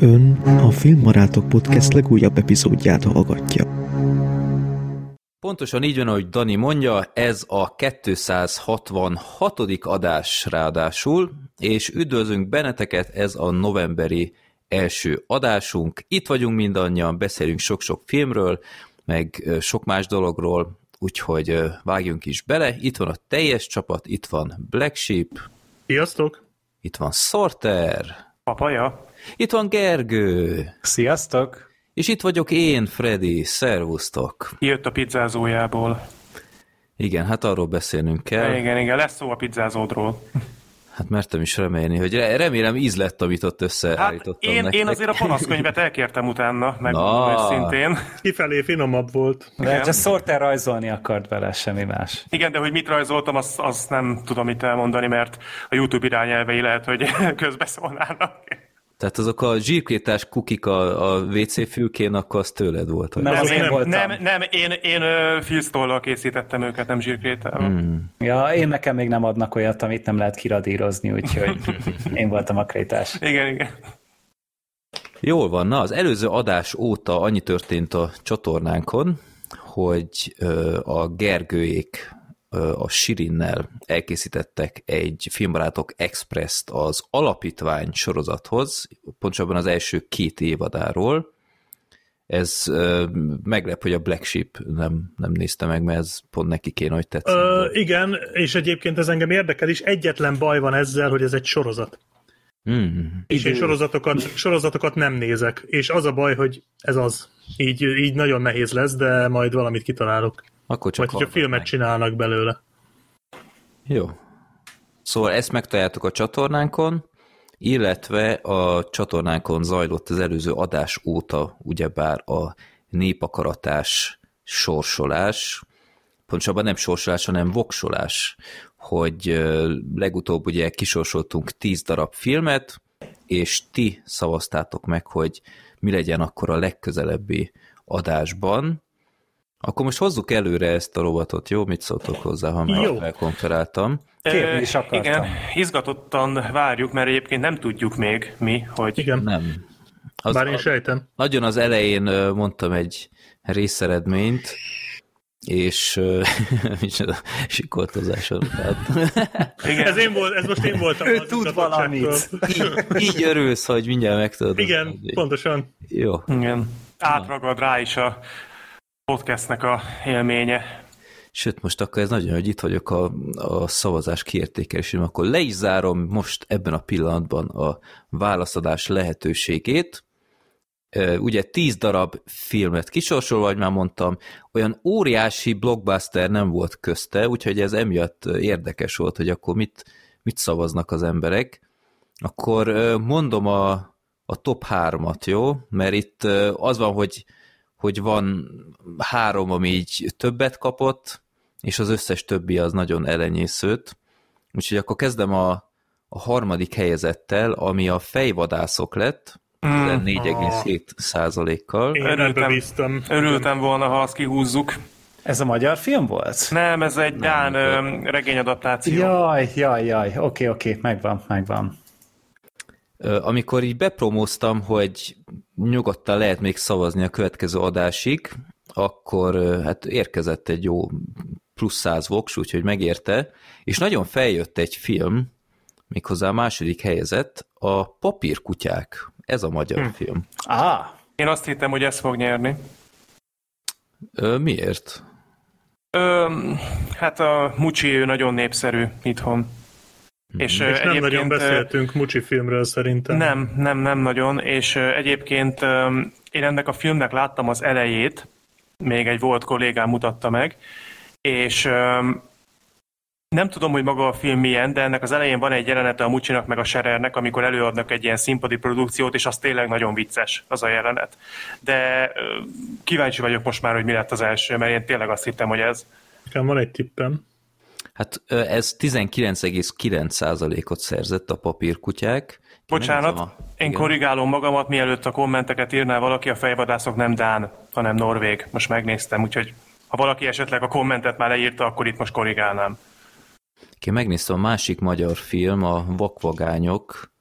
Ön a Filmbarátok Podcast legújabb epizódját hallgatja. Pontosan így van, ahogy Dani mondja, ez a 266. adás ráadásul, és üdvözlünk benneteket, ez a novemberi első adásunk. Itt vagyunk mindannyian, beszélünk sok-sok filmről, meg sok más dologról, úgyhogy vágjunk is bele. Itt van a teljes csapat, itt van Black Sheep. Sziasztok! Itt van Sorter. Papaja. Itt van Gergő. Sziasztok! És itt vagyok én, Freddy. Szervusztok! Jött a pizzázójából. Igen, hát arról beszélnünk kell. De igen, lesz szó a pizzázódról. Hát mertem is remélni, hogy remélem íz lett, amit ott összeállítottam nektek. Én azért a panaszkönyvet elkértem utána, meg szintén. Kifelé finomabb volt. De csak Sorter rajzolni akart vele, semmi más. Igen, de hogy mit rajzoltam, azt nem tudom itt elmondani, mert a YouTube irányelvei lehet, hogy közbeszólnának. Tehát azok a zsírkrétás kukik a WC fülkén, akkor az tőled volt. Nem, én filztollal készítettem őket, nem zsírkrétával. Ja, én nekem még nem adnak olyat, amit nem lehet kiradírozni, úgyhogy én voltam a krétás. Igen. Jól van, na az előző adás óta annyi történt a csatornánkon, hogy a Gergőék a Shirinnel elkészítettek egy Filmbarátok Express-t az alapítvány sorozathoz, pontosabban az első 2 évadáról. Ez meglep, hogy a Black Sheep nem nézte meg, mert ez pont neki kéne, hogy tetszik. Igen, és egyébként ez engem érdekel is. Egyetlen baj van ezzel, hogy ez egy sorozat. És én sorozatokat nem nézek. És az a baj, hogy ez az. Így nagyon nehéz lesz, de majd valamit kitalálok. Akkor csak vagy, hogyha filmet csinálnak belőle. Jó. Szóval ezt megtaláltuk a csatornánkon, illetve a csatornánkon zajlott az előző adás óta ugyebár a népakaratás sorsolás, pontosabban nem sorsolás, hanem voksolás, hogy legutóbb ugye kisorsoltunk 10 darab filmet, és ti szavaztátok meg, hogy mi legyen akkor a legközelebbi adásban. Akkor most hozzuk előre ezt a robotot, jó? Mit szóltok hozzá, ha már elkonferáltam? Kérni is akartam. Igen, izgatottan várjuk, mert egyébként nem tudjuk még mi, hogy... Igen, nem. Bár én sejtem. Nagyon az elején mondtam egy részeredményt, és sikoltozáson. Ez most én voltam. Ő tud valamit. Így örülsz, hogy mindjárt megtudod. Igen, pontosan. Jó. Igen. Átragad rá is a podcastnek a élménye. Sőt, most akkor ez nagyon, hogy itt vagyok a szavazás kiértékelésén, akkor le is zárom most ebben a pillanatban a válaszadás lehetőségét. Ugye 10 darab filmet kisorsolva, ahogy már mondtam, olyan óriási blockbuster nem volt közte, úgyhogy ez emiatt érdekes volt, hogy akkor mit szavaznak az emberek. Akkor mondom a top 3-at, jó? Mert itt az van, hogy van 3, ami így többet kapott, és az összes többi az nagyon elenyészőt. Úgyhogy akkor kezdem a 3. helyezettel, ami a Fejvadászok lett, 4,7%-kal. Én örültem volna, ha azt kihúzzuk. Ez a magyar film volt? Nem, ez egy dán regényadaptáció. Jaj, oké, megvan. Amikor így bepromóztam, hogy nyugodtan lehet még szavazni a következő adásig, akkor hát érkezett egy jó plusz 100 voks, úgyhogy megérte, és nagyon feljött egy film, méghozzá a 2. helyezett, a Papírkutyák. Ez a magyar film. Aha. Én azt hittem, hogy ez fog nyerni. Miért? Hát a Mucsi nagyon népszerű itthon. És nem nagyon beszéltünk Mucsi filmről szerintem. Nem nagyon, és egyébként én ennek a filmnek láttam az elejét, még egy volt kollégám mutatta meg, és nem tudom, hogy maga a film milyen, de ennek az elején van egy jelenete a Mucsinak meg a Serernek, amikor előadnak egy ilyen színpadi produkciót, és az tényleg nagyon vicces, az a jelenet. De kíváncsi vagyok most már, hogy mi lett az első, mert én tényleg azt hittem, hogy ez. Van egy tippem. Hát ez 19,9%-ot szerzett a Papírkutyák. Bocsánat, én korrigálom magamat, mielőtt a kommenteket írná valaki, a Fejvadászok nem dán, hanem norvég. Most megnéztem, úgyhogy ha valaki esetleg a kommentet már leírta, akkor itt most korrigálnám. Én megnéztem a másik magyar film, a Vakvagányok,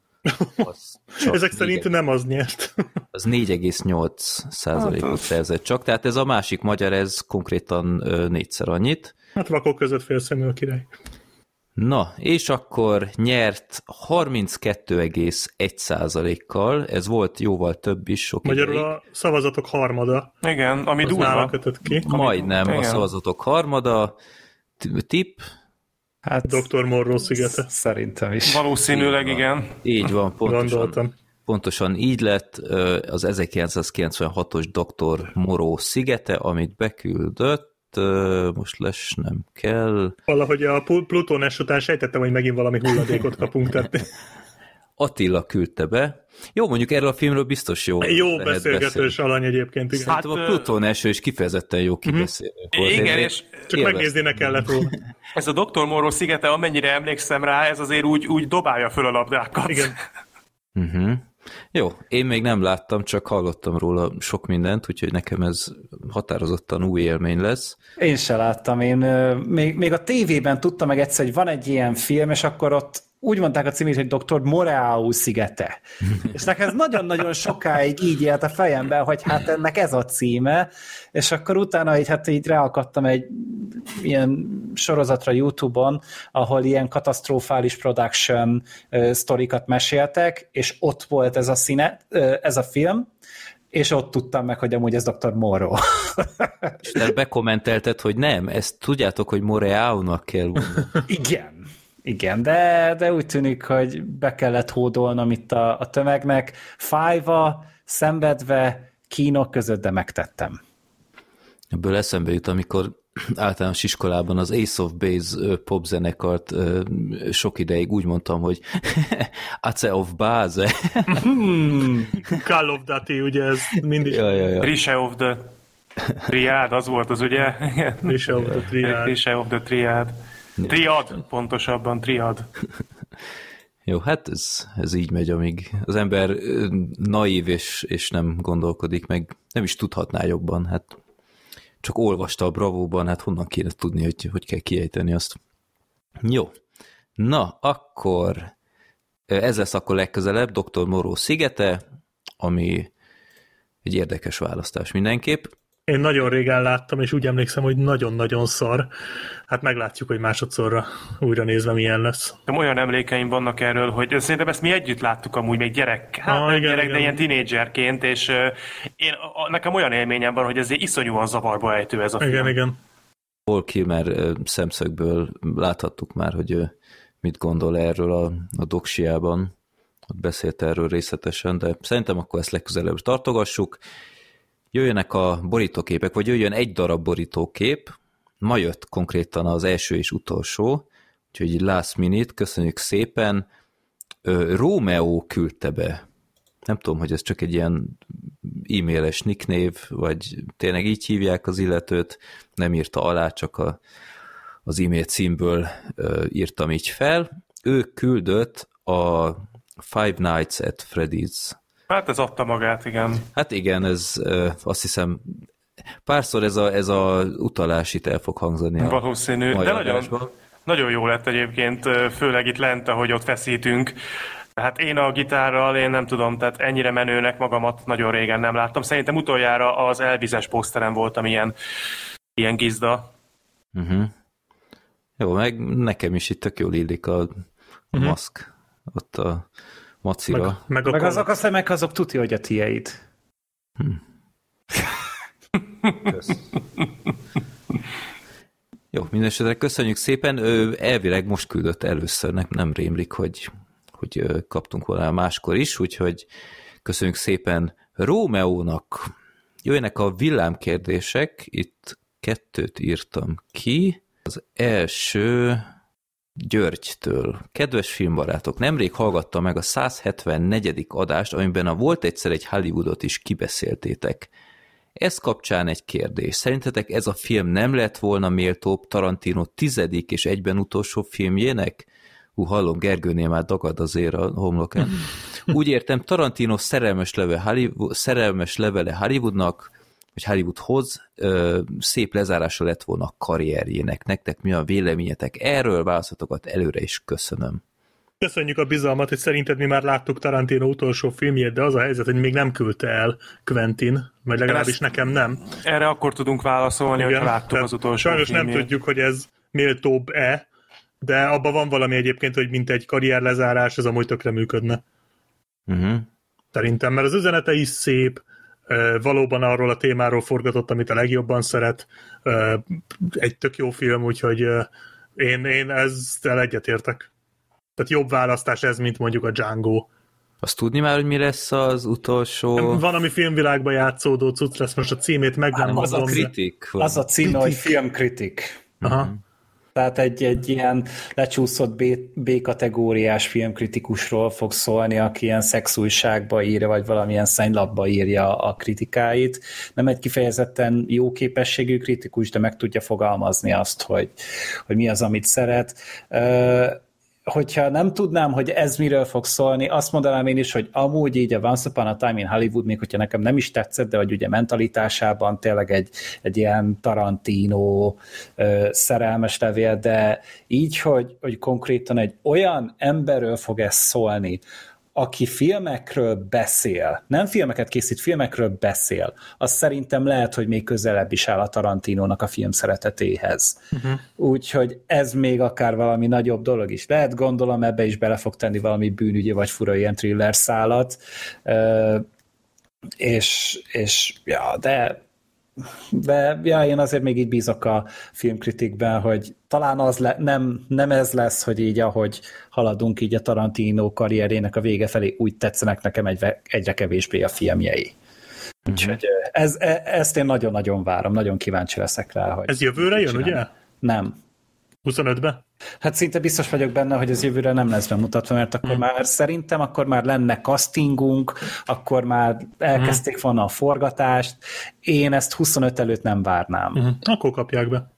Ezek szerint nem az nyert. Az 4,8%-ot szerzett csak, tehát ez a másik magyar, ez konkrétan 4-szer annyit. Hát vakok között félszemű a király. Na, és akkor nyert 32,1%-kal, ez volt jóval több is sok ideig. Magyarul a szavazatok harmada. Igen, ami durva. Majdnem igen. A szavazatok harmada. Tipp? Hát Dr. Morró szigete. Szerintem is. Valószínűleg igen. Így van, pontosan így lett az 1996-os Dr. Morró szigete, amit beküldött. Most lesz, nem kell. Valahogy a Plutónes után sejtettem, hogy megint valami hulladékot kapunk. Tehát... Attila küldte be. Jó, mondjuk erről a filmről biztos jó beszélgetős alany egyébként. Igen. Hát a Plutónes is kifejezetten jó kibeszélő. Igen, és csak megnézni ne kellett volna. Ez a Dr. Morró szigete, amennyire emlékszem rá, ez azért úgy dobálja föl a labdákat. Igen. Jó, én még nem láttam, csak hallottam róla sok mindent, úgyhogy nekem ez határozottan új élmény lesz. Én se láttam, én még a tévében tudtam meg egyszer, hogy van egy ilyen film, és akkor ott úgy mondták a címét, hogy Dr. Moreau szigete. És nekem ez nagyon-nagyon sokáig így élt a fejemben, hogy hát ennek ez a címe, és akkor utána így ráakadtam egy ilyen sorozatra YouTube-on, ahol ilyen katasztrofális production sztorikat meséltek, és ott volt ez a ez a film, és ott tudtam meg, hogy amúgy ez Dr. Morró. És te bekommentelted, hogy nem, ezt tudjátok, hogy Moreau-nak kell mondani. Igen, de úgy tűnik, hogy be kellett hódolnom itt a tömegnek. Fájva, szenvedve, kínok között, de megtettem. Ebből eszembe jut, amikor általános iskolában az Ace of Base popzenekart sok ideig úgy mondtam, hogy Ace of Base. Call of Duty, ugye ez mindig. Ja. Trisha of the Triad, az volt az, ugye? Trisha of the Triad. Triad, pontosabban triad. Jó, hát ez így megy, amíg az ember naív és nem gondolkodik, meg nem is tudhatná jobban, hát csak olvasta a Bravóban, hát honnan kéne tudni, hogy kell kiejteni azt. Jó, na akkor ez lesz akkor legközelebb, Dr. Morró szigete, ami egy érdekes választás mindenképp. Én nagyon régen láttam, és úgy emlékszem, hogy nagyon-nagyon szar. Hát meglátjuk, hogy másodszorra újra nézve milyen lesz. De olyan emlékeim vannak erről, hogy szerintem ezt mi együtt láttuk amúgy még gyerek, de ilyen tínédzserként, és nekem olyan élményem van, hogy ezért iszonyúan zavarba ejtő ez a film. Igen. Paul Kilmer szemszögből láthattuk már, hogy mit gondol erről a doksiában. Ott beszélt erről részletesen, de szerintem akkor ezt legközelebb tartogassuk. Jöjjenek a borítóképek, vagy jöjjön egy darab borítókép, ma jött konkrétan az első és utolsó, úgyhogy last minute, köszönjük szépen, Rómeó küldte be. Nem tudom, hogy ez csak egy ilyen e-mailes nicknév, vagy tényleg így hívják az illetőt, nem írta alá, csak az e-mail címből írtam így fel. Ő küldött a Five Nights at Freddy's. Hát ez adta magát, igen. Hát igen, ez azt hiszem párszor ez a utalás itt el fog hangzani. Valószínű, de nagyon jó lett egyébként, főleg itt lent, ahogy ott feszítünk. Hát én a gitárral, én nem tudom, tehát ennyire menőnek magamat nagyon régen nem láttam. Szerintem utoljára az Elvis-es poszteren voltam ilyen gizda. Jó, meg nekem is itt tök jól illik a maszk, ott a macira. Meg azok a szemek, azok tudja, hogy a tiéd. Jó, mindenesetre köszönjük szépen. Elvileg most küldött először, nem rémlik, hogy kaptunk volna máskor is, úgyhogy köszönjük szépen Rómeónak. Jöjjenek a villámkérdések, itt 2 írtam ki. Az első... Györgytől. Kedves filmbarátok, nemrég hallgattam meg a 174. adást, amiben a Volt egyszer egy Hollywoodot is kibeszéltétek. Ez kapcsán egy kérdés. Szerintetek ez a film nem lett volna méltóbb Tarantino 10. és egyben utolsó filmjének? Hallom, Gergőnél már dagad azért a homlokán. Úgy értem, Tarantino szerelmes levele Hollywoodnak, vagy Hollywoodhoz szép lezárása lett volna a karrierjének. Nektek mi a véleményetek erről? Válaszatokat előre is köszönöm. Köszönjük a bizalmat, hogy szerinted mi már láttuk Tarantino utolsó filmjét, de az a helyzet, hogy még nem küldte el Quentin, vagy legalábbis nekem nem. Erre akkor tudunk válaszolni, hogy láttuk az utolsó sajnos filmjét. Sajnos nem tudjuk, hogy ez méltóbb-e, de abban van valami egyébként, hogy mint egy karrierlezárás, ez amúgy tökre működne. Uh-huh. Szerintem, mert az üzenete is szép, valóban arról a témáról forgatott, amit a legjobban szeret, egy tök jó film, úgyhogy én ezzel egyetértek. Tehát jobb választás ez, mint mondjuk a Django. Azt tudni már, hogy mi lesz az utolsó... Van, ami filmvilágban játszódó cucc lesz, most a címét meg nem mondom. Az a kritik. Az a címe, hogy filmkritik. Aha. Tehát egy ilyen lecsúszott B-kategóriás filmkritikusról fog szólni, aki ilyen szexújságba írja, vagy valamilyen szennylapba írja a kritikáit. Nem egy kifejezetten jó képességű kritikus, de meg tudja fogalmazni azt, hogy mi az, amit szeret. Hogyha nem tudnám, hogy ez miről fog szólni, azt mondanám én is, hogy amúgy így a Once Upon a Time in Hollywood, még hogyha nekem nem is tetszett, de hogy ugye mentalitásában tényleg egy ilyen Tarantino szerelmes levél, de így, hogy konkrétan egy olyan emberről fog ez szólni, aki filmekről beszél, nem filmeket készít, filmekről beszél, az szerintem lehet, hogy még közelebb is áll a Tarantinónak a film szeretetéhez. Uh-huh. Úgyhogy ez még akár valami nagyobb dolog is lehet, gondolom ebbe is bele fog tenni valami bűnügyi vagy fura ilyen thriller szálat, de én azért még így bízok a filmkritikben, hogy talán az nem ez lesz, hogy így ahogy haladunk így a Tarantino karrierének a vége felé, úgy tetszenek nekem egyre kevésbé a filmjei. Úgyhogy ezt én nagyon-nagyon várom, nagyon kíváncsi leszek rá. Hogy ez jövőre jön, ugye? Nem. 25-ben? Hát szinte biztos vagyok benne, hogy ez jövőre nem lesz bemutatva, mert akkor már szerintem akkor már lenne castingunk, akkor már elkezdték volna a forgatást. Én ezt 25 előtt nem várnám. Akkor kapják be.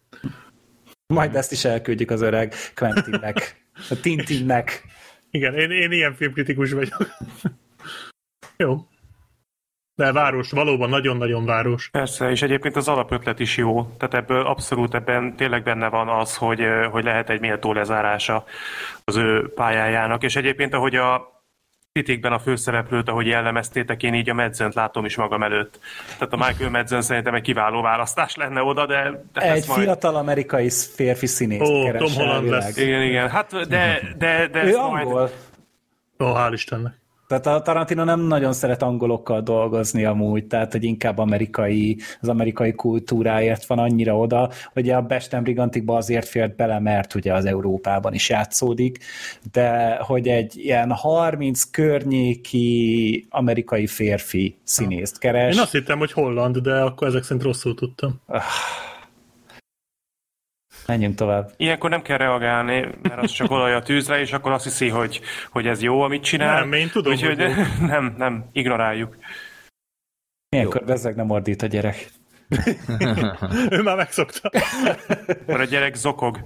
Majd ezt is elküldjük az öreg Quentinnek, a Tintinnek. Igen, én ilyen filmkritikus vagyok. Jó. De város, valóban nagyon-nagyon város. Persze, és egyébként az alapötlet is jó. Tehát ebből abszolút ebben tényleg benne van az, hogy lehet egy méltó lezárása az ő pályájának. És egyébként, ahogy a kritikben a főszereplőt, ahogy jellemeztétek, én így a Madsent látom is magam előtt. Tehát a Michael Madsen szerintem egy kiváló választás lenne oda, de egy majd... fiatal amerikai férfi színészt keres. Tom Holland lesz. Igen. Hát, de ő angol. Majd... hál' Istennek. Tehát a Tarantino nem nagyon szeret angolokkal dolgozni amúgy, tehát hogy inkább az amerikai kultúráért van annyira oda, hogy a Bestem Brigantikba azért fért bele, mert ugye az Európában is játszódik, de hogy egy ilyen 30 környéki amerikai férfi színészt keres. Én azt hittem, hogy holland, de akkor ezek szerint rosszul tudtam. Menjünk tovább. Ilyenkor nem kell reagálni, mert az csak olaj a tűzre, és akkor azt hiszi, hogy ez jó, amit csinál. Nem, én tudom, úgyhogy nem, ignoráljuk. Ilyenkor bezzeg nem ordít a gyerek. Ő már megszokta. Mert a gyerek zokog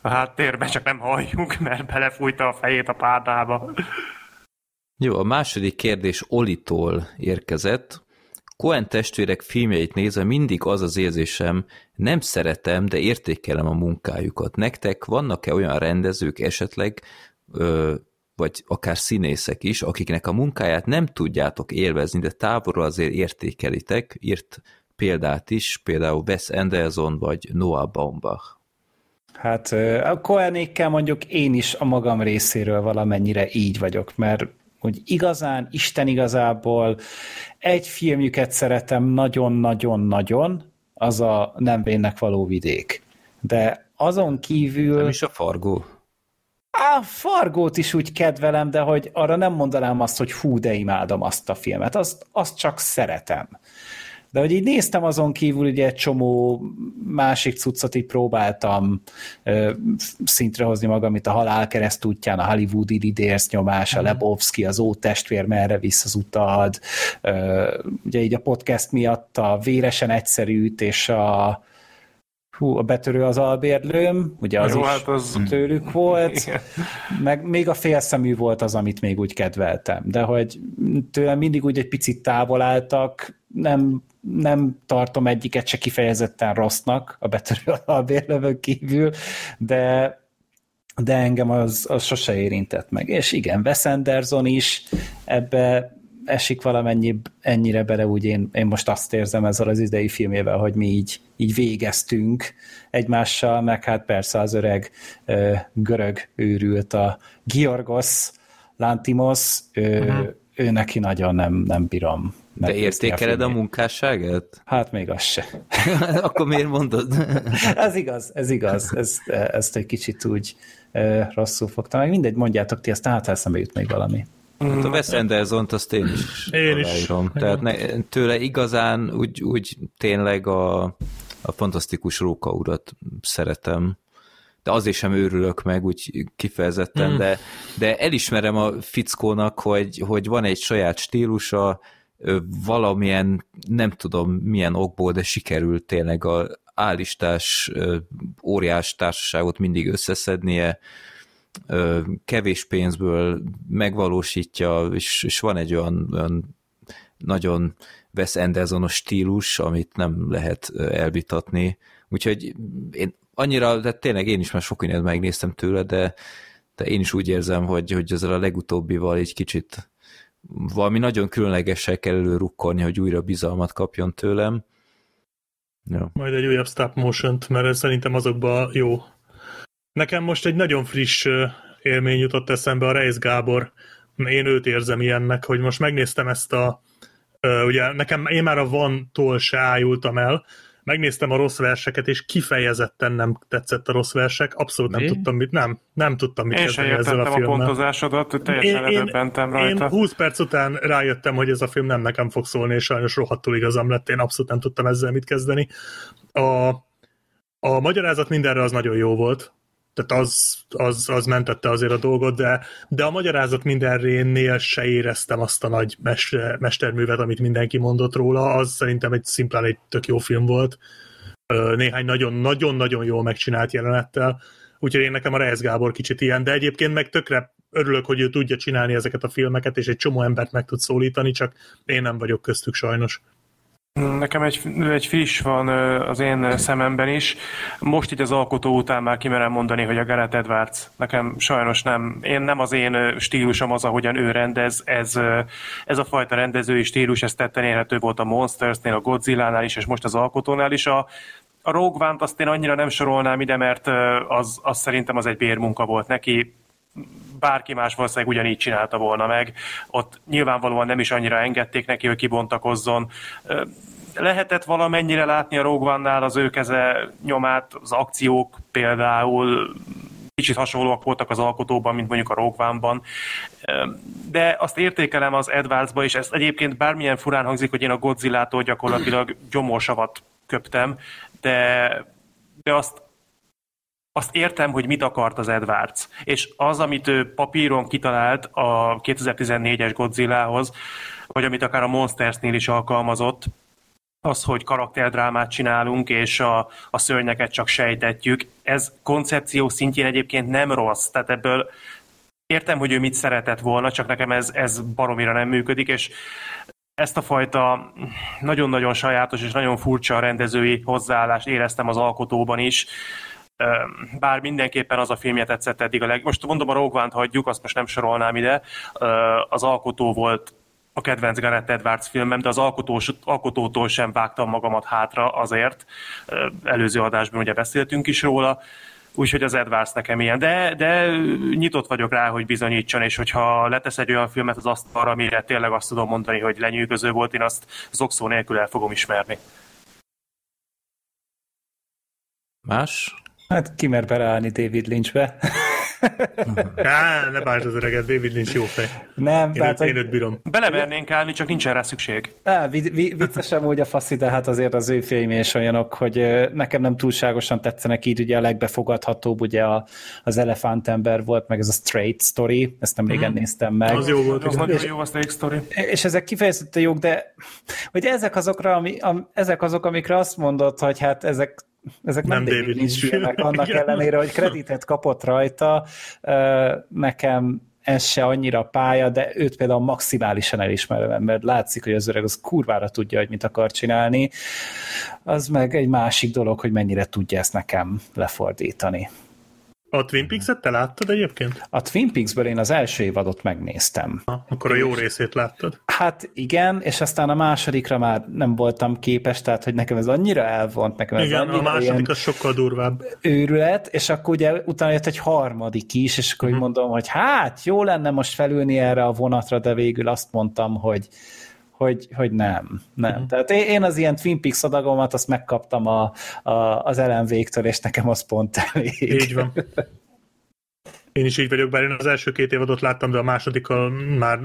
a háttérbe, csak nem halljuk, mert belefújta a fejét a párnába. Jó, a második kérdés Olitól érkezett. Cohen testvérek filmjeit nézve mindig az az érzésem, nem szeretem, de értékelem a munkájukat. Nektek vannak-e olyan rendezők esetleg, vagy akár színészek is, akiknek a munkáját nem tudjátok élvezni, de távolról azért értékelitek, írt példát is, például Wes Anderson vagy Noah Baumbach. Hát a Cohenékkel mondjuk én is a magam részéről valamennyire így vagyok, mert hogy igazán, Isten igazából egy filmjüket szeretem nagyon-nagyon-nagyon, az a Nem vénnek való vidék. De azon kívül... Nem is a Fargó? A Fargót is úgy kedvelem, de hogy arra nem mondanám azt, hogy hú, de imádom azt a filmet. Azt csak szeretem. De hogy így néztem azon kívül, ugye egy csomó másik cuccot így próbáltam szintre hozni magam, mint a Halálkereszt útján, a Hollywood Ididérsz nyomás, a Lebowski, az Ótestvér, merre visz az utad, ugye így a podcast miatt a Véresen egyszerűt, és a Betörő az albérlőm, ugye az jó, is hát az... tőlük volt, igen. Meg még a Félszemű volt az, amit még úgy kedveltem, de hogy tőlem mindig úgy egy picit távol álltak, nem tartom egyiket se kifejezetten rossznak, a Betörő albérlőn kívül, de de engem az sose érintett meg. És igen, Wes Anderson is ebbe esik ennyire bele, úgy én most azt érzem ezzel az idei filmjével, hogy mi így végeztünk egymással, meg hát persze az öreg görög őrült, a Giorgos Lanthimos, ő neki nagyon nem bírom. Te értékeled a munkásságát? Hát még az se. Akkor miért mondod? Ez igaz. Ezt egy kicsit úgy rosszul fogtam. Meg mindegy, mondjátok ti, aztán hát eszembe jut még valami. Hát a Wes Andersont azt én is aláírom. Tehát tőle igazán úgy tényleg a fantasztikus Róka urat szeretem. De azért sem őrülök meg, úgy kifejezetten, de elismerem a fickónak, hogy van egy saját stílusa, valamilyen, nem tudom milyen okból, de sikerült tényleg a állistás óriás társaságot mindig összeszednie, kevés pénzből megvalósítja, és van egy olyan nagyon Wes Anderson-os stílus, amit nem lehet elvitatni. Úgyhogy én annyira, de tényleg én is már sok mindent megnéztem tőle, de én is úgy érzem, hogy ezzel a legutóbbival egy kicsit valami nagyon különlegessel kell előrukkolni, hogy újra bizalmat kapjon tőlem. Ja. Majd egy újabb stop motion-t, mert szerintem azokban jó. Nekem most egy nagyon friss élmény jutott eszembe, a Reisz Gábor. Én őt érzem ilyennek, hogy most megnéztem ezt ugye nekem, én már a Van-tól se ájultam el, megnéztem a Rossz verseket, és kifejezetten nem tetszett a Rossz versek, abszolút nem tudtam mit, nem tudtam mit kezdeni ezzel a filmmel. Én sem értettem a pontozásodat, hogy teljesen elöbbentem rajta. Én 20 perc után rájöttem, hogy ez a film nem nekem fog szólni, és sajnos rohadtul igazam lett, én abszolút nem tudtam ezzel mit kezdeni. A magyarázat mindenre az nagyon jó volt, tehát az mentette azért a dolgot, de a magyarázat mindenrénél se éreztem azt a nagy mesterművet, amit mindenki mondott róla, az szerintem szimplán egy tök jó film volt, néhány nagyon-nagyon jól megcsinált jelenettel, úgyhogy én nekem a Reisz Gábor kicsit ilyen, de egyébként meg tökre örülök, hogy ő tudja csinálni ezeket a filmeket, és egy csomó embert meg tud szólítani, csak én nem vagyok köztük sajnos. Nekem egy friss van az én szememben is. Most így az alkotó után már kimerem mondani, hogy a Gareth Edwards nekem sajnos nem az én stílusom az, ahogyan ő rendez. Ez a fajta rendezői stílus, ez tetten érhető volt a Monstersnél, a Godzilla-nál is, és most az alkotónál is. A Rogue One-t azt én annyira nem sorolnám ide, mert az szerintem az egy bérmunka volt neki. Bárki más valószínűleg ugyanígy csinálta volna meg. Ott nyilvánvalóan nem is annyira engedték neki, hogy kibontakozzon. Lehetett valamennyire látni a Rogue One-nál az ő keze nyomát, az akciók például kicsit hasonlóak voltak az alkotóban, mint mondjuk a Rogue One-ban. De azt értékelem az Edwards-ba, és ezt egyébként bármilyen furán hangzik, hogy én a Godzilla-tól gyakorlatilag gyomorsavat köptem, de azt értem, hogy mit akart az Edwards. És az, amit ő papíron kitalált a 2014-es Godzilla-hoz, vagy amit akár a Monstersnél is alkalmazott, az, hogy karakterdrámát csinálunk, és a szörnyeket csak sejtetjük, ez koncepció szintjén egyébként nem rossz. Tehát ebből értem, hogy ő mit szeretett volna, csak nekem ez baromira nem működik, és ezt a fajta nagyon-nagyon sajátos és nagyon furcsa rendezői hozzáállást éreztem az alkotóban is, bár mindenképpen az a filmje tetszett eddig most mondom, a Rogue One-t hagyjuk, azt most nem sorolnám ide, az alkotó volt a kedvenc Gareth Edwards filmem, de az alkotótól sem vágtam magamat hátra azért, előző adásban ugye beszéltünk is róla, úgyhogy az Edwards nekem ilyen, de nyitott vagyok rá, hogy bizonyítson, és hogyha letesz egy olyan filmet az asztalra, amire tényleg azt tudom mondani, hogy lenyűgöző volt, én azt zokszó nélkül el fogom ismerni. Más? Hát kimer beleállni David Lynchbe. Ne bánsd az öreget, David Lynch jó fej. Nem, én őt bírom. Belemernénk állni, csak nincsen rá szükség. Viccesem úgy a faszi, de hát azért az ő film és olyanok, hogy nekem nem túlságosan tetszenek így, ugye a legbefogadhatóbb ugye az Elefántember volt, meg ez a Straight Story, ezt nem régen néztem meg. Az jó volt. Az nagyon jó a Straight Story. És ezek kifejezetten jók, de hogy ezek azok, amikre azt mondod, hogy hát ezek nem David Lynch filmek, annak ellenére, hogy kreditet kapott rajta, nekem ez se annyira pálya, de őt például maximálisan elismerem, mert látszik, hogy az öreg az kurvára tudja, hogy mit akar csinálni, az meg egy másik dolog, hogy mennyire tudja ezt nekem lefordítani. A Twin Peaks-et te láttad egyébként? A Twin Peaks-ből én az első évadot megnéztem. Ha, akkor a jó részét láttad. Hát igen, és aztán a másodikra már nem voltam képes, tehát hogy nekem ez annyira elvont. Nekem igen, ez a második az sokkal durvább. Őrület, és akkor ugye utána jött egy harmadik is, és akkor úgy mondom, hogy hát jó lenne most felülni erre a vonatra, de végül azt mondtam, hogy nem. Uh-huh. Tehát én az ilyen Twin Peaks adagomat azt megkaptam az LMV-től, és nekem az pont elég. Így van. Én is így vagyok, bár én az első két évadot láttam, de a másodikkal már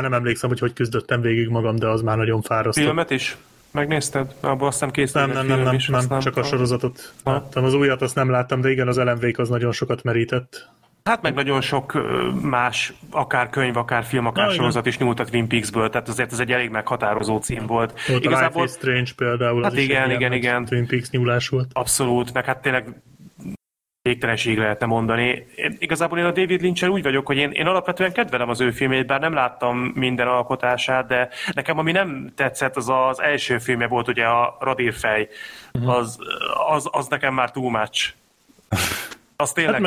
nem emlékszem, hogy küzdöttem végig magam, de az már nagyon fárasztott. Filmet is? Megnézted? Abba azt hiszem készült egy film is. Nem, csak a sorozatot láttam. Az újat azt nem láttam, de igen, az LMV az nagyon sokat merített. Hát meg nagyon sok más, akár könyv, akár film, akár sorozat is nyúlt a Twin Peaks-ből, tehát azért ez egy elég meghatározó cím volt. Volt igazából, Life is Strange például, hát az igen. Twin Peaks nyúlás volt. Abszolút, meg hát tényleg végtelenség lehetne mondani. Igazából én a David Lynch-el úgy vagyok, hogy én alapvetően kedvelem az ő filmét, bár nem láttam minden alkotását, de nekem ami nem tetszett, az az első filmje volt, ugye a Radírfej. Uh-huh. Az nekem már too much. Az tényleg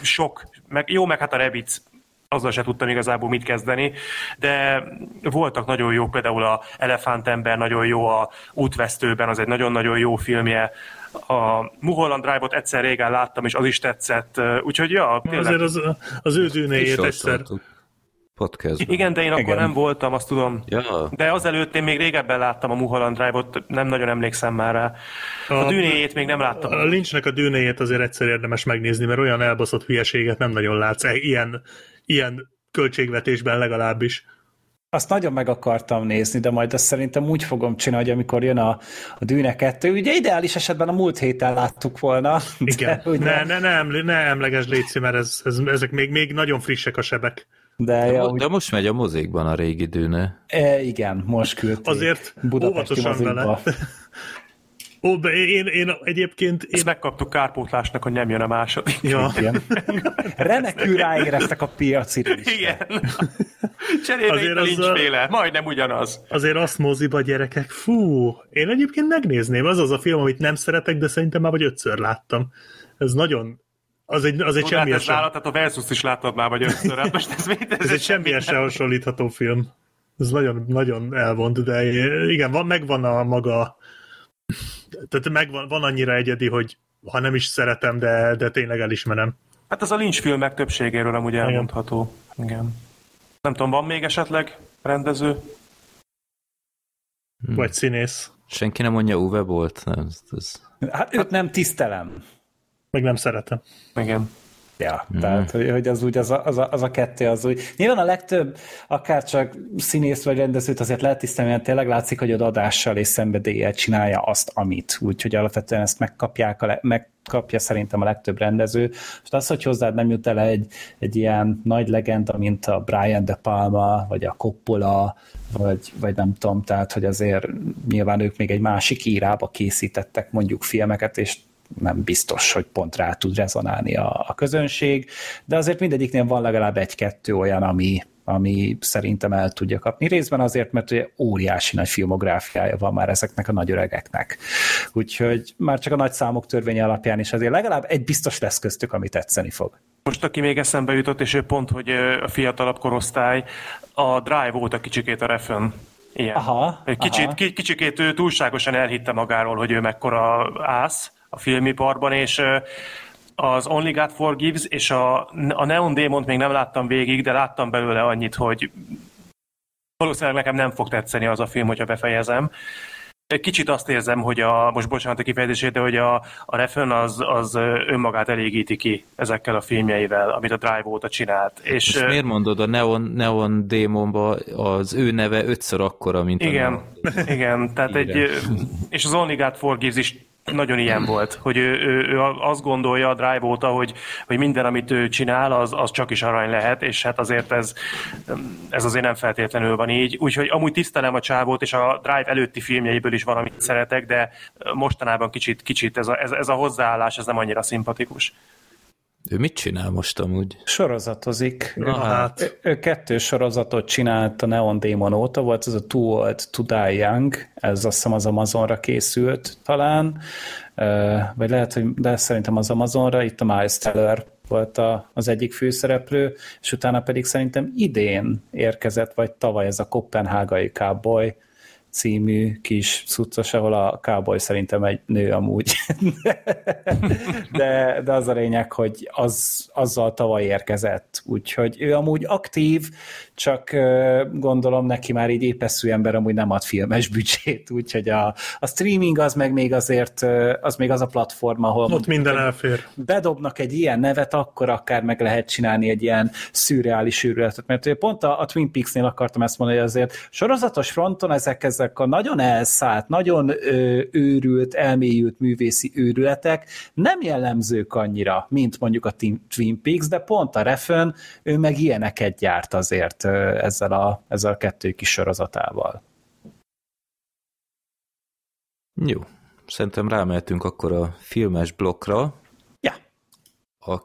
sok, meg hát a Rebic, azzal se tudtam igazából mit kezdeni, de voltak nagyon jók, például a Elefántember nagyon jó, a Útvesztőben az egy nagyon-nagyon jó filmje, a Mulholland Drive-ot egyszer régen láttam, és az is tetszett, úgyhogy tényleg. Azért az ő dűnéjét egyszer... Podcastben. Igen, de én akkor nem voltam, azt tudom. Ja. De azelőtt én még régebben láttam a Mulholland Drive-ot, nem nagyon emlékszem már rá. A dűnéjét még nem láttam. A Lynchnek a dűnéjét azért egyszer érdemes megnézni, mert olyan elbaszott hülyeséget nem nagyon látsz. Ilyen költségvetésben legalábbis. Azt nagyon meg akartam nézni, de majd azt szerintem úgy fogom csinálni, hogy amikor jön a Dűne 2, ugye ideális esetben a múlt héten láttuk volna. Igen, ne emlegesd létszi, mert ezek még nagyon frissek a sebek. De most megy a mozékban a régi Dűne. Igen, most küldték. Azért óvatosan vele. Én egyébként... Ezt megkaptuk kárpótlásnak, hogy nem jön a második. Ja. Renekül ráéreztek a piacira is. Igen. Cserélve itt a Lynch-féle. Majdnem ugyanaz. Azért azt moziba, gyerekek, fú, én egyébként megnézném. Az a film, amit nem szeretek, de szerintem már vagy 5-ször láttam. Ez nagyon... Az egy semmilyen sem. Tehát a Versus is láttad már, vagy ötször. Hát most ez egy semmilyen sem hasonlítható film. Ez nagyon, nagyon elvont, de igen, megvan a maga... Tehát van annyira egyedi, hogy ha nem is szeretem, de tényleg elismerem. Hát az a Lynch filmek többségéről amúgy elmondható. Igen. Nem tudom, van még esetleg rendező? Vagy színész? Senki nem mondja Uwe Boll-t. Nem, hát őt nem tisztelem. Meg nem szeretem. Igen. Ja, tehát, hogy az úgy, az a kettő az úgy. Nyilván a legtöbb, akár csak színész vagy rendezőt azért lehet tisztelni, mert tényleg látszik, hogy adással és szenvedéllyel csinálja azt, amit. Úgyhogy alapvetően ezt megkapja szerintem a legtöbb rendező. És az, hogy hozzád nem jut el egy ilyen nagy legenda, mint a Brian De Palma, vagy a Coppola, vagy nem tudom, tehát, hogy azért nyilván ők még egy másik írába készítettek mondjuk filmeket, és nem biztos, hogy pont rá tud rezonálni a közönség, de azért mindegyiknél van legalább egy-kettő olyan, ami szerintem el tudja kapni. Részben azért, mert ugye óriási nagy filmográfiája van már ezeknek a nagy öregeknek. Úgyhogy már csak a nagy számok törvény alapján is azért legalább egy biztos lesz köztük, ami tetszeni fog. Most aki még eszembe jutott, és ő pont, hogy a fiatalabb korosztály, a Drive volt a kicsikét a Refn. Kicsikét ő túlságosan elhitte magáról, hogy ő mekkora ász a filmiparban, és az Only God Forgives, és a Neon Demont még nem láttam végig, de láttam belőle annyit, hogy valószínűleg nekem nem fog tetszeni az a film, hogyha befejezem. Kicsit azt érzem, hogy most bocsánat a kifejezését, de hogy a Refn az önmagát elégíti ki ezekkel a filmjeivel, amit a Drive óta csinált. És miért mondod a Neon Demonba az ő neve 5-ször akkora, mint igen, tehát és az Only God Forgives is nagyon ilyen volt, hogy ő azt gondolja a Drive óta, hogy minden, amit ő csinál, az csak is arany lehet, és hát azért ez azért nem feltétlenül van így. Úgyhogy amúgy tisztelem a csávót, és a Drive előtti filmjeiből is van, amit szeretek, de mostanában kicsit ez a hozzáállás, ez nem annyira szimpatikus. Ő mit csinál most amúgy? Sorozatozik. Hát. Ő 2 sorozatot csinált a Neon Demon óta, volt ez a Too Old to Die Young, ez azt hiszem az Amazonra készült talán, vagy lehet, hogy de szerintem az Amazonra, itt a Miles Teller volt az egyik főszereplő, és utána pedig szerintem idén érkezett, vagy tavaly ez a Koppenhágai Cowboy című kis cuccos, ahol a cowboy szerintem egy nő amúgy. De az a lényeg, hogy azzal tavaly érkezett. Úgyhogy ő amúgy aktív, csak gondolom neki már így épeszű ember amúgy nem ad filmes büdzsét, úgyhogy a streaming az meg még azért, az még az a platform, ahol ott mondjuk, minden elfér. Bedobnak egy ilyen nevet, akkor akár meg lehet csinálni egy ilyen szürreális őrületet, mert pont a Twin Peaksnél akartam ezt mondani, hogy azért sorozatos fronton ezek a nagyon elszállt, nagyon őrült, elmélyült művészi őrületek nem jellemzők annyira, mint mondjuk a Twin Peaks, de pont a Refn, ő meg ilyeneket gyárt azért ezzel a 2 kis sorozatával. Jó, szerintem rámehetünk akkor a filmes blokkra. Ja.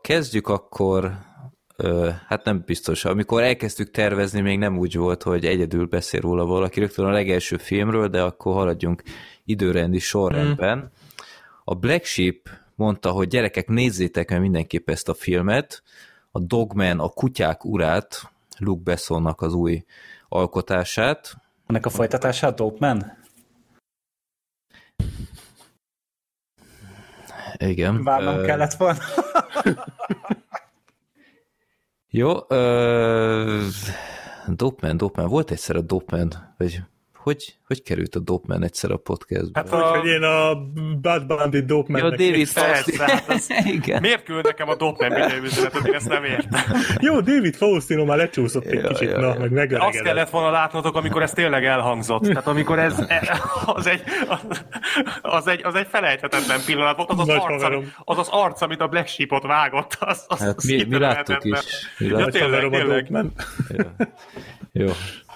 Kezdjük akkor... Hát nem biztos. Amikor elkezdtük tervezni, még nem úgy volt, hogy egyedül beszél róla valaki rögtön a legelső filmről, de akkor haladjunk időrendi sorrendben. A Black Sheep mondta, hogy gyerekek, nézzétek meg mindenképp ezt a filmet, a Dogman, a kutyák urát, Luc Bessonnak az új alkotását. Ennek a folytatása a Dogman? Igen. Várnom kellett volna. Jó, Dogman, volt egyszer a Dogman, vagy hogy került a Dogman egyszer a podcastba? Hát hogy én a Bad Bandit Dogmannek. Jó, David Faustino. Miért küld nekem a Dogman videóüzenetet, én ezt nem értem. Jó, David Faustino már lecsúszott egy kicsit, meg megöregedett. Azt kellett volna látnotok, amikor ez tényleg elhangzott. Tehát amikor ez az egy felejthetetlen pillanat volt, az arc, amit a Black Sheepot vágott. Hát mi láttuk is. Ja, tényleg. Jó.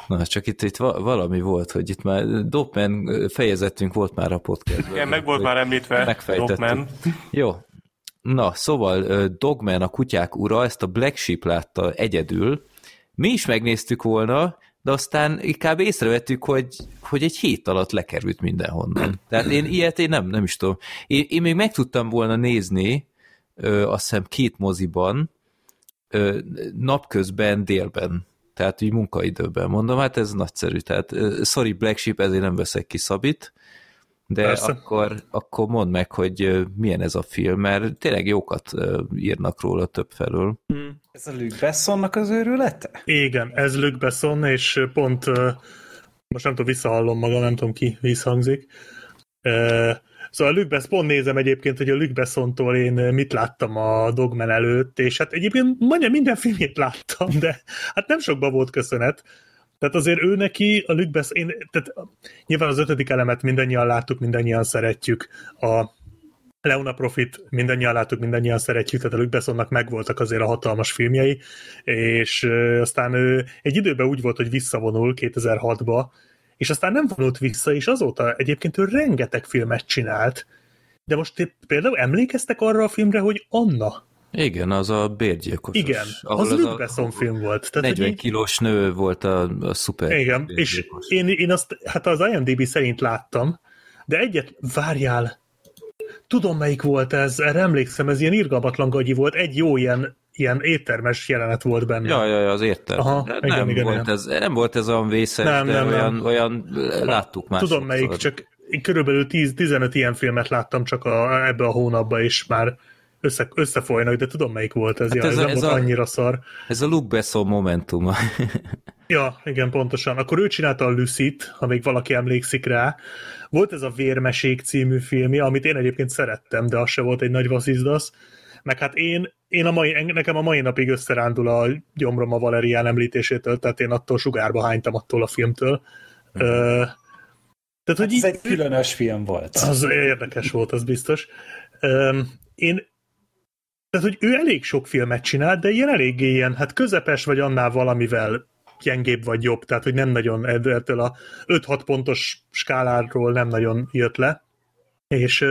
Na, csak itt valami volt, hogy itt már Dogman fejezetünk volt már a podcastban. Igen, meg volt már említve Dogman. Jó. Na, szóval Dogman, a kutyák ura, ezt a Black Sheep látta egyedül. Mi is megnéztük volna, de aztán inkább észrevettük, hogy egy hét alatt lekerült mindenhonnan. Tehát én ilyet nem is tudom. Én még meg tudtam volna nézni, azt hiszem 2 moziban, napközben, délben. Tehát így munkaidőben mondom, hát ez nagyszerű. Tehát sorry Black Sheep, ezért nem veszek ki Szabit, de akkor mondd meg, hogy milyen ez a film, mert tényleg jókat írnak róla több felől. Ez a Luc Bessonnak az őrülete? Igen, ez Luc Besson, és pont most nem tudom, visszahallom magam, nem tudom ki visszhangzik. Szóval a Luc Besson, pont nézem egyébként, hogy a Luc Bessontól én mit láttam a Dogman előtt, és hát egyébként majdnem minden filmjét láttam, de hát nem sokban volt köszönet. Tehát azért ő neki, a Luc Besson, tehát nyilván az 5. elemet mindannyian láttuk, mindannyian szeretjük, a Leona Profit mindannyian láttuk, mindannyian szeretjük, tehát a Luc Bessonnak megvoltak azért a hatalmas filmjei, és aztán ő egy időben úgy volt, hogy visszavonul 2006-ba, és aztán nem vonult vissza, és azóta egyébként ő rengeteg filmet csinált. De most például emlékeztek arra a filmre, hogy Anna? Igen, az a bérgyilkos. Igen, az Luc Besson film volt. Tehát 40 kilós nő volt a szuper. Igen, bérgyilkos. És én azt, hát az IMDb szerint láttam, de egyet várjál, tudom melyik volt ez, erre emlékszem, ez ilyen irgalmatlan gagyi volt, egy jó ilyen éttermes jelenet volt benne. Ja, az étterm. Nem volt ez olyan vészes, olyan láttuk már. Tudom melyik, csak én körülbelül 10-15 ilyen filmet láttam csak ebbe a hónapban, és már összefolynak, de tudom melyik volt ez. Hát ez nem volt annyira szar. Ez a Luc Besson momentuma. Ja, igen, pontosan. Akkor ő csinálta a Lucy-t, ha még valaki emlékszik rá. Volt ez a Vérmeség című filmje, amit én egyébként szerettem, de az se volt egy nagy vasszizdasz. Meg hát nekem a mai napig összerándul a gyomrom a Valerián említésétől, tehát én attól sugárba hánytam attól a filmtől. Tehát, hogy ez egy különös film volt. Az érdekes volt, az biztos. Tehát, hogy ő elég sok filmet csinált, de ilyen eléggé ilyen, hát közepes vagy annál valamivel gyengébb vagy jobb, tehát, hogy nem nagyon ettől a 5-6 pontos skáláról nem nagyon jött le, és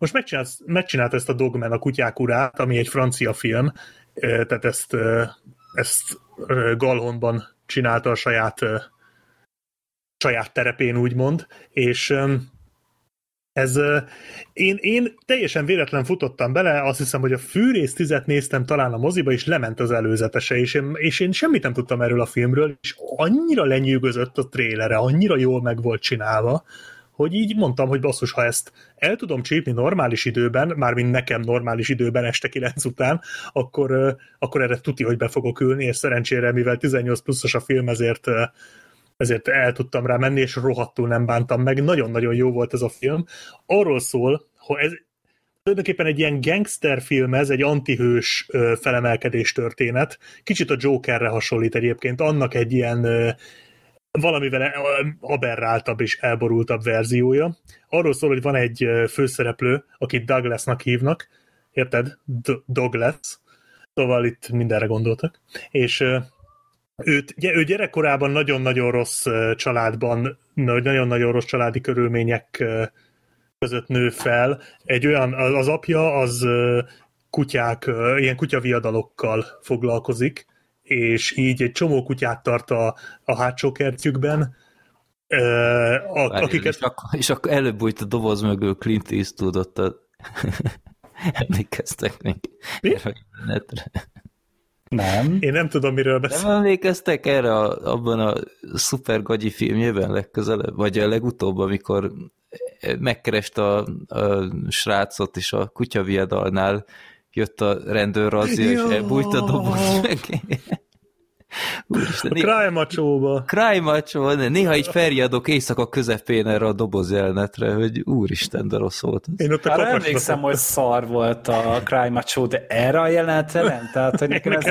Most megcsinált ezt a Dogman, a kutyák urát, ami egy francia film, tehát ezt Galhonban csinálta a saját terepén, úgymond, és ez én teljesen véletlen futottam bele, azt hiszem, hogy a Fűrész 10-et néztem talán a moziba, és lement az előzetese, és én semmit nem tudtam erről a filmről, és annyira lenyűgözött a trélere, annyira jól meg volt csinálva, hogy így mondtam, hogy basszus, ha ezt el tudom csípni normális időben, mármint nekem normális időben este 9 után, akkor erre tuti, hogy be fogok ülni, és szerencsére, mivel 18 pluszos a film, ezért el tudtam rá menni, és rohadtul nem bántam meg. Nagyon-nagyon jó volt ez a film. Arról szól, hogy ez tulajdonképpen egy ilyen gangster film, ez egy antihős felemelkedés történet. Kicsit a Jokerre hasonlít egyébként, annak egy ilyen valamivel aberráltabb és elborultabb verziója. Arról szól, hogy van egy főszereplő, akit Douglasnak hívnak, érted? Douglas. Szóval itt mindenre gondoltak. És ő gyerekkorában nagyon-nagyon rossz családban, nagyon-nagyon rossz családi körülmények között nő fel. Egy olyan, az apja az kutyák, ilyen kutyaviadalokkal foglalkozik, és így egy csomó kutyát tart a hátsó kertjükben. Akiket... És akkor előbb bújt a doboz mögül Clint Eastwoodot emlékeztek még. Mi? Nem. Én nem tudom, miről beszél. Nem emlékeztek erre abban a szuper gagyi filmjében legközelebb, vagy a legutóbb, amikor megkerest a srácot, és a kutyaviadalnál jött a rendőr razzia, és elbújt a doboz meg. Úristen, Cry Macho-ba. Cry Macho, néha így ferjadok éjszaka közepén erre a doboz jelenetre, hogy úristen, de rossz volt. Én ott emlékszem, hogy szar volt a Cry Macho, de erre a jelenetre nem? Tehát, hogy nekem így...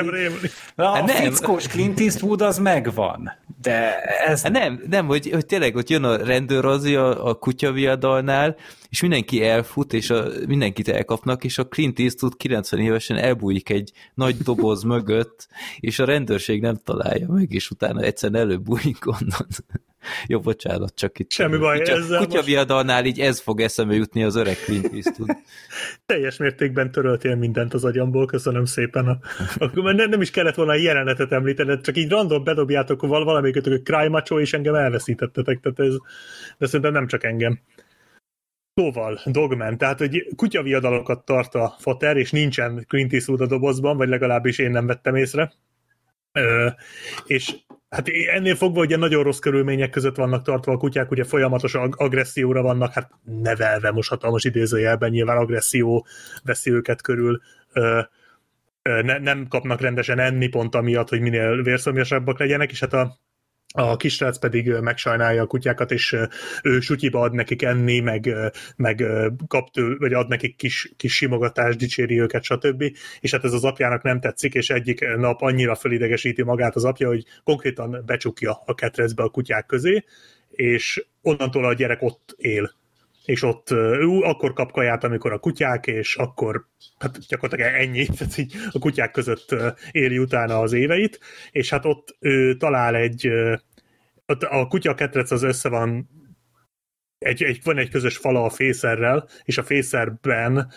A fickós Clint Eastwood az megvan, de ez... Nem, hogy tényleg ott jön a rendőr razzia a kutyaviadalnál, és mindenki elfut, és mindenkit elkapnak, és a Clint Eastwood 90 évesen elbújik egy nagy doboz mögött, és a rendőrség nem találja meg, és utána egyszerűen előbújik onnan. Jó, bocsánat, csak itt. Semmi baj. Kutyaviadalnál így ez fog eszembe jutni az öreg Clint Eastwood. Teljes mértékben töröltél mindent az agyamból, köszönöm szépen. Nem is kellett volna a jelenetet említened, csak így random bedobjátok valamelyikötök, hogy Cry Macho, és engem elveszítettetek. Tehát ez, de szerintem nem csak engem. Szóval, Dogman, tehát hogy kutyaviadalokat tart a fater, és nincsen Clint Eastwood a dobozban, vagy legalábbis én nem vettem észre. És hát ennél fogva ugye nagyon rossz körülmények között vannak tartva a kutyák, ugye folyamatos agresszióra vannak, hát nevelve, most hatalmas idézőjelben, nyilván agresszió veszi őket körül, nem kapnak rendesen enni pont amiatt, hogy minél vérszomjasabbak legyenek, és hát a kisrác pedig megsajnálja a kutyákat, és ő sutyiba ad nekik enni, meg kap tőle, vagy ad nekik kis simogatást, dicséri őket, stb. És hát ez az apjának nem tetszik, és egyik nap annyira fölidegesíti magát az apja, hogy konkrétan becsukja a ketrecbe a kutyák közé, és onnantól a gyerek ott él. És ott ő akkor kap kaját, amikor a kutyák, és akkor hát gyakorlatilag ennyi, tehát így a kutyák között éli utána az éveit, és hát ott ő talál a kutya ketrec az össze van, van egy közös fala a fészerrel, és a fészerben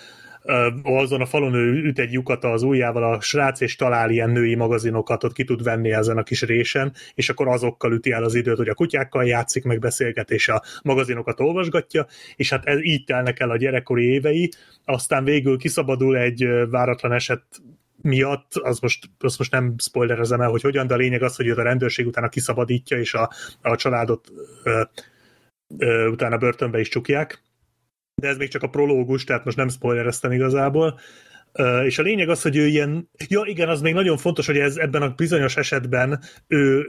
azon a falon ő üt egy lyukat az ujjával a srác, és talál ilyen női magazinokat, ott ki tud venni ezen a kis résen, és akkor azokkal üti el az időt, hogy a kutyákkal játszik, meg beszélget, és a magazinokat olvasgatja, és hát ez így telnek el a gyerekkori évei, aztán végül kiszabadul egy váratlan eset miatt, azt most nem spoilerezem el, hogy hogyan, de a lényeg az, hogy őt a rendőrség utána kiszabadítja, és a családot utána börtönbe is csukják. De ez még csak a prológus, tehát most nem spoilereztem igazából. És a lényeg az, hogy ő ilyen... Ja igen, az még nagyon fontos, hogy ebben a bizonyos esetben ő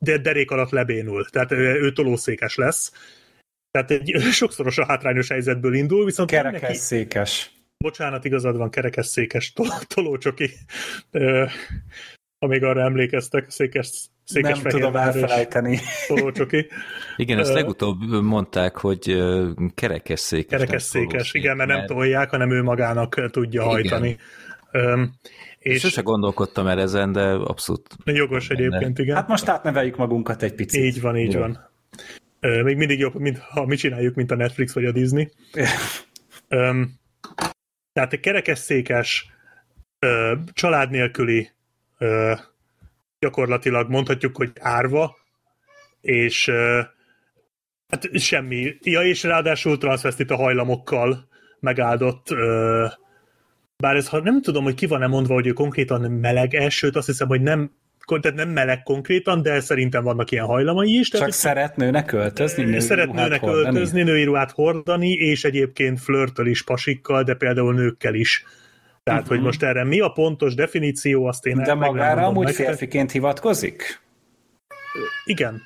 derék alatt lebénul, tehát ő tolószékes lesz. Tehát egy sokszoros a hátrányos helyzetből indul, viszont... Kerekesszékes. Neki... Bocsánat, igazad van, kerekesszékes tolócsoki. Amíg arra emlékeztek, székes nem tudom elfelejteni. Tolócsoki. Igen, ezt legutóbb mondták, hogy kerekesszékes. Kerekesszékes, igen, mert nem tolják, hanem ő magának tudja igen. hajtani. És sose gondolkodtam el ezen, de abszolút... Jogos egyébként, igen. Hát most átneveljük magunkat egy picit. Így van. Még mindig jobb, ha mi csináljuk, mint a Netflix vagy a Disney. Tehát egy kerekesszékes, család nélküli, gyakorlatilag mondhatjuk, hogy árva, és hát semmi. Ja, és ráadásul transzvesztita hajlamokkal megáldott, bár ez, ha nem tudom, hogy ki van-e mondva, hogy ő konkrétan meleg, sőt azt hiszem, hogy nem, tehát nem meleg konkrétan, de szerintem vannak ilyen hajlamai is. Tehát csak szeretnőnek költözni, női ruhát hordani, és egyébként flörtöl is pasikkal, de például nőkkel is. Tehát, hogy most erre mi a pontos definíció, azt én de magára amúgy nektek. Férfiként hivatkozik? Igen,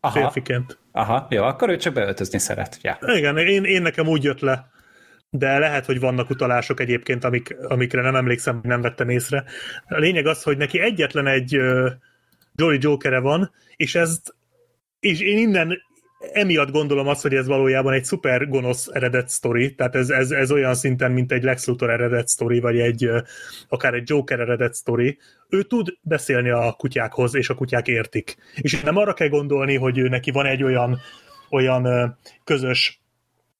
aha, férfiként. Aha, jó, akkor ő csak beöltözni szeret. Ja. Igen, én nekem úgy jött le, de lehet, hogy vannak utalások egyébként, amikre nem emlékszem, nem vettem észre. A lényeg az, hogy neki egyetlen egy Jolly Jokere van, és én innen emiatt gondolom azt, hogy ez valójában egy szuper gonosz eredet sztori, tehát ez olyan szinten, mint egy Lex Luthor eredet sztori, vagy akár egy Joker eredet sztori. Ő tud beszélni a kutyákhoz, és a kutyák értik. És nem arra kell gondolni, hogy ő neki van egy olyan közös,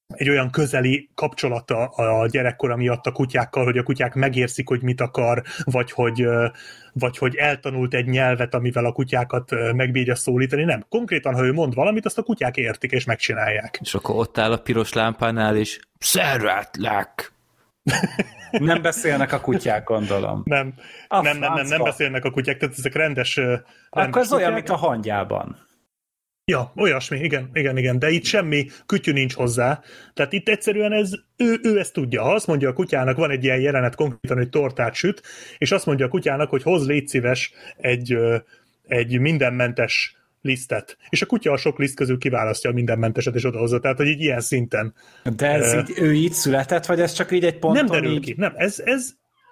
egy olyan közeli kapcsolata a gyerekkora miatt a kutyákkal, hogy a kutyák megérzik, hogy mit akar, vagy hogy eltanult egy nyelvet, amivel a kutyákat megbírja szólítani. Nem. Konkrétan, ha ő mond valamit, azt a kutyák értik, és megcsinálják. És akkor ott áll a piros lámpánál, és szervetlek! Nem beszélnek a kutyák, gondolom. Nem beszélnek a kutyák, tehát ezek rendes akkor ez olyan, mint a hangyában. Ja, olyasmi, igen, de itt semmi kütyű nincs hozzá. Tehát itt egyszerűen ő ezt tudja. Ha azt mondja a kutyának, van egy ilyen jelenet konkrétan, hogy tortát süt, és azt mondja a kutyának, hogy hozz légy szíves egy mindenmentes lisztet. És a kutya a sok liszt közül kiválasztja a mindenmenteset, és odahozza. Tehát, hogy így ilyen szinten. De ez ő így született, vagy ez csak így egy ponton? Nem derül így... ki. Nem, ez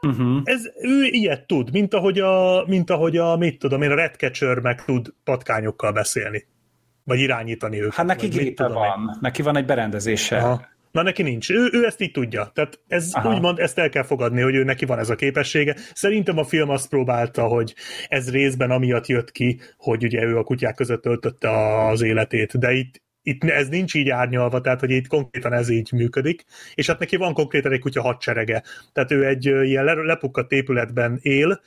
uh-huh. Ez ő ilyet tud, mint ahogy a mit tudom én, a Redcatcher meg tud patkányokkal beszélni. Vagy irányítani őket. Hát neki gépe van, neki van egy berendezése. Aha. Na neki nincs, ő ezt így tudja. Tehát ez úgymond, ezt el kell fogadni, hogy ő neki van ez a képessége. Szerintem a film azt próbálta, hogy ez részben amiatt jött ki, hogy ugye ő a kutyák között töltötte az életét, de itt ez nincs így árnyalva, tehát hogy itt konkrétan ez így működik, és hát neki van konkrétan egy kutya hadserege. Tehát ő egy ilyen lepukkadt épületben él,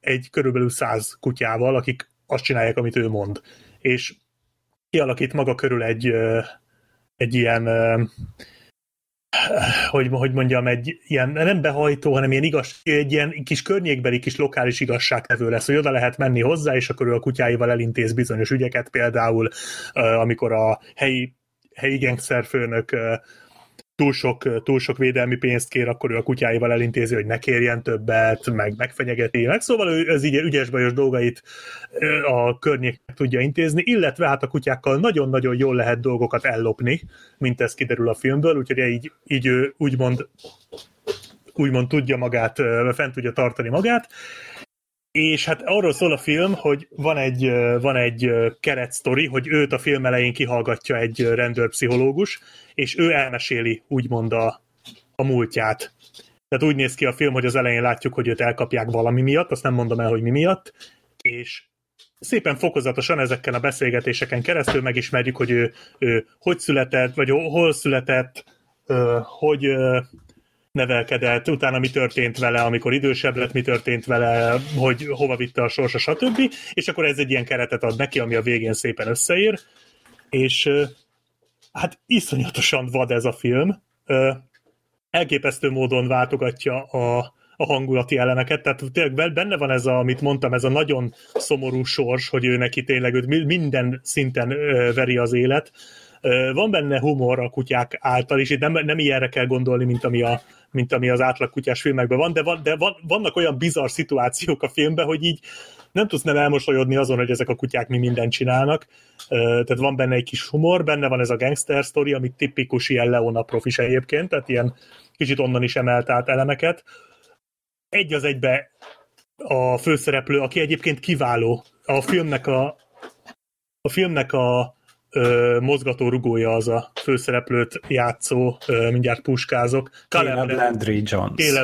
egy körülbelül 100 kutyával, akik azt csinálják, amit ő mond. És kialakít maga körül egy ilyen, hogy mondjam, egy ilyen nem behajtó, hanem egy ilyen kis környékbeli, kis lokális igazságtevő lesz, hogy oda lehet menni hozzá, és akkor ő a kutyáival elintéz bizonyos ügyeket, például amikor a helyi gengszerfőnök túl sok védelmi pénzt kér, akkor ő a kutyáival elintézi, hogy ne kérjen többet, meg megfenyegeti. Szóval ő az így ügyes-bajos dolgait a környéknek tudja intézni, illetve hát a kutyákkal nagyon-nagyon jól lehet dolgokat ellopni, mint ez kiderül a filmből, úgyhogy így ő úgymond tudja magát, fent tudja tartani magát. És hát arról szól a film, hogy van egy keretsztori, hogy őt a film elején kihallgatja egy rendőrpszichológus, és ő elmeséli úgymond a múltját. Tehát úgy néz ki a film, hogy az elején látjuk, hogy őt elkapják valami miatt, azt nem mondom el, hogy mi miatt, és szépen fokozatosan ezeken a beszélgetéseken keresztül megismerjük, hogy ő hogy született, vagy hol született, hogy... nevelkedett, utána mi történt vele, amikor idősebb lett, mi történt vele, hogy hova vitte a sorsa, stb. És akkor ez egy ilyen keretet ad neki, ami a végén szépen összeér, és hát iszonyatosan vad ez a film. Elképesztő módon váltogatja a hangulati elemeket, tehát tényleg benne van ez, amit mondtam, ez a nagyon szomorú sors, hogy ő neki tényleg őt minden szinten veri az élet. Van benne humor a kutyák által is, itt nem ilyenre kell gondolni, mint ami az átlag kutyás filmekben van, de vannak olyan bizarr szituációk a filmben, hogy így nem tudsz nem elmosolyodni azon, hogy ezek a kutyák mi mindent csinálnak. Tehát van benne egy kis humor, benne van ez a gangster sztori, ami tipikus ilyen Leona profis egyébként, tehát ilyen kicsit onnan is emelt át elemeket. Egy az egybe a főszereplő, aki egyébként kiváló. A filmnek a mozgató rugója az a főszereplőt játszó, mindjárt puskázok. Caleb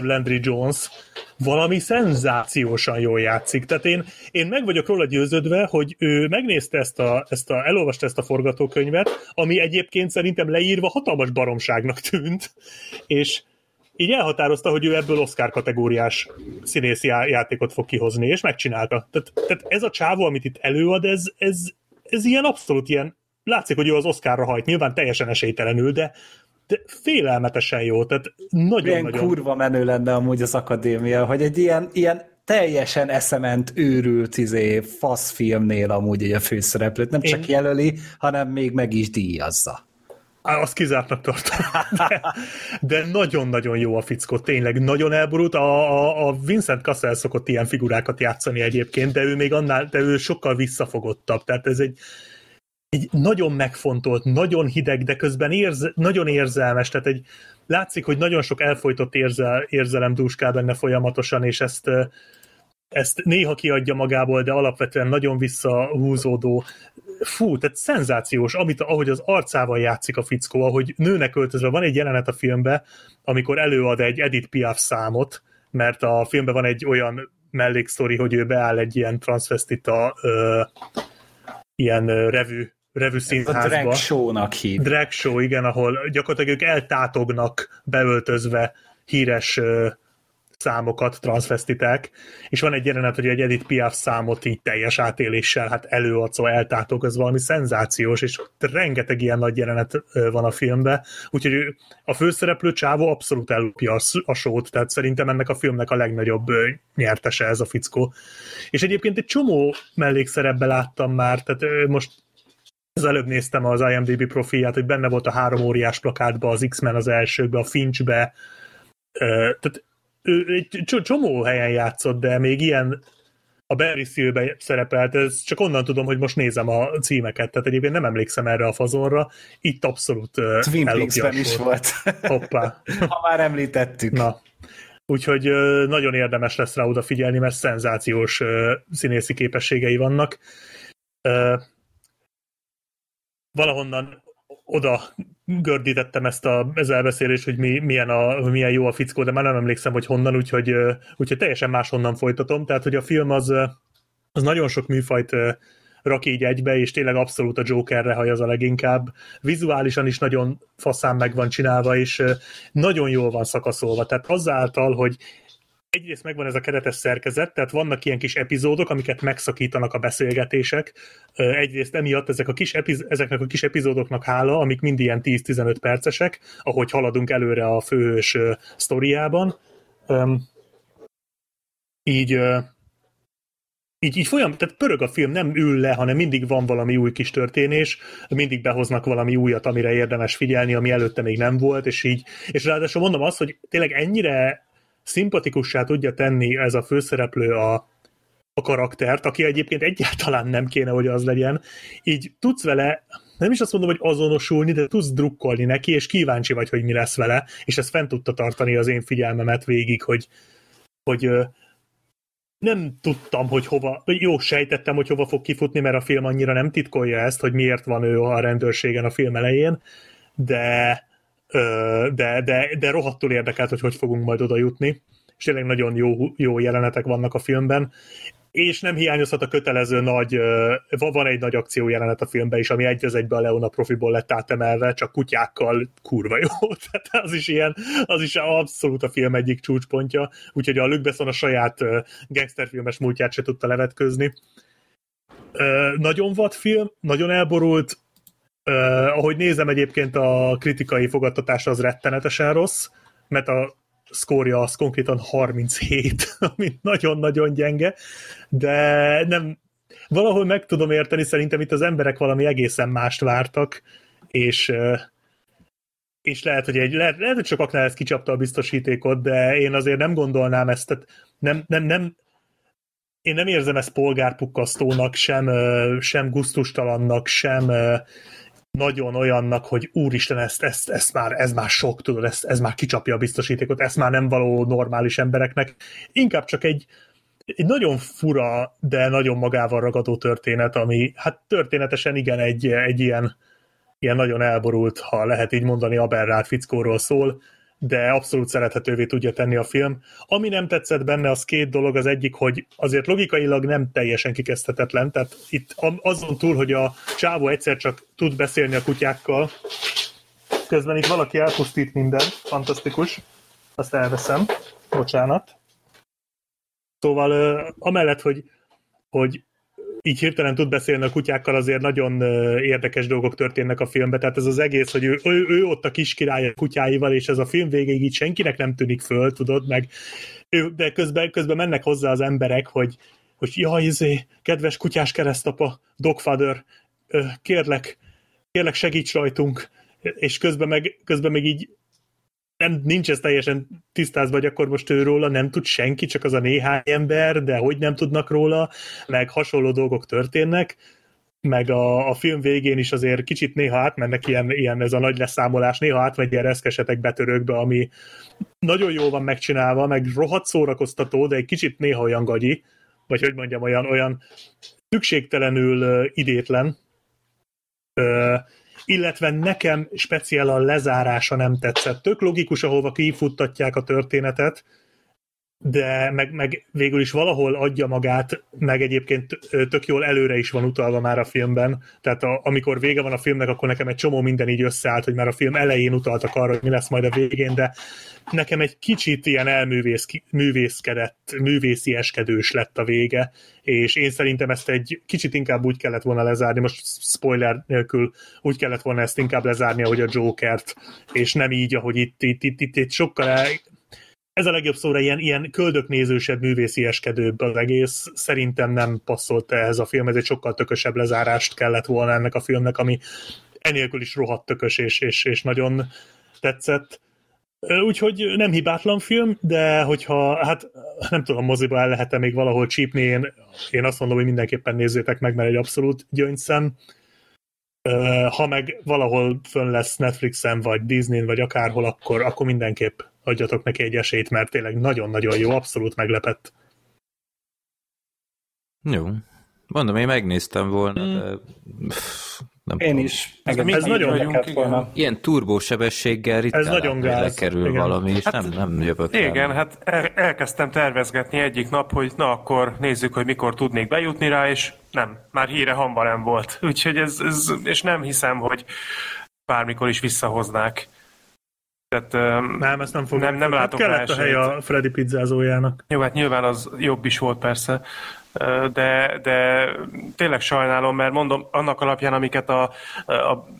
Landry Jones. Valami szenzációsan jól játszik. Tehát én meg vagyok róla győződve, hogy ő megnézte elolvasta ezt a forgatókönyvet, ami egyébként szerintem leírva hatalmas baromságnak tűnt, és így elhatározta, hogy ő ebből Oscar kategóriás színész játékot fog kihozni, és megcsinálta. Tehát ez a csávó, amit itt előad, ez ilyen abszolút ilyen, látszik, hogy ő az Oscarra hajt, nyilván teljesen esélytelenül, de félelmetesen jó, tehát nagyon-nagyon... Milyen kurva menő lenne amúgy az akadémia, hogy egy ilyen teljesen eszement, őrült faszfilmnél amúgy a főszereplőt nem csak jelöli, hanem még meg is díjazza. Azt kizártnak tartom. De nagyon-nagyon jó a fickó, tényleg nagyon elborult. A Vincent Cassel szokott ilyen figurákat játszani egyébként, de ő még annál, de ő sokkal visszafogottabb. Tehát ez egy nagyon megfontolt, nagyon hideg, de közben nagyon érzelmes. Tehát látszik, hogy nagyon sok elfojtott érzelem dúskál benne folyamatosan, és ezt néha kiadja magából, de alapvetően nagyon visszahúzódó. Fú, tehát szenzációs, ahogy az arcával játszik a fickó, ahogy nőnek öltözve. Van egy jelenet a filmben, amikor előad egy Edith Piaf számot, mert a filmben van egy olyan melléksztori, hogy ő beáll egy ilyen transvestita ilyen revű színházba. A drag show-nak hív. Drag show, igen, ahol gyakorlatilag ők eltátognak beöltözve híres számokat, transvestiták, és van egy jelenet, hogy egy Edith Piaf számot így teljes átéléssel, hát előadszó, eltátok, ez valami szenzációs, és rengeteg ilyen nagy jelenet van a filmben, úgyhogy a főszereplő csávó abszolút elúpja a sót, tehát szerintem ennek a filmnek a legnagyobb nyertese ez a fickó. És egyébként egy csomó mellékszerepbe láttam már, tehát most az előbb néztem az IMDb profilját, hogy benne volt a 3 óriás plakátba, az X-Men az elsőbe, a Finchbe, tehát egy csomó helyen játszott, de még ilyen a Barry Seal-ben szerepelt, ez csak onnan tudom, hogy most nézem a címeket, tehát egyébként nem emlékszem erre a fazonra, itt abszolút Twin Peaksben is volt. Hoppá. Ha már említettük. Na. Úgyhogy nagyon érdemes lesz rá odafigyelni, mert szenzációs színészi képességei vannak. Valahonnan oda gördítettem ezt elbeszélést, hogy milyen jó a fickó, de már nem emlékszem, hogy honnan, úgyhogy teljesen máshonnan folytatom. Tehát, hogy a film az nagyon sok műfajt rak így egybe, és tényleg abszolút a Jokerre hajaz a leginkább. Vizuálisan is nagyon faszán meg van csinálva, és nagyon jól van szakaszolva. Tehát azáltal, hogy egyrészt megvan ez a keretes szerkezet, tehát vannak ilyen kis epizódok, amiket megszakítanak a beszélgetések. Egyrészt emiatt ezeknek a kis epizódoknak hála, amik mind ilyen 10-15 percesek, ahogy haladunk előre a főhős sztoriában. Így folyamatosan, tehát pörög a film, nem ül le, hanem mindig van valami új kis történés, mindig behoznak valami újat, amire érdemes figyelni, ami előtte még nem volt, és így. És ráadásul mondom azt, hogy tényleg ennyire szimpatikussá tudja tenni ez a főszereplő a karaktert, aki egyébként egyáltalán nem kéne, hogy az legyen. Így tudsz vele, nem is azt mondom, hogy azonosulni, de tudsz drukkolni neki, és kíváncsi vagy, hogy mi lesz vele, és ez fent tudta tartani az én figyelmemet végig, hogy nem tudtam, hogy hova, jó, sejtettem, hogy hova fog kifutni, mert a film annyira nem titkolja ezt, hogy miért van ő a rendőrségen a film elején, de rohadtul érdekelt, hogy fogunk majd oda jutni, és tényleg nagyon jó jelenetek vannak a filmben, és nem hiányozhat a kötelező nagy, van egy nagy akció jelenet a filmben is, ami egy az egyben a Leona profiból lett átemelve, csak kutyákkal kurva jó, tehát az is abszolút a film egyik csúcspontja, úgyhogy a Luc Besson a saját gangsterfilmes múltját se tudta levetközni. Nagyon vad film, nagyon elborult. Ahogy nézem, egyébként a kritikai fogadtatása az rettenetesen rossz, mert a szkórja az konkrétan 37, ami nagyon-nagyon gyenge, de nem, valahol meg tudom érteni, szerintem itt az emberek valami egészen mást vártak, és lehet, hogy sokaknál ez kicsapta a biztosítékot, de én azért nem gondolnám ezt, tehát nem én nem érzem ezt polgárpukkasztónak, sem gusztustalannak, sem nagyon olyannak, hogy úristen, ez már sok, tudod, ez már kicsapja a biztosítékot, ez már nem való normális embereknek. Inkább csak egy egy nagyon fura, de nagyon magával ragadó történet, ami hát történetesen igen egy ilyen nagyon elborult, ha lehet így mondani, aberrált fickóról szól, de abszolút szerethetővé tudja tenni a film. Ami nem tetszett benne, az két dolog. Az egyik, hogy azért logikailag nem teljesen kikezdhetetlen, tehát itt azon túl, hogy a csávó egyszer csak tud beszélni a kutyákkal, közben itt valaki elpusztít mindent, fantasztikus, azt elveszem, bocsánat. Szóval amellett, hogy így hirtelen tud beszélni a kutyákkal, azért nagyon érdekes dolgok történnek a filmben, tehát ez az egész, hogy ő ott a kis király a kutyáival, és ez a film végéig így senkinek nem tűnik föl, tudod, meg de közben mennek hozzá az emberek, hogy jaj, kedves kutyás keresztapa, Dogfather, kérlek segíts rajtunk, és közben meg így nem, nincs ez teljesen tisztázva, hogy akkor most ő róla nem tud senki, csak az a néhány ember, de hogy nem tudnak róla, meg hasonló dolgok történnek, meg a film végén is azért kicsit néha átmennek ilyen ez a nagy leszámolás, néha átmegy ilyen reszkesetek betörőkbe, ami nagyon jól van megcsinálva, meg rohadt szórakoztató, de egy kicsit néha olyan gagyi, vagy hogy mondjam, olyan szükségtelenül idétlen, illetve nekem speciál a lezárása nem tetszett. Tök logikus, ahova kifuttatják a történetet, de meg végül is valahol adja magát, meg egyébként tök jól előre is van utalva már a filmben. Tehát amikor vége van a filmnek, akkor nekem egy csomó minden így összeállt, hogy már a film elején utaltak arra, hogy mi lesz majd a végén, de nekem egy kicsit ilyen művészieskedős lett a vége, és én szerintem ezt egy kicsit inkább úgy kellett volna lezárni, most spoiler nélkül, úgy kellett volna ezt inkább lezárni, ahogy a Jokert, és nem így, ahogy itt sokkal ez a legjobb szóra, ilyen köldöknézősebb, művészieskedőbb az egész. Szerintem nem passzolt ehhez a film, ez egy sokkal tökösebb lezárást kellett volna ennek a filmnek, ami enélkül is rohadt tökös, és nagyon tetszett. Úgyhogy nem hibátlan film, de hogyha, hát nem tudom, moziba el lehet-e még valahol csípni, én azt mondom, hogy mindenképpen nézzétek meg, mert egy abszolút gyöngyszem. Ha meg valahol fönn lesz Netflixen, vagy Disneyn, vagy akárhol, akkor mindenképp adjatok neki egy esélyt, mert tényleg nagyon-nagyon jó, abszolút meglepett. Jó. Mondom, én megnéztem volna, de... Én is. Ez nagyon meglepett volna. Ilyen turbósebességgel ritkán lekerül valami, és hát, nem jövök el. Igen, hát elkezdtem tervezgetni egyik nap, hogy na akkor nézzük, hogy mikor tudnék bejutni rá, és nem, már híre hamva nem volt. Úgyhogy ez, és nem hiszem, hogy bármikor is visszahoznák. Tehát, nem, ezt nem fogom. Nem látok rá esélyt. Kellett a hely a Freddy pizzázójának. Jó, hát nyilván az jobb is volt persze, de tényleg sajnálom, mert mondom, annak alapján, amiket a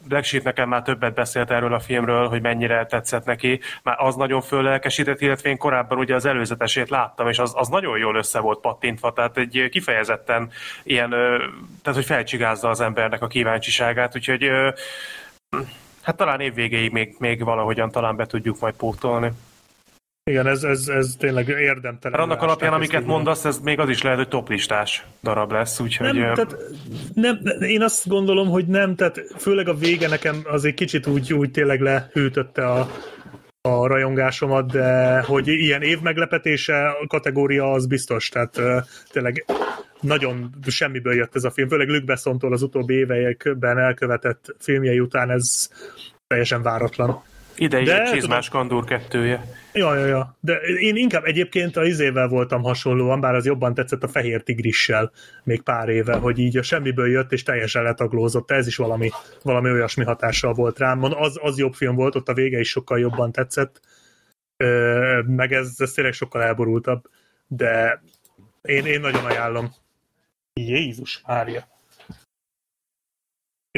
Black Sheep nekem már többet beszélt erről a filmről, hogy mennyire tetszett neki, már az nagyon föllelkesített, illetve én korábban ugye az előzetesét láttam, és az nagyon jól össze volt pattintva, tehát egy kifejezetten ilyen, tehát hogy felcsigázza az embernek a kíváncsiságát, úgyhogy hát talán évvégéig még valahogyan talán be tudjuk majd pótolni. Igen, ez tényleg érdemtelen. Annak alapján, amiket mondasz, ez még az is lehet, hogy toplistás darab lesz, úgyhogy... Nem, én azt gondolom, hogy nem, tehát főleg a vége nekem azért kicsit úgy tényleg lehűtötte a rajongásomat, de hogy ilyen év meglepetése kategória az biztos, tehát tényleg nagyon semmiből jött ez a film, főleg Luc Bessontól az utóbbi években elkövetett filmjei után ez teljesen váratlan. Idei egy Csizmás Kandúr 2-je. Ja. De én inkább egyébként a izével voltam hasonlóan, bár az jobban tetszett, a Fehér Tigrissel még pár éve, hogy így a semmiből jött és teljesen letaglózott. Ez is valami olyasmi hatással volt rám. Az jobb film volt, ott a vége is sokkal jobban tetszett, meg ez tényleg sokkal elborultabb, de én nagyon ajánlom. Jézus Mária!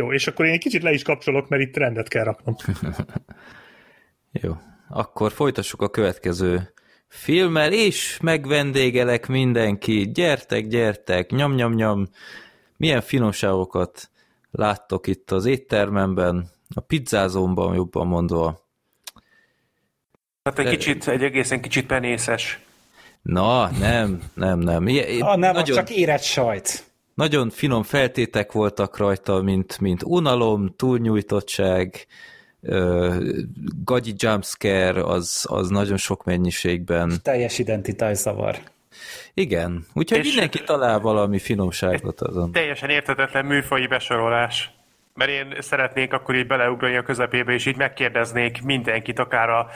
Jó, és akkor én egy kicsit le is kapcsolok, mert itt rendet kell raknom. Jó, akkor folytassuk a következő filmmel, és megvendégelek mindenki. Gyertek, nyam. Milyen finomságokat láttok itt az éttermemben, a pizzázomban jobban mondva. Hát egy egészen kicsit penészes. Na, nem. Nagyon... csak érett sajt. Nagyon finom feltétek voltak rajta, mint unalom, túlnyújtottság, gagyi jumpscare, az nagyon sok mennyiségben. Teljes identitászavar. Igen, úgyhogy mindenki talál valami finomságot azon. Teljesen érthetetlen műfaji besorolás. Mert én szeretnék akkor így beleugrani a közepébe, és így megkérdeznék mindenkit, akár a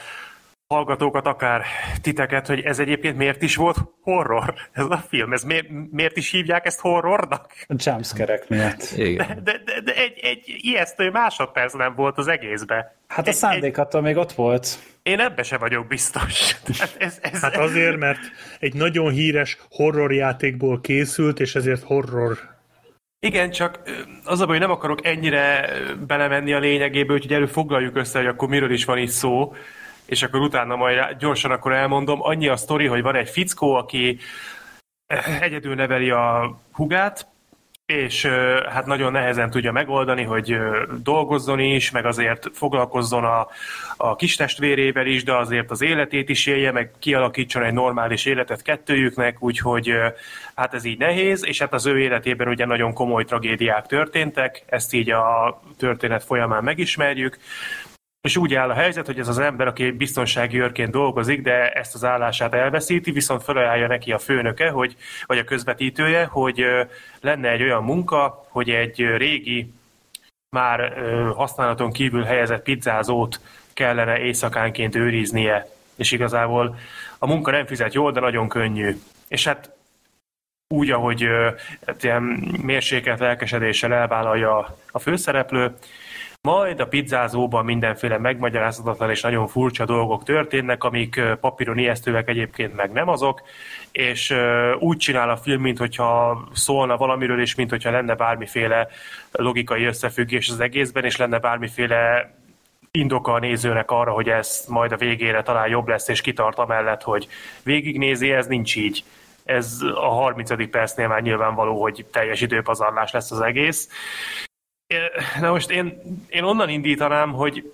hallgatókat, akár titeket, hogy ez egyébként miért is volt horror? Ez a film, ez miért is hívják ezt horrornak? A jumpscare-ek miatt. Igen. De egy ijesztő másodperc nem volt az egészben. Hát a szándékattól még ott volt. Én ebbe se vagyok biztos. Hát azért, mert egy nagyon híres horrorjátékból készült, és ezért horror... Igen, csak az a baj, hogy nem akarok ennyire belemenni a lényegéből, úgyhogy előbb foglaljuk össze, hogy akkor miről is van itt szó, és akkor utána majd gyorsan akkor elmondom. Annyi a sztori, hogy van egy fickó, aki egyedül neveli a hugát, és hát nagyon nehezen tudja megoldani, hogy dolgozzon is, meg azért foglalkozzon a kistestvérével is, de azért az életét is élje, meg kialakítson egy normális életet kettőjüknek, úgyhogy hát ez így nehéz, és hát az ő életében ugye nagyon komoly tragédiák történtek, ezt így a történet folyamán megismerjük, és úgy áll a helyzet, hogy ez az ember, aki biztonsági őrként dolgozik, de ezt az állását elveszíti, viszont felajánlja neki a főnöke, vagy a közvetítője, hogy lenne egy olyan munka, hogy egy régi, már használaton kívül helyezett pizzázót kellene éjszakánként őriznie. És igazából a munka nem fizet jól, de nagyon könnyű. És hát úgy, ahogy ilyen mérsékelt lelkesedéssel elvállalja a főszereplő, majd a pizzázóban mindenféle megmagyarázhatatlan és nagyon furcsa dolgok történnek, amik papíron ijesztőek, egyébként meg nem azok, és úgy csinál a film, minthogyha szólna valamiről, és minthogyha lenne bármiféle logikai összefüggés az egészben, és lenne bármiféle indoka a nézőnek arra, hogy ez majd a végére talán jobb lesz, és kitart amellett, hogy végignézi, ez nincs így. Ez a 30. percnél már nyilvánvaló, hogy teljes időpazarlás lesz az egész. Na most én onnan indítanám, hogy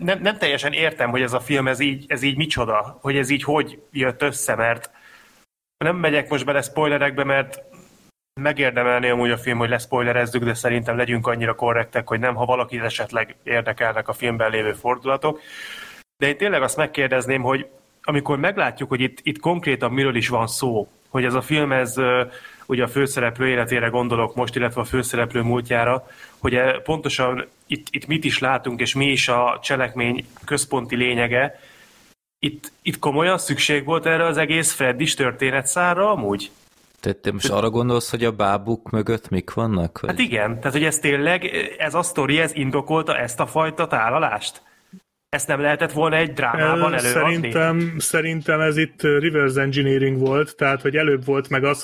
nem teljesen értem, hogy ez a film, ez így micsoda, hogy ez így hogy jött össze, mert nem megyek most bele spoilerekbe, mert megérdemelné amúgy a film, hogy leszpoilerezzük, de szerintem legyünk annyira korrektek, hogy nem, ha valakit esetleg érdekelnek a filmben lévő fordulatok. De én tényleg azt megkérdezném, hogy amikor meglátjuk, hogy itt konkrétan miről is van szó, hogy ez a film, ez... ugye a főszereplő életére gondolok most, illetve a főszereplő múltjára, hogy pontosan itt mit is látunk, és mi is a cselekmény központi lényege. Itt komolyan szükség volt erre az egész Freddy-s történetszárra amúgy? Tehát te most arra gondolsz, hogy a bábuk mögött mik vannak? Vagy? Hát igen, tehát hogy ez tényleg, ez a sztori, ez indokolta ezt a fajta tálalást? Ezt nem lehetett volna egy drámában előadni? Szerintem ez itt reverse engineering volt, tehát hogy előbb volt meg az,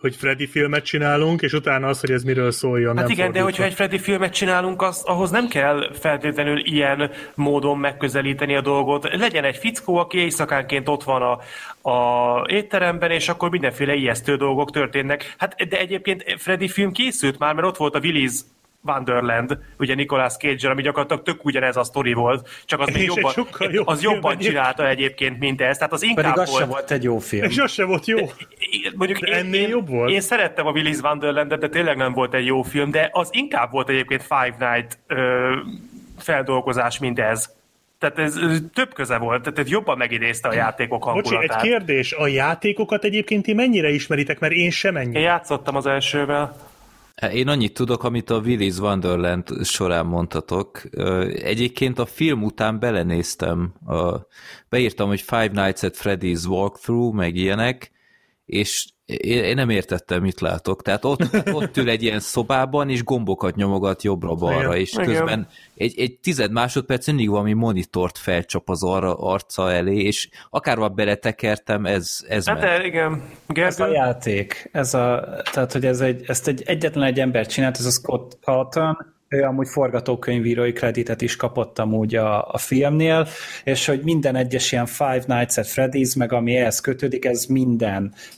hogy Freddy filmet csinálunk, és utána az, hogy ez miről szóljon. Hát igen, fordítva. De hogyha egy Freddy filmet csinálunk, ahhoz nem kell feltétlenül ilyen módon megközelíteni a dolgot. Legyen egy fickó, aki éjszakánként ott van a étteremben, és akkor mindenféle ijesztő dolgok történnek. Hát de egyébként Freddy film készült már, mert ott volt a Willy's Wonderland, ugye Nicolas Cage-el, ami gyakorlatilag tök ugyanez a sztori volt, csak az még jobban csinálta egyébként, mint ez. Tehát az inkább pedig az volt. Se volt egy jó film. És az se volt jó. Mondjuk ennél jobb volt. Én szerettem a Willy's Wonderlandet, de tényleg nem volt egy jó film, de az inkább volt egyébként Five Night feldolgozás, mint ez. Tehát ez több köze volt, tehát jobban megidézte a játékok hangulatát. Bocsi, egy kérdés, a játékokat egyébként ti mennyire ismeritek, mert én sem ennyire. Én játszottam az elsővel. Én annyit tudok, amit a Willy's Wonderland során mondtatok. Egyébként a film után belenéztem. Beírtam, hogy Five Nights at Freddy's Walkthrough, meg ilyenek, és én nem értettem, mit látok. Tehát ott ül egy ilyen szobában, és gombokat nyomogat jobbra-balra, és közben egy 10 másodperc mindig valami monitort felcsap az arca elé, és akárval beletekertem, ez hát ment. Igen. Ez a játék. Tehát, hogy ezt egyetlen egy ember csinált, ez a Scott Cawthon, ő amúgy forgatókönyvírói kreditet is kapott amúgy a filmnél, és hogy minden egyes ilyen Five Nights at Freddy's, meg ami ehhez kötődik, ez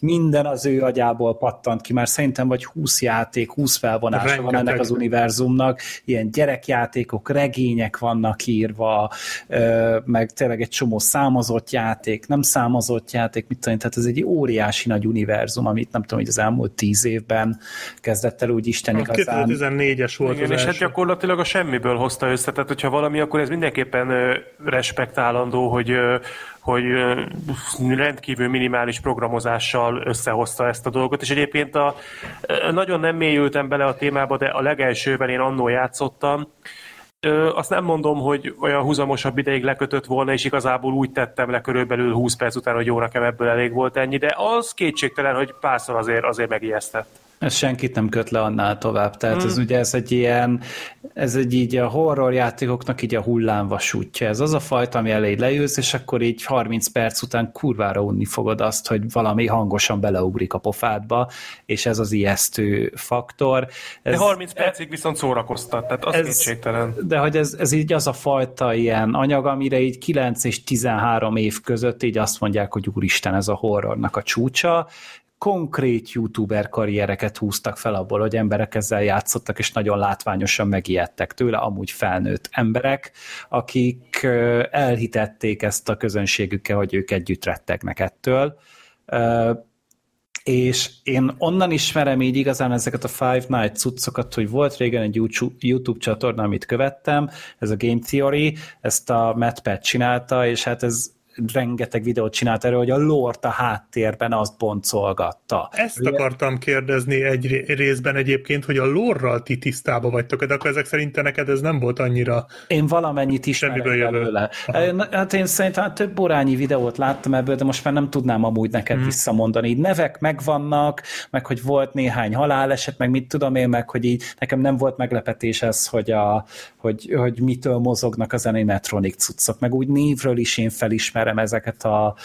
minden az ő agyából pattant ki, már szerintem vagy 20 játék, 20 felvonása rengeteg van ennek az univerzumnak, ilyen gyerekjátékok, regények vannak írva, meg tényleg egy csomó számozott játék, nem számozott játék, mit tudom, tehát ez egy óriási nagy univerzum, amit nem tudom, hogy az elmúlt 10 évben kezdett el úgy Isten igazán. 2014-es volt az első. gyakorlatilag a semmiből hozta össze, tehát hogyha valami, akkor ez mindenképpen respektálandó, hogy rendkívül minimális programozással összehozta ezt a dolgot, és egyébként nagyon nem mélyültem bele a témába, de a legelsőben én annól játszottam. Azt nem mondom, hogy olyan húzamosabb ideig lekötött volna, és igazából úgy tettem le körülbelül 20 perc után, hogy jó, nekem ebből elég volt ennyi, de az kétségtelen, hogy párszor azért megijesztett. Ez senkit nem köt le annál tovább, tehát ez ugye ez egy a horror játékoknak így a hullámvasútja, ez az a fajta, ami elé leülsz, és akkor így 30 perc után kurvára unni fogod azt, hogy valami hangosan beleugrik a pofádba, és ez az ijesztő faktor. De 30 percig viszont szórakoztat, tehát az kétségtelen. De hogy ez így az a fajta ilyen anyag, amire így 9 és 13 év között így azt mondják, hogy úristen, ez a horrornak a csúcsa, konkrét youtuber karriereket húztak fel abból, hogy emberek ezzel játszottak, és nagyon látványosan megijedtek tőle, amúgy felnőtt emberek, akik elhitették ezt a közönségükkel, hogy ők együtt rettegnek ettől. És én onnan ismerem így igazán ezeket a Five Nights cuccokat, hogy volt régen egy YouTube csatorna, amit követtem, ez a Game Theory, ezt a Matt Pat csinálta, és hát ez rengeteg videót csinált erről, hogy a lort a háttérben azt boncolgatta. Ezt akartam kérdezni egy részben egyébként, hogy a lorral ti tisztában vagytok, de akkor ezek szerint neked ez nem volt annyira... Én valamennyit ismerek belőle. Hát én szerintem több órányi videót láttam ebből, de most már nem tudnám amúgy neked visszamondani. Így nevek megvannak, meg hogy volt néhány haláleset, meg mit tudom én, meg hogy így nekem nem volt meglepetés ez, hogy mitől mozognak az animatronic cuccok, meg úgy névről is én felismerem ezeket a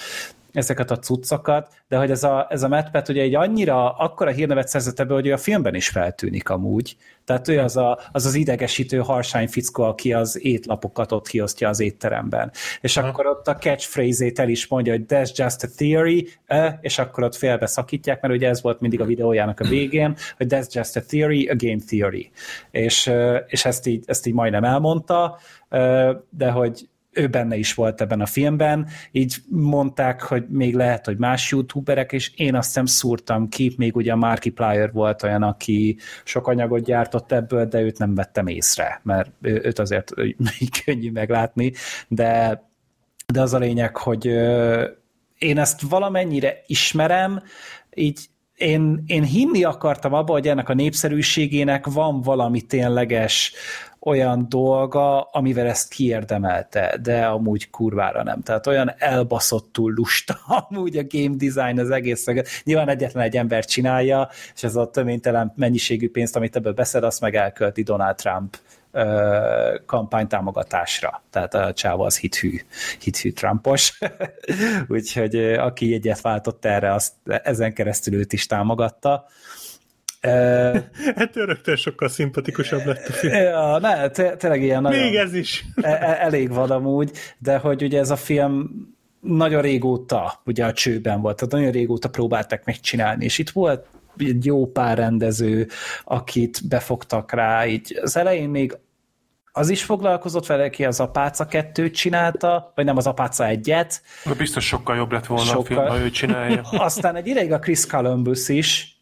cuccokat, de hogy ez a Matt Pat ugye egy akkora hírnevet szerzett ebből, hogy ő a filmben is feltűnik amúgy. Tehát ő az idegesítő harsány fickó, aki az étlapokat ott kiosztja az étteremben. És akkor ott a catchphrase-ét el is mondja, hogy that's just a theory, és akkor ott félbe szakítják, mert ugye ez volt mindig a videójának a végén, hogy that's just a theory, a game theory. És ezt így majdnem elmondta, de hogy ő benne is volt ebben a filmben, így mondták, hogy még lehet, hogy más youtuberek, és én azt nem szúrtam ki, még ugye a Markiplier volt olyan, aki sok anyagot gyártott ebből, de őt nem vettem észre, mert őt azért könnyű meglátni, de az a lényeg, hogy én ezt valamennyire ismerem, így én hinni akartam abba, hogy ennek a népszerűségének van valami tényleges olyan dolga, amivel ezt kiérdemelte, de amúgy kurvára nem. Tehát olyan elbaszottul lusta amúgy a game design az egész. Nyilván egyetlen egy ember csinálja, és ez a töménytelen mennyiségű pénzt, amit ebből beszed, azt meg elkölti Donald Trump kampánytámogatásra. Tehát a csáva az hithű Trumpos. Úgyhogy aki egyet váltott erre, azt ezen keresztül őt is támogatta. Hát rögtön sokkal szimpatikusabb lett a film. Ja, tényleg ilyen nagyon... Még ez is. Elég van amúgy, de hogy ugye ez a film nagyon régóta ugye a csőben volt, tehát nagyon régóta próbálták megcsinálni, és itt volt egy jó pár rendező, akit befogtak rá, így az elején még az is foglalkozott vele, aki az Apáca 2-t csinálta, vagy nem, az Apáca 1-et. Biztos sokkal jobb lett volna a film, ha ő csinálja. Aztán egy ideig a Chris Columbus is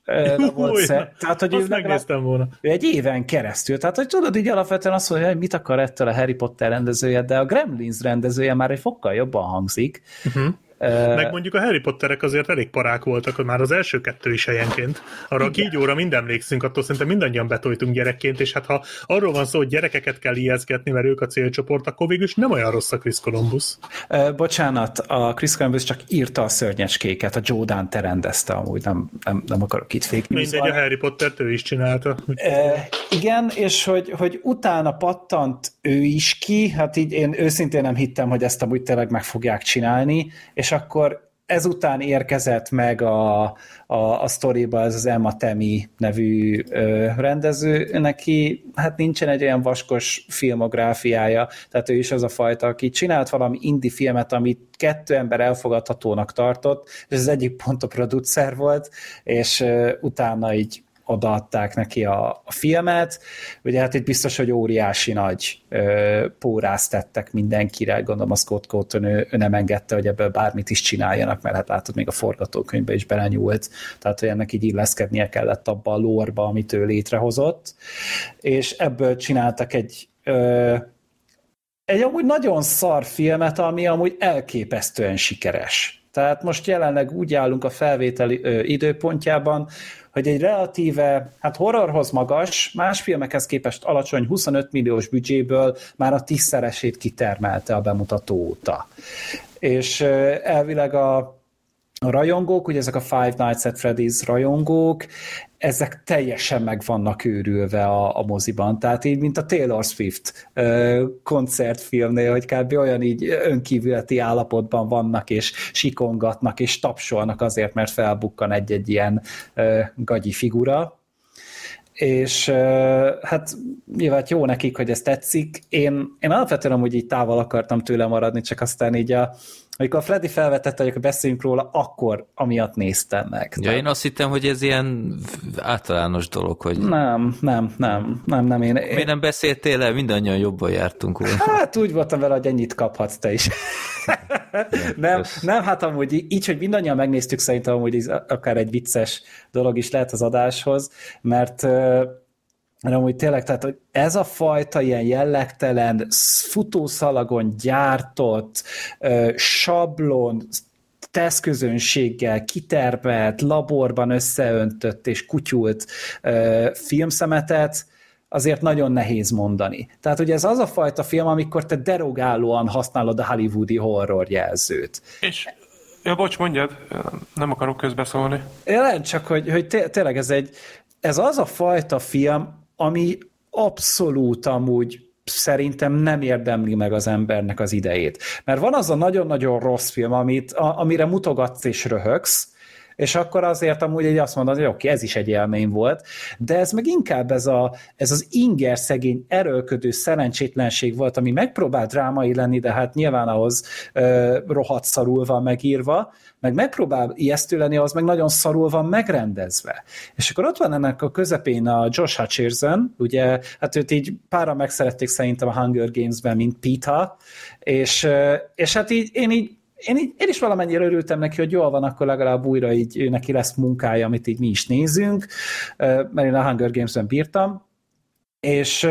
volt tehát, hogy azt megnéztem volna. Ő egy éven keresztül, tehát hogy tudod, így alapvetően azt mondja, hogy mit akar ettől a Harry Potter rendezője, de a Gremlins rendezője már egy fokkal jobban hangzik. Meg mondjuk a Harry Potterek azért elég parák voltak, hogy már az első kettő is helyenként. Arra a kígyóra mind emlékszünk, attól szerintem mindannyian betojtunk gyerekként, és hát ha arról van szó, hogy gyerekeket kell ijeszgetni, mert ők a célcsoport, akkor végülis nem olyan rossz a Chris Columbus. Bocsánat, a Chris Columbus csak írta a Szörnyecskéket, a Joe Dante rendezte amúgy, nem akarok itt fake news. Mindegy, a Harry Pottert ő is csinálta. Igen, és hogy utána pattant ő is ki, hát így én őszintén nem hittem, hogy ezt amúgy tényleg meg fogják csinálni, és akkor ezután érkezett meg a sztoriba ez az Emma Temi nevű rendező, neki hát nincsen egy olyan vaskos filmográfiája, tehát ő is az a fajta, aki csinált valami indie filmet, amit kettő ember elfogadhatónak tartott, és az egyik pont a producer volt, és utána így odaadták neki a filmet. Ugye hát itt biztos, hogy óriási nagy pórázt tettek mindenkire, gondolom a Scott Cawthon ő nem engedte, hogy ebből bármit is csináljanak, mert hát látod, még a forgatókönyvbe is belenyúlt, tehát hogy ennek így illeszkednie kellett abba a lore-ba, amit ő létrehozott, és ebből csináltak egy amúgy nagyon szar filmet, ami amúgy elképesztően sikeres. Tehát most jelenleg úgy állunk a felvétel időpontjában, hogy egy relatíve, hát horrorhoz magas, más filmekhez képest alacsony 25 milliós büdzséből már a 10-szeresét kitermelte a bemutató óta. És elvileg a rajongók, ugye ezek a Five Nights at Freddy's rajongók, ezek teljesen meg vannak őrülve a moziban, tehát így, mint a Taylor Swift koncertfilmnél, hogy kb. Olyan így önkívületi állapotban vannak, és sikongatnak, és tapsolnak azért, mert felbukkan egy-egy ilyen gagyi figura, és hát nyilván jó nekik, hogy ez tetszik. Én alapvetően amúgy így távol akartam tőle maradni, csak aztán így amikor a Freddy felvetette, hogy beszéljünk róla, akkor amiatt néztem meg. Ja, én azt hittem, hogy ez ilyen általános dolog, hogy... Nem. Miért nem beszéltél el? Mindannyian jobban jártunk volna. Hát úgy voltam vele, hogy ennyit kaphatsz te is. Nem, hát amúgy így, hogy mindannyian megnéztük, szerintem amúgy akár egy vicces dolog is lehet az adáshoz, mert... hanem úgy tényleg, tehát hogy ez a fajta ilyen jellegtelen, futószalagon gyártott, sablon, tesztközönséggel kitermelt, laborban összeöntött és kutyult filmszemetet, azért nagyon nehéz mondani. Tehát ugye ez az a fajta film, amikor te derogálóan használod a hollywoodi horror jelzőt. És... Ja, bocs, mondjad, nem akarok közbeszólni. Én csak, hogy tényleg ez az a fajta film, ami abszolút amúgy szerintem nem érdemli meg az embernek az idejét. Mert van az a nagyon-nagyon rossz film, amire mutogatsz és röhögsz, és akkor azért amúgy így azt mondod, hogy oké, ez is egy élmény volt, de ez meg inkább ez az inger szegény, erőlködő szerencsétlenség volt, ami megpróbál drámai lenni, de hát nyilván ahhoz rohadt szarul van megírva, meg megpróbál ijesztő lenni, ahhoz meg nagyon szarul van megrendezve. És akkor ott van ennek a közepén a Josh Hutcherson, ugye, hát őt így pára megszerették szerintem a Hunger Games-ben, mint Pita, és hát így én is valamennyire örültem neki, hogy jól van, akkor legalább újra így neki lesz munkája, amit így mi is nézünk, mert én a Hunger Games-ben bírtam, és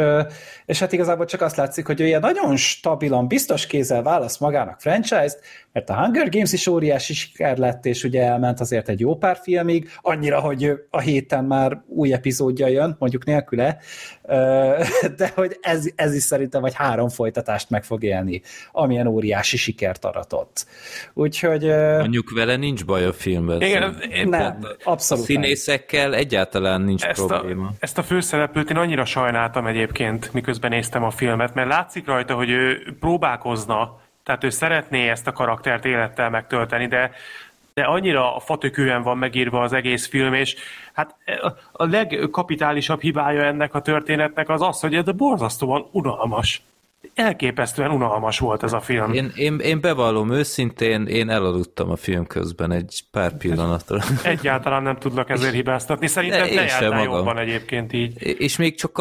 hát igazából csak azt látszik, hogy ő ilyen nagyon stabilan, biztos kézzel választ magának franchise-t, mert a Hunger Games is óriási siker lett, és ugye elment azért egy jó pár filmig, annyira, hogy a héten már új epizódja jön, mondjuk nélküle, de hogy ez is szerintem vagy 3 folytatást meg fog élni, amilyen óriási sikert aratott. Úgyhogy... Mondjuk vele nincs baj a filmben. Nem, abszolút a színészekkel nem. Egyáltalán nincs probléma. Ezt a főszereplőt én annyira sajnáltam egyébként, miközben néztem a filmet, mert látszik rajta, hogy ő próbálkozna, tehát ő szeretné ezt a karaktert élettel megtölteni, de annyira a fatökűen van megírva az egész film, és hát a legkapitálisabb hibája ennek a történetnek az, hogy ez borzasztóan unalmas. Elképesztően unalmas volt ez a film. Én bevallom őszintén, én elaludtam a film közben egy pár pillanatra. Egyáltalán nem tudlak ezért hibáztatni. Szerintem te jártál jobban egyébként így. És még csak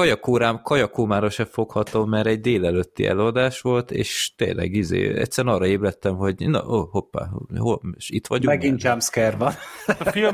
kajakómára se foghatom, mert egy délelőtti előadás volt, és tényleg egyszerűen arra ébredtem, hogy hoppá, és itt vagyunk. Megint jumpscare van.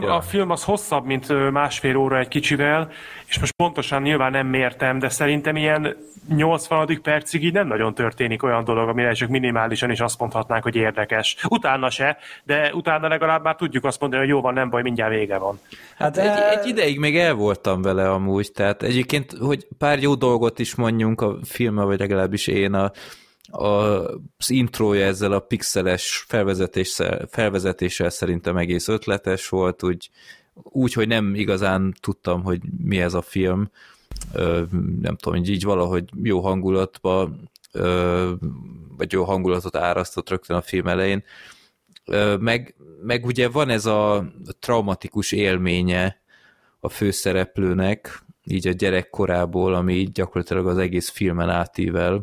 A film az hosszabb, mint másfél óra egy kicsivel, és most pontosan nyilván nem mértem, de szerintem ilyen 80. percig így nem nagyon történik olyan dolog, amire csak minimálisan is azt mondhatnánk, hogy érdekes. Utána se, de utána legalább már tudjuk azt mondani, hogy jó van, nem baj, mindjárt vége van. Hát egy ideig még el voltam vele amúgy, tehát egyébként, hogy pár jó dolgot is mondjunk a filmben, vagy legalábbis én az intrója ezzel a pixeles felvezetéssel szerintem egész ötletes volt, úgy, hogy nem igazán tudtam, hogy mi ez a film, nem tudom, hogy így valahogy jó hangulatba, vagy jó hangulatot árasztott rögtön a film elején, meg ugye van ez a traumatikus élménye a főszereplőnek, így a gyerekkorából, ami így gyakorlatilag az egész filmen átível,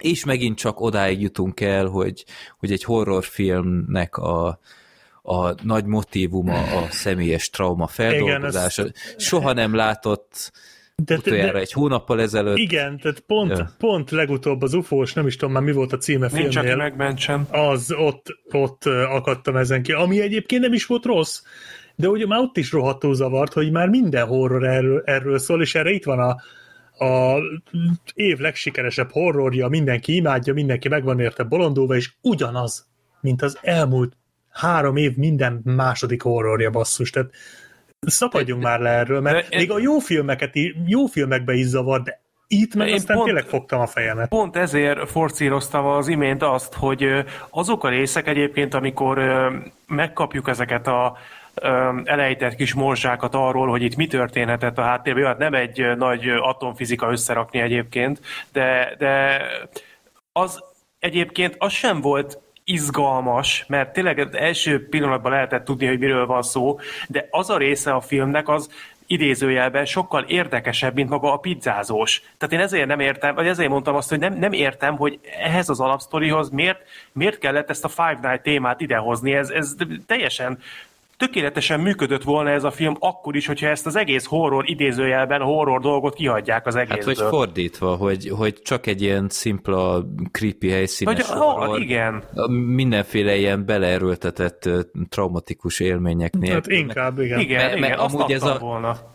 és megint csak odáig jutunk el, hogy egy horrorfilmnek a a nagy motívuma a személyes trauma feldolgozása. Igen, soha nem látott utoljára egy hónappal ezelőtt. Igen, tehát pont legutóbb az UFO-s, nem is tudom már mi volt a címe filmnél. Nincs, aki megmentsem. Az ott akadtam ezen ki, ami egyébként nem is volt rossz. De ugye már ott is rohadtul zavart, hogy már minden horror erről szól, és erre itt van a év legsikeresebb horrorja, mindenki imádja, mindenki meg van érte bolondulva, és ugyanaz, mint az elmúlt 3 év minden második horrorja, basszus. Tehát szakadjunk már le erről, mert még a jó filmekbe is zavar, de itt meg aztán tényleg fogtam a fejemet. Pont ezért forcíroztam az imént azt, hogy azok a részek egyébként, amikor megkapjuk ezeket a elejtett kis morzsákat arról, hogy itt mi történhetett a háttérben. Hát nem egy nagy atomfizika összerakni egyébként, de az egyébként az sem volt izgalmas, mert tényleg az első pillanatban lehetett tudni, hogy miről van szó, de az a része a filmnek az idézőjelben sokkal érdekesebb, mint maga a pizzázós. Tehát én ezért nem értem, vagy ezért mondtam azt, hogy nem értem, hogy ehhez az alapsztorihoz miért kellett ezt a Five Night témát idehozni. Ez teljesen tökéletesen működött volna ez a film akkor is, hogyha ezt az egész horror idézőjelben horror dolgot kihagyják az egészből. Hát, hogy fordítva, hogy csak egy ilyen szimpla, creepy helyszínes horror, igen. Mindenféle ilyen beleerőltetett traumatikus élmények nélkül. Hát inkább, igen, amúgy ez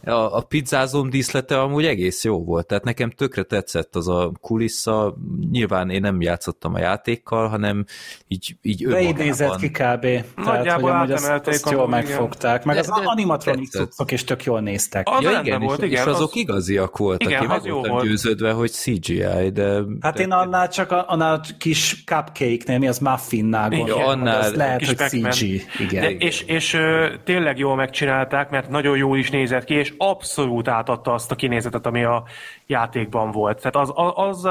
a pizzázom díszlete amúgy egész jó volt, tehát nekem tökre tetszett az a kulissza, nyilván én nem játszottam a játékkal, hanem így önmagában. Beidézett ki kb. Nagyjából átemelték a megfogták, meg az animatronics cuccok is tök jól néztek. Az ja, igen, volt, és azok igaziak voltak, igen, én meg voltam győződve, hogy CGI, de... Hát én annál csak annál kis cupcake-nél, mi az muffinnál gondolom, az lehet, hogy CG. Igen. De, és tényleg jól megcsinálták, mert nagyon jól is nézett ki, és abszolút átadta azt a kinézetet, ami a játékban volt. Tehát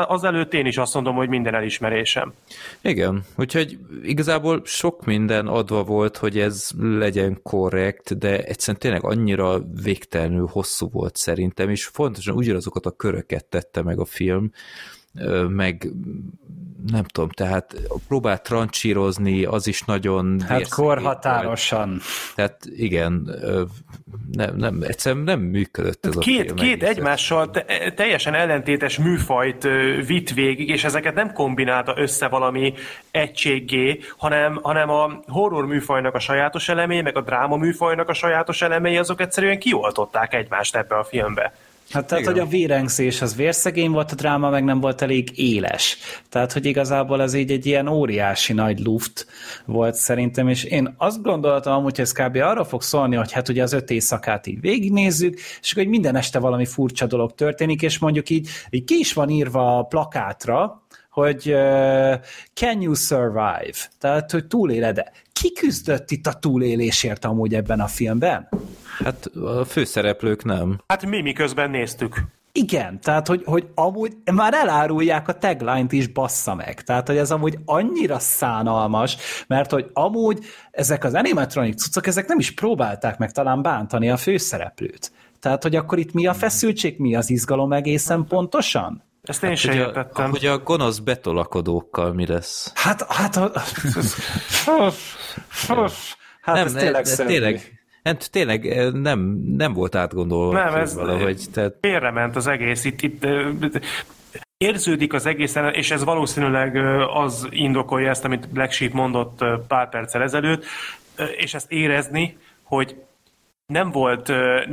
az előtt én is azt mondom, hogy minden elismerésem. Igen, úgyhogy igazából sok minden adva volt, hogy ez legyen korrekt, de egyszerűen tényleg annyira végtelenül hosszú volt szerintem, és fontosan ugyanazokat a köröket tette meg a film, meg nem tudom, tehát próbált trancsírozni, az is nagyon... Hát korhatárosan. Volt. Tehát igen, nem, egyszerűen nem működött ez a film. Két egymással teljesen ellentétes műfajt vitt végig, és ezeket nem kombinálta össze valami egységgé, hanem a horror műfajnak a sajátos elemei, meg a dráma műfajnak a sajátos elemei, azok egyszerűen kioltották egymást ebbe a filmbe. Hát tehát, igen. Hogy a vérengzés az vérszegény volt, a dráma meg nem volt elég éles. Tehát, hogy igazából az így egy ilyen óriási nagy luft volt szerintem, és én azt gondoltam amúgy, hogy ez kb. Arra fog szólni, hogy hát ugye az 5 éjszakát így végignézzük, és akkor minden este valami furcsa dolog történik, és mondjuk így ki is van írva a plakátra, hogy can you survive? Tehát, hogy túléled-e? Ki küzdött itt a túlélésért amúgy ebben a filmben? Hát a főszereplők nem. Hát mi miközben néztük. Igen, tehát hogy amúgy már elárulják a tagline-t is, bassza meg. Tehát, hogy ez amúgy annyira szánalmas, mert hogy amúgy ezek az animatronic cuccok, ezek nem is próbálták meg talán bántani a főszereplőt. Tehát, hogy akkor itt mi a feszültség, mi az izgalom egészen pontosan? Ezt én sem értettem. Hogy a gonosz betolakodókkal mi lesz? Tényleg nem volt átgondolva. Nem, ez valahogy. Tehát... félrement az egész. Itt érződik az egészen, és ez valószínűleg az indokolja ezt, amit Black Sheep mondott pár perccel ezelőtt, és ezt érezni, hogy nem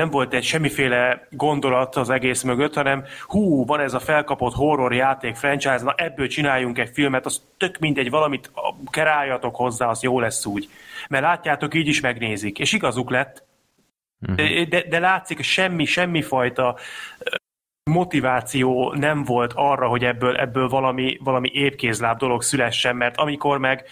volt egy semmiféle gondolat az egész mögött, hanem hú, van ez a felkapott horror játék franchise, na ebből csináljunk egy filmet, az tök mindegy, valamit keráljatok hozzá, az jó lesz úgy. Mert látjátok, így is megnézik. És igazuk lett. De látszik, semmi fajta motiváció nem volt arra, hogy ebből valami épkézláb dolog szülessen, mert amikor meg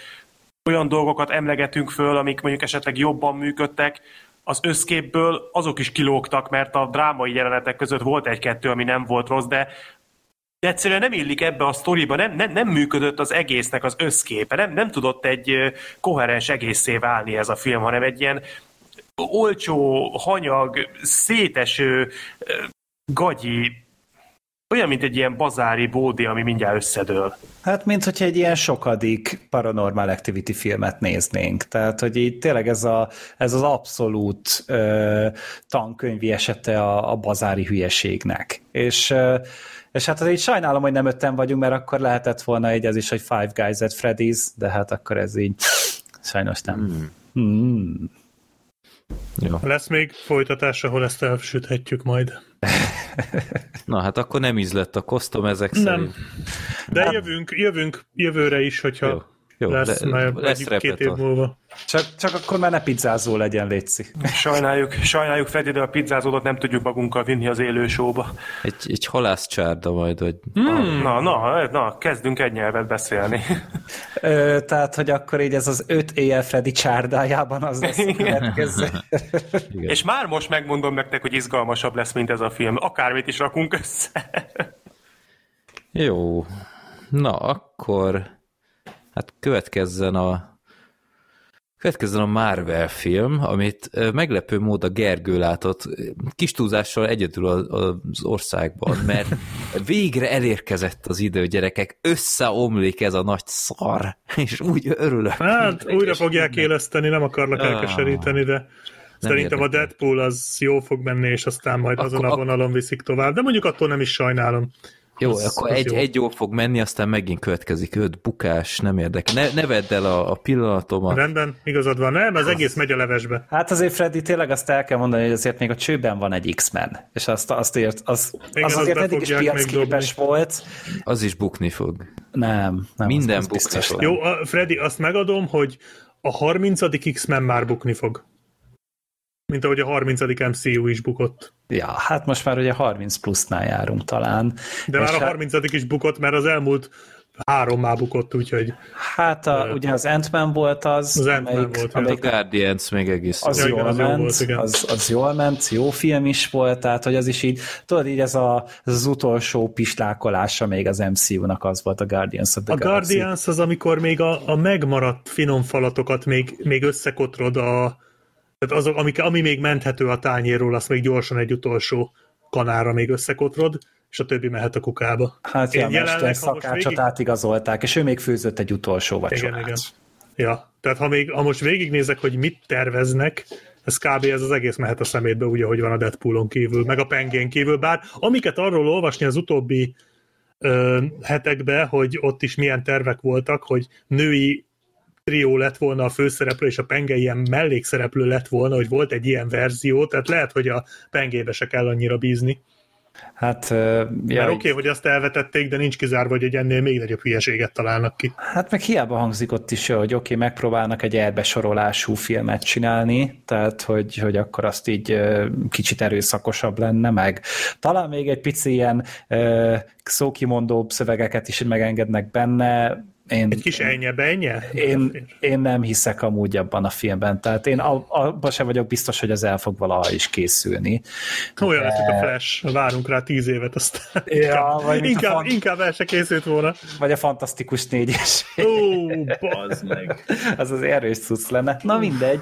olyan dolgokat emlegetünk föl, amik mondjuk esetleg jobban működtek, az összképből azok is kilógtak, mert a drámai jelenetek között volt 1-2, ami nem volt rossz, de egyszerűen nem illik ebbe a sztoriba, nem működött az egésznek az összképe, nem tudott egy koherens egészé válni ez a film, hanem egy ilyen olcsó, hanyag, széteső, gagyi Olyan, mint egy ilyen bazári bódé, ami mindjárt összedől. Hát, mint hogyha egy ilyen sokadik Paranormal Activity filmet néznénk. Tehát, hogy így tényleg ez az abszolút tankönyvi esete a bazári hülyeségnek. És hát így sajnálom, hogy nem ötten vagyunk, mert akkor lehetett volna egy ez is, hogy Five Guys at Freddy's, de hát akkor ez így sajnos nem. Jó. Lesz még folytatás, ahol ezt elsüthetjük majd. Na hát akkor nem ízlett a kosztom ezek szerint. De nem. Jövünk jövőre is, hogyha jó, lesz már egyik 2 év múlva. Csak akkor már ne pizzázó legyen, létszik. Sajnáljuk Freddy, de a pizzázódat nem tudjuk magunkkal vinni az élő showba. Egy halászcsárda majd, hogy... Na, kezdünk egy nyelvet beszélni. Tehát, hogy akkor így ez az 5 éjjel Freddy csárdájában az lesz a következő. És már most megmondom nektek, hogy izgalmasabb lesz, mint ez a film. Akármit is rakunk össze. Jó. Na, akkor... Hát következzen a Marvel film, amit meglepő mód a Gergő látott kis túlzással egyedül az országban, mert végre elérkezett az idő, gyerekek, összeomlik ez a nagy szar, és úgy örülök. Hát újra fogják éleszteni, nem akarlak elkeseríteni, de szerintem a Deadpool az jó fog menni, és aztán majd azon a vonalon viszik tovább, de mondjuk attól nem is sajnálom. Jó, akkor egy jól fog menni, aztán megint következik 5 bukás, nem érdekel. Ne vedd el a pillanatomat. Rendben, igazad van. Nem, az egész megy a levesbe. Hát azért, Freddy, tényleg azt el kell mondani, hogy azért még a csőben van egy X-Men. És azért eddig is piacképes volt. Az is bukni fog. Nem minden bukni biztos fog. Jó, Freddy, azt megadom, hogy a 30. X-Men már bukni fog. Mint ahogy a 30. MCU is bukott. Ja, hát most már ugye 30 plusznál járunk talán. De már a 30. is bukott, mert az elmúlt 3 már bukott, úgyhogy... Hát ugye az Ant-Man volt az. Az Ant-Man volt. A Guardians még egész. Az jól ment, jó film is volt, tehát hogy az is így, tudod így ez az utolsó pislákolása még az MCU-nak az volt a Guardians of the Galaxy. A Guardians az, amikor még a megmaradt finom falatokat még összekotrod a... Tehát azok, ami még menthető a tányérról, azt még gyorsan egy utolsó kanálra még összekotrod, és a többi mehet a kukába. Hát ja, mester szakácsot átigazolták, és ő még főzött egy utolsó vacsorát. Igen. Ja, tehát ha most végignézek, hogy mit terveznek, ez kb. Ez az egész mehet a szemétbe, úgy, ahogy van a Deadpoolon kívül, meg a Pengén kívül, bár amiket arról olvasni az utóbbi hetekben, hogy ott is milyen tervek voltak, hogy női trió lett volna a főszereplő, és a Penge ilyen mellékszereplő lett volna, hogy volt egy ilyen verzió, tehát lehet, hogy a Pengébe se kell annyira bízni. Hát, mert oké, hogy azt elvetették, de nincs kizárva, hogy egy ennél még nagyobb hülyeséget találnak ki. Hát meg hiába hangzik ott is, hogy oké, megpróbálnak egy elbesorolású filmet csinálni, tehát hogy akkor azt így kicsit erőszakosabb lenne, meg talán még egy pici ilyen szókimondóbb szövegeket is megengednek benne. Egy kis ennye-bennye? Én nem hiszek amúgy abban a filmben, tehát én abban sem vagyok biztos, hogy az el fog valaha is készülni. Olyan lett, hogy a Flash, várunk rá 10 évet, aztán inkább el se készült volna. Vagy a Fantasztikus 4-es. Ó, bazd meg! Az az erős cucc lenne. Na mindegy.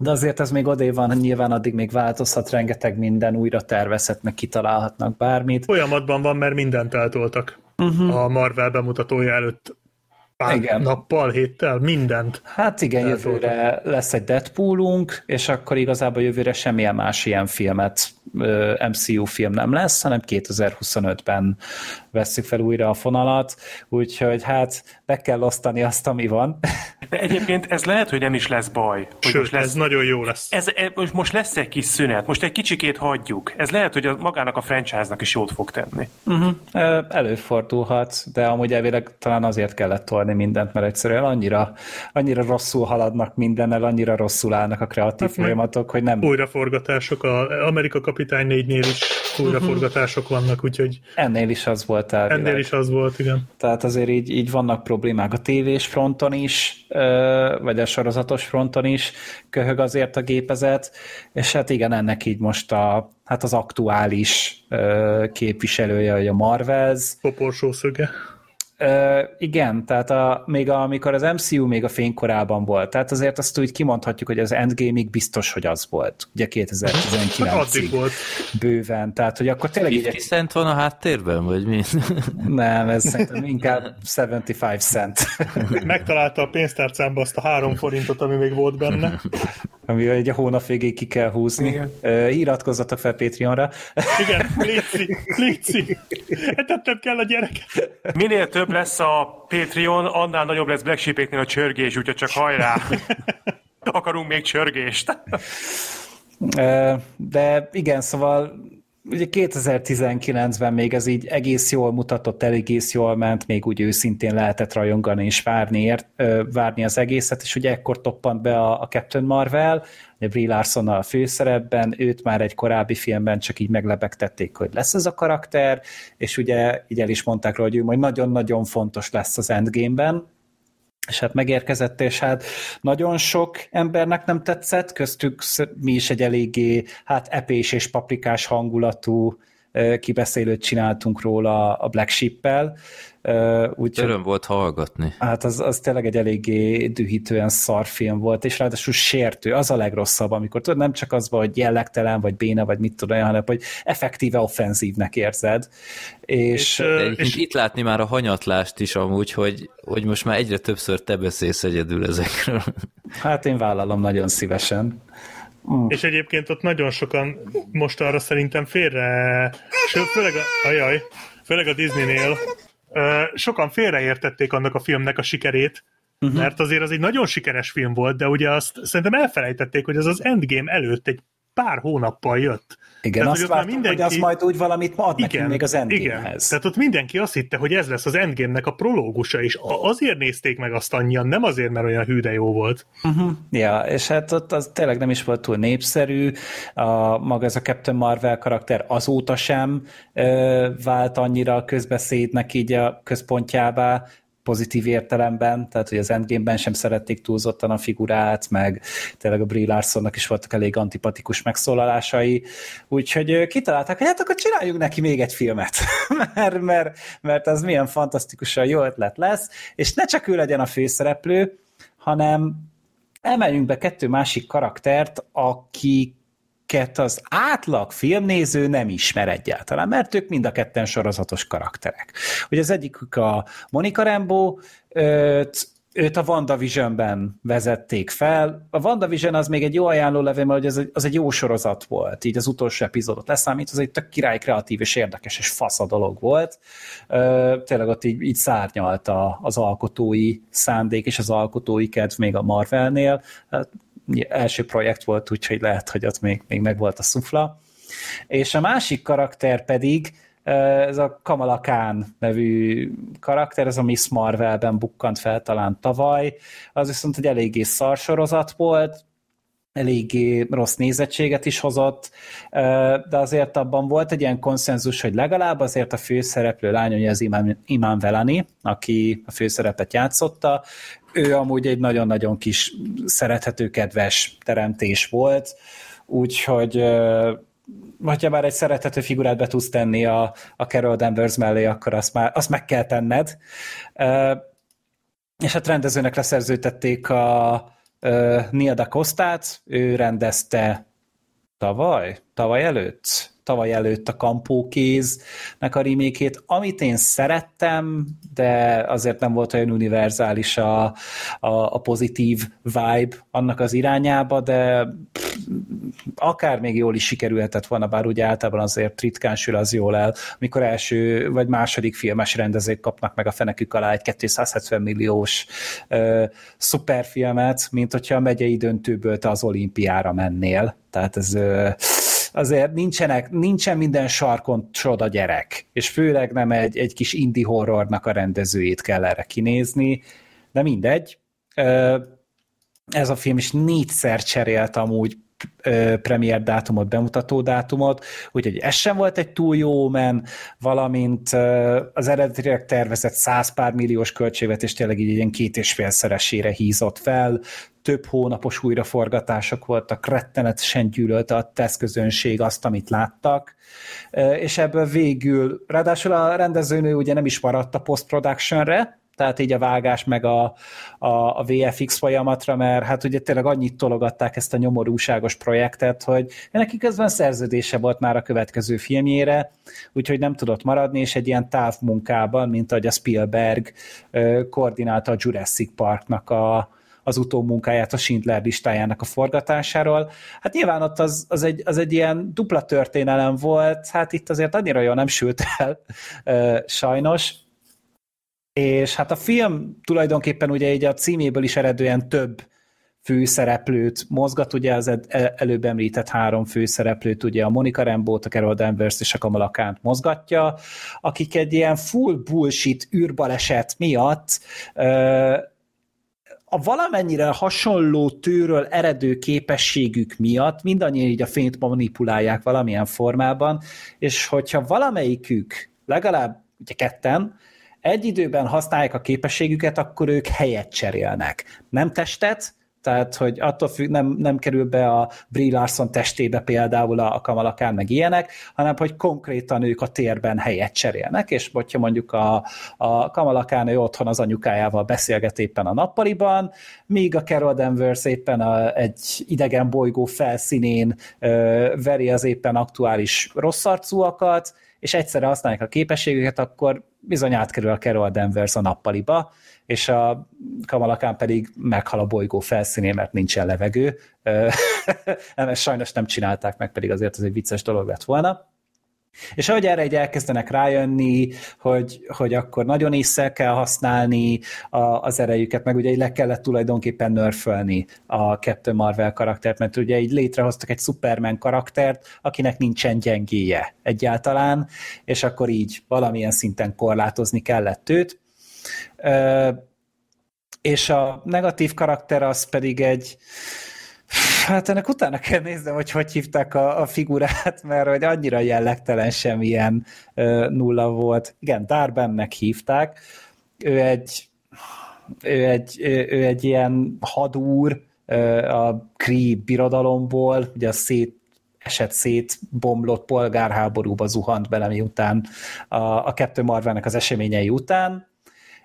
De azért ez még odév van, nyilván addig még változhat rengeteg minden, újra tervezhetnek, kitalálhatnak bármit. Folyamatban van, mert mindent eltoltak. A Marvel bemutatója előtt pár nappal, héttel, mindent. Hát igen, jövőre lesz egy Deadpoolunk, és akkor igazából jövőre semmilyen más ilyen filmet, MCU film nem lesz, hanem 2025-ben vesszük fel újra a fonalat, úgyhogy hát be kell osztani azt, ami van. De egyébként ez lehet, hogy nem is lesz baj. Sőt, most lesz, ez nagyon jó lesz. Most lesz egy kis szünet, most egy kicsikét hagyjuk. Ez lehet, hogy magának a franchise-nak is jót fog tenni. Előfordulhat, de amúgy elvileg talán azért kellett tolni mindent, mert egyszerűen annyira rosszul haladnak mindennel, annyira rosszul állnak a kreatív folyamatok, hogy nem... Újraforgatások, a Amerika Kapitány 4-nél is újraforgatások vannak, úgyhogy... Ennél is az volt elvileg. Ennél is az volt, igen. Tehát azért így vannak problémák a tévés fronton is, vagy a sorozatos fronton is, köhög azért a gépezet, és hát igen, ennek így most az aktuális képviselője, hogy a Marvels. Koporsószöge. Igen, tehát amikor az MCU még a fénykorában volt, tehát azért azt úgy kimondhatjuk, hogy az Endgame-ig biztos, hogy az volt. Ugye 2019-ig volt. Bőven, tehát hogy akkor tényleg... 50 cent van a háttérben, vagy mi? Nem, ez szerintem inkább 75 cent. Megtalálta a pénztárcámba azt a 3 forintot, ami még volt benne. Ami egy hónap végéig ki kell húzni. Igen. Iratkozzatok fel Patreonra. Igen, léci. Etettem kell a gyereket. Minél több lesz a Patreon, annál nagyobb lesz Black Sheep-éknél a csörgés, úgyhogy csak hajrá! Akarunk még csörgést! De igen, szóval ugye 2019-ben még ez így egész jól mutatott, egész jól ment, még úgy őszintén lehetett rajongani és várni az egészet, és ugye ekkor toppant be a Captain Marvel, Brie Larson a főszerepben, őt már egy korábbi filmben csak így meglebegtették, hogy lesz ez a karakter, és ugye így el is mondták róla, hogy ő majd nagyon-nagyon fontos lesz az Endgame-ben, és hát megérkezett, és hát nagyon sok embernek nem tetszett, köztük mi is egy eléggé epés és paprikás hangulatú kibeszélőt csináltunk róla a Black Sheep-el. Öröm volt hallgatni. Hát az tényleg egy eléggé dühítően szarfilm volt, és ráadásul sértő, az a legrosszabb, amikor tudod, nem csak az, hogy jellegtelen, vagy béna, vagy mit tudom, hanem hogy effektíve offenzívnek érzed. És itt látni már a hanyatlást is amúgy, hogy most már egyre többször te beszélsz egyedül ezekről. Hát én vállalom nagyon szívesen. És egyébként ott nagyon sokan most arra szerintem félre, sőt, főleg a Disney-nél, sokan félreértették annak a filmnek a sikerét, mert azért az egy nagyon sikeres film volt, de ugye azt szerintem elfelejtették, hogy ez az Endgame előtt egy pár hónappal jött. Igen, tehát, azt vártuk, mindenki... hogy az majd úgy valamit ad nekünk még az Endgame-hez. Tehát ott mindenki azt hitte, hogy ez lesz az Endgame-nek a prológusa, és azért nézték meg azt annyian, nem azért, mert olyan hű de jó volt. Ja, és hát ott az tényleg nem is volt túl népszerű, maga ez a Captain Marvel karakter azóta sem vált annyira a közbeszédnek így a központjává, pozitív értelemben, tehát hogy az Endgame-ben sem szerették túlzottan a figurát, meg tényleg a Brie Larsonnak is voltak elég antipatikus megszólalásai, úgyhogy kitalálták, hogy hát akkor csináljuk neki még egy filmet, mert az milyen fantasztikusan jó ötlet lesz, és ne csak ő legyen a főszereplő, hanem emeljünk be 2 másik karaktert, akiket az átlag filmnéző nem ismer egyáltalán, mert ők mind a 2 sorozatos karakterek. Ugye az egyikük a Monica Rambeau, őt a WandaVision-ben vezették fel. A WandaVision az még egy jó ajánlólevél, mert az egy jó sorozat volt, így az utolsó epizódot leszámít, az egy tök király, kreatív és érdekes és fasz a dolog volt. Tényleg ott így szárnyalta az alkotói szándék és az alkotói kedv még a Marvelnél. Első projekt volt, úgyhogy lehet, hogy ott még megvolt a szufla. És a másik karakter pedig, ez a Kamala Khan nevű karakter, ez a Miss Marvelben bukkant fel talán tavaly, az viszont egy eléggé szarsorozat volt, eléggé rossz nézettséget is hozott, de azért abban volt egy ilyen konszenzus, hogy legalább azért a főszereplő lány, ugye az Iman Vellani, aki a főszerepet játszotta, ő amúgy egy nagyon-nagyon kis, szerethető, kedves teremtés volt, úgyhogy ha már egy szerethető figurát be tudsz tenni a Carol Danvers mellé, akkor azt meg kell tenned. És hát rendezőnek leszerződtették a Nia da Costát, ő rendezte tavaly előtt a Kampókéznek a remake-ét, amit én szerettem, de azért nem volt olyan univerzális a pozitív vibe annak az irányába, de akár még jól is sikerülhetett volna, bár ugye általában azért ritkán sül az jól el, amikor első vagy második filmes rendezők kapnak meg a fenekük alá egy 270 milliós szuperfilmet, mint hogyha a megyei döntőből te az olimpiára mennél. Tehát ez... azért nincsen minden sarkon csoda gyerek, és főleg nem egy kis indie horrornak a rendezőjét kell erre kinézni, de mindegy. Ez a film is 4-szer cserélt amúgy premier dátumot, bemutató dátumot, úgyhogy ez sem volt egy túl jó omen, valamint az eredetileg tervezett 100 pár milliós költségvetés tényleg így ilyen 2,5-szeresére hízott fel, több hónapos újraforgatások voltak, rettenetesen gyűlölte a tesztközönség azt, amit láttak, és ebből végül, ráadásul a rendezőnő ugye nem is maradt a post-productionre, tehát így a vágás meg a VFX folyamatra, mert hát ugye tényleg annyit tologatták ezt a nyomorúságos projektet, hogy neki közben szerződése volt már a következő filmjére, úgyhogy nem tudott maradni, és egy ilyen távmunkában, mint ahogy a Spielberg koordinálta a Jurassic Parknak az utómunkáját, a Schindler listájának a forgatásáról. Hát nyilván ott az egy ilyen dupla történelem volt, hát itt azért annyira jól nem sült el, sajnos. És hát a film tulajdonképpen ugye így a címéből is eredően több főszereplőt mozgat, ugye az előbb említett 3 főszereplőt, ugye a Monica Rambeau-t, a Carol Danvers-t és a Kamala Khan-t mozgatja, akik egy ilyen full bullshit űrbaleset miatt a valamennyire hasonló tőről eredő képességük miatt mindannyian így a fényt manipulálják valamilyen formában, és hogyha valamelyikük, legalább ugye 2-en, egy időben használják a képességüket, akkor ők helyet cserélnek. Nem testet, tehát hogy attól függ, nem kerül be a Brie Larson testébe például a Kamala Khan meg ilyenek, hanem hogy konkrétan ők a térben helyet cserélnek, és hogyha mondjuk a Kamala Khan otthon az anyukájával beszélget éppen a nappaliban, míg a Carol Danvers éppen egy idegen bolygó felszínén veri az éppen aktuális rosszarcúakat, és egyszerre használják a képességüket, akkor bizony átkerül a Carol Danvers a nappaliba, és a Kamala Khan pedig meghal a bolygó felszínén, mert nincsen levegő. Ezt sajnos nem csinálták meg, pedig azért ez egy vicces dolog lett volna. És ahogy erre így elkezdenek rájönni, hogy akkor nagyon észre kell használni az erejüket, meg ugye le kellett tulajdonképpen nörfölni a Captain Marvel karaktert, mert ugye így létrehoztak egy Superman karaktert, akinek nincsen gyengéje egyáltalán, és akkor így valamilyen szinten korlátozni kellett őt. És a negatív karakter az pedig egy... Hát ennek utána kell néznem, hogy hívták a figurát, mert hogy annyira jellegtelen semmilyen nulla volt. Igen, Darbennek hívták. Ő egy ilyen hadúr a Kree birodalomból, ugye a szétbomlott polgárháborúba zuhant bele, miután a Captain Marvelnek az eseményei után,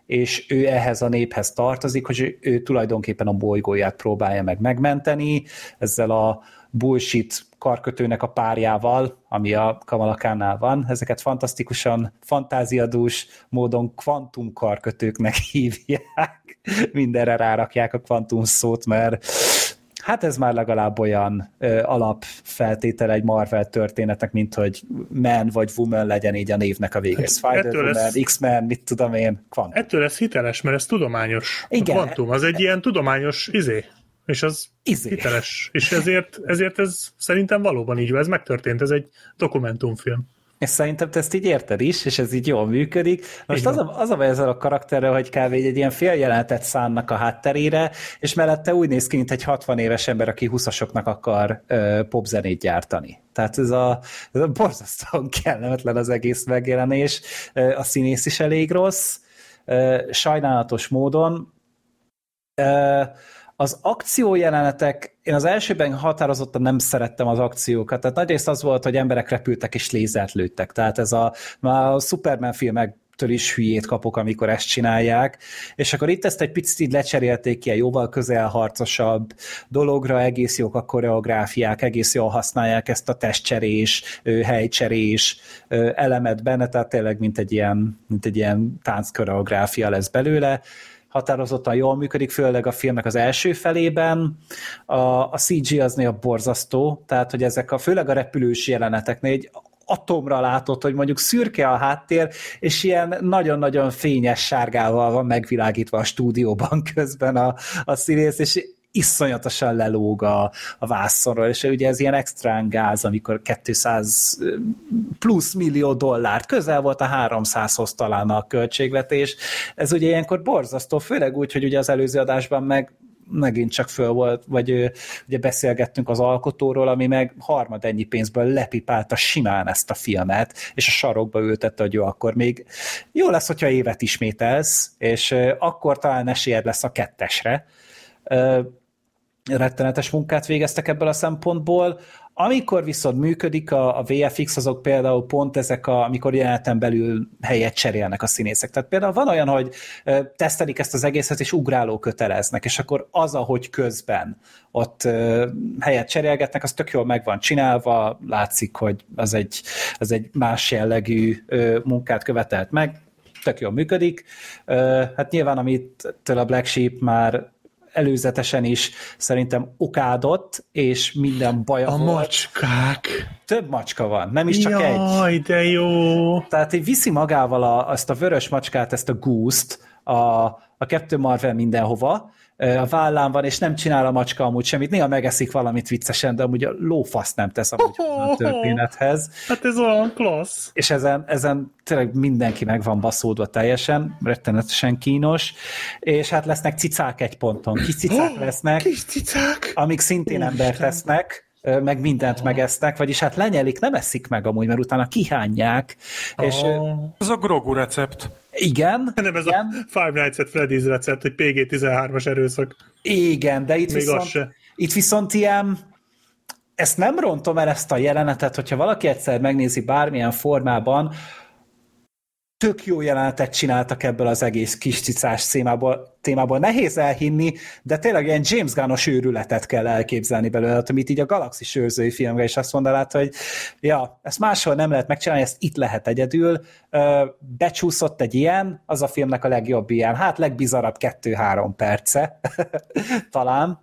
és ő ehhez a néphez tartozik, hogy ő tulajdonképpen a bolygóját próbálja meg megmenteni, ezzel a bullshit karkötőnek a párjával, ami a Kamala Khan-nál van, ezeket fantasztikusan, fantáziadús módon kvantum karkötőknek hívják, mindenre rárakják a kvantum szót, mert hát ez már legalább olyan alapfeltétele egy Marvel történetnek, mint hogy man vagy woman legyen így a névnek a vége. Spider-Man, X-Men, mit tudom én, kvantum. Ettől lesz hiteles, mert ez tudományos. Igen. A kvantum, az egy ilyen tudományos és az hiteles. És ezért ez szerintem valóban így van, ez megtörtént, ez egy dokumentumfilm. És szerintem te ezt így érted is, és ez így jól működik. Most az a baj ezzel a karakterrel, hogy kb. Egy ilyen féljelenetet szánnak a hátterére, és mellette úgy néz ki, mint egy 60 éves ember, aki 20-asoknak akar popzenét gyártani. Tehát ez a borzasztóan kellemetlen az egész megjelenés. A színész is elég rossz. Sajnálatos módon. Az akciójelenetek, én az elsőben határozottan nem szerettem az akciókat, tehát nagyrészt az volt, hogy emberek repültek és lézert lőttek, tehát ez már a Superman filmektől is hülyét kapok, amikor ezt csinálják, és akkor itt ezt egy picit így lecserélték ilyen jóval közelharcosabb dologra, egész jók a koreográfiák, egész jól használják ezt a testcserés, helycserés elemet benne, tehát tényleg mint egy ilyen tánckoreográfia lesz belőle, határozottan jól működik, főleg a filmnek az első felében. A CG az néha borzasztó, tehát hogy ezek főleg a repülős jeleneteknél egy atomra látod, hogy mondjuk szürke a háttér, és ilyen nagyon-nagyon fényes sárgával van megvilágítva a stúdióban közben a színész, és iszonyatosan lelóg a vászonról, és ugye ez ilyen extrán gáz, amikor 200+ millió dollárt, közel volt a 300-hoz talán a költségvetés. Ez ugye ilyenkor borzasztó, főleg úgy, hogy ugye az előző adásban meg megint csak föl volt, vagy ugye beszélgettünk az alkotóról, ami meg harmad ennyi pénzből lepipálta simán ezt a filmet, és a sarokba ültette, hogy jó, akkor még jó lesz, hogyha évet ismételsz, és akkor talán esélyed lesz a kettesre. Rettenetes munkát végeztek ebből a szempontból. Amikor viszont működik a VFX, azok például pont ezek, amikor jeleneten belül helyet cserélnek a színészek. Tehát például van olyan, hogy tesztelik ezt az egészet, és ugráló köteleznek, és akkor az, ahogy közben ott helyet cserélgetnek, az tök jól meg van csinálva, látszik, hogy az egy más jellegű munkát követelt meg, tök jól működik. Hát nyilván, amit a Black Sheep már előzetesen is szerintem okádott, és minden baja volt. A macskák. Több macska van, nem is csak egy. Jaj, de jó! Tehát viszi magával azt a vörös macskát, ezt a Goose-t, a Captain Marvel mindenhova, a vállán van, és nem csinál a macska amúgy semmit, néha megeszik valamit viccesen, de amúgy a lófasz nem tesz amúgy a történethez. Hát ez olyan klassz. És ezen tényleg mindenki meg van baszódva teljesen, rettenetesen kínos, és hát lesznek cicák egy ponton. Kis cicák lesznek, kis cicák, amik szintén embert tesznek, meg mindent megesznek, vagyis hát lenyelik, nem eszik meg amúgy, mert utána kihányják. És ez a grogu recept. Igen. Nem ez igen. A Five Nights at Freddy's recept, hogy PG-13-as erőszak. Igen, de itt viszont ilyen, ezt nem rontom el ezt a jelenetet, hogyha valaki egyszer megnézi bármilyen formában, tök jó jelenetet csináltak ebből az egész kis cicás témából. Nehéz elhinni, de tényleg ilyen James Gunn-os őrületet kell elképzelni belőle, amit így a Galaxis őrzői filmben is azt mondanád, hogy ja, ezt máshol nem lehet megcsinálni, ezt itt lehet egyedül. Becsúszott egy ilyen, az a filmnek a legjobb ilyen, hát legbizarabb 2-3 perce talán,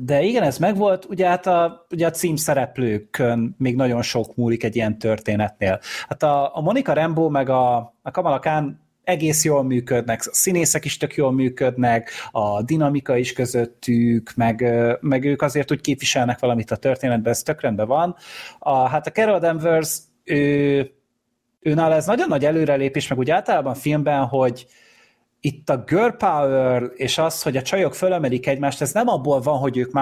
de igen, ez megvolt, ugye hát a címszereplőkön még nagyon sok múlik egy ilyen történetnél. Hát a Monica Rambeau meg a Kamala Khan egész jól működnek, a színészek is tök jól működnek, a dinamika is közöttük, meg ők azért úgy képviselnek valamit a történetben, ez tök rendben van. Hát a Carol Danvers, őnála ez nagyon nagy előrelépés, meg úgy általában filmben, hogy itt a girl power és az, hogy a csajok fölemelik egymást, ez nem abból van, hogy ők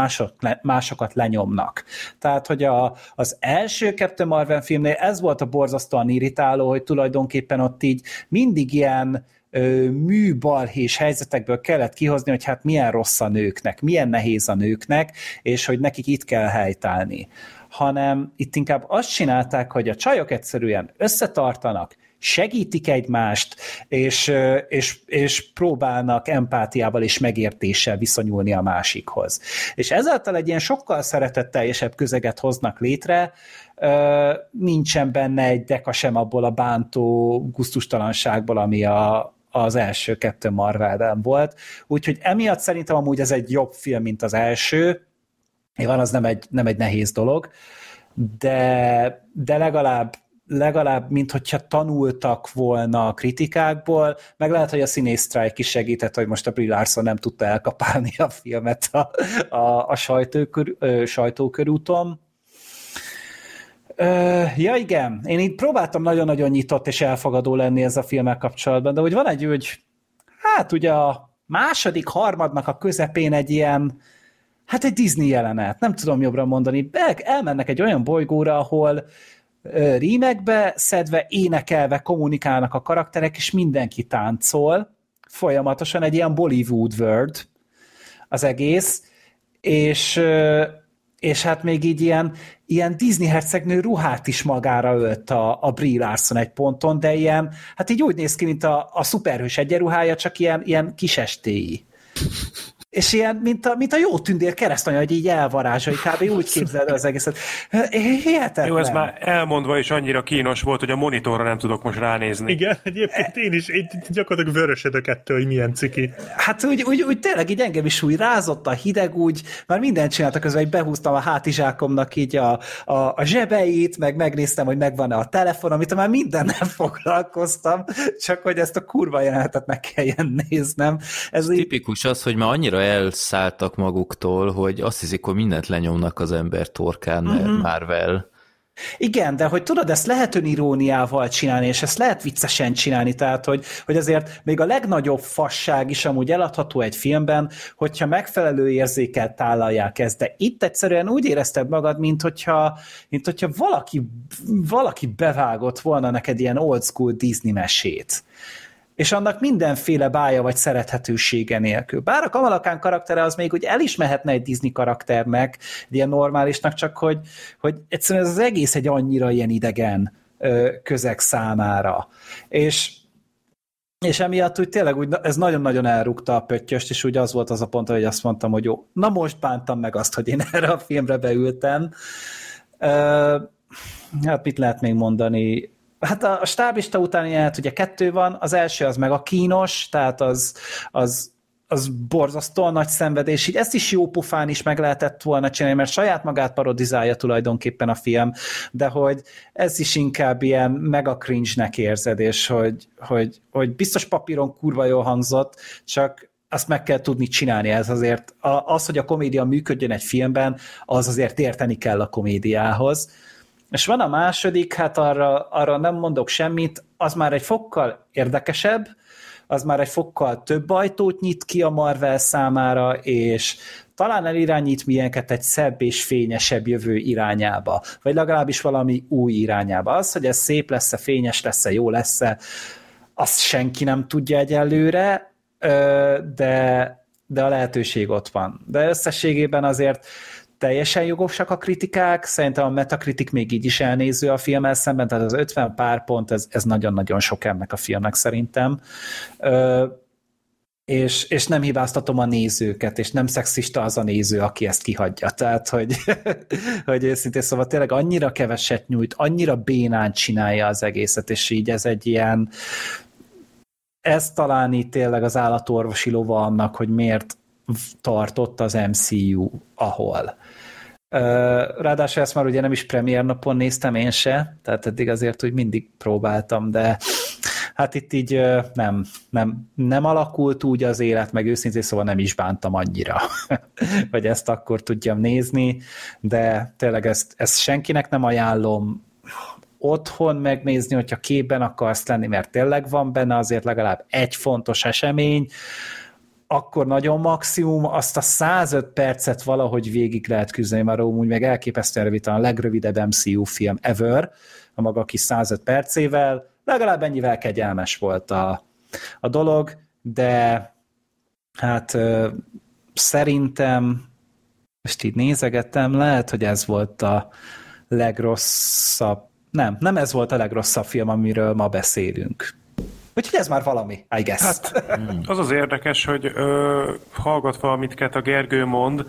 másokat lenyomnak. Tehát, hogy az első Captain Marvel filmnél ez volt a borzasztóan irritáló, hogy tulajdonképpen ott így mindig ilyen műbalhés helyzetekből kellett kihozni, hogy hát milyen rossz a nőknek, milyen nehéz a nőknek, és hogy nekik itt kell helytállni. Hanem itt inkább azt csinálták, hogy a csajok egyszerűen összetartanak, segítik egymást, és próbálnak empátiával és megértéssel viszonyulni a másikhoz. És ezáltal egy ilyen sokkal szeretetteljesebb közeget hoznak létre, nincsen benne egy deka sem abból a bántó gusztustalanságból, ami az első Captain Marvelben volt. Úgyhogy emiatt szerintem amúgy ez egy jobb film, mint az első. Nyilván az nem egy nehéz dolog, de legalább, mint hogyha tanultak volna a kritikákból, meg lehet, hogy a színész sztrájk is segített, hogy most a Brie Larson nem tudta elkapálni a filmet a sajtókörúton. Ja igen, én itt próbáltam nagyon-nagyon nyitott és elfogadó lenni ez a filmmel kapcsolatban, de hogy van egy úgy, hát ugye a második harmadnak a közepén egy ilyen, hát egy Disney jelenet, nem tudom jobbra mondani, elmennek egy olyan bolygóra, ahol rímekbe szedve, énekelve kommunikálnak a karakterek, és mindenki táncol, folyamatosan egy ilyen Bollywood world az egész, és hát még így ilyen Disney hercegnő ruhát is magára ölt a Brie Larson egy ponton, de ilyen, hát így úgy néz ki, mint a szuperhős egyenruhája, csak ilyen kisestéi. És ilyen, mint a jó tündér keresztanya, hogy így elvarázsolj, kb. Úgy képzeld az egészet. Hihetetlen. Jó, ez már elmondva is annyira kínos volt, hogy a monitorra nem tudok most ránézni. Igen, egyébként én gyakorlatilag vörösödök ettől, hogy milyen ciki. Hát úgy tényleg így engem is úgy rázott a hideg, úgy már mindent csináltak közben, hogy behúztam a hátizsákomnak így a zsebeit, meg megnéztem, hogy megvan-e a telefon, amit már mindennel foglalkoztam, csak hogy ezt a kurva jelenetet meg kelljen néznem. Ez tipikus így... az, hogy már annyira elszálltak maguktól, hogy azt hiszik, hogy mindent lenyomnak az ember torkán, mert Marvel. Igen, de hogy tudod, ezt lehet öniróniával csinálni, és ezt lehet viccesen csinálni, tehát hogy azért még a legnagyobb fasság is amúgy eladható egy filmben, hogyha megfelelő érzékkel tálalják ezt, de itt egyszerűen úgy érezted magad, mint hogyha valaki bevágott volna neked ilyen old school Disney mesét. És annak mindenféle bája vagy szerethetősége nélkül. Bár a Kamala Khan karaktere az még úgy el is mehetne egy Disney karakternek, ilyen normálisnak, csak hogy egyszerűen ez az egész egy annyira ilyen idegen közeg számára. És emiatt úgy tényleg úgy, ez nagyon-nagyon elrúgta a pöttyöst, és úgy az volt az a pont, hogy azt mondtam, hogy jó, na most bántam meg azt, hogy én erre a filmre beültem. Hát mit lehet még mondani? Hát a stáblista után jelent ugye 2 van, az első az meg a kínos, tehát az borzasztóan nagy szenvedés, így ezt is jó pofán is meg lehetett volna csinálni, mert saját magát parodizálja tulajdonképpen a film, de hogy ez is inkább ilyen mega cringe-nek érzed, és hogy biztos papíron kurva jól hangzott, csak azt meg kell tudni csinálni, ez azért az, hogy a komédia működjön egy filmben, az azért érteni kell a komédiához. És van a második, hát arra nem mondok semmit, az már egy fokkal érdekesebb, az már egy fokkal több ajtót nyit ki a Marvel számára, és talán elirányít milyenket egy szebb és fényesebb jövő irányába, vagy legalábbis valami új irányába. Az, hogy ez szép lesz-e, fényes lesz-e, jó lesz-e, azt senki nem tudja egyelőre, de a lehetőség ott van. De összességében azért teljesen jogosak a kritikák, szerintem a Metacritic még így is elnéző a filmmel szemben, tehát az 50 pár pont, ez nagyon-nagyon sok ennek a filmnek szerintem. És nem hibáztatom a nézőket, és nem szexista az a néző, aki ezt kihagyja. Tehát, hogy őszintén szóval tényleg annyira keveset nyújt, annyira bénán csinálja az egészet, és így ez egy ilyen, ez talán így tényleg az állatorvosi lova annak, hogy miért tartott az MCU ahol. Ráadásul ezt már ugye nem is premier napon néztem én se, tehát eddig azért úgy mindig próbáltam, de hát itt így nem alakult úgy az élet, meg őszintén szóval nem is bántam annyira, hogy ezt akkor tudjam nézni, de tényleg ezt senkinek nem ajánlom otthon megnézni, hogyha képben akarsz lenni, mert tényleg van benne azért legalább egy fontos esemény, akkor nagyon maximum, azt a 105 percet valahogy végig lehet küzdeni, már úgy meg elképesztően rövid, a legrövidebb MCU film ever, a maga kis 105 percével, legalább ennyivel kegyelmes volt a dolog, de hát szerintem, most így nézegettem, lehet, hogy ez volt a legrosszabb, nem ez volt a legrosszabb film, amiről ma beszélünk. Úgyhogy ez már valami, I guess. Hát, az az érdekes, hogy hallgatva, amit a Gergő mond,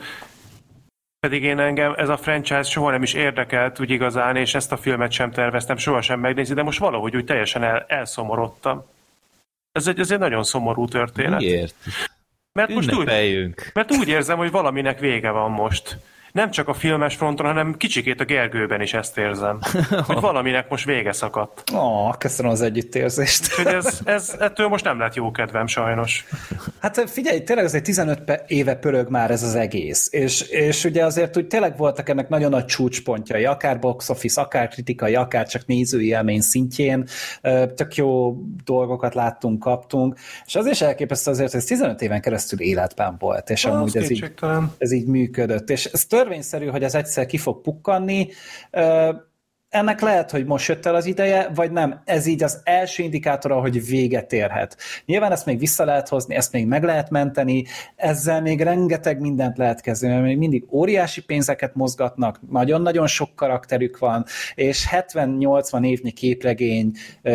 pedig én engem ez a franchise soha nem is érdekelt úgy igazán, és ezt a filmet sem terveztem, soha sem megnézni, de most valahogy úgy teljesen elszomorodtam. Ez egy nagyon szomorú történet. Miért? Mert úgy érzem, hogy valaminek vége van most. Nem csak a filmes fronton, hanem kicsikét a Gergőben is ezt érzem. Hogy valaminek most vége szakadt. Köszönöm az együttérzést. Úgyhogy ettől most nem lett jó kedvem, sajnos. Hát figyelj, tényleg azért 15 éve pörög már ez az egész. És ugye azért úgy tényleg voltak ennek nagyon nagy csúcspontjai, akár box office, akár kritikai, akár csak nézői élmény szintjén. Tök jó dolgokat láttunk, kaptunk. És azért is elképesztő azért, hogy ez 15 éven keresztül életben volt. És amúgy ez így működött. És ez törvényszerű, hogy ez egyszer ki fog pukkanni. Ennek lehet, hogy most jött el az ideje, vagy nem. Ez így az első indikátora, hogy véget érhet. Nyilván ezt még vissza lehet hozni, ezt még meg lehet menteni, ezzel még rengeteg mindent lehet kezdeni, mert még mindig óriási pénzeket mozgatnak, nagyon-nagyon sok karakterük van, és 70-80 évnyi képregény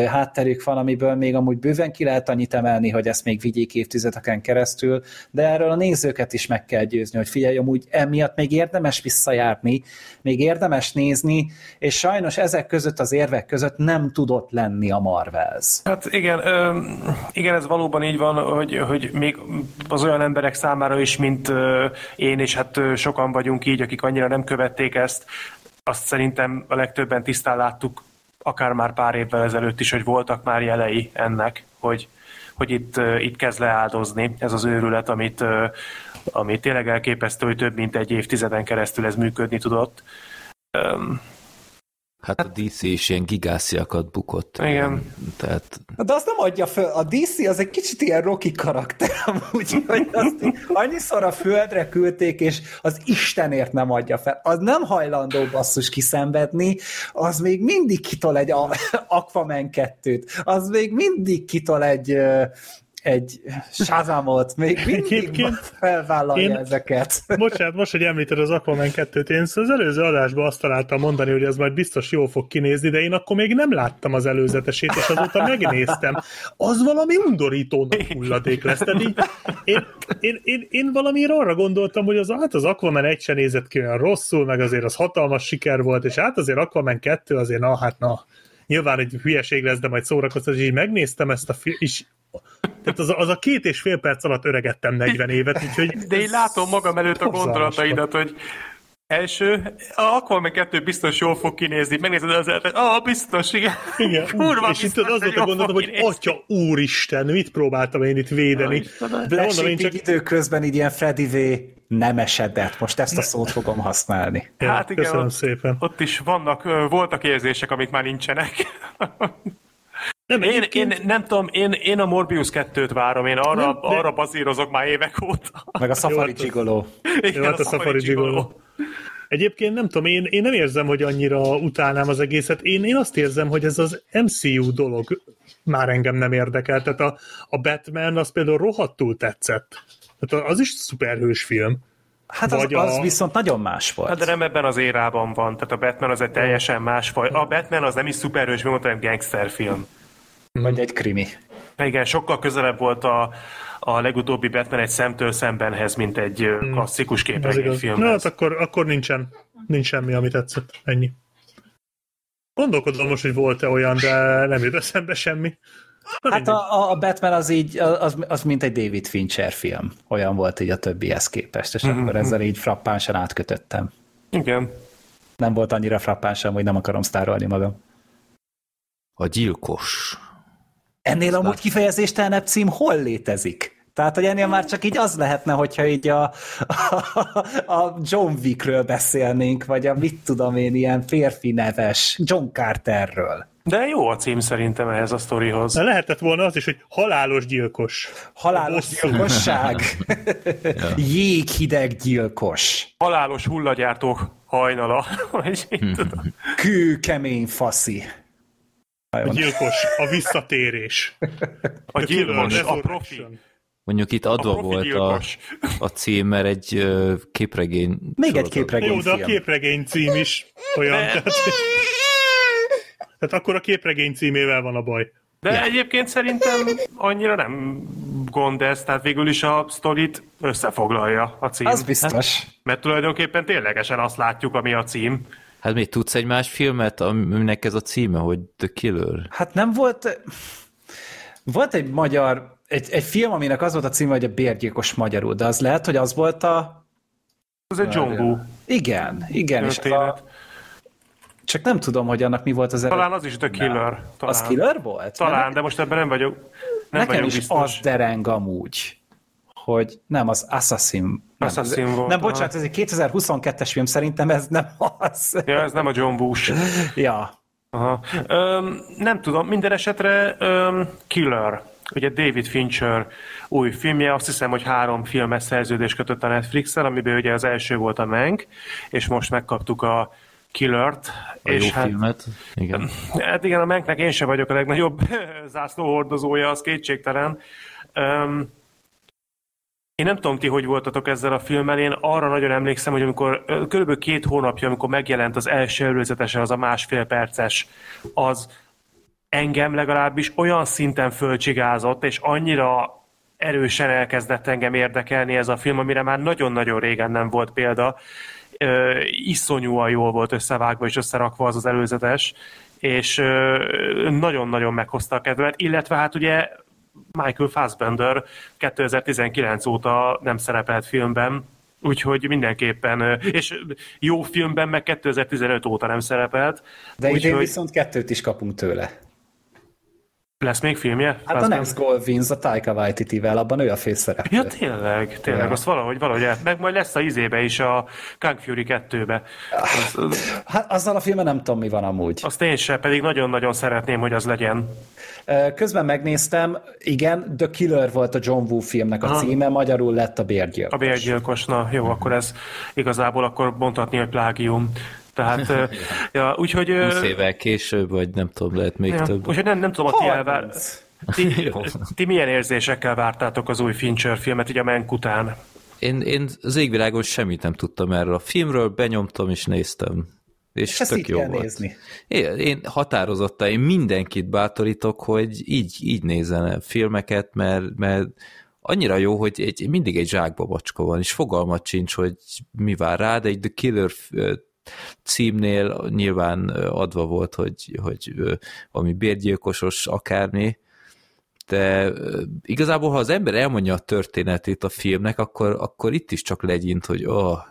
hátterük van, amiből még amúgy bőven ki lehet annyit emelni, hogy ezt még vigyék évtizedeken keresztül, de erről a nézőket is meg kell győzni, hogy figyelj, amúgy emiatt még érdemes visszajárni, még érdemes nézni, és sajnos ezek között, az érvek között nem tudott lenni a Marvels. Hát igen, ez valóban így van, hogy még az olyan emberek számára is, mint én, és hát sokan vagyunk így, akik annyira nem követték ezt, azt szerintem a legtöbben tisztán láttuk, akár már pár évvel ezelőtt is, hogy voltak már jelei ennek, hogy itt kezd leáldozni ez az őrület, amit tényleg elképesztő, hogy több mint egy évtizeden keresztül ez működni tudott. Hát a DC is ilyen gigásziakat bukott. Igen. Tehát... De azt nem adja föl. A DC az egy kicsit ilyen Rocky karakter, úgyhogy azt annyiszor a földre küldték, és az Istenért nem adja fel. Az nem hajlandó basszus kiszenvedni, az még mindig kitol egy Aquaman 2-t, az még mindig kitol egy Shazamot, még mindig felvállalja ezeket. Bocsánat, most, hogy említed az Aquaman 2-t, én az előző adásban azt találtam mondani, hogy ez majd biztos jól fog kinézni, de én akkor még nem láttam az előzetesét, és azóta megnéztem. Az valami undorító nagy hulladék lesz. Így, én valamiért arra gondoltam, hogy az Aquaman 1 se nézett ki olyan rosszul, meg azért az hatalmas siker volt, és hát azért Aquaman 2 azért na. Nyilván egy hülyeség lesz, de majd szórakoztat, és így megnéztem ezt a filmet, tehát az a 2,5 perc alatt öregettem 40 évet, úgyhogy... De én látom magam előtt a gondolataidat, hogy első, akkor meg 2 biztos jól fog kinézni, megnézed azért, hogy biztos, igen. Kurva és biztos, és itt azóta gondoltam, hogy atya úristen, mit próbáltam én itt védeni. Lesépig időközben így ilyen Freddy V. nem esedett. Most ezt a szót fogom használni. Hát igen, köszönöm szépen. Ott is voltak érzések, amik már nincsenek. Nem, én nem tudom, én a Morbius 2-t várom, én arra bazírozok már évek óta. Meg a Safari Gigolo. Igen, a Safari Gigolo. Egyébként nem tudom, én nem érzem, hogy annyira utálnám az egészet. Én azt érzem, hogy ez az MCU dolog már engem nem érdekel. Tehát a Batman az például rohadtul tetszett. Tehát az is szuperhős film. Hát az viszont nagyon más volt. Hát de nem ebben az érában van. Tehát a Batman az egy teljesen más faj. A Batman az nem is szuperhős, mint egy gangsterfilm. Vagy egy krimi. Igen, sokkal közelebb volt a legutóbbi Batman egy szemtől szembenhez, mint egy klasszikus képregényfilmhez. Na, hát akkor nincs semmi, ami tetszett. Ennyi. Gondolkodom most, hogy volt-e olyan, de nem jut eszembe semmi. Hát a Batman az így, az mint egy David Fincher film. Olyan volt így a többihez képest, és akkor ezzel így frappánsan átkötöttem. Igen. Nem volt annyira frappánsan, hogy nem akarom sztárolni magam. A gyilkos. Ennél amúgy kifejezéstelenebb cím hol létezik? Tehát, hogy ennél már csak így az lehetne, hogyha így a John Wickről beszélnénk, vagy a mit tudom én, ilyen férfi neves John Carterről. De jó a cím szerintem ehhez a sztorihoz. De lehetett volna az is, hogy halálos gyilkos. Halálos gyilkosság. Jéghideg gyilkos. Halálos hullagyártók hajnala. Kőkemény faszi. A gyilkos, a visszatérés. A gyilkos, a profi. Mondjuk itt adva volt a cím, mert egy képregény. Még egy képregény. Jó, de a képregény cím is olyan. Tehát akkor a képregény címével van a baj. De egyébként szerintem annyira nem gond ez, tehát végül is a sztorit összefoglalja a cím. Az biztos. Hát, mert tulajdonképpen ténylegesen azt látjuk, ami a cím. Hát még tudsz egy más filmet, aminek ez a címe, hogy The Killer? Hát nem volt egy magyar, egy film, aminek az volt a címe, hogy a bérgyilkos magyarul, de az lehet, hogy az volt az egy Dzsongú. Igen, és csak nem tudom, hogy annak mi volt az előtt. Talán az is The Killer. Talán. Az Killer volt? Talán, de most ebben nem vagyok biztos. Nekem is az dereng amúgy, hogy nem, az Assassin. Nem volt. Nem, bocsánat, ez egy 2022-es film, szerintem ez nem az. Ja, ez nem a John Bush. Ja. Aha. Nem tudom, minden esetre Killer. Ugye David Fincher új filmje, azt hiszem, hogy 3 filmes szerződést kötött a Netflix-el, amiben ugye az első volt a Mank, és most megkaptuk a Killert. És jó filmet. Igen. Hát igen, a Manknek én sem vagyok a legnagyobb zászlóhordozója, az kétségtelen. Én nem tudom, ti hogy voltatok ezzel a filmmel, én arra nagyon emlékszem, hogy amikor körülbelül 2 hónapja, amikor megjelent az első előzetesen, az a 1,5 perces, az engem legalábbis olyan szinten fölcsigázott, és annyira erősen elkezdett engem érdekelni ez a film, amire már nagyon-nagyon régen nem volt példa. Iszonyúan jól volt összevágva és összerakva az előzetes, és nagyon-nagyon meghozta a kedvet, illetve hát ugye Michael Fassbender 2019 óta nem szerepelt filmben, úgyhogy mindenképpen, és jó filmben meg 2015 óta nem szerepelt. De idén viszont 2-t is kapunk tőle. Lesz még filmje? Hát a Next Goal Wins a Taika Waititi-vel, abban ő a főszereplő. Ja, tényleg, azt valahogy el. Meg majd lesz a izébe is, a Kung Fury 2-be. Hát azzal a filmen nem tudom, mi van amúgy. Azt én sem, pedig nagyon-nagyon szeretném, hogy az legyen. Közben megnéztem, igen, The Killer volt a John Woo filmnek a címe, magyarul lett a Bérgyilkos. A Bérgyilkos, na jó, akkor ez igazából akkor mondhatni, hogy plágium. Tehát, ja, úgyhogy... 20 évvel később, vagy nem tudom, lehet még több. Úgyhogy nem tudom, ti milyen érzésekkel vártátok az új Fincher filmet, így a Mank után? Én az égvilágon semmit nem tudtam erről a filmről, benyomtam és néztem. És tök jó volt. Nézni. Én határozottan, én mindenkit bátorítok, hogy így nézzen a filmeket, mert annyira jó, hogy mindig egy zsákbabacska van, és fogalmat sincs, hogy mi vár rá, de egy The Killer címnél nyilván adva volt, hogy valami bérgyilkosos akármi, de igazából, ha az ember elmondja a történetét a filmnek, akkor itt is csak legyint, hogy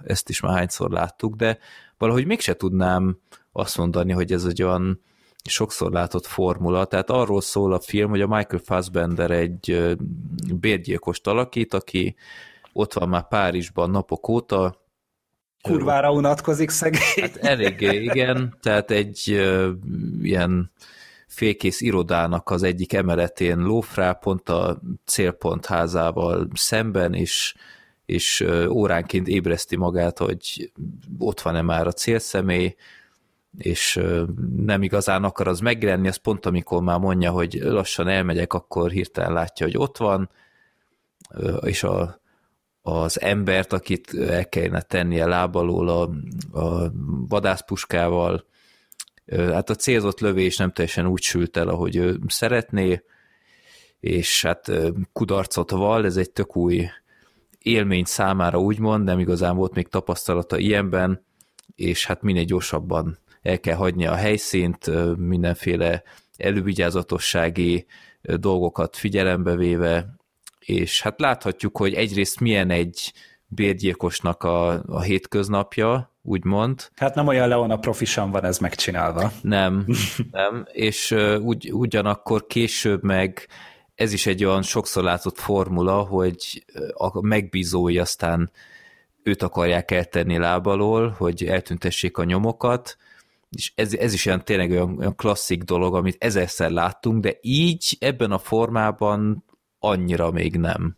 ezt is már hányszor láttuk, de valahogy mégse tudnám azt mondani, hogy ez egy olyan sokszor látott formula, tehát arról szól a film, hogy a Michael Fassbender egy bérgyilkost alakít, aki ott van már Párizsban napok óta, kurvára unatkozik szegény. Hát eléggé, igen. Tehát egy ilyen félkész irodának az egyik emeletén lófrá, pont a célpont házával szemben, és óránként ébreszti magát, hogy ott van-e már a célszemély, és nem igazán akar az megjelenni, az pont amikor már mondja, hogy lassan elmegyek, akkor hirtelen látja, hogy ott van, és az embert, akit el kellene tennie láb alól a vadászpuskával. Hát a célzott lövés nem teljesen úgy sült el, ahogy ő szeretné, és hát kudarcot vall, ez egy tök új élmény számára úgymond, nem igazán volt még tapasztalata ilyenben, és hát minél gyorsabban el kell hagynia a helyszínt, mindenféle elővigyázatossági dolgokat figyelembe véve, és hát láthatjuk, hogy egyrészt milyen egy bérgyilkosnak a hétköznapja, úgymond. Hát nem olyan Leona profisan van ez megcsinálva. Nem. És ugyanakkor később meg ez is egy olyan sokszor látott formula, hogy a megbízói aztán őt akarják eltenni láb alól, hogy eltüntessék a nyomokat, és ez is olyan, tényleg olyan klasszik dolog, amit ezerszer láttunk, de így ebben a formában annyira még nem.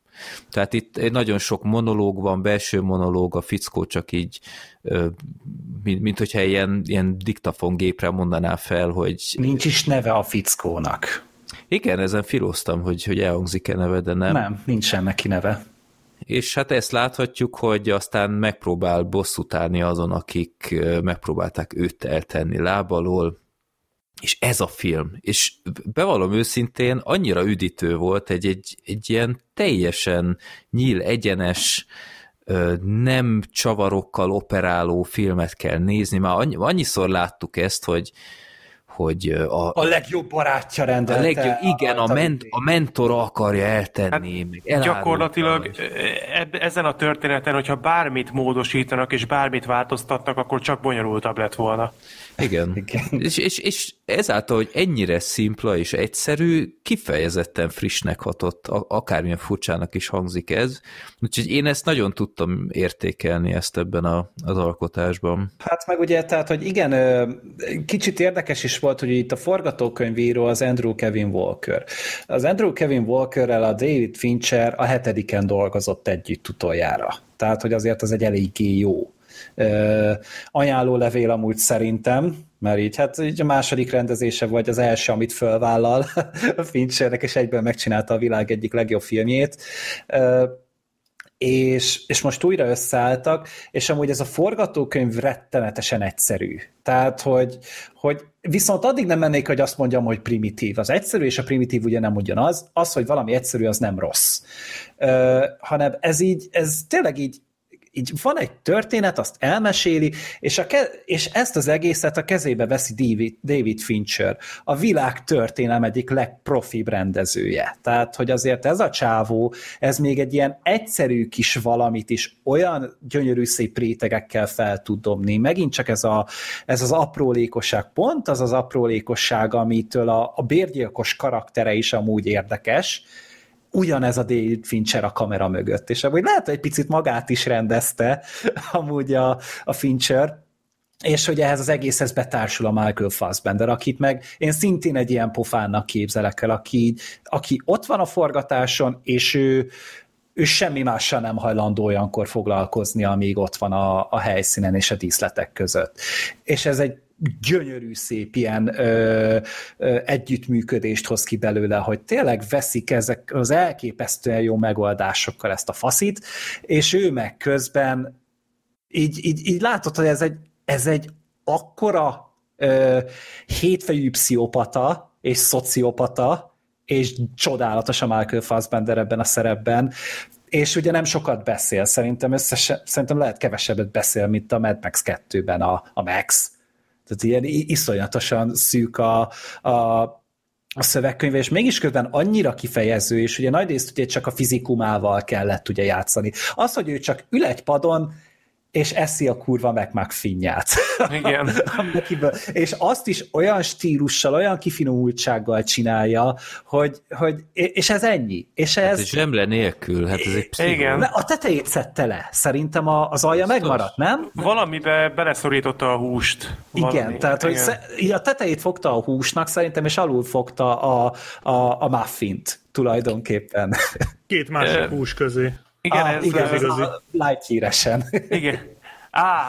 Tehát itt nagyon sok monológ van, belső monológ, a fickó csak így, mint hogyha ilyen diktafongépre mondaná fel, hogy... Nincs is neve a fickónak. Igen, ezen filóztam, hogy elhangzik-e neve, de nem. Nem, nincsen neki neve. És hát ezt láthatjuk, hogy aztán megpróbál bosszút állni azon, akik megpróbálták őt eltenni láb alól. És ez a film, és bevallom őszintén, annyira üdítő volt, egy ilyen teljesen nyíl, egyenes, nem csavarokkal operáló filmet kell nézni. Már annyiszor láttuk ezt, hogy a legjobb barátja rendelte. Igen, a mentora akarja eltenni. Hát gyakorlatilag ezen a történeten, hogyha bármit módosítanak és bármit változtatnak, akkor csak bonyolultabb lett volna. Igen. És ezáltal, hogy ennyire szimpla és egyszerű, kifejezetten frissnek hatott, akármilyen furcsának is hangzik ez. Úgyhogy én ezt nagyon tudtam értékelni ezt ebben az alkotásban. Hát meg ugye, tehát, hogy igen, kicsit érdekes is volt, hogy itt a forgatókönyvíró az Andrew Kevin Walker. Az Andrew Kevin Walkerrel a David Fincher a 7. dolgozott együtt utoljára. Tehát, hogy azért az egy eléggé jó ajánló levél amúgy szerintem, mert így a második rendezése vagy az első, amit fölvállal a Finchernek, és egyben megcsinálta a világ egyik legjobb filmjét, és most újra összeálltak, és amúgy ez a forgatókönyv rettenetesen egyszerű. Tehát, hogy viszont addig nem mennék, hogy azt mondjam, hogy primitív. Az egyszerű, és a primitív ugye nem ugyanaz. Az, hogy valami egyszerű, az nem rossz. Hanem ez tényleg így így van egy történet, azt elmeséli, és ezt az egészet a kezébe veszi David Fincher, a világ történelem egyik legprofibb rendezője. Tehát, hogy azért ez a csávó, ez még egy ilyen egyszerű kis valamit is olyan gyönyörű szép rétegekkel fel tud dobni. Megint csak ez az aprólékosság, pont az az aprólékosság, amitől a bérgyilkos karaktere is amúgy érdekes, ugyanez a David Fincher a kamera mögött, és amúgy lehet, hogy egy picit magát is rendezte amúgy a Fincher, és hogy ehhez az egészhez betársul a Michael Fassbender, akit meg én szintén egy ilyen pofánnak képzelek el, aki ott van a forgatáson, és ő semmi mással nem hajlandó olyankor foglalkozni, amíg ott van a helyszínen és a díszletek között. És ez egy gyönyörű szép ilyen együttműködést hoz ki belőle, hogy tényleg veszik ezek az elképesztően jó megoldásokkal ezt a faszit, és ő meg közben így látod, hogy ez egy akkora hétfejű pszichopata és szociopata, és csodálatos a Michael Fassbender ebben a szerepben, és ugye nem sokat beszél, szerintem lehet kevesebbet beszél, mint a Mad Max 2-ben a Max. Tehát ilyen iszonyatosan szűk a szövegkönyve, és mégis közben annyira kifejező, és ugye nagy részt ugye csak a fizikumával kellett ugye játszani. Az, hogy ő csak ül egy padon, és eszi a kurva McMuffin-ját. Igen. És azt is olyan stílussal, olyan kifinomultsággal csinálja, hogy és ez ennyi. És ez hát zsemle nélkül, hát ez egy pszichó. A tetejét szedte le. Szerintem az alja megmaradt, nem? Valamibe beleszorította a húst. Valami. Igen, tehát igen. Hogy a tetejét fogta a húsnak szerintem, és alul fogta a muffint tulajdonképpen. Két másik hús közé. Igen, ez a lágyhíresen. Igen.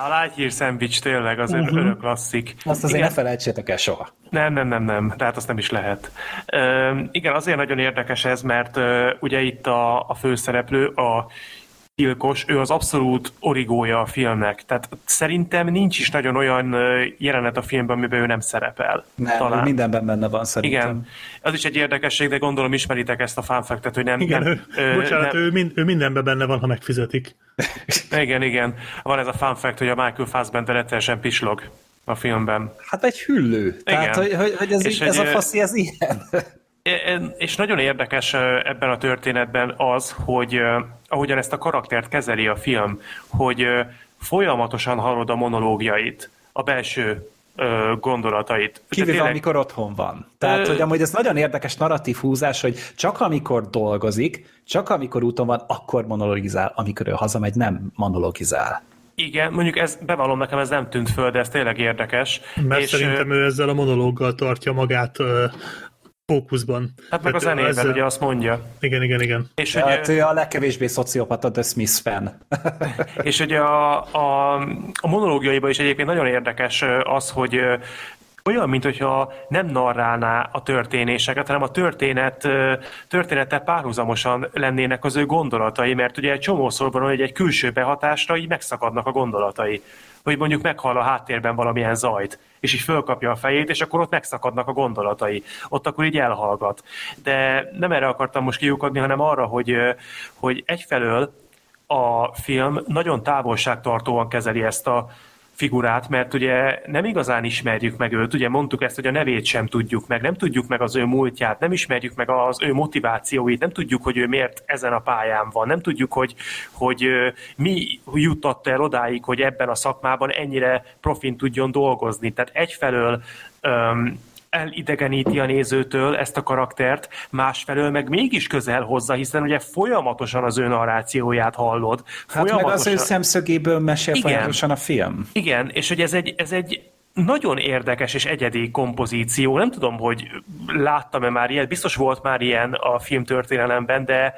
A lágyhír szendvics tényleg az egy örök klasszik. Azt azért ne felejtsétek el soha. Nem. Tehát azt nem is lehet. Igen, azért nagyon érdekes ez, mert ugye itt a főszereplő, a gyilkos, ő az abszolút origója a filmnek. Tehát szerintem nincs is nagyon olyan jelenet a filmben, amiben ő nem szerepel. Nem, talán. Mindenben benne van szerintem. Igen. Az is egy érdekesség, de gondolom ismeritek ezt a fanfaktet, hogy nem... Igen, ő mindenben benne van, ha megfizetik. Igen. Van ez a fanfakt, hogy a Michael Fassbender egyszerűen pislog a filmben. Hát egy hüllő. Igen. Tehát, hogy ez a faszi, ez ilyen. És nagyon érdekes ebben a történetben az, hogy ahogyan ezt a karaktert kezeli a film, hogy folyamatosan hallod a monológiait, a belső gondolatait. Kivéve tényleg... amikor otthon van. Tehát, hogy amúgy ez nagyon érdekes narratív húzás, hogy csak amikor dolgozik, csak amikor úton van, akkor monologizál, amikor ő hazamegy, nem monologizál. Igen, mondjuk ez, bevallom nekem, ez nem tűnt föl, de ez tényleg érdekes. Mert és szerintem ő ezzel a monológgal tartja magát fókuszban. Hát meg a zenében az, ugye azt mondja. Igen. És ugye, hát ő a legkevésbé szociopata The Smiths fan. És ugye a monológiaiban is egyébként nagyon érdekes az, hogy olyan, mintha nem narrálná a történéseket, hanem a történettel párhuzamosan lennének az ő gondolatai, mert ugye egy csomószor van, hogy egy külső behatásra így megszakadnak a gondolatai. Hogy mondjuk meghall a háttérben valamilyen zajt, és így fölkapja a fejét, és akkor ott megszakadnak a gondolatai. Ott akkor így elhallgat. De nem erre akartam most kiukadni, hanem arra, hogy egyfelől a film nagyon távolságtartóan kezeli ezt a figurát, mert ugye nem igazán ismerjük meg őt, ugye mondtuk ezt, hogy a nevét sem tudjuk meg, nem tudjuk meg az ő múltját, nem ismerjük meg az ő motivációit, nem tudjuk, hogy ő miért ezen a pályán van, nem tudjuk, hogy mi juttatta el odáig, hogy ebben a szakmában ennyire profin tudjon dolgozni. Tehát egyfelől elidegeníti a nézőtől ezt a karaktert, másfelől meg mégis közel hozzá, hiszen ugye folyamatosan az ő narrációját hallod. Folyamatosan... Hát meg az ő szemszögéből mesél folyamatosan a film. Igen, és hogy ez egy nagyon érdekes és egyedi kompozíció. Nem tudom, hogy láttam-e már ilyet, biztos volt már ilyen a filmtörténelemben, de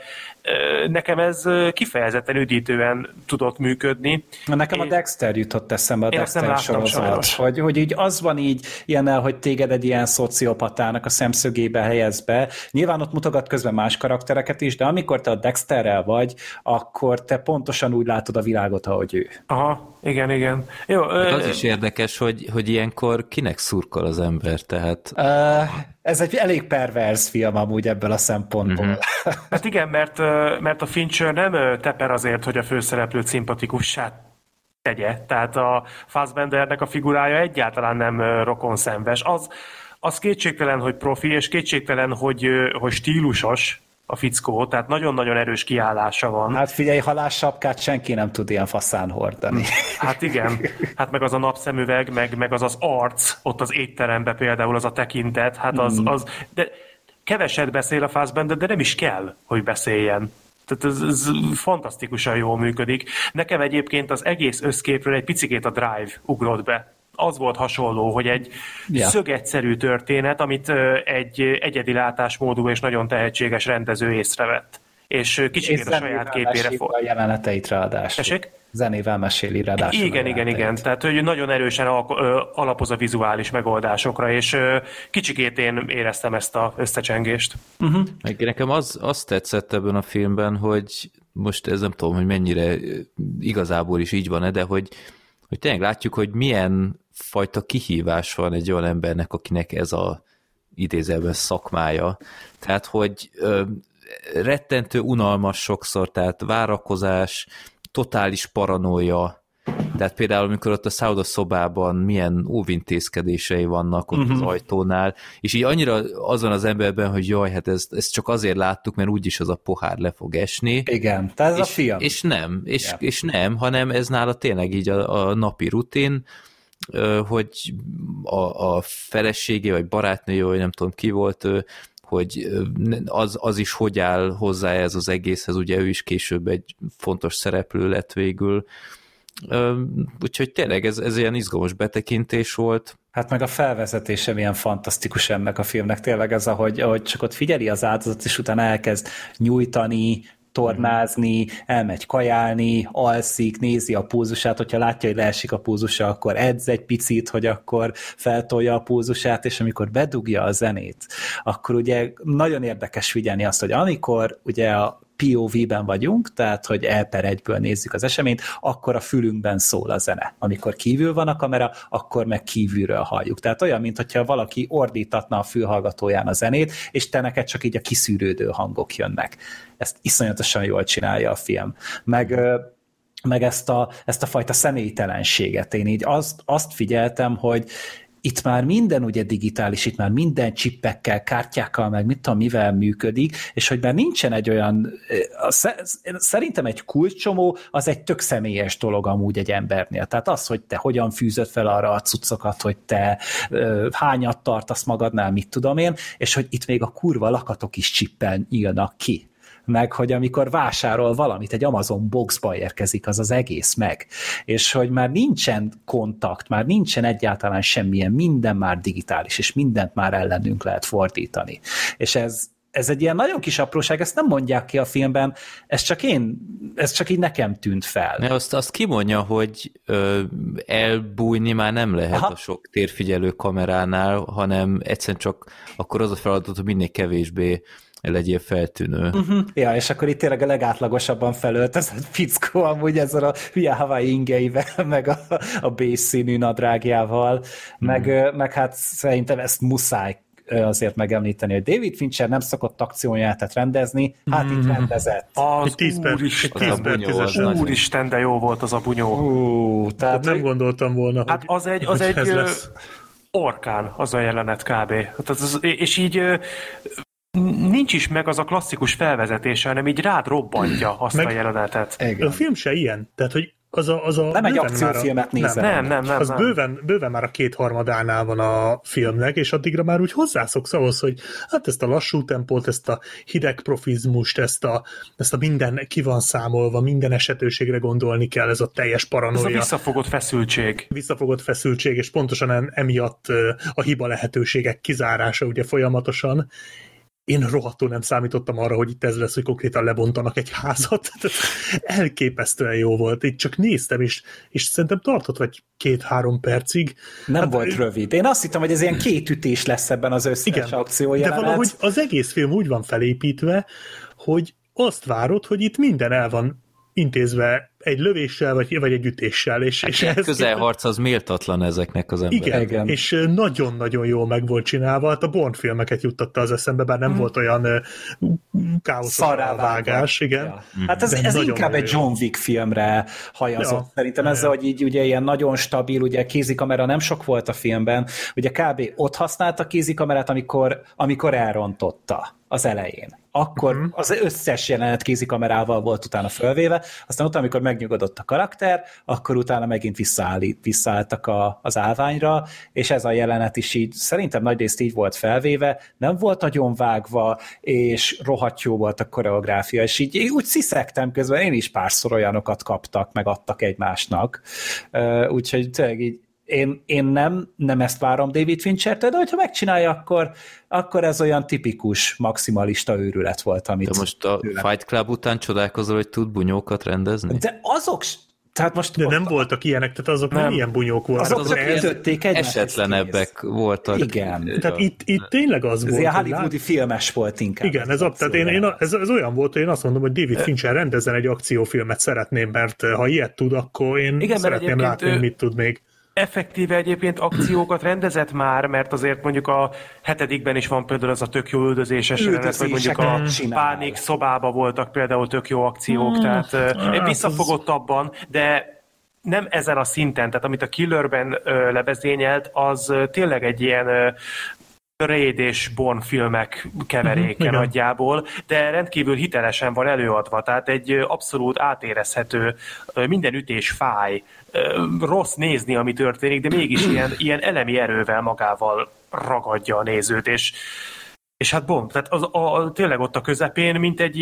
nekem ez kifejezetten üdítően tudott működni. Nekem a Dexter jutott eszembe, a Dexter sorozat, hogy így az van így ilyennel, hogy téged egy ilyen szociopatának a szemszögébe helyez be. Nyilván ott mutogat közben más karaktereket is, de amikor te a Dexterrel vagy, akkor te pontosan úgy látod a világot, ahogy ő. Aha, igen. Jó, hát az is érdekes, hogy ilyenkor kinek szurkol az ember, tehát... Ez egy elég pervers film amúgy ebből a szempontból. Mm-hmm. Hát igen, mert a Fincher nem teper azért, hogy a főszereplőt szimpatikussá tegye. Tehát a Fassbendernek a figurája egyáltalán nem rokonszenves. Az kétségtelen, hogy profi, és kétségtelen, hogy stílusos a fickó, tehát nagyon-nagyon erős kiállása van. Hát figyelj, halássapkát senki nem tud ilyen faszán hordani. Hát igen, hát meg az a napszemüveg, meg az az arc, ott az étteremben például az a tekintet, hát az de keveset beszél a Fassbender, de nem is kell, hogy beszéljen. Tehát ez fantasztikusan jól működik. Nekem egyébként az egész összképről egy picikét a Drive ugrott be. Az volt hasonló, hogy egy szögegyszerű történet, amit egy egyedi látásmódú és nagyon tehetséges rendező észrevett. És kicsit a saját képére fog. A jeleneteit ráadásul. Tessék? Zenével meséli ráadásul. Igen. Tehát, hogy nagyon erősen alapoz a vizuális megoldásokra, és kicsikét én éreztem ezt a összecsengést. Uh-huh. Nekem az tetszett ebben a filmben, hogy most ez nem tudom, hogy mennyire igazából is így van-e, de hogy tényleg látjuk, hogy milyen fajta kihívás van egy olyan embernek, akinek ez a idézőjelben szakmája. Tehát, hogy rettentő unalmas sokszor, tehát várakozás, totális paranoia. Tehát például, amikor ott a szállodaszobában milyen óvintézkedései vannak ott az ajtónál, és így annyira azon az emberben, hogy jaj, hát ezt csak azért láttuk, mert úgyis az a pohár le fog esni. Igen, tehát ez a film. És nem, hanem ez nála tényleg így a napi rutin, hogy a feleségé, vagy barátnője, vagy nem tudom ki volt ő, hogy az is hogy áll hozzá ez az egészhez, ugye ő is később egy fontos szereplő lett végül. Úgyhogy tényleg ez ilyen izgalmas betekintés volt. Hát meg a felvezetése milyen fantasztikus ennek a filmnek. Tényleg ez, ahogy csak ott figyeli az áldozat, és utána elkezd nyújtani, tornázni, elmegy kajálni, alszik, nézi a pulzusát, hogyha látja, hogy leesik a pulzusa, akkor edz egy picit, hogy akkor feltolja a pulzusát, és amikor bedugja a zenét, akkor ugye nagyon érdekes figyelni azt, hogy amikor ugye a POV-ben vagyunk, tehát, hogy E/1-ből nézzük az eseményt, akkor a fülünkben szól a zene. Amikor kívül van a kamera, akkor meg kívülről halljuk. Tehát olyan, mintha valaki ordítatna a fülhallgatóján a zenét, és te neked csak így a kiszűrődő hangok jönnek. Ezt iszonyatosan jól csinálja a film. Meg ezt a fajta személytelenséget. Én így azt figyeltem, hogy itt már minden ugye digitális, itt már minden csippekkel, kártyákkal, meg mit tudom, mivel működik, és hogy már nincsen egy olyan, szerintem egy kulcsomó, az egy tök személyes dolog amúgy egy embernél. Tehát az, hogy te hogyan fűzöd fel arra a cuccokat, hogy te hányat tartasz magadnál, mit tudom én, és hogy itt még a kurva lakatok is csippen nyílnak ki. Meg, hogy amikor vásárol valamit, egy Amazon boxba érkezik az egész meg, és hogy már nincsen kontakt, már nincsen egyáltalán semmilyen, minden már digitális, és mindent már ellenünk lehet fordítani. És ez egy ilyen nagyon kis apróság, ezt nem mondják ki a filmben, ez csak így nekem tűnt fel. De azt kimondja, hogy elbújni már nem lehet a sok térfigyelő kameránál, hanem egyszerűen csak akkor az a feladat, hogy minél kevésbé legyél feltűnő. Uh-huh. Ja, és akkor itt tényleg a legátlagosabban felöltözött fickó amúgy ezzel a hülye Hawaii ingeivel, meg a bés színű nadrágjával, meg hát szerintem ezt muszáj azért megemlíteni, hogy David Fincher nem szokott akciójátát rendezni, hát itt rendezett. Az 10/10-es. Úristen, de jó volt az a bunyó. Tehát nem gondoltam volna, hát hogy az egy ez lesz. Orkán az a jelenet kb. Hát és így nincs is meg az a klasszikus felvezetése, hanem így rád robbantja azt meg a jelenetet. A film se ilyen. Tehát, hogy az a nem egy akciófilmet nézel. Nem. Az bőven már a 2/3-ánál van a filmnek, és addigra már úgy hozzászoksz ahhoz, hogy hát ezt a lassú tempót, ezt a hideg profizmust, ezt a minden ki van számolva, minden esetőségre gondolni kell, ez a teljes paranoia. Ez a visszafogott feszültség. És pontosan emiatt a hiba lehetőségek kizárása ugye folyamatosan. Én rohadtul nem számítottam arra, hogy itt ez lesz, hogy konkrétan lebontanak egy házat. Elképesztően jó volt. Itt csak néztem, és szerintem tartott vagy 2-3 percig. Nem hát, volt rövid. Én azt hittem, hogy ez ilyen két ütés lesz ebben az összes akciójelenet. De valahogy az egész film úgy van felépítve, hogy azt várod, hogy itt minden el van intézve egy lövéssel, vagy egy ütéssel. És hát közelharc az méltatlan ezeknek az embereknek. Igen, és nagyon-nagyon jól meg volt csinálva. Hát a Bond filmeket juttatta az eszembe, bár nem volt olyan káoszos vágás. Igen. Ja. Hát ez inkább egy John Wick filmre hajazott. Ja. Szerintem ezzel, hogy így ugye ilyen nagyon stabil, ugye kézikamera nem sok volt a filmben, ugye kb. Ott használta kézikamerát, amikor elrontotta az elején. Akkor az összes jelenet kézikamerával volt utána fölvéve, aztán utána, amikor megnyugodott a karakter, akkor utána megint visszaálltak az állványra, és ez a jelenet is így, szerintem nagyrészt így volt felvéve, nem volt nagyon vágva, és rohadt jó volt a koreográfia, és így úgy sziszegtem közben, én is párszor olyanokat kaptak, meg adtak egymásnak. Úgyhogy tényleg így, én nem ezt várom David Finchertől, de hogyha megcsinálja, akkor ez olyan tipikus maximalista őrület volt, amit... De most a Fight Club után csodálkozol, hogy tud bunyókat rendezni? De azok... Tehát most de nem voltak ilyenek, tehát azok nem ilyen bunyók voltak. Azok ütötték egymást. Esetlenebbek voltak. Igen. Tehát itt tényleg az ez volt. Ez a hollywoodi filmes volt inkább. Igen, ez olyan volt, hogy én azt mondom, hogy David Fincher rendezzen egy akciófilmet szeretném, mert ha ilyet tud, akkor én igen, szeretném látni, mit tud még. Effektíve egyébként akciókat rendezett már, mert azért mondjuk a 7. is van például az a tök jó üldözéses jelenet, vagy mondjuk a pánik szobába voltak például tök jó akciók, tehát visszafogott abban, de nem ezen a szinten, tehát amit a Killerben levezényelt, az tényleg egy ilyen Raid és Born filmek keveréke nagyjából, de rendkívül hitelesen van előadva, tehát egy abszolút átérezhető, minden ütés fáj, rossz nézni, ami történik, de mégis ilyen elemi erővel magával ragadja a nézőt, és hát bomb, tehát tényleg ott a közepén, mint egy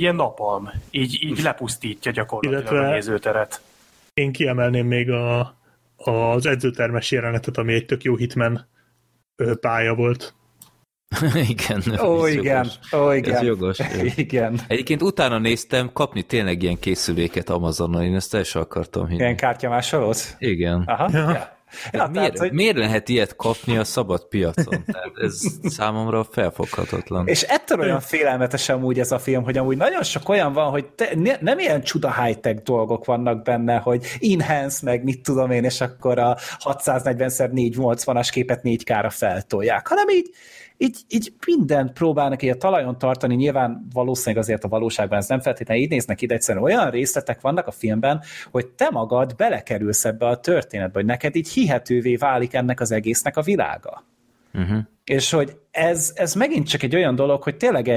ilyen napalm, így lepusztítja gyakorlatilag a nézőteret. Én kiemelném még az edzőtermes jelenetet, ami egy tök jó Hitman pálya volt. Igen. Igen. Ez jogos. Igen. Egyébként utána néztem kapni tényleg ilyen készüléket Amazonon, én ezt el sem akartam hinni. Ilyen kártyamásolót? Igen. Aha. Ja. Ja, miért lehet ilyet kapni a szabad piacon? Tehát ez számomra felfoghatatlan. És ettől olyan félelmetes amúgy ez a film, hogy amúgy nagyon sok olyan van, hogy nem ilyen csuda high-tech dolgok vannak benne, hogy enhance, meg mit tudom én, és akkor a 640x480-as képet 4K-ra feltolják, hanem így mindent próbálnak így a talajon tartani, nyilván valószínűleg azért a valóságban ez nem feltétlenül így néznek ide, egyszerűen olyan részletek vannak a filmben, hogy te magad belekerülsz ebbe a történetbe, hogy neked így hihetővé válik ennek az egésznek a világa. És hogy ez megint csak egy olyan dolog, hogy tényleg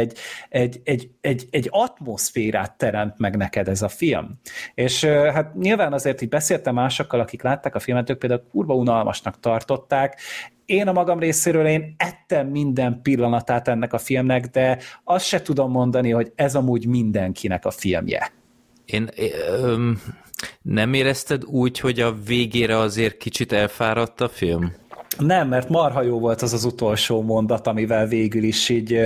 egy atmoszférát teremt meg neked ez a film. És hát nyilván azért így beszéltem másokkal, akik látták a filmet, ők például kurva unalmasnak tartották. Én a magam részéről ettem minden pillanatát ennek a filmnek, de azt se tudom mondani, hogy ez amúgy mindenkinek a filmje. Nem érezted úgy, hogy a végére azért kicsit elfáradt a film? Nem, mert marha jó volt az utolsó mondat, amivel végül is így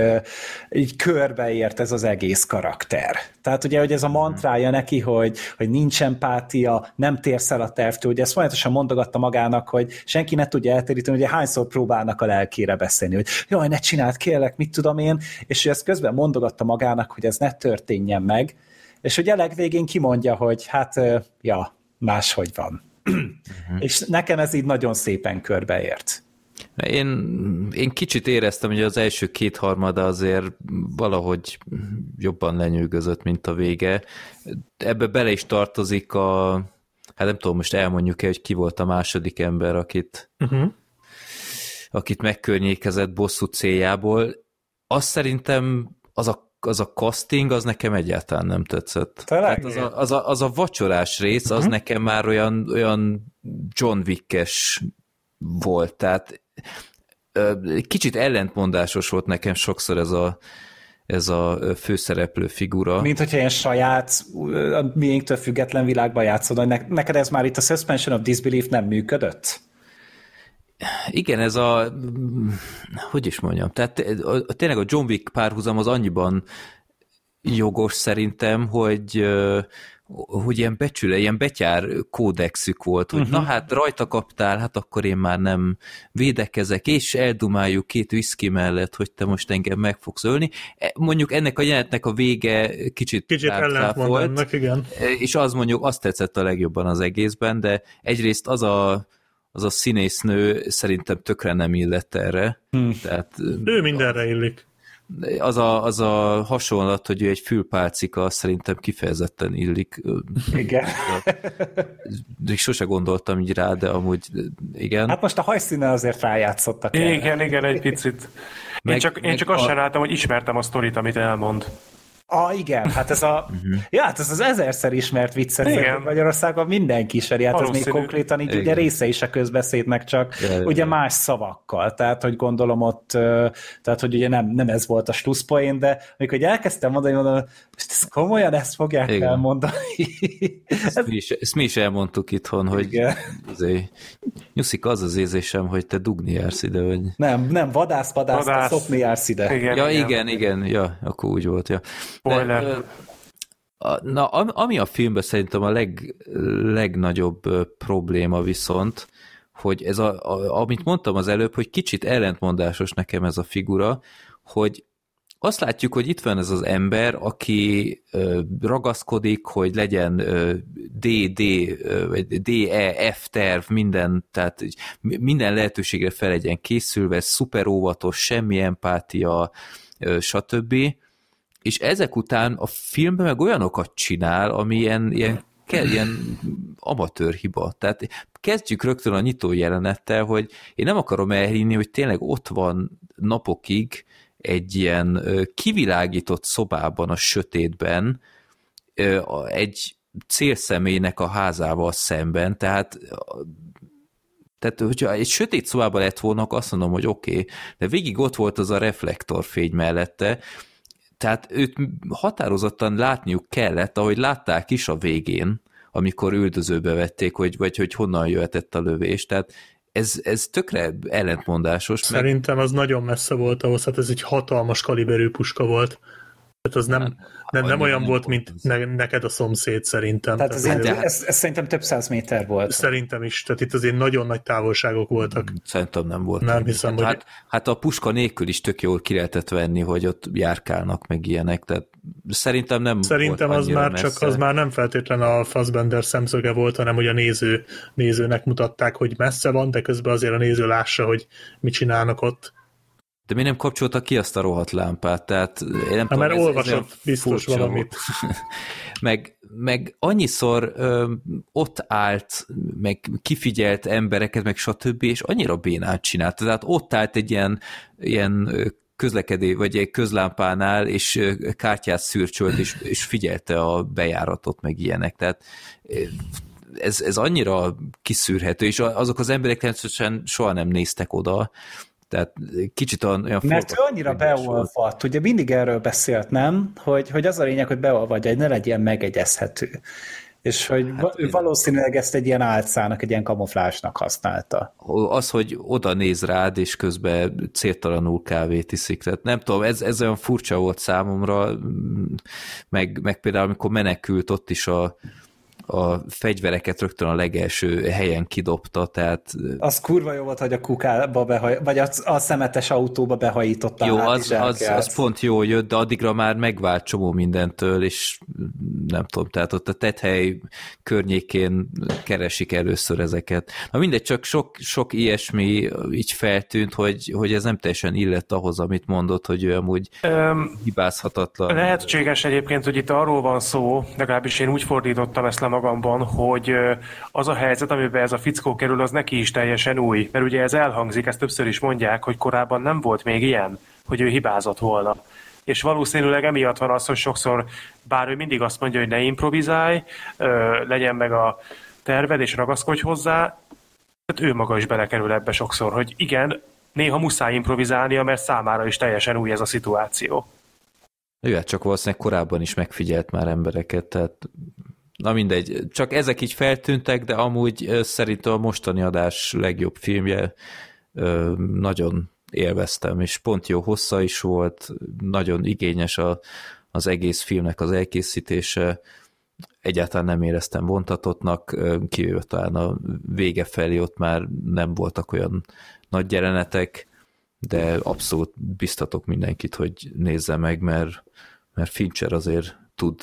körbeért ez az egész karakter. Tehát ugye, hogy ez a mantrája neki, hogy nincs empátia, nem térsz el a tervtől, ugye ezt folyamatosan mondogatta magának, hogy senki ne tudja eltéríteni, ugye hányszor próbálnak a lelkére beszélni, hogy jaj, ne csináld, kérlek, mit tudom én, és ezt közben mondogatta magának, hogy ez ne történjen meg, és ugye legvégén kimondja, hogy hát, ja, máshogy van. És nekem ez így nagyon szépen körbeért. Én kicsit éreztem, hogy az első kétharmada azért valahogy jobban lenyűgözött, mint a vége. Ebbe bele is tartozik a... Hát nem tudom, most elmondjuk-e, hogy ki volt a második ember, akit megkörnyékezett bosszú céljából. Azt szerintem az a casting, az nekem egyáltalán nem tetszett. Tehát az a vacsorás rész, az nekem már olyan John Wick-es volt, tehát kicsit ellentmondásos volt nekem sokszor ez a főszereplő figura. Mint hogyha ilyen saját, a miénktől független világban játszod, hogy neked ez már itt a suspension of disbelief nem működött? Igen, ez a... Hogy is mondjam? Tehát tényleg a John Wick párhuzam az annyiban jogos szerintem, hogy, hogy ilyen becsüle, ilyen betyár kódexük volt, hogy na hát rajta kaptál, hát akkor én már nem védekezek, és eldumáljuk két viszki mellett, hogy te most engem meg fogsz ölni. Mondjuk ennek a jelenetnek a vége kicsit ellentmondanak, igen. És az mondjuk azt tetszett a legjobban az egészben, de egyrészt az a színésznő szerintem tökre nem illett erre. Tehát, ő mindenre illik. Az a hasonlat, hogy ő egy fülpálcika, szerintem kifejezetten illik. Igen. Még sose gondoltam így rá, de amúgy igen. Hát most a hajszínnel azért rájátszottak. Igen, egy picit. Én csak azt sem láttam, hogy ismertem a sztorit, amit elmond. Igen, hát ez a... ja, hát ez az ezerszer ismert vicc Magyarországon mindenki ismeri, hát valószínű. Ez még konkrétan így ugye része is a közbeszédnek, csak ugye más szavakkal, tehát hogy gondolom ott, tehát hogy ugye nem ez volt a slusszpoén, de amikor ugye elkezdtem mondani, mondom, ezt komolyan ezt fogják elmondani. Ezt mi is elmondtuk itthon, hogy nyuszik az érzésem, hogy te dugni jársz ide, vagy... Nem, vadász, te szopni jársz ide. Igen, akkor úgy volt, ja. De, na, ami a filmben szerintem a legnagyobb probléma viszont, hogy ez amit mondtam az előbb, hogy kicsit ellentmondásos nekem ez a figura, hogy azt látjuk, hogy itt van ez az ember, aki ragaszkodik, hogy legyen DEF terv, minden, tehát minden lehetőségre fel legyen készülve, szuper óvatos, semmi empátia, stb., és ezek után a filmben meg olyanokat csinál, ami ilyen amatőr hiba. Tehát kezdjük rögtön a nyitó jelenettel, hogy én nem akarom elhinni, hogy tényleg ott van napokig egy ilyen kivilágított szobában a sötétben egy célszemélynek a házával szemben, tehát hogyha egy sötét szobában lett volna, azt mondom, hogy oké, de végig ott volt az a reflektorfény mellette, tehát őt határozottan látniuk kellett, ahogy látták is a végén, amikor üldözőbe vették, vagy hogy honnan jöhetett a lövés. Tehát ez tökre ellentmondásos. Szerintem az nagyon messze volt ahhoz, hát ez egy hatalmas kaliberű puska volt. Tehát az nem olyan volt, mint neked a szomszéd szerintem. Tehát ez szerintem több 100 méter volt. Szerintem is, tehát itt azért nagyon nagy távolságok voltak. Szerintem nem volt. Nem hiszem, hogy... Hát a puska nélkül is tök jól ki lehetett venni, hogy ott járkálnak meg ilyenek, tehát szerintem nem volt annyira messze. Szerintem az már nem feltétlen a Fassbender szemszöge volt, hanem hogy a nézőnek mutatták, hogy messze van, de közben azért a néző lássa, hogy mit csinálnak ott. De mi nem kapcsolta ki azt a rohadt lámpát, tehát én nem tudom, olvasott biztos valamit. meg annyiszor ott állt, meg kifigyelt embereket, meg stb., és annyira bénát csinált. Tehát ott állt egy ilyen közlekedés, vagy egy közlámpánál, és kártyát szürcsölt, és figyelte a bejáratot, meg ilyenek. Tehát ez annyira kiszűrhető, és azok az emberek természetesen soha nem néztek oda. Tehát kicsit olyan... Mert ő annyira beolvadt, ugye mindig erről beszélt, nem? Hogy az a lényeg, hogy beolvadja, hogy ne legyen megegyezhető. És hogy ő valószínűleg ezt egy ilyen álcának, egy ilyen kamuflásnak használta. Az, hogy oda néz rád, és közben céltalanul kávét iszik. Tehát nem tudom, ez olyan furcsa volt számomra, meg például amikor menekült, ott is a fegyvereket rögtön a legelső helyen kidobta, tehát... Az kurva jó volt, hogy a kukába vagy a szemetes autóba behajította. Jó, az pont jó jött, de addigra már megvált csomó mindentől, és nem tudom, tehát ott a tethely környékén keresik először ezeket. Na mindegy, csak sok ilyesmi így feltűnt, hogy ez nem teljesen illett ahhoz, amit mondott, hogy ő amúgy hibázhatatlan. Lehetséges egyébként, hogy itt arról van szó, legalábbis én úgy fordítottam ezt le magamban, hogy az a helyzet, amiben ez a fickó kerül, az neki is teljesen új. Mert ugye ez elhangzik, ezt többször is mondják, hogy korábban nem volt még ilyen, hogy ő hibázott volna. És valószínűleg emiatt van az, hogy sokszor, bár ő mindig azt mondja, hogy ne improvizálj, legyen meg a terved, és ragaszkodj hozzá, tehát ő maga is belekerül ebbe sokszor, hogy igen, néha muszáj improvizálnia, mert számára is teljesen új ez a szituáció. Ő hát csak valószínűleg korábban is megfigyelt már embereket, tehát na mindegy, csak ezek így feltűntek, de amúgy szerintem a mostani adás legjobb filmje, nagyon élveztem, és pont jó hossza is volt, nagyon igényes az egész filmnek az elkészítése, egyáltalán nem éreztem vontatottnak, kivéve talán a vége felé ott már nem voltak olyan nagy jelenetek, de abszolút biztatok mindenkit, hogy nézze meg, mert Fincher azért tud.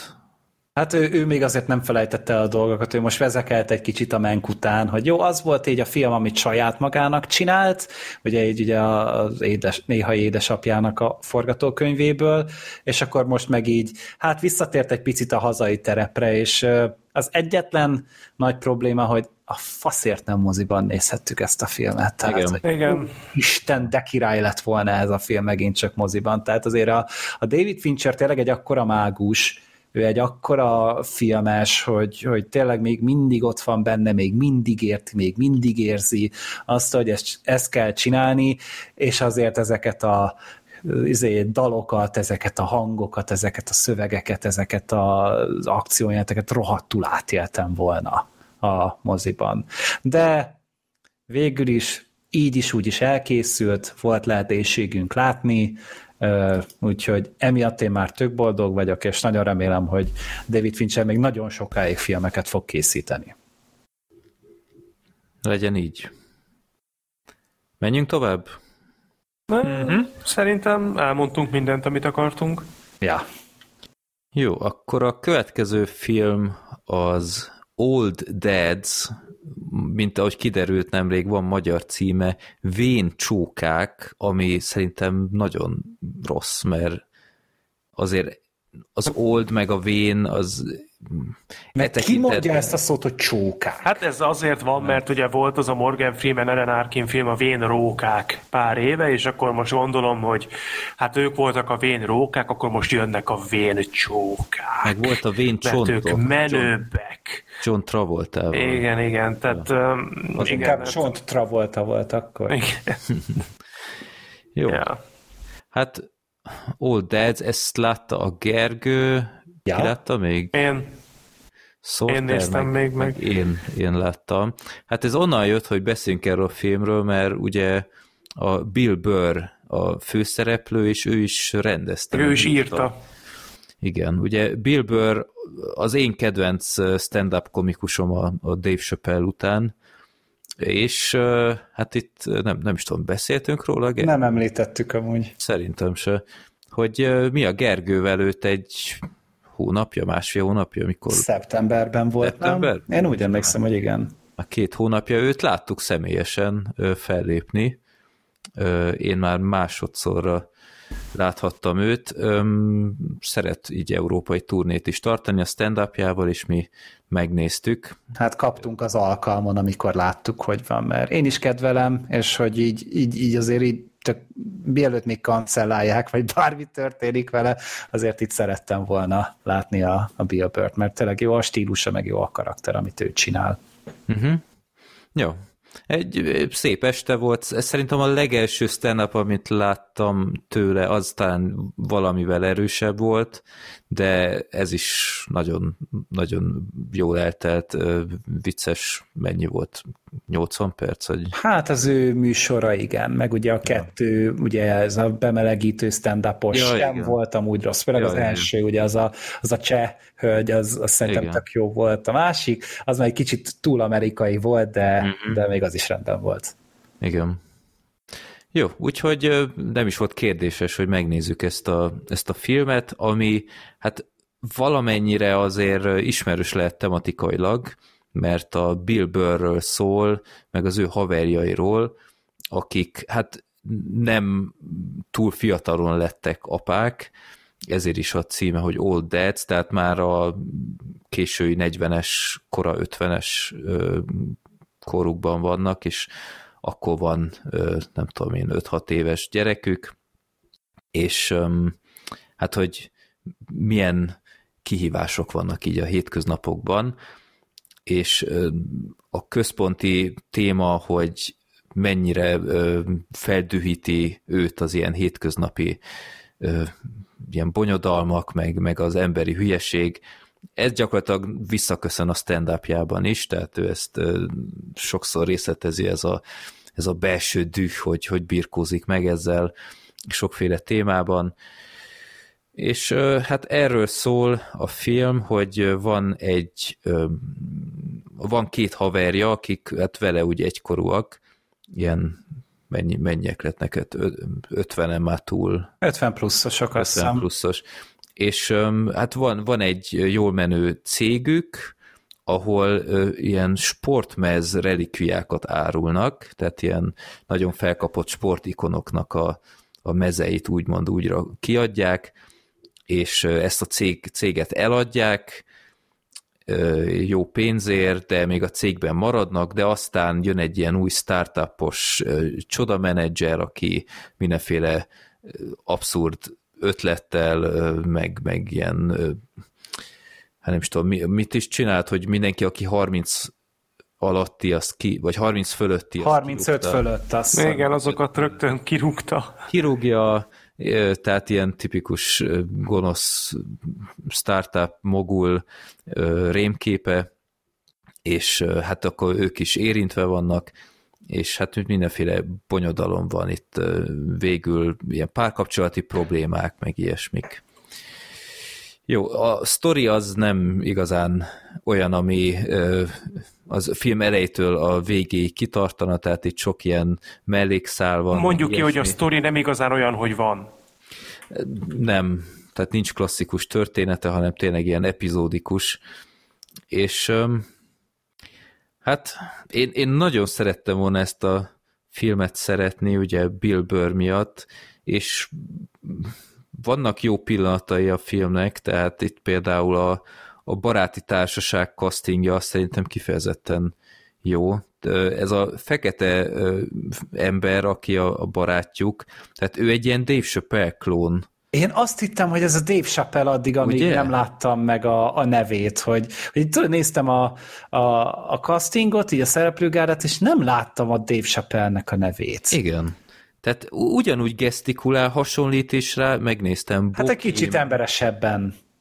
Hát ő még azért nem felejtette el a dolgokat, ő most vezekelt egy kicsit a Mank után, hogy jó, az volt így a film, amit saját magának csinált, ugye így ugye az néhai édesapjának a forgatókönyvéből, és akkor most meg így, hát visszatért egy picit a hazai terepre, és az egyetlen nagy probléma, hogy a faszért nem moziban nézhettük ezt a filmet. Tehát, Igen. Isten, de király lett volna ez a film megint csak moziban. Tehát azért a David Fincher tényleg egy akkora mágus, ő egy akkora filmes, hogy tényleg még mindig ott van benne, még mindig érti, még mindig érzi azt, hogy ezt kell csinálni, és azért ezeket a dalokat, ezeket a hangokat, ezeket a szövegeket, ezeket az akciójeleneteket rohadtul átéltem volna a moziban. De végül is így is, úgy is elkészült, volt lehetőségünk látni, úgyhogy emiatt én már tök boldog vagyok, és nagyon remélem, hogy David Fincher még nagyon sokáig filmeket fog készíteni. Legyen így. Menjünk tovább? Szerintem elmondtunk mindent, amit akartunk. Ja. Jó, akkor a következő film az Old Dads, mint ahogy kiderült nemrég, van magyar címe, Vén csókák, ami szerintem nagyon rossz, mert azért az old meg a vén az... Mert ki mondja ezt a szót, hogy csókák? Hát ez azért van, mert ugye volt az a Morgan Freeman, Ellen Arkin film, a Vén rókák pár éve, és akkor most gondolom, hogy hát ők voltak a vén rókák, akkor most jönnek a vén csókák. Meg volt a vén csontok. Mert ők menőbbek. John Travolta. Igen, tehát... Az inkább John Travolta volt akkor. Igen. Jó. Ja. Hát Old Dads, ezt látta a Gergő. Ja. Ki látta még? Én néztem meg. Én láttam. Hát ez onnan jött, hogy beszéljünk erről a filmről, mert ugye a Bill Burr a főszereplő, és ő is rendezte. Ő is írta. Igen, ugye Bill Burr az én kedvenc stand-up komikusom a Dave Chappelle után, és hát itt nem is tudom, beszéltünk róla? Nem említettük amúgy. Szerintem se. Hogy mi a Gergővel őt egy hónapja, másfél hónapja, mikor... Szeptemberben volt, szeptember? Nem? Én úgy emlékszem, hogy igen. A 2 hónapja őt láttuk személyesen fellépni. Én már másodszorra láthattam őt. Szeret így európai turnét is tartani a stand-upjával, és mi megnéztük. Hát kaptunk az alkalmon, amikor láttuk, hogy van, mert én is kedvelem, és hogy így azért így csak mielőtt még kancellálják, vagy bármi történik vele, azért itt szerettem volna látni a Bill Burrt, mert tényleg jó a stílusa, meg jó a karakter, amit ő csinál. Jó. Egy szép este volt, ez szerintem a legelső stand-up, amit láttam tőle, az talán valamivel erősebb volt, de ez is nagyon, nagyon jól eltelt, vicces, mennyi volt? 80 perc? Vagy? Hát az ő műsora, igen, meg ugye a 2, ugye ez a bemelegítő stand-upos, nem voltam úgy rossz, főleg az első, ugye az a cseh hölgy, az szerintem tök jó volt, a másik, az már egy kicsit túl amerikai volt, de még az is rendben volt. Igen. Jó, úgyhogy nem is volt kérdéses, hogy megnézzük ezt a filmet, ami hát valamennyire azért ismerős lehet tematikailag, mert a Bill Burrről szól, meg az ő haverjairól, akik hát nem túl fiatalon lettek apák, ezért is a címe, hogy Old Dads, tehát már a késői 40-es, kora 50-es korukban vannak, és akkor van, nem tudom én, 5-6 éves gyerekük, és hát, hogy milyen kihívások vannak így a hétköznapokban, és a központi téma, hogy mennyire feldühíti őt az ilyen hétköznapi ilyen bonyodalmak, meg az emberi hülyeség. Ez gyakorlatilag visszaköszön a stand-upjában is, tehát ő ezt sokszor részletezi, ez a belső düh, hogy birkózik meg ezzel sokféle témában, És hát erről szól a film, hogy van két haverja, akik hát vele úgy egykorúak, ilyen mennyiek lett neked? 50-en már túl. 50 pluszosak, azt hiszem. 50 pluszos. És hát van egy jól menő cégük, ahol ilyen sportmez relikviákat árulnak, tehát ilyen nagyon felkapott sportikonoknak a mezeit úgymond úgyra kiadják, és ezt a céget eladják jó pénzért, de még a cégben maradnak, de aztán jön egy ilyen új startupos csodamenedzser, aki mindenféle abszurd ötlettel, meg ilyen, hát nem is tudom, mit is csinált, hogy mindenki, aki 30 alatti, azt vagy 30 fölötti. 35 fölött azt. Igen, azokat rögtön kirúgta. Kirúgja, tehát ilyen tipikus gonosz startup mogul rémképe, és hát akkor ők is érintve vannak, és hát mindenféle bonyodalom van itt végül, ilyen párkapcsolati problémák, meg ilyesmik. Jó, a sztori az nem igazán olyan, ami az film elejétől a végéig kitartana, tehát itt sok ilyen mellékszál van. Mondjuk ki, hogy a sztori nem igazán olyan, hogy van. Nem, tehát nincs klasszikus története, hanem tényleg ilyen epizódikus. És hát én nagyon szerettem volna ezt a filmet szeretni, ugye Bill Burr miatt, és vannak jó pillanatai a filmnek, tehát itt például a baráti társaság castingja szerintem kifejezetten jó. Ez a fekete ember, aki a barátjuk, tehát ő egy ilyen Dave Chappelle klón. Én azt hittem, hogy ez a Dave Chappelle addig, amíg ugye? Nem láttam meg a nevét, hogy néztem a castingot, így a szereplőgárdát, és nem láttam a Dave Chappelle-nek a nevét. Igen. Tehát ugyanúgy gesztikulál, hasonlít is rá, megnéztem. Hát egy kicsit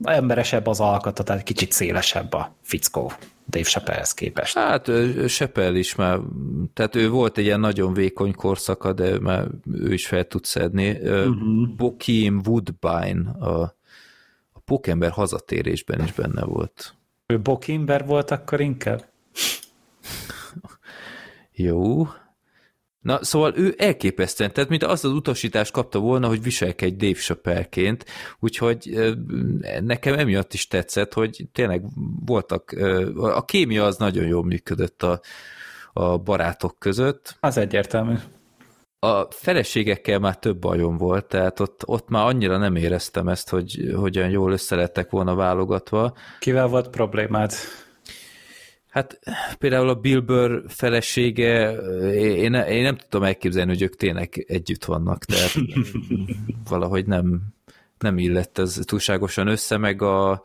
emberesebb az alkata, tehát kicsit szélesebb a fickó Dave Chappellehez képest. Hát Chappelle is már, tehát ő volt egy ilyen nagyon vékony korszaka, de már ő is fel tud szedni. Bokeem Woodbine a Pókember hazatérésben is benne volt. Ő Bokimber volt akkor inkább? Jó... Na, szóval ő elképesztően, tehát mint azt az utasítást kapta volna, hogy viselkedj Dave Chappelle-ként, úgyhogy nekem emiatt is tetszett, hogy tényleg voltak, a kémia az nagyon jól működött a barátok között. Az egyértelmű. A feleségekkel már több bajom volt, tehát ott már annyira nem éreztem ezt, hogy hogyan jól össze lettek volna válogatva. Kivel volt problémád? Hát például a Bill Burr felesége, én nem tudtam elképzelni, hogy ők tényleg együtt vannak, tehát valahogy nem illett ez túlságosan össze, meg a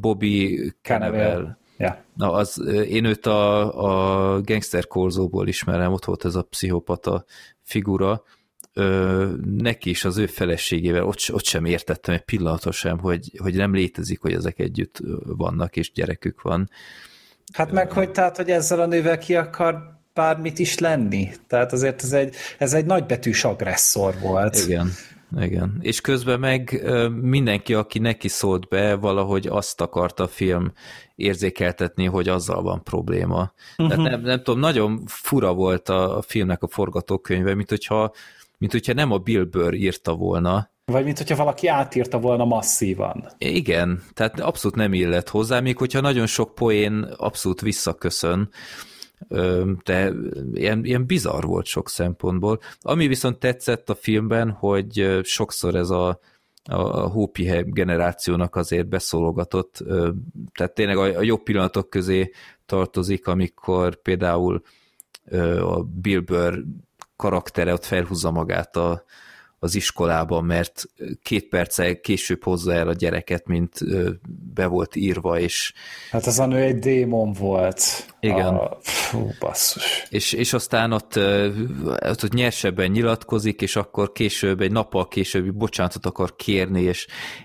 Bobby Cannavale. Yeah. Na, én őt a Gangster Korzóból ismerem, ott volt ez a pszichopata figura, neki is az ő feleségével, ott sem értettem egy pillanatot sem, hogy nem létezik, hogy ezek együtt vannak, és gyerekük van. Hát meg, hogy ezzel a nővel ki akar bármit is lenni. Tehát azért ez egy nagybetűs agresszor volt. Igen. És közben meg mindenki, aki neki szólt be, valahogy azt akarta a film érzékeltetni, hogy azzal van probléma. Tehát nem tudom, nagyon fura volt a filmnek a forgatókönyve, mint hogyha nem a Bill Burr írta volna. Vagy mint hogyha valaki átírta volna masszívan. Igen, tehát abszolút nem illett hozzá, még hogyha nagyon sok poén abszolút visszaköszön, de ilyen bizarr volt sok szempontból. Ami viszont tetszett a filmben, hogy sokszor ez a hópihely generációnak azért beszólogatott, tehát tényleg a jobb pillanatok közé tartozik, amikor például a Bill Burr karaktere ott felhúzza magát az iskolában, mert 2 perccel később hozza el a gyereket, mint be volt írva, és... Hát az a nő egy démon volt. Igen. Fú, basszus. És aztán ott nyersebben nyilatkozik, és akkor később, egy nappal később bocsánatot akar kérni,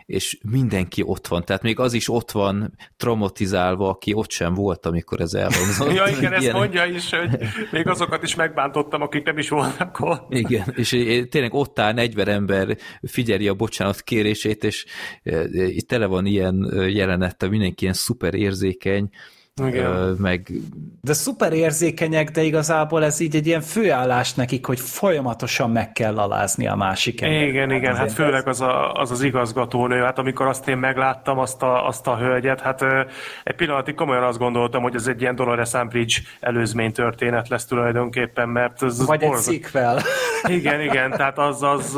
és mindenki ott van. Tehát még az is ott van traumatizálva, aki ott sem volt, amikor ez elhangzott. Ja, igen, ezt mondja is, hogy még azokat is megbántottam, akik nem is voltak ott. Igen, és tényleg ott áll fegyverember figyeli a bocsánat kérését, és tele van ilyen jelenettel, mindenki ilyen szuper érzékeny. Igen. Meg... De szuper érzékenyek, de igazából ez így egy ilyen főállás nekik, hogy folyamatosan meg kell alázni a másik ember. Igen, hát igen, hát főleg az igazgatónő, hát amikor azt én megláttam, azt a hölgyet, hát egy pillanatig komolyan azt gondoltam, hogy ez egy ilyen Dolores Umbridge előzménytörténet lesz tulajdonképpen, mert... Ez vagy egy szikvel. Igen, igen, tehát az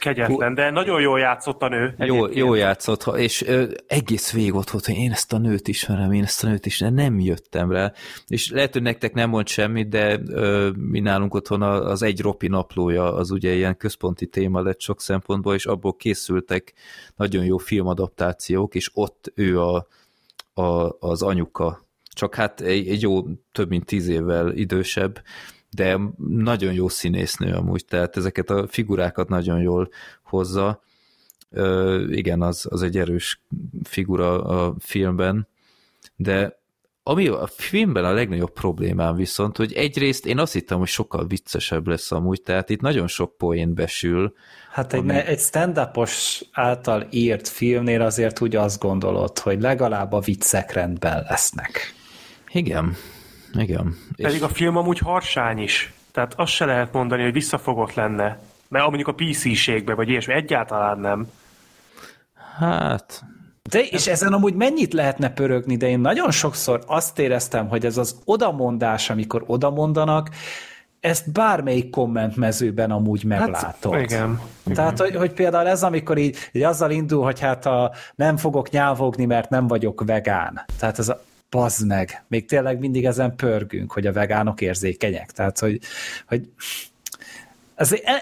kegyetlen, de nagyon jól játszott a nő. Jó játszott, és egész végig ott volt, hogy én ezt a nőt ismerem, nem jöttem rá. És lehet, hogy nektek nem mond semmit, de mi nálunk otthon az Egy ropi naplója, az ugye ilyen központi téma lett sok szempontból, és abból készültek nagyon jó filmadaptációk, és ott ő az anyuka. Csak hát egy jó, több mint 10 évvel idősebb, de nagyon jó színésznő amúgy, tehát ezeket a figurákat nagyon jól hozza. Igen, az egy erős figura a filmben. De ami a filmben a legnagyobb problémám viszont, hogy egyrészt én azt hittem, hogy sokkal viccesebb lesz amúgy, tehát itt nagyon sok poén besül. Hát egy stand-upos által írt filmnél azért úgy azt gondolod, hogy legalább a viccek rendben lesznek. Igen, igen. Pedig a film amúgy harsány is, tehát azt se lehet mondani, hogy visszafogott lenne, mert mondjuk a PC-ségbe, vagy ilyesmi, egyáltalán nem. Hát... De és ezen amúgy mennyit lehetne pörögni, de én nagyon sokszor azt éreztem, hogy ez az odamondás, amikor odamondanak, ezt bármelyik kommentmezőben amúgy meglátod. Hát, igen. Tehát, hogy például ez, amikor így azzal indul, hogy hát nem fogok nyávogni, mert nem vagyok vegán. Tehát ez bazd meg. Még tényleg mindig ezen pörgünk, hogy a vegánok érzékenyek. Tehát, hogy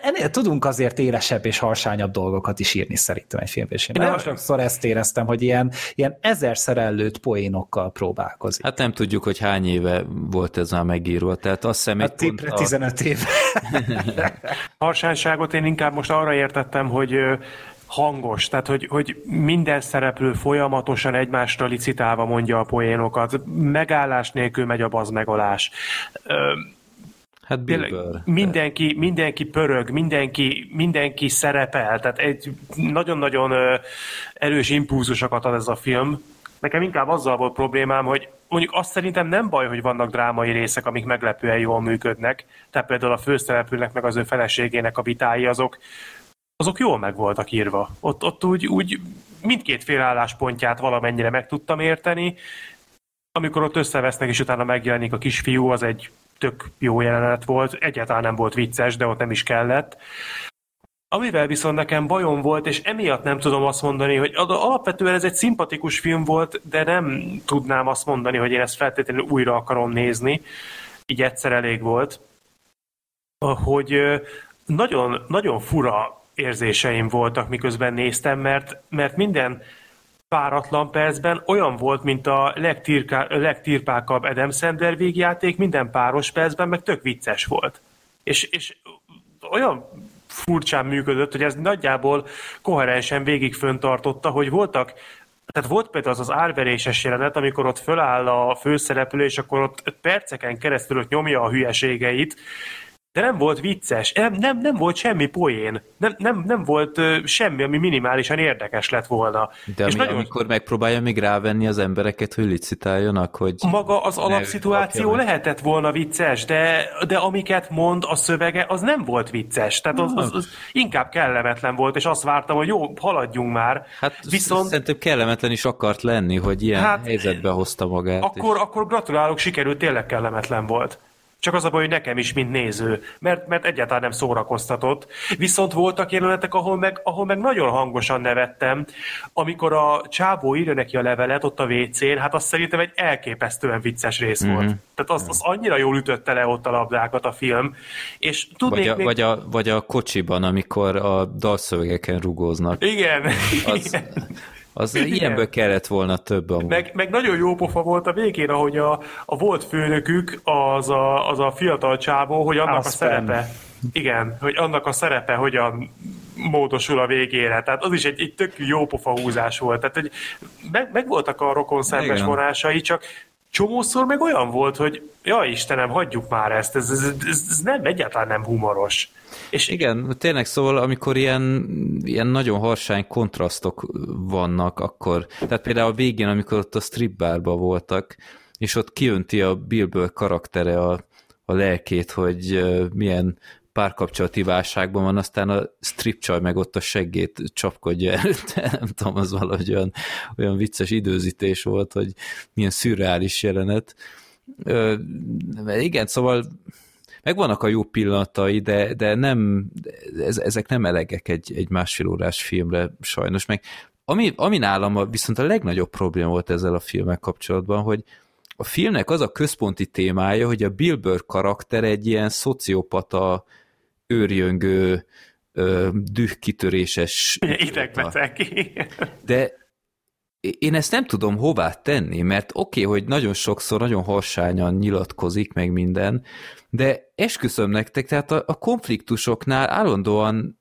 ennél tudunk azért élesebb és harsányabb dolgokat is írni szerintem egy filmben. És én nagyon sokszor ezt éreztem, hogy ilyen ezerszer előtt poénokkal próbálkozik. Hát nem tudjuk, hogy hány éve volt ez már megírva. Tehát azt hiszem, hát tippre 15 éve. Harsányságot én inkább most arra értettem, hogy hangos, tehát hogy minden szereplő folyamatosan egymásra licitálva mondja a poénokat. Megállás nélkül megy a bazmegolás. Hát Bill Burr. Mindenki pörög, mindenki szerepel, tehát egy nagyon-nagyon erős impulzusokat ad ez a film. Nekem inkább azzal volt problémám, hogy mondjuk azt szerintem nem baj, hogy vannak drámai részek, amik meglepően jól működnek, tehát például a főszereplőnek meg az ő feleségének a vitái azok jól meg voltak írva. Ott úgy mindkét fél álláspontját valamennyire meg tudtam érteni, amikor ott összevesznek, és utána megjelenik a kisfiú, az egy tök jó jelenet volt, egyáltalán nem volt vicces, de ott nem is kellett. Amivel viszont nekem bajom volt, és emiatt nem tudom azt mondani, hogy alapvetően ez egy szimpatikus film volt, de nem tudnám azt mondani, hogy én ezt feltétlenül újra akarom nézni, így egyszer elég volt, hogy nagyon, nagyon fura érzéseim voltak, miközben néztem, mert minden páratlan percben olyan volt, mint a legtirpákabb Adam Sandler végjáték, minden páros percben meg tök vicces volt. És olyan furcsán működött, hogy ez nagyjából koherensen végig föntartotta, hogy volt például az árveréses jelenet, amikor ott föláll a főszereplő, és akkor ott perceken keresztül ott nyomja a hülyeségeit, de nem volt vicces, nem volt semmi poén, nem volt semmi, ami minimálisan érdekes lett volna. De és amikor megpróbálja még rávenni az embereket, hogy licitáljanak, hogy... Maga az alapszituáció lehetett volna vicces, de amiket mond a szövege, az nem volt vicces. Tehát az inkább kellemetlen volt, és azt vártam, hogy jó, haladjunk már. Hát viszont szerintem kellemetlen is akart lenni, hogy ilyen helyzetbe hozta magát. Akkor gratulálok, sikerült, tényleg kellemetlen volt. Csak az a baj, hogy nekem is, mint néző, mert egyáltalán nem szórakoztatott. Viszont voltak jelenetek, ahol meg nagyon hangosan nevettem, amikor a csávó írja neki a levelet ott a WC-n, hát azt szerintem egy elképesztően vicces rész volt. Tehát az annyira jól ütötte le ott a labdákat a film. És tudnék vagy a kocsiban, amikor a dalszövegeken rugóznak. Igen. Igen. Ilyenből kellett volna több amúgy. Meg nagyon jó pofa volt a végén, ahogy a volt főnökük, az a fiatal csávó, hogy annak Aspen. A szerepe. Igen, hogy annak a szerepe hogyan módosul a végére. Tehát az is egy tök jó pofa húzás volt. Tehát, hogy meg voltak a rokon szemes vonásai, csak csomószor meg olyan volt, hogy jaj Istenem, hagyjuk már ezt, ez nem, egyáltalán nem humoros. És igen, tényleg szóval, amikor ilyen nagyon harsány kontrasztok vannak, akkor, tehát például a végén, amikor ott a stripbárban voltak, és ott kijönti a Bill Burr karaktere a lelkét, hogy milyen párkapcsolati válságban van, aztán a stripcsaj meg ott a seggét csapkodja előtte, nem tudom, az valahogy olyan vicces időzítés volt, hogy milyen szürreális jelenet. Igen, szóval megvannak a jó pillanatai, de nem, ezek nem elegek egy másfél órás filmre sajnos. Meg ami nálam viszont a legnagyobb probléma volt ezzel a filmmel kapcsolatban, hogy a filmnek az a központi témája, hogy a Bill Burr karakter egy ilyen szociopata, őrjöngő, dühkitöréses... Idegbeteg. De én ezt nem tudom hová tenni, mert oké, hogy nagyon sokszor, nagyon harsányan nyilatkozik meg minden, de esküszöm nektek, tehát a konfliktusoknál állandóan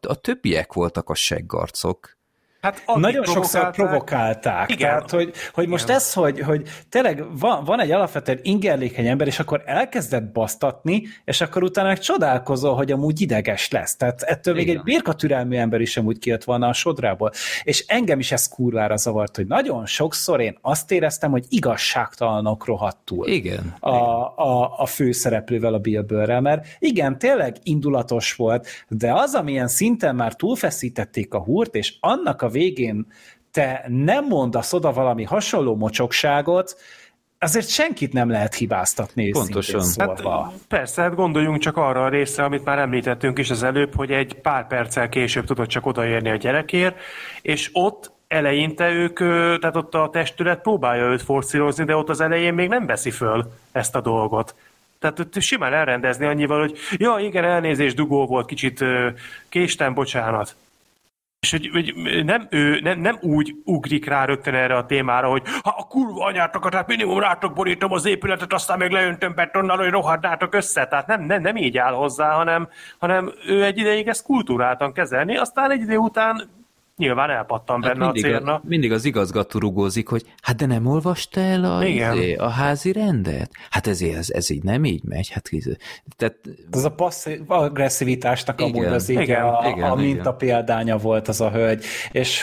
a többiek voltak a seggarcok. Hát, nagyon sokszor provokálták. Igen. Tehát, hogy most igen. Ez, hogy tényleg van egy alapvetően ingerlékeny ember, és akkor elkezdett basztatni, és akkor utána csodálkozol, hogy amúgy ideges lesz. Tehát ettől igen. Még egy birkatürelmű ember is amúgy kijött volna a sodrából. És engem is ez kurvára zavart, hogy nagyon sokszor én azt éreztem, hogy igazságtalanok rohadtul. Igen. A főszereplővel, a Bill Burrrel, mert igen, tényleg indulatos volt, de az, amilyen szinten már túlfeszítették a húrt, és annak a végén te nem mondasz oda valami hasonló mocsokságot, azért senkit nem lehet hibáztatni. Pontosan. Szólva. Hát, persze, hát gondoljunk csak arra a részre, amit már említettünk is az előbb, hogy egy pár perccel később tudod csak odaérni a gyerekért, és ott eleinte ők, tehát ott a testület próbálja őt forszírozni, de ott az elején még nem veszi föl ezt a dolgot. Tehát simán elrendezni annyival, hogy ja, igen, elnézést, dugó volt, kicsit késtem, bocsánat. És hogy nem úgy ugrik rá rögtön erre a témára, hogy ha a kurva anyátokat, hát minimum rátok borítom az épületet, aztán még leöntöm betonnal, hogy rohadnátok össze. Tehát nem így áll hozzá, hanem ő egy ideig ezt kultúráltan kezelni, aztán egy idő után nyilván elpattan hát benne a cérna. Mindig az igazgató rugózik, hogy hát de nem olvasta el a házi rendet? Hát ez így nem így megy. Hát, tehát... Ez a passzív agresszivitásnak amúgy az igen, a mintapéldánya volt az a hölgy. És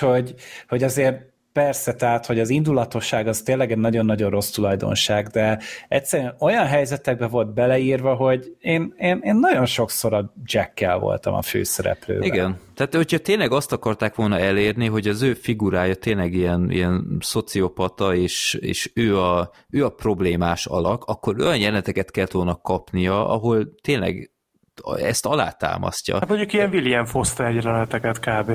hogy azért persze, tehát, hogy az indulatosság az tényleg egy nagyon-nagyon rossz tulajdonság, de egyszerűen olyan helyzetekbe volt beleírva, hogy én nagyon sokszor a Jackkel voltam a főszereplővel. Igen, tehát hogyha tényleg azt akarták volna elérni, hogy az ő figurája tényleg ilyen szociopata, és ő a problémás alak, akkor olyan jeleneteket kellett volna kapnia, ahol tényleg ezt alátámasztja. Hát mondjuk ilyen William Foster jeleneteket kb.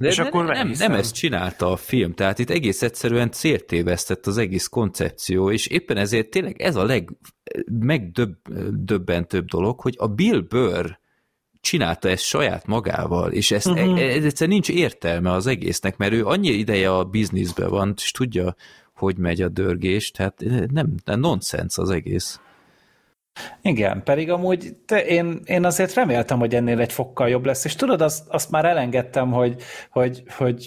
És akkor nem ezt csinálta a film, tehát itt egész egyszerűen céltévesztett az egész koncepció, és éppen ezért tényleg ez a legmegdöbbentőbb dolog, hogy a Bill Burr csinálta ezt saját magával, és ez egyszerűen nincs értelme az egésznek, mert ő annyi ideje a bizniszben van, és tudja, hogy megy a dörgés, tehát nem nonsens az egész. Igen, pedig amúgy én azért reméltem, hogy ennél egy fokkal jobb lesz, és tudod, azt már elengedtem, hogy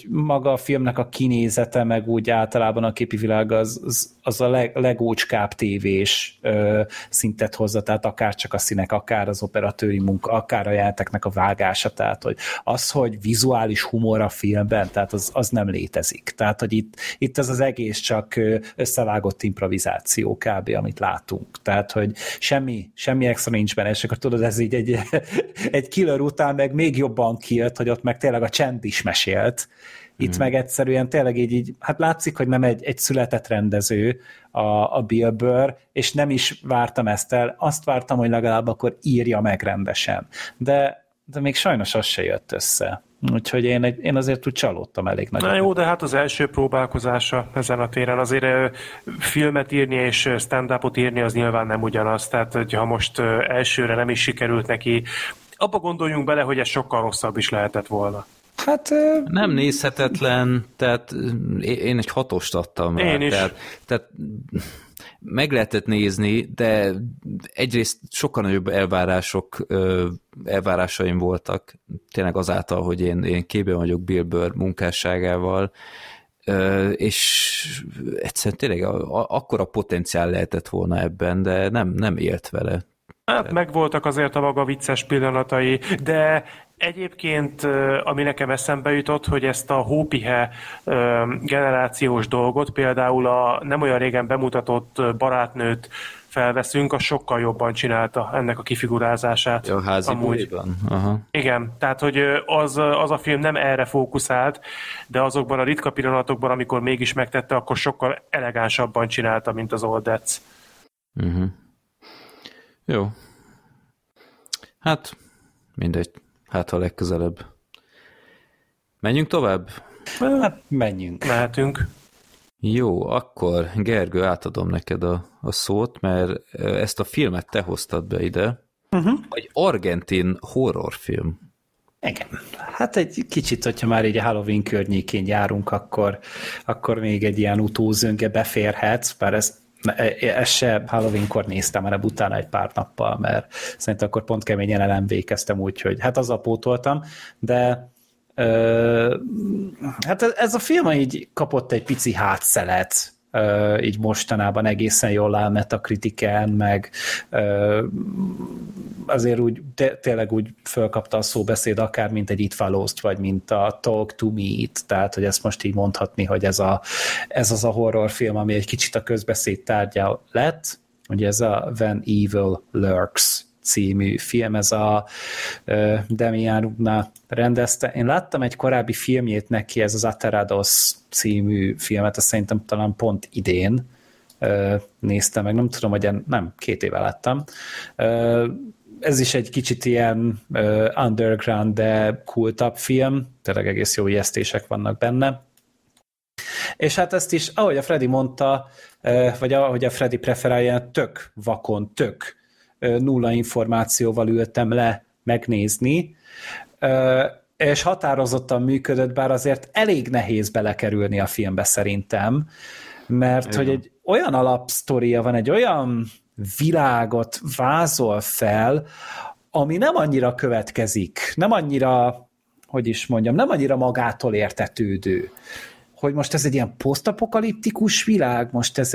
maga a filmnek a kinézete, meg úgy általában a képi világ az a legócskább tévés szintet hozza, tehát akár csak a színek, akár az operatőri munka, akár a játéknak a vágása, tehát hogy az, hogy vizuális humor a filmben, tehát az nem létezik. Tehát, hogy itt az egész csak összevágott improvizáció kb., amit látunk. Tehát, hogy semmi extra nincs benne, és akkor tudod, ez így egy killer után meg még jobban kijött, hogy ott meg tényleg a csend is mesélt. Itt meg egyszerűen tényleg így hát látszik, hogy nem egy született rendező a Bill Burr, és nem is vártam ezt el, azt vártam, hogy legalább akkor írja meg rendesen. De még sajnos az se jött össze. Úgyhogy én azért úgy csalódtam elég nagyon. Na jó, de hát az első próbálkozása ezen a téren, azért filmet írni és stand-upot írni az nyilván nem ugyanaz, tehát ha most elsőre nem is sikerült neki, abba gondoljunk bele, hogy ez sokkal rosszabb is lehetett volna. Hát, nem nézhetetlen, tehát én egy 6-ost adtam rá. Én is. Tehát meg lehetett nézni, de egyrészt sokkal nagyobb elvárásaim voltak, tényleg azáltal, hogy én képben vagyok Bill Burr munkásságával, és egyszerűen tényleg akkora potenciál lehetett volna ebben, de nem élt vele. Hát megvoltak azért a maga vicces pillanatai, de egyébként, ami nekem eszembe jutott, hogy ezt a hópihe generációs dolgot, például a nem olyan régen bemutatott Barátnőt felveszünk, az sokkal jobban csinálta ennek a kifigurázását. A házi buliban. Aha. Igen, tehát hogy az a film nem erre fókuszált, de azokban a ritka pillanatokban, amikor mégis megtette, akkor sokkal elegánsabban csinálta, mint az Old Dads. Uh-huh. Jó. Hát, mindegy. Hát, ha legközelebb. Menjünk tovább? Hát, menjünk. Mehetünk. Jó, akkor Gergő, átadom neked a szót, mert ezt a filmet te hoztad be ide. Uh-huh. Egy argentin horrorfilm. Igen. Hát egy kicsit, hogyha már így a Halloween környékén járunk, akkor még egy ilyen utózönge beférhetsz, bár ezt se Halloweenkor néztem, hanem utána egy pár nappal, mert szerintem akkor pont keményen elemvékeztem, úgyhogy hát azzal pótoltam, de hát ez a film így kapott egy pici hátszelet, így mostanában egészen jól áll Metakritiken, meg azért úgy, tényleg úgy fölkapta a szóbeszéd akár, mint egy It Follows-t, vagy mint a Talk to Me-t, tehát hogy ezt most így mondhatni, hogy ez az a horrorfilm, ami egy kicsit a közbeszéd tárgya lett, ugye ez a When Evil Lurks című film, ez a Demiánugna rendezte. Én láttam egy korábbi filmjét neki, ez az Aterados című filmet, azt szerintem talán pont idén néztem meg, nem tudom, hogy nem, 2 éve láttam. Ez is egy kicsit ilyen underground, de kultabb film, tényleg egész jó ijesztések vannak benne. És hát ezt is, ahogy a Freddy mondta, vagy ahogy a Freddy preferálja, tök vakon, tök nulla információval ültem le megnézni, és határozottan működött, bár azért elég nehéz belekerülni a filmbe szerintem, mert igen, hogy egy olyan alapsztoria van, egy olyan világot vázol fel, ami nem annyira következik, nem annyira, hogy is mondjam, nem annyira magától értetődő, hogy most ez egy ilyen posztapokaliptikus világ, most ez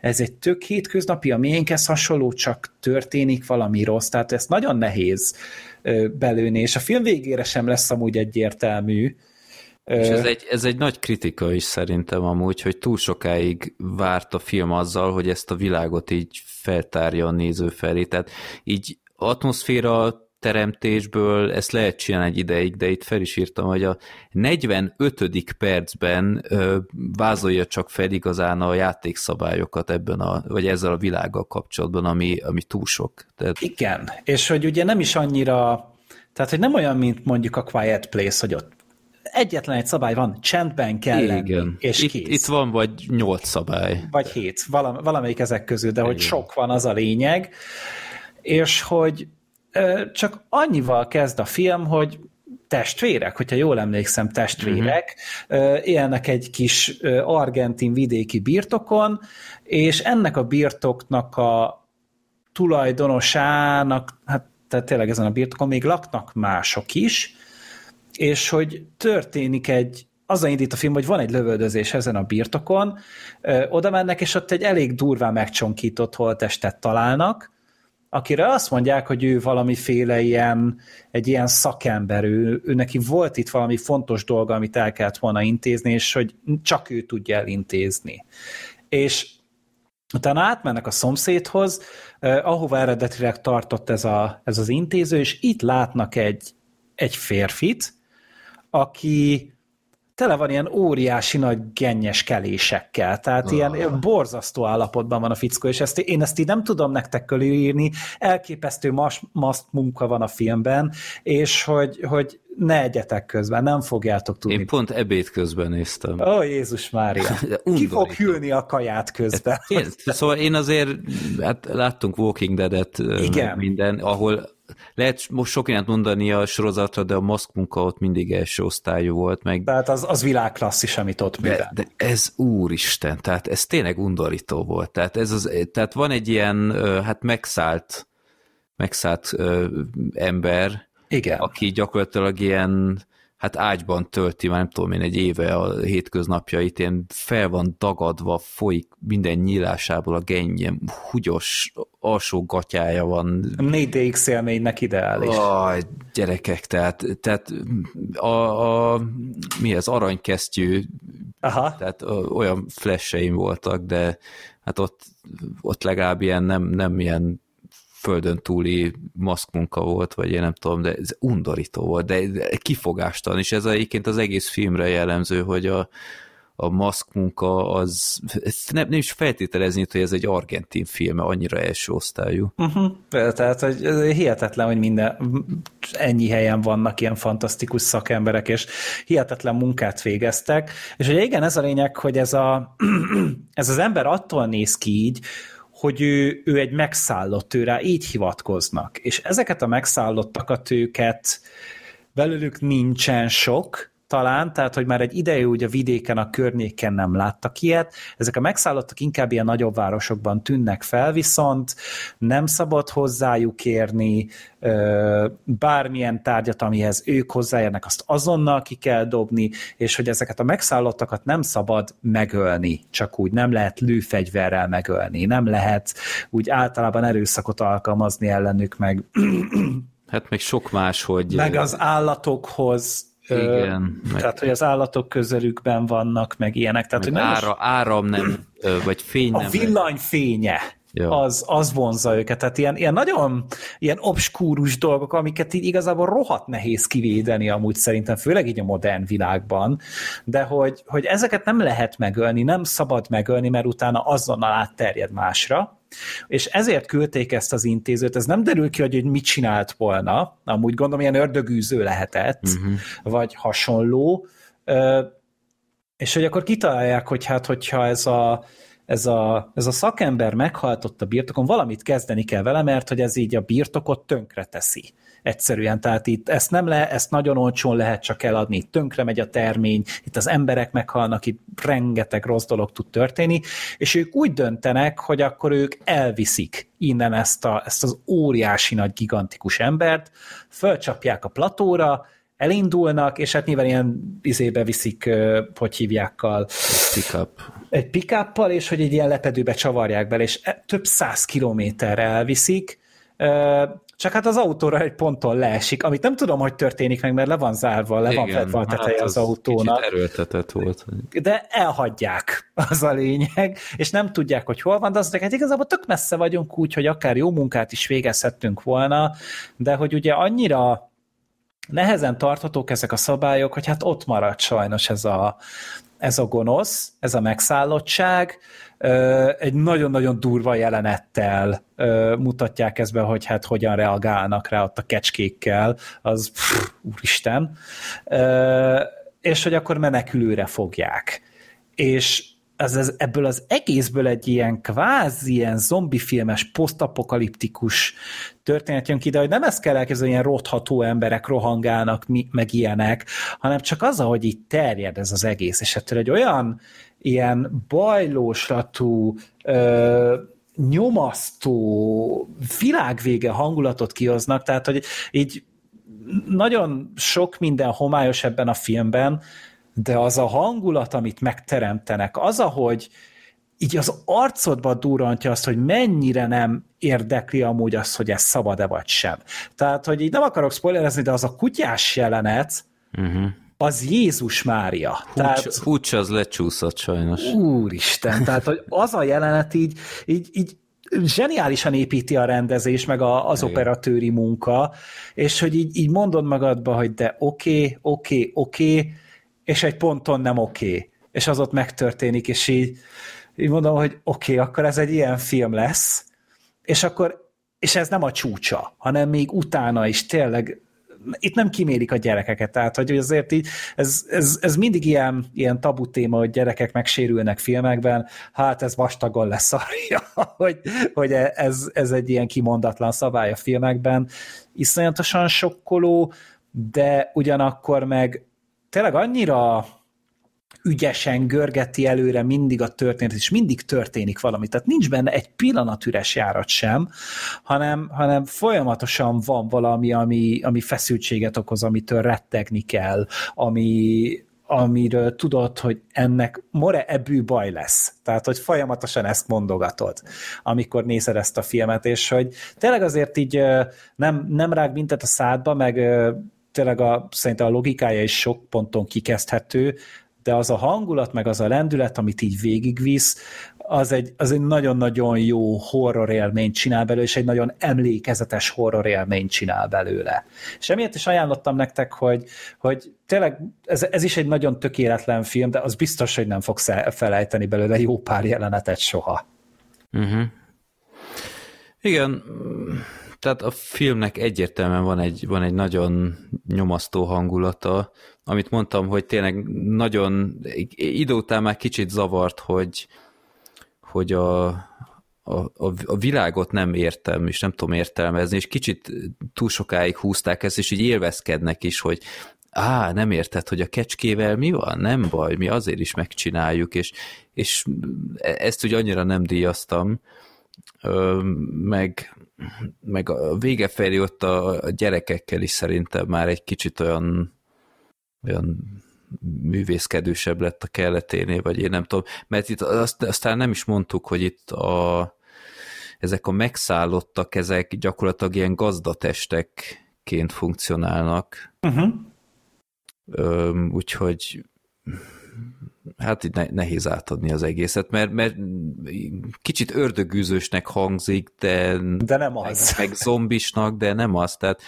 egy tök hétköznapi, a miénkhez hasonló, csak történik valami rossz, tehát ez nagyon nehéz belőni, és a film végére sem lesz amúgy egyértelmű. És ez egy nagy kritika is szerintem amúgy, hogy túl sokáig várt a film azzal, hogy ezt a világot így feltárja a néző felé, tehát így atmoszféra teremtésből ezt lehet csinálni egy ideig, de itt fel is írtam, hogy a 45. percben vázolja csak fel igazán a játékszabályokat ebben vagy ezzel a világgal kapcsolatban, ami túl sok. Tehát... Igen, és hogy ugye nem is annyira, tehát hogy nem olyan, mint mondjuk a Quiet Place, hogy ott egyetlen egy szabály van, csendben kell lenni, és kész. Itt van vagy 8 szabály. Vagy 7, valamelyik ezek közül, de hogy sok van, az a lényeg, és hogy csak annyival kezd a film, hogy testvérek, hogyha jól emlékszem, testvérek, élnek egy kis argentin vidéki birtokon, és ennek a birtoknak a tulajdonosának, hát tehát tényleg ezen a birtokon még laknak mások is, és hogy történik azzal indít a film, hogy van egy lövöldözés ezen a birtokon, oda mennek, és ott egy elég durván megcsonkított holttestet találnak, akire azt mondják, hogy ő valamiféle egy ilyen szakember, ő neki volt itt valami fontos dolga, amit el kellett volna intézni, és hogy csak ő tudja elintézni. És utána átmennek a szomszédhoz, ahova eredetileg tartott ez az intéző, és itt látnak egy férfit, aki tele van ilyen óriási nagy gennyes kelésekkel, tehát ilyen borzasztó állapotban van a fickó, és én ezt így nem tudom nektek körülírni, elképesztő maszt munka van a filmben, és hogy ne egyetek közben, nem fogjátok tudni. Én pont ebéd közben néztem. Ó, Jézus Mária! Ki fog hűlni a kaját közben? Szóval én azért, hát láttunk Walking Dead-et, igen, minden, ahol lehet most sok ilyet mondani a sorozatra, de a maszkmunka ott mindig első osztályú volt. Meg... Tehát az világklasszis, amit ott művel. De ez úristen, tehát ez tényleg undorító volt. Tehát, tehát van egy ilyen, hát megszállt ember, igen, aki gyakorlatilag ilyen, hát ágyban tölti, már nem tudom én, egy éve a hétköznapjait, én fel van dagadva, folyik minden nyílásából a gennyem, húgyos alsó gatyája van. 4DX élménynek ideális. Aj, gyerekek, tehát mi ez, aranykesztyű, aha. Tehát olyan flash-eim voltak, de hát ott legalább ilyen nem ilyen földön túli maszkmunka volt, vagy én nem tudom, de ez undorító volt, de kifogástalan, és ez egyébként az egész filmre jellemző, hogy a maszkmunka az, nem is feltételezni, hogy ez egy argentin filme, annyira első osztályú. Uh-huh. Tehát hogy hihetetlen, hogy minden ennyi helyen vannak ilyen fantasztikus szakemberek, és hihetetlen munkát végeztek, és ugye igen, ez a lényeg, hogy ez az ember attól néz ki így, hogy ő egy megszállott, ő rá így hivatkoznak. És ezeket a megszállottakat őket belőlük nincsen sok, talán, tehát, hogy már egy ideje úgy a vidéken, a környéken nem láttak ilyet. Ezek a megszállottak inkább ilyen nagyobb városokban tűnnek fel, viszont nem szabad hozzájuk érni, bármilyen tárgyat, amihez ők hozzáérnek, azt azonnal ki kell dobni, és hogy ezeket a megszállottakat nem szabad megölni, csak úgy nem lehet lőfegyverrel megölni, nem lehet úgy általában erőszakot alkalmazni ellenük, meg hát még sok más, hogy meg az állatokhoz. Igen, tehát, hogy az állatok közelükben vannak, meg ilyenek. Tehát, meg hogy nem áram nem, vagy fény nem. A villanyfénye, az vonzza őket. Tehát ilyen nagyon ilyen obskúrus dolgok, amiket így igazából rohadt nehéz kivédeni amúgy szerintem, főleg így a modern világban, de hogy ezeket nem lehet megölni, nem szabad megölni, mert utána azonnal átterjed másra. És ezért küldték ezt az intézőt, ez nem derül ki, hogy mit csinált volna, amúgy gondolom ilyen ördögűző lehetett, vagy hasonló, és hogy akkor kitalálják, hogy hát, hogyha ez a szakember meghajtott a birtokon, valamit kezdeni kell vele, mert hogy ez így a birtokot tönkre teszi. Egyszerűen, tehát itt ezt nagyon olcsón lehet csak eladni, itt tönkre megy a termény, itt az emberek meghalnak, itt rengeteg rossz dolog tud történni, és ők úgy döntenek, hogy akkor ők elviszik innen ezt az óriási nagy gigantikus embert, fölcsapják a platóra, elindulnak, és hát nyilván ilyen izébe viszik, hogy hívjákkal. Egy pick-uppal, és hogy egy ilyen lepedőbe csavarják bele, és több 100 kilométerre elviszik, csak hát az autóra egy ponton leesik, amit nem tudom, hogy történik meg, mert le van zárva, le van fedve a teteje hát az autónak. Kicsit erőltetett volt. De elhagyják, az a lényeg, és nem tudják, hogy hol van, de azok, hát igazából tök messze vagyunk úgy, hogy akár jó munkát is végezhettünk volna, de hogy ugye annyira nehezen tarthatók ezek a szabályok, hogy hát ott marad sajnos ez a gonosz, ez a megszállottság, egy nagyon-nagyon durva jelenettel mutatják ezt be, hogy hát hogyan reagálnak rá ott a kecskékkel, az úristen, és hogy akkor menekülőre fogják. És ebből az egészből egy ilyen kvázi ilyen zombifilmes, posztapokaliptikus történet jön ki, de hogy nem ezt kell elképzelni, ilyen rotható emberek rohangálnak, meg ilyenek, hanem csak az, ahogy így terjed ez az egész, és ettől egy olyan ilyen bajlóslatú, nyomasztó, világvége hangulatot kihoznak, tehát hogy így nagyon sok minden homályos ebben a filmben, de az a hangulat, amit megteremtenek, az, ahogy így az arcodba durrantja azt, hogy mennyire nem érdekli amúgy azt, hogy ez szabad-e vagy sem. Tehát, hogy így nem akarok spoilerezni, de az a kutyás jelenet, az Jézus Mária. Húcs az lecsúszott sajnos. Úristen, tehát, hogy az a jelenet így zseniálisan építi a rendezés, meg az operatőri munka, és hogy így mondod magadba, hogy de oké, és egy ponton nem oké. És az ott megtörténik, és így mondom, hogy oké, akkor ez egy ilyen film lesz, és ez nem a csúcsa, hanem még utána is tényleg, itt nem kimérik a gyerekeket, tehát hogy azért így, ez mindig ilyen tabu téma, hogy gyerekek megsérülnek filmekben, hát ez vastagon leszarja, hogy ez egy ilyen kimondatlan szabály a filmekben, iszonyatosan sokkoló, de ugyanakkor meg tényleg annyira ügyesen görgeti előre mindig a történet, és mindig történik valami. Tehát nincs benne egy pillanat üres járat sem, hanem folyamatosan van valami, ami feszültséget okoz, amitől rettegni kell, amiről tudod, hogy ennek more ebből baj lesz. Tehát, hogy folyamatosan ezt mondogatod, amikor nézed ezt a filmet, és hogy tényleg azért így nem rág mintet a szádba, meg tényleg szerintem a logikája is sok ponton kikezdhető, de az a hangulat, meg az a lendület, amit így végigvisz, az egy nagyon-nagyon jó horror élményt csinál belőle, és egy nagyon emlékezetes horror élményt csinál belőle. És emiatt is ajánlottam nektek, hogy tényleg ez is egy nagyon tökéletlen film, de az biztos, hogy nem fogsz felejteni belőle jó pár jelenetet soha. Uh-huh. Igen, tehát a filmnek egyértelműen van egy nagyon nyomasztó hangulata, amit mondtam, hogy tényleg nagyon idő után már kicsit zavart, hogy a világot nem értem, és nem tudom értelmezni, és kicsit túl sokáig húzták ezt, és így élvezkednek is, hogy nem érted, hogy a kecskével mi van? Nem baj, mi azért is megcsináljuk, és ezt úgy annyira nem díjaztam, meg a vége felé ott a gyerekekkel is szerintem már egy kicsit olyan művészkedősebb lett a kelleténél, vagy én nem tudom, mert itt aztán nem is mondtuk, hogy itt ezek a megszállottak, ezek gyakorlatilag ilyen gazdatestekként funkcionálnak. Uh-huh. Úgyhogy hát itt nehéz átadni az egészet, mert kicsit ördögűzősnek hangzik, de nem az. Meg zombisnak, de nem az, tehát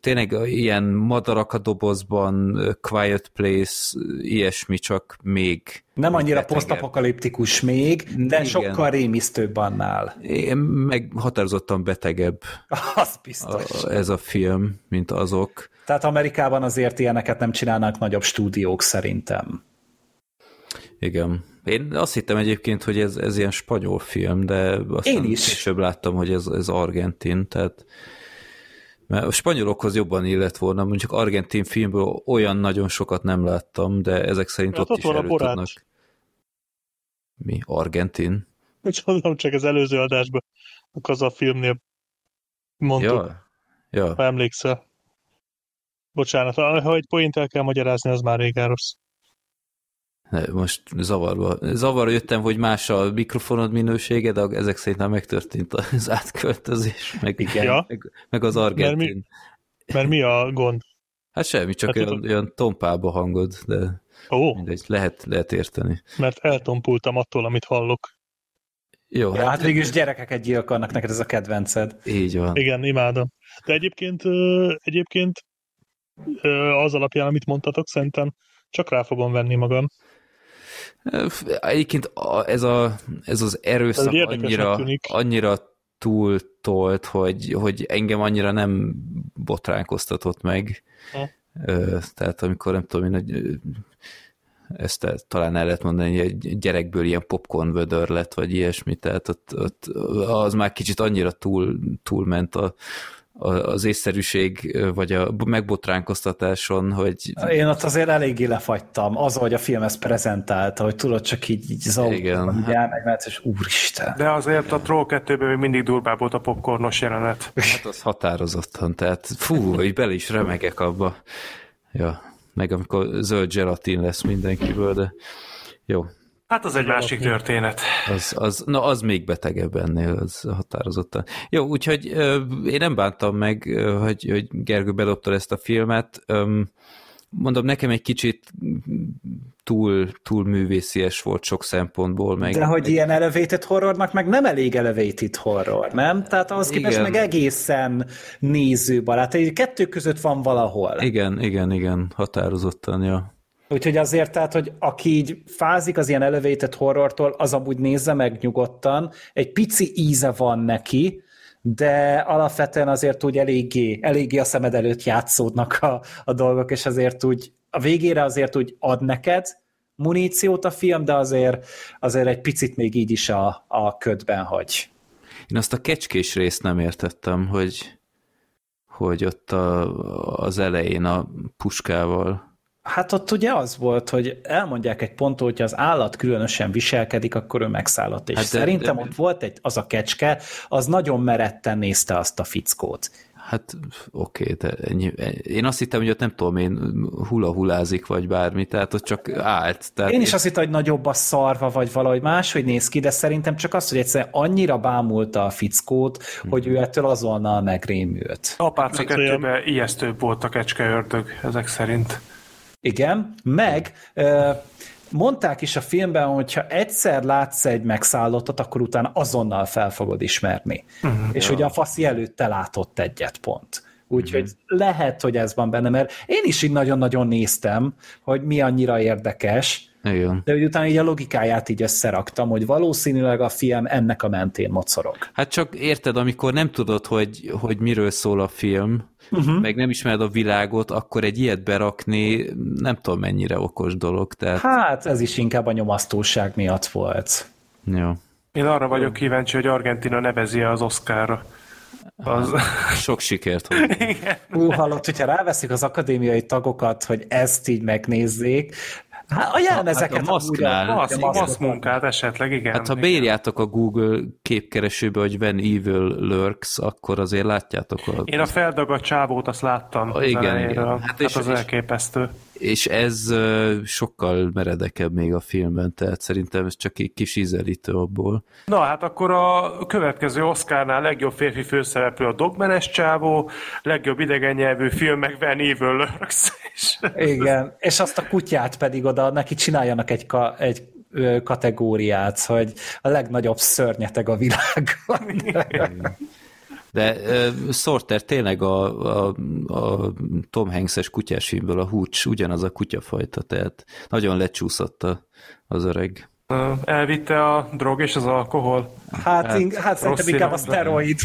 tényleg ilyen madarak a dobozban, Quiet Place, ilyesmi, csak még... Nem annyira posztapokaliptikus még, de igen. Sokkal rémisztőbb annál. Én meg határozottan betegebb. Az biztos. Ez a film, mint azok. Tehát Amerikában azért ilyeneket nem csinálnak nagyobb stúdiók szerintem. Igen. Én azt hittem egyébként, hogy ez ilyen spanyol film, de aztán később láttam, hogy ez argentin, tehát... Mert a spanyolokhoz jobban illett volna, mondjuk argentin filmből olyan nagyon sokat nem láttam, de ezek szerint ott is erőt tudnak. Mi? Argentin? Csodálom, csak az előző adásban, az a filmnél mondtuk. Ja. Ha emlékszel. Bocsánat, ha egy poént el kell magyarázni, az már rég rossz. Most zavarba jöttem, hogy más a mikrofonod minősége, de ezek szerint már megtörtént az átköltözés, meg az argentin. Mert mi a gond? Hát semmi, csak olyan tompába hangod, de mindegy, lehet érteni. Mert eltompultam attól, amit hallok. Jó, hát végülis gyerekeket gyilkolnak, neked ez a kedvenced. Így van. Igen, imádom. De egyébként az alapján, amit mondtatok, szerintem csak rá fogom venni magam. Egyébként ez az erőszak annyira túltolt, hogy engem annyira nem botránkoztatott meg. Tehát amikor nem tudom én, ezt talán el lehet mondani, hogy egy gyerekből ilyen popcorn vödör lett, vagy ilyesmi, tehát ott az már kicsit annyira túlment az észszerűség, vagy a megbotránkoztatáson, hogy... Én ott azért eléggé lefagytam, az, hogy a film ezt prezentálta, hogy tudod, csak így zaudtam, hogy elmegymetsz, és úristen. De azért igen. A Troll 2-ben még mindig durvább volt a popcornos jelenet. Hát az határozottan, tehát fú, így bele is remegek abba. Ja, meg amikor zöld zselatin lesz mindenkiből, de jó. Hát az egy másik történet. Az még betegebb ennél, az határozottan. Jó, úgyhogy én nem bántam meg, hogy Gergő bedobta ezt a filmet. Mondom, nekem egy kicsit túl művészies volt sok szempontból. De hogy ilyen elevated horrornak meg nem elég elevated horror, nem? Tehát ahhoz képest meg egészen nézőbarát. Tehát kettő között van valahol. Igen, határozottan, ja. Úgyhogy azért, tehát, hogy aki így fázik az ilyen elevated horrortól, az amúgy nézze meg nyugodtan, egy pici íze van neki, de alapvetően azért úgy eléggé a szemed előtt játszódnak a dolgok, és azért úgy a végére azért úgy ad neked muníciót a film, de azért egy picit még így is a ködben hagy. Én azt a kecskés részt nem értettem, hogy ott az elején a puskával... Hát ott ugye az volt, hogy elmondják egy ponton, hogyha az állat különösen viselkedik, akkor ő megszállott. És hát szerintem ott volt az a kecske, az nagyon meretten nézte azt a fickót. Hát oké, de ennyi, én azt hittem, hogy ott nem tudom én hula-hulázik, vagy bármi, tehát ott csak állt. Tehát én is azt hittem, hogy nagyobb a szarva, vagy valahogy máshogy néz ki, de szerintem csak az, hogy egyszerűen annyira bámulta a fickót, hogy ő ettől azonnal megrémült. Apáca kettőben ijesztőbb volt a kecskeördög, ezek szerint. Igen, meg mondták is a filmben, hogyha egyszer látsz egy megszállottat, akkor utána azonnal fel fogod ismerni. És ugye a faszi előtte látott egyet pont. Úgyhogy lehet, hogy ez van benne, mert én is így nagyon-nagyon néztem, hogy mi annyira érdekes, igen. De hogy utána így a logikáját így összeraktam, hogy valószínűleg a film ennek a mentén mocorog. Hát csak érted, amikor nem tudod, hogy miről szól a film, meg nem ismered a világot, akkor egy ilyet berakni nem tudom mennyire okos dolog. Tehát... Hát ez is inkább a nyomasztóság miatt volt. Jó. Én arra vagyok kíváncsi, hogy Argentína nevezi az Oscarra. Az... Sok sikert. Hallott, hogyha ráveszik az akadémiai tagokat, hogy ezt így megnézzék, hát ajánlom ezeket a maszknál. A maszkmunkát esetleg, igen. Hát ha beírjátok a Google képkeresőbe, hogy When Evil Lurks, akkor azért látjátok. Én a feldagadt csávót azt láttam. Igen. Hát az elképesztő. És ez sokkal meredekebb még a filmben, tehát szerintem ez csak egy kis ízelítő abból. Na hát akkor a következő Oscarnál legjobb férfi főszereplő a Dogman-es csávó, legjobb idegen nyelvű film meg When Evil Lurks. Igen, és azt a kutyát pedig oda neki csináljanak egy kategóriát, hogy a legnagyobb szörnyeteg a világon. Igen. De Sorter tényleg a Tom Hanks-es kutyás filmből a Hooch ugyanaz a kutyafajta, tehát nagyon lecsúszott az öreg. Elvitte a drog és az alkohol. Hát szerintem inkább a szteroid,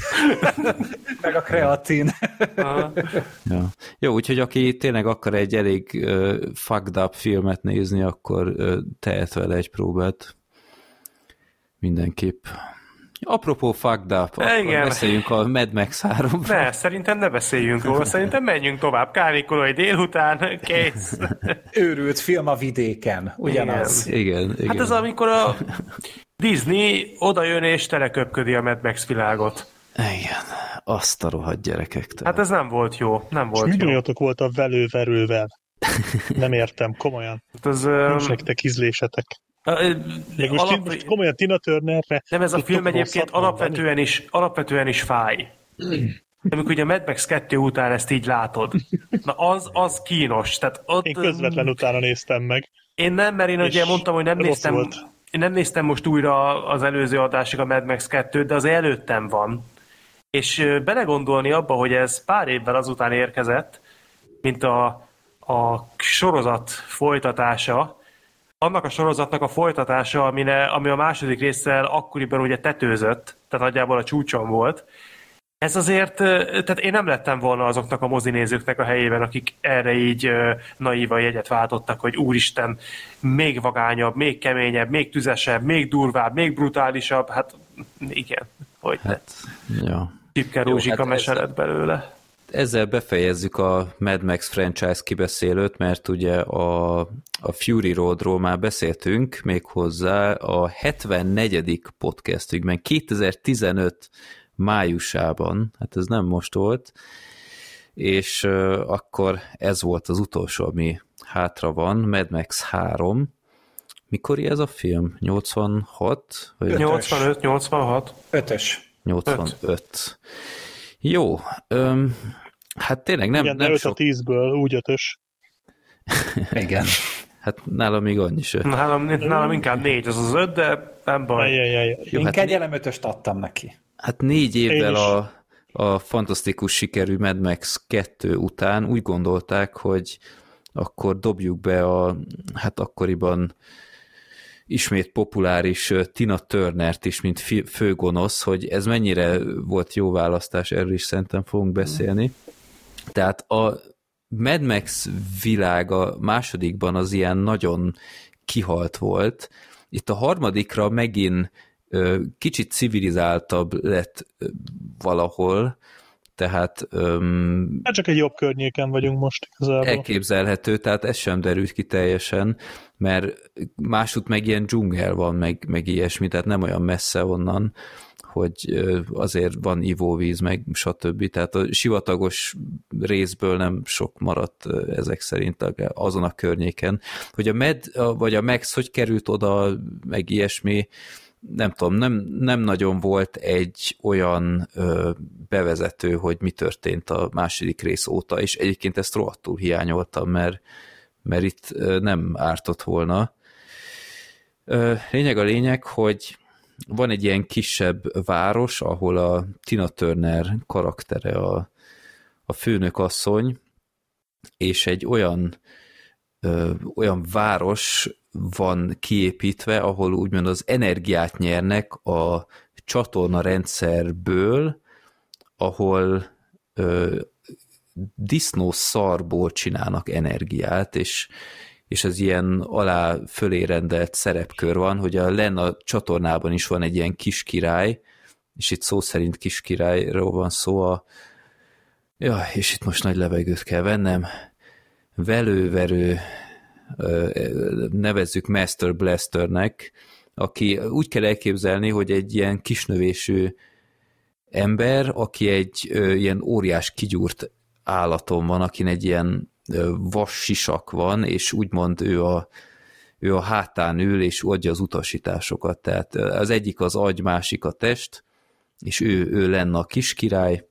meg a kreatin. Ja. Jó, úgyhogy aki tényleg akar egy elég fucked up filmet nézni, akkor tehet vele egy próbát. Mindenképp. Apropó fucked up, akkor beszéljünk a Mad Max 3-ról. Ne, szerintem ne beszéljünk róla, szerintem menjünk tovább. Kánikulai délután, kész. Őrült film a vidéken, ugyanaz. Igen. Hát ez amikor a Disney odajön és teleköpködi a Mad Max világot. Igen, azt a rohadt gyerekektől. Hát ez nem volt jó, nem volt jó. És mindannyiatok volt a velőverővel. Nem értem, komolyan. Hát ez... Nektek ízlésetek. Most komolyan Tina Turnerre. Nem, ez a film egyébként alapvetően is fáj. Amikor ugye a Mad Max 2 után ezt így látod. Na az kínos. Tehát ott, én közvetlen utána néztem meg. Én nem, mert én ugye mondtam, hogy nem néztem most újra az előző adásig a Mad Max 2-t, de az előttem van. És belegondolni abba, hogy ez pár évvel azután érkezett, mint a sorozat folytatása, annak a sorozatnak a folytatása, ami a második résszel akkoriban ugye tetőzött, tehát nagyjából a csúcson volt. Ez azért, tehát én nem lettem volna azoknak a mozinézőknek a helyében, akik erre így naívan jegyet váltottak, hogy úristen, még vagányabb, még keményebb, még tüzesebb, még durvább, még brutálisabb, hát igen, hogy hát, ja. Csipke rózsika hát meselet belőle. Ezzel befejezzük a Mad Max franchise kibeszélőt, mert ugye a Fury Roadról már beszéltünk, méghozzá a 74. podcastünkben 2015 májusában, hát ez nem most volt, és akkor ez volt az utolsó, ami hátra van, Mad Max 3. Mikor ez a film? 86? 85. 5-ös. 85. Jó, hát tényleg nem, igen, nem 5 sok... 10-ből úgy 5-ös. Igen. Hát nálam még annyi se. Nálam inkább 4, az az 5, de nem baj. Jó, én hát kegyelem 5-öst adtam neki. Hát 4 évvel a fantasztikus sikerű Mad Max 2 után úgy gondolták, hogy akkor dobjuk be a, hát akkoriban ismét populáris Tina Turnert is, mint főgonosz, hogy ez mennyire volt jó választás, erről is szerintem fogunk beszélni. Tehát a Mad Max világ a másodikban az ilyen nagyon kihalt volt. Itt a harmadikra megint kicsit civilizáltabb lett valahol, Tehát... hát csak egy jobb környéken vagyunk most igazából. Elképzelhető, tehát ez sem derült ki teljesen, mert másút meg ilyen dzsungel van, meg ilyesmi, tehát nem olyan messze onnan, hogy azért van ivóvíz, meg stb. Tehát a sivatagos részből nem sok maradt ezek szerint azon a környéken. Hogy a Med, vagy a Max hogy került oda, meg ilyesmi, nem tudom, nem nagyon volt egy olyan bevezető, hogy mi történt a második rész óta, és egyébként ezt rohadtul hiányoltam, mert itt nem ártott volna. Lényeg a lényeg, hogy van egy ilyen kisebb város, ahol a Tina Turner karaktere a főnökasszony, és egy olyan város van kiépítve, ahol úgymond az energiát nyernek a csatornarendszerből, ahol disznószarból csinálnak energiát, és ez ilyen alá-fölé rendelt szerepkör van, hogy a csatornában is van egy ilyen kis király, és itt szó szerint kis királyról van szó, és itt most nagy levegőt kell vennem, velőverő, nevezzük Master Blasternek, aki úgy kell elképzelni, hogy egy ilyen kisnövésű ember, aki egy ilyen óriás kigyúrt állaton van, akin egy ilyen vas sisak van, és úgymond ő a hátán ül, és adja az utasításokat. Tehát az egyik az agy, másik a test, és ő lenne a kiskirály,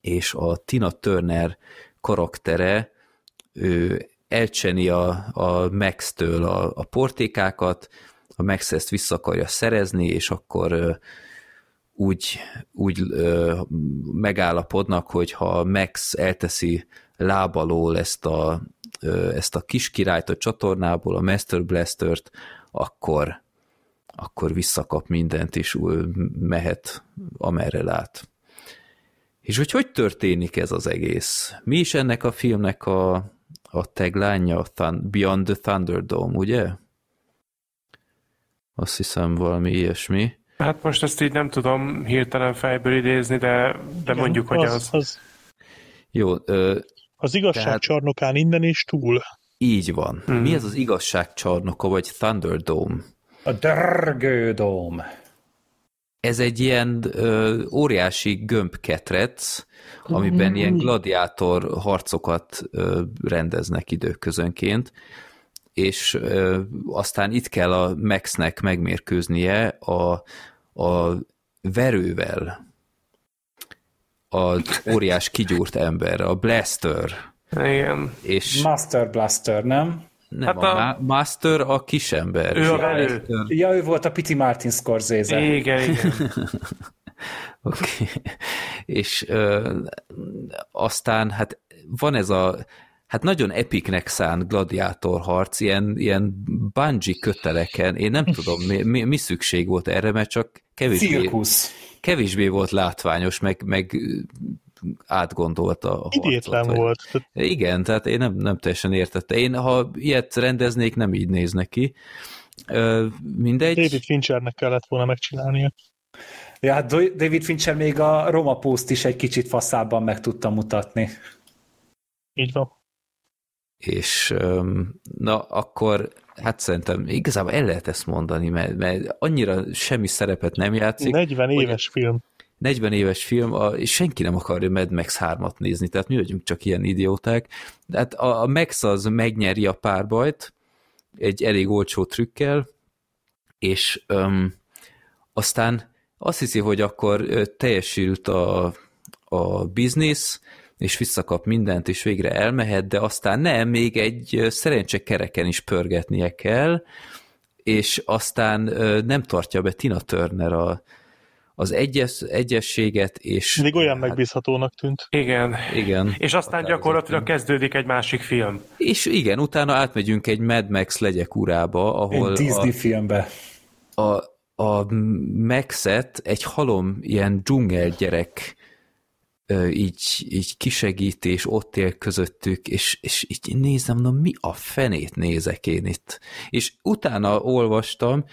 és a Tina Turner karaktere, ő elcseni a Max-től a portékákat, a Max ezt vissza akarja szerezni, és akkor úgy megállapodnak, hogy ha Max elteszi láb alól ezt a kis királyt a csatornából, a Master Blastert, akkor visszakap mindent, és mehet amerre lát. És hogy történik ez az egész? Mi is ennek a filmnek a tagline-ja, Beyond the Thunderdome, ugye? Azt hiszem valami ilyesmi. Hát most ezt így nem tudom hirtelen fejből idézni, de igen, mondjuk, hogy az... Jó. Az igazságcsarnokán tehát... innen és túl. Így van. Mm-hmm. Mi ez az igazságcsarnoka, vagy Thunderdome? A Dörgődome. Ez egy ilyen óriási gömbketrec, amiben ilyen gladiátor harcokat rendeznek időközönként, és aztán itt kell a Maxnek megmérkőznie a verővel, az óriás kigyúrt ember, a Blaster. Igen. És Master Blaster, nem? Nem, hát a Master a kisember. Ő a velő. Ja, ő volt a Piti Martin Scorsese. Igen. Okay. És aztán hát van ez a hát nagyon epiknek szánt gladiátorharc, ilyen bungee köteleken, én nem tudom mi szükség volt erre, mert csak kevésbé volt látványos, meg átgondolta a harcot, volt. Igen, tehát én nem teljesen értettem. Én, ha ilyet rendeznék, nem így néz neki. Mindegy. David Finchernek kellett volna megcsinálnia. Ja, hát David Fincher még a Roma Post is egy kicsit faszábban meg tudta mutatni. Így van. És na, akkor hát szerintem igazából el lehet ezt mondani, mert annyira semmi szerepet nem játszik. 40 éves film, és senki nem akarja Mad Max 3-at nézni, tehát mi vagyunk csak ilyen idióták. Hát a Max az megnyeri a párbajt egy elég olcsó trükkel, és aztán azt hiszi, hogy akkor teljesült a biznisz, és visszakap mindent, és végre elmehet, de aztán nem, még egy szerencsekereken is pörgetnie kell, és aztán nem tartja be Tina Turner az egyességet, és... Még olyan megbízhatónak tűnt. Igen. És aztán gyakorlatilag kezdődik egy másik film. És igen, utána átmegyünk egy Mad Max legyek urába, ahol... Egy Disney filmbe. A Maxet egy halom ilyen dzsungelgyerek így kisegítés, ott él közöttük, és így nézem, mi a fenét nézek én itt. És utána olvastam,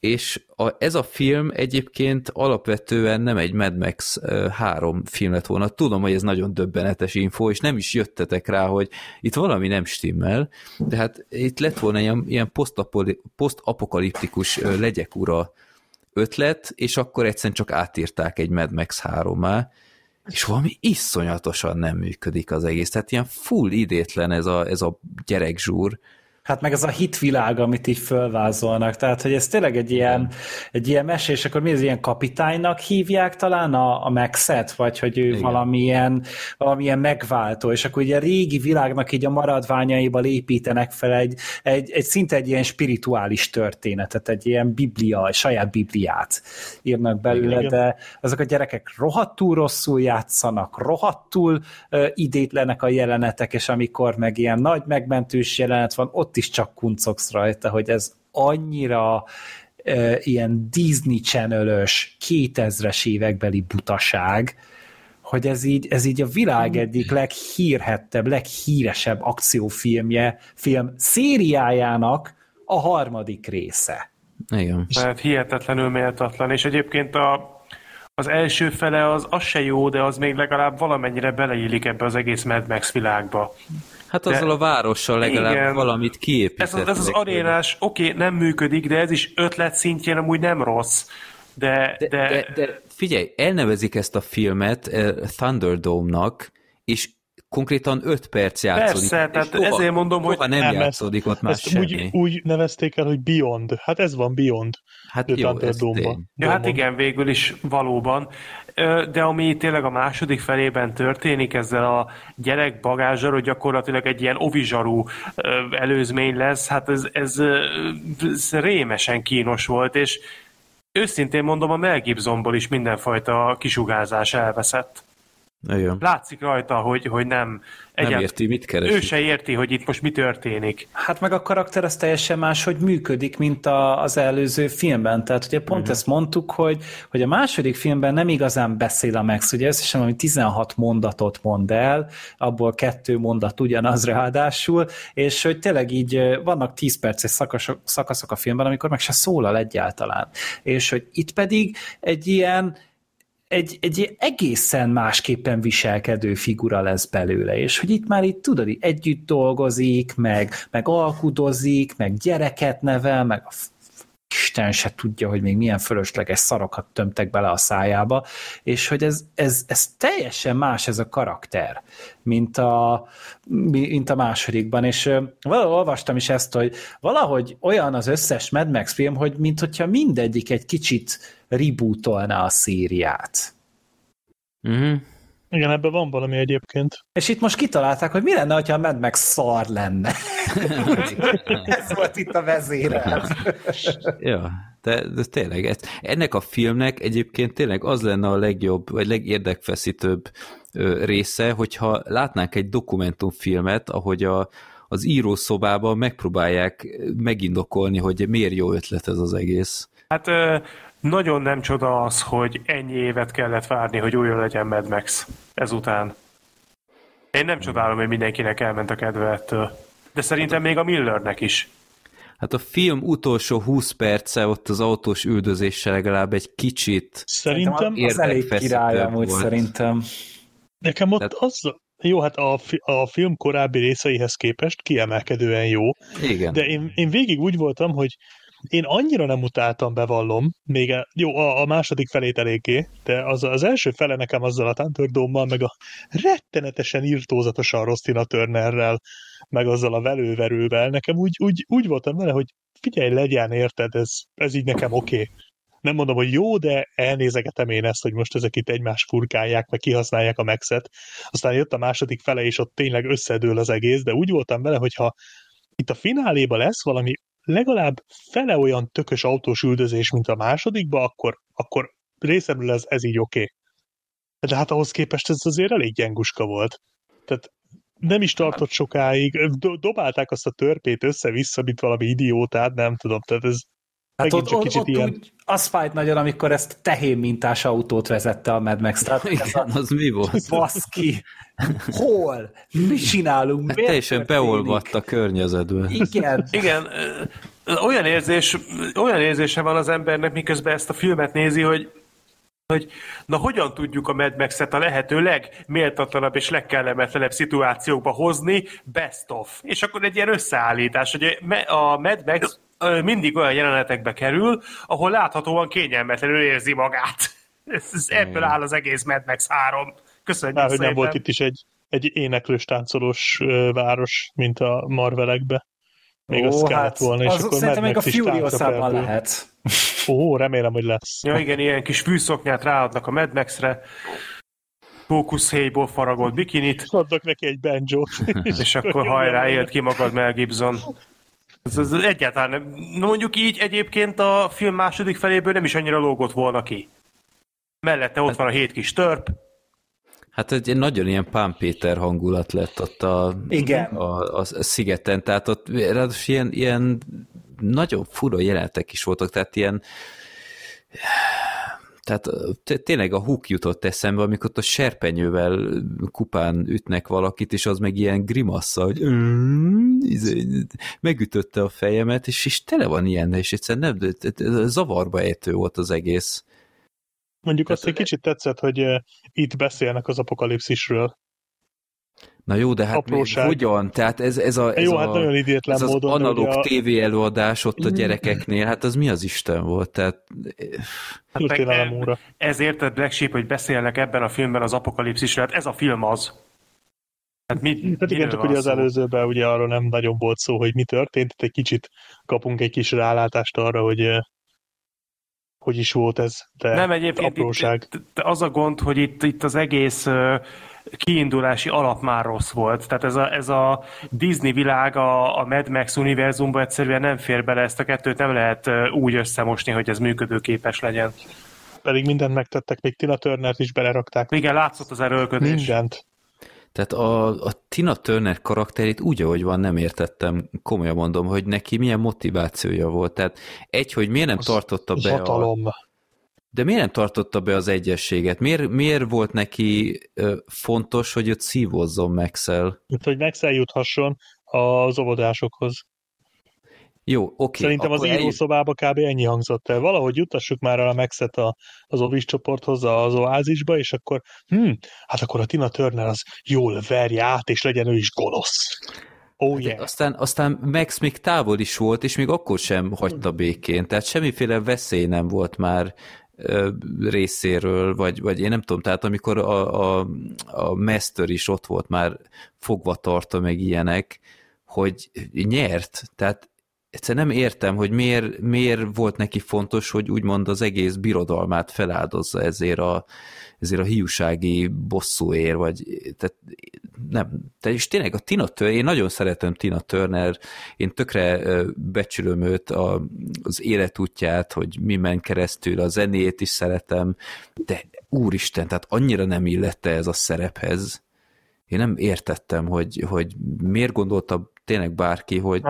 és ez a film egyébként alapvetően nem egy Mad Max 3 film lett volna. Tudom, hogy ez nagyon döbbenetes info, és nem is jöttetek rá, hogy itt valami nem stimmel, de hát itt lett volna ilyen posztapokaliptikus legyek ura ötlet, és akkor egyszerűen csak átírták egy Mad Max 3-má, és valami iszonyatosan nem működik az egész. Tehát ilyen full idétlen ez a gyerekzsúr. Hát meg ez a hitvilág, amit így fölvázolnak, tehát hogy ez tényleg egy ilyen mesé, és akkor mi az, ilyen kapitánynak hívják talán a Maxet, vagy hogy ő valamilyen megváltó, és akkor ugye a régi világnak így a maradványaiba építenek fel egy szinte egy ilyen spirituális történetet, egy ilyen biblia, egy saját bibliát írnak belőle, igen, de azok a gyerekek rohadtul rosszul játszanak, rohadtul idétlenek a jelenetek, és amikor meg ilyen nagy megmentős jelenet van, ott is csak kuncogsz rajta, hogy ez annyira ilyen Disney Channel-ös 2000-es évekbeli butaság, hogy ez így a világ egyik leghírhettebb, leghíresebb akciófilmje, film szériájának a harmadik része. Igen. Tehát hihetetlenül méltatlan, és egyébként az első fele az se jó, de az még legalább valamennyire beleillik ebbe az egész Mad Max világba. Hát azzal de, a várossal legalább igen, valamit kiépítettek. Ez az arénás, oké, nem működik, de ez is ötlet szintjén amúgy nem rossz. De figyelj, elnevezik ezt a filmet Thunderdome-nak, és konkrétan 5 perc játszódik. Persze, tehát ezért mondom, hogy nem játszódik ott már semmi. Úgy nevezték el, hogy Beyond. Hát ez van Beyond. Hát jó, ez tény. Ja, hát igen, végül is valóban. De ami tényleg a második felében történik ezzel a gyerek bagázsal, hogy gyakorlatilag egy ilyen ovizsarú előzmény lesz, hát ez rémesen kínos volt, és őszintén mondom, a Mel Gibsonból is mindenfajta kisugárzás elveszett. Igen. Látszik rajta, hogy nem... Nem érti, mit keresik. Ő se érti, hogy itt most mi történik. Hát meg a karakter az teljesen máshogy működik, mint az előző filmben. Tehát ugye pont ezt mondtuk, hogy a második filmben nem igazán beszél a Max. Ugye összesen ami 16 mondatot mond el, abból 2 mondat ugyanaz ráadásul, és hogy tényleg így vannak 10 perces szakaszok a filmben, amikor meg se szólal egyáltalán. És hogy itt pedig egy egészen másképpen viselkedő figura lesz belőle, és hogy itt már itt tudod, együtt dolgozik, meg alkudozik, meg gyereket nevel, meg a Isten se tudja, hogy még milyen fölösleges szarokat tömtek bele a szájába, és hogy ez teljesen más ez a karakter, mint a másodikban, és valahol olvastam is ezt, hogy valahogy olyan az összes Mad Max film, hogy mint hogyha mindegyik egy kicsit rebootolná a szériát. Igen, ebben van valami egyébként. És itt most kitalálták, hogy mi lenne, hogyha a Mad Max szar lenne. Ez volt itt a vezérel. Ja, de tényleg, ennek a filmnek egyébként tényleg az lenne a legjobb, vagy legérdekfeszítőbb része, hogyha látnánk egy dokumentumfilmet, ahogy az írószobában megpróbálják megindokolni, hogy miért jó ötlet ez az egész. Hát... Nagyon nem csoda az, hogy ennyi évet kellett várni, hogy újra legyen Mad Max ezután. Én nem csodálom, hogy mindenkinek elment a kedve ettől. De szerintem még a Millernek is. Hát a film utolsó 20 perce ott az autós üldözéssel legalább egy kicsit szerintem az elég király amúgy volt. Szerintem. Nekem ott jó, hát a film korábbi részeihez képest kiemelkedően jó. Igen. De én végig úgy voltam, hogy én annyira nem utáltam, bevallom, még a második felét eléggé, de az első fele nekem azzal a Thunderdome-mal, meg a rettenetesen irtózatosan rossz Tina Turnerrel, meg azzal a velőverővel, nekem úgy voltam vele, hogy figyelj, legyen, érted, ez így nekem oké. Nem mondom, hogy jó, de elnézegetem én ezt, hogy most ezek itt egymást furkálják, meg kihasználják a Maxet. Aztán jött a második fele, és ott tényleg összedől az egész, de úgy voltam vele, hogyha itt a fináléba lesz valami legalább fele olyan tökös autós üldözés, mint a másodikba, akkor részemről ez így oké. De hát ahhoz képest ez azért elég gyenguska volt. Tehát nem is tartott sokáig, dobálták azt a törpét össze-vissza, mint valami idiótát, nem tudom, tehát ez Hát ott ilyen... úgy az fájt nagyon, amikor ezt tehén mintás autót vezette a Mad Max. Tehát igen, az mi volt? Baszki! Hol? Mi csinálunk? Hát teljesen beolvadt a környezetben. Igen. Igen. Olyan érzése van az embernek, miközben ezt a filmet nézi, hogy na hogyan tudjuk a Mad Max-et a lehető legméltatlanabb és legkellemetlenebb szituációkba hozni, best of. És akkor egy ilyen összeállítás, hogy a Mad Max mindig olyan jelenetekbe kerül, ahol láthatóan kényelmetlenül érzi magát. Ebből áll az egész Mad Max 3. Köszönjük szépen. Hogy nem volt itt is egy éneklős, táncolós város, mint a Marvelekbe. Még az kellett volna, és akkor Mad Max is táncapertől. Lehet. Ó, remélem, hogy lesz. Ja igen, ilyen kis fűszoknyát ráadnak a Mad Max-re. Fókuszhéjból faragolt bikinit. Adnak neki egy banjót. És akkor hajrá, élt ki magad, Mel Gibson. Ez egyáltalán nem. Mondjuk így egyébként a film második feléből nem is annyira lógott volna ki. Mellette ott van a 7 kis törp. Hát egy nagyon ilyen Pán Péter hangulat lett ott a szigeten, tehát ott ráadásul ilyen nagyon fura jelenetek is voltak, tehát ilyen tényleg a Hook jutott eszembe, amikor a serpenyővel kupán ütnek valakit, és az meg ilyen grimassza, hogy megütötte a fejemet, és tele van ilyen, és egyszerűen nem, zavarba ejtő volt az egész. Mondjuk azt egy kicsit tetszett, hogy itt beszélnek az apokalipszisről. Na jó, de hát hogyan? Tehát ez az analóg tévé előadás ott a gyerekeknél, hát az mi az Isten volt? Tehát... Hát ez érted, Black Sheep, hogy beszélnek ebben a filmben az apokalipszisről, hát ez a film az. Hát igen, csak ugye az előzőben ugye arról nem nagyon volt szó, hogy mi történt, egy kicsit kapunk egy kis rálátást arra, hogy is volt ez, de nem, egyébként apróság. Az a gond, hogy itt az egész kiindulási alap már rossz volt. Tehát ez a Disney világ a Mad Max univerzumban egyszerűen nem fér bele, ezt a kettőt nem lehet úgy összemosni, hogy ez működőképes legyen. Pedig mindent megtettek, még Tina Turnert is belerakták. Igen, látszott az erőlködés. Mindent. Tehát a Tina Turner karakterét úgy, ahogy van, nem értettem, komolyan mondom, hogy neki milyen motivációja volt. Tehát hogy miért nem tartotta be de miért nem tartotta be az egyességet? Miért volt neki fontos, hogy ott szívozzon Max-el? Hát, hogy Max-el juthasson az óvodásokhoz. Jó, oké. Szerintem az írószobába kb. Ennyi hangzott el. Valahogy jutassuk már a Max-et az ovis csoporthoz, az oázisba, és akkor hát akkor a Tina Turner az jól verje át, és legyen ő is gonosz. Oh, yeah. Aztán Max még távol is volt, és még akkor sem hagyta békén. Tehát semmiféle veszély nem volt már részéről, vagy én nem tudom, tehát amikor a Master is ott volt már fogva tartva meg ilyenek, hogy nyert, tehát egyszerűen nem értem, hogy miért volt neki fontos, hogy úgymond az egész birodalmát feláldozza ezért a hiúsági bosszúért, vagy tehát nem. És tényleg a Tina Turner, én nagyon szeretem Tina Turner, én tökre becsülöm őt, az életútját, hogy mi ment keresztül, a zenét is szeretem, de úristen, tehát annyira nem illette ez a szerephez. Én nem értettem, hogy miért gondolta tényleg bárki, hogy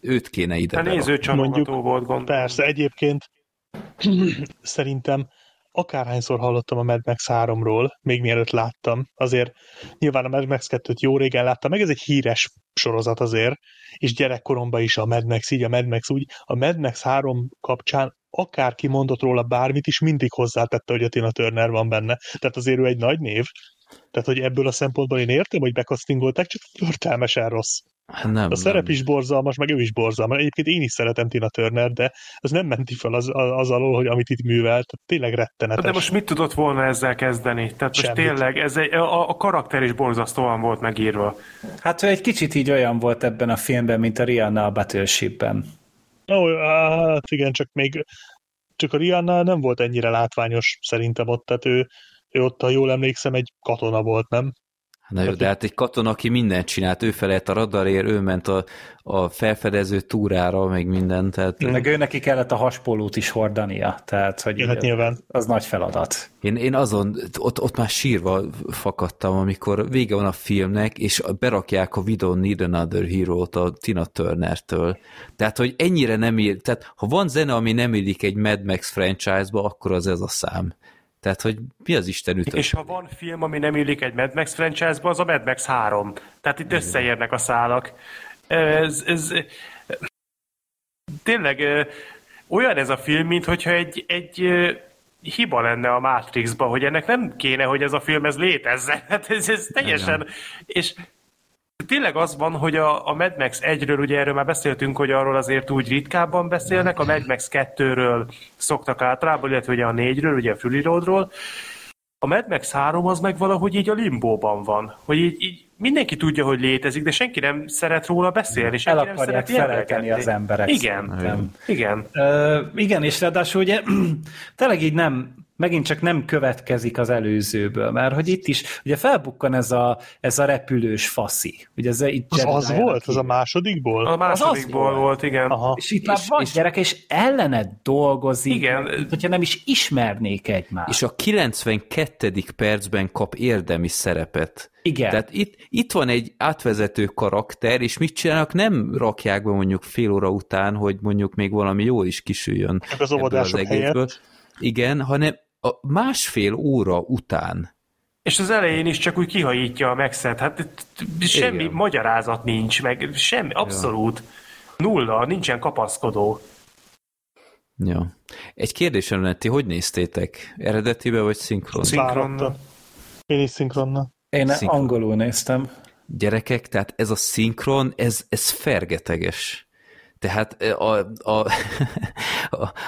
őt kéne ide. A nézőcsalogató volt, gondolom. Persze, egyébként szerintem akárhányszor hallottam a Mad Max 3-ról, még mielőtt láttam, azért nyilván a Mad Max 2-t jó régen láttam, meg ez egy híres sorozat azért, és gyerekkoromban is a Mad Max így, a Mad Max úgy, a Mad Max 3 kapcsán akárki mondott róla bármit is, mindig hozzátette, hogy a Tina Turner van benne. Tehát azért ő egy nagy név, tehát hogy ebből a szempontból én értem, hogy bekasztingolták, csak törtelmesen rossz. Nem, a szerep is borzalmas, meg ő is borzalmas. Egyébként én is szeretem Tina Turner, de az nem menti fel az alól, hogy amit itt művelt, tényleg rettenetes. De most mit tudott volna ezzel kezdeni? Tehát semmit. Most tényleg ez a karakter is borzasztóan volt megírva. Hát ő egy kicsit így olyan volt ebben a filmben, mint a Rihanna a Battleshipben. Hát igen, csak a Rihanna nem volt ennyire látványos szerintem ott, tehát ő ott, ha jól emlékszem, egy katona volt, nem? Na jó, de hát egy katona, aki mindent csinált, ő felett a radarért, ő ment a felfedező túrára, meg mindent. Tehát... Meg ő neki kellett a haspolót is hordania, tehát hogy hát nyilván. Az nagy feladat. Én azon, ott már sírva fakadtam, amikor vége van a filmnek, és berakják a We Don't Need Another Hero-t a Tina Turner-től. Tehát, hogy ennyire nem ér, tehát ha van zene, ami nem illik egy Mad Max franchise-ba, akkor az ez a szám. Tehát, hogy mi az Isten ütött? És ha van film, ami nem illik egy Mad Max franchise-ba, az a Mad Max 3. Tehát itt összeérnek a szálak. Ez tényleg olyan ez a film, minthogyha egy hiba lenne a Matrixban, hogy ennek nem kéne, hogy ez a film ez létezzen. Hát ez teljesen... Nem. És tényleg az van, hogy a Mad Max 1-ről, ugye erről már beszéltünk, hogy arról azért úgy ritkábban beszélnek, a Mad Max 2-ről szoktak általában, illetve ugye a 4-ről, ugye a Fury Roadról. A Mad Max 3 az meg valahogy így a limbóban van, hogy így mindenki tudja, hogy létezik, de senki nem szeret róla beszélni, senki nem szeret felelkeni az emberek. Igen. Igen, és ráadásul ugye tényleg így nem... Megint csak nem következik az előzőből, mert hogy itt is, ugye felbukkan ez a repülős faszi. Ugye ez itt az volt? Ki. Az a másodikból? A másodikból az volt, igen. Aha. És itt már van gyerek, és ellened dolgozik, igen. Hogyha nem is ismernék egymást. És a 92. percben kap érdemi szerepet. Igen. Tehát itt van egy átvezető karakter, és mit csinálnak? Nem rakják be mondjuk fél óra után, hogy mondjuk még valami jó is kisüljön az óvodások helyett. Igen, hanem a másfél óra után. És az elején is csak úgy kihajítja a Maxet. Hát semmi igen. Magyarázat nincs, meg semmi, abszolút nulla, nincsen kapaszkodó. Ja. Egy kérdésem lenne, ti hogy néztétek? Eredetibe vagy szinkronnal? Én is szinkronnal. Én angolul néztem. Gyerekek, tehát ez a szinkron, ez fergeteges. Tehát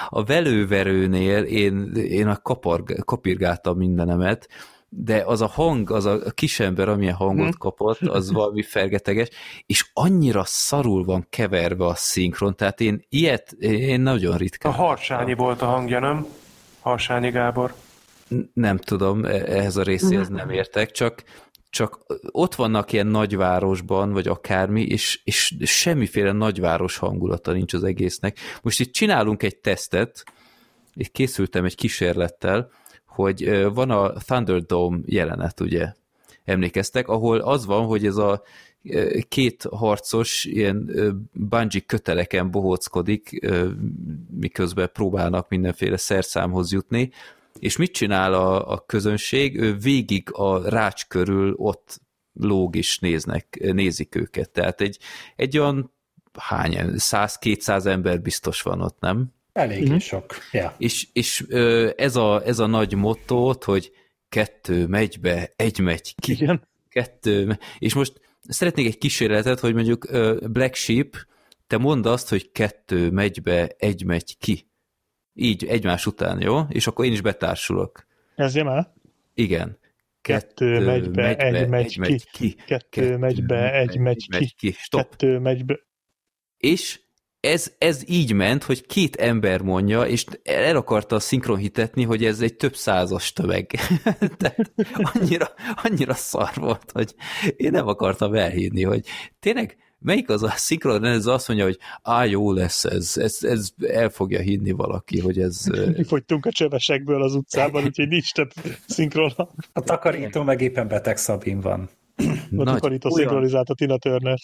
a velőverőnél én kapirgáltam mindenemet, de az a hang, az a kisember, amilyen hangot kapott, az valami fergeteges, és annyira szarul van keverve a szinkron, tehát én nagyon ritkán. A Harsányi volt a hangja, nem? Harsányi Gábor. Nem tudom, ehhez a részéhez nem értek, csak ott vannak ilyen nagyvárosban, vagy akármi, és semmiféle nagyváros hangulata nincs az egésznek. Most itt csinálunk egy tesztet, és készültem egy kísérlettel, hogy van a Thunderdome jelenet, ugye? Emlékeztek, ahol az van, hogy ez a két harcos ilyen bungee köteleken bohóckodik, miközben próbálnak mindenféle szerszámhoz jutni, és mit csinál a közönség? Ő végig a rács körül ott lóg is nézik őket. Tehát egy olyan 100-200 ember biztos van ott, nem? Elég sok. Yeah. És ez a nagy mottót, hogy 2 megy be, 1 megy ki. Igen. 2. És most szeretnék egy kísérletet, hogy mondjuk Black Sheep, te mondd azt, hogy 2 megy be, 1 megy ki. Így, egymás után, jó? És akkor én is betársulok. Ez jemel? Igen. 2 megy be, 1 megy ki. 2 megy be, 1 megy ki. Stop. 2 megy be. És ez így ment, hogy 2 ember mondja, és el akarta szinkronhitetni, hogy ez egy több százas tömeg. Tehát annyira szar volt, hogy én nem akartam elhívni, hogy tényleg melyik az a szinkron, ez azt mondja, hogy jó lesz ez el fogja hinni valaki, hogy ez... Mi fogytunk a csövesekből az utcában, úgyhogy nincs több szinkron. A takarító meg éppen beteg Szabin van. A takarító szinkronizált a Tina Turner.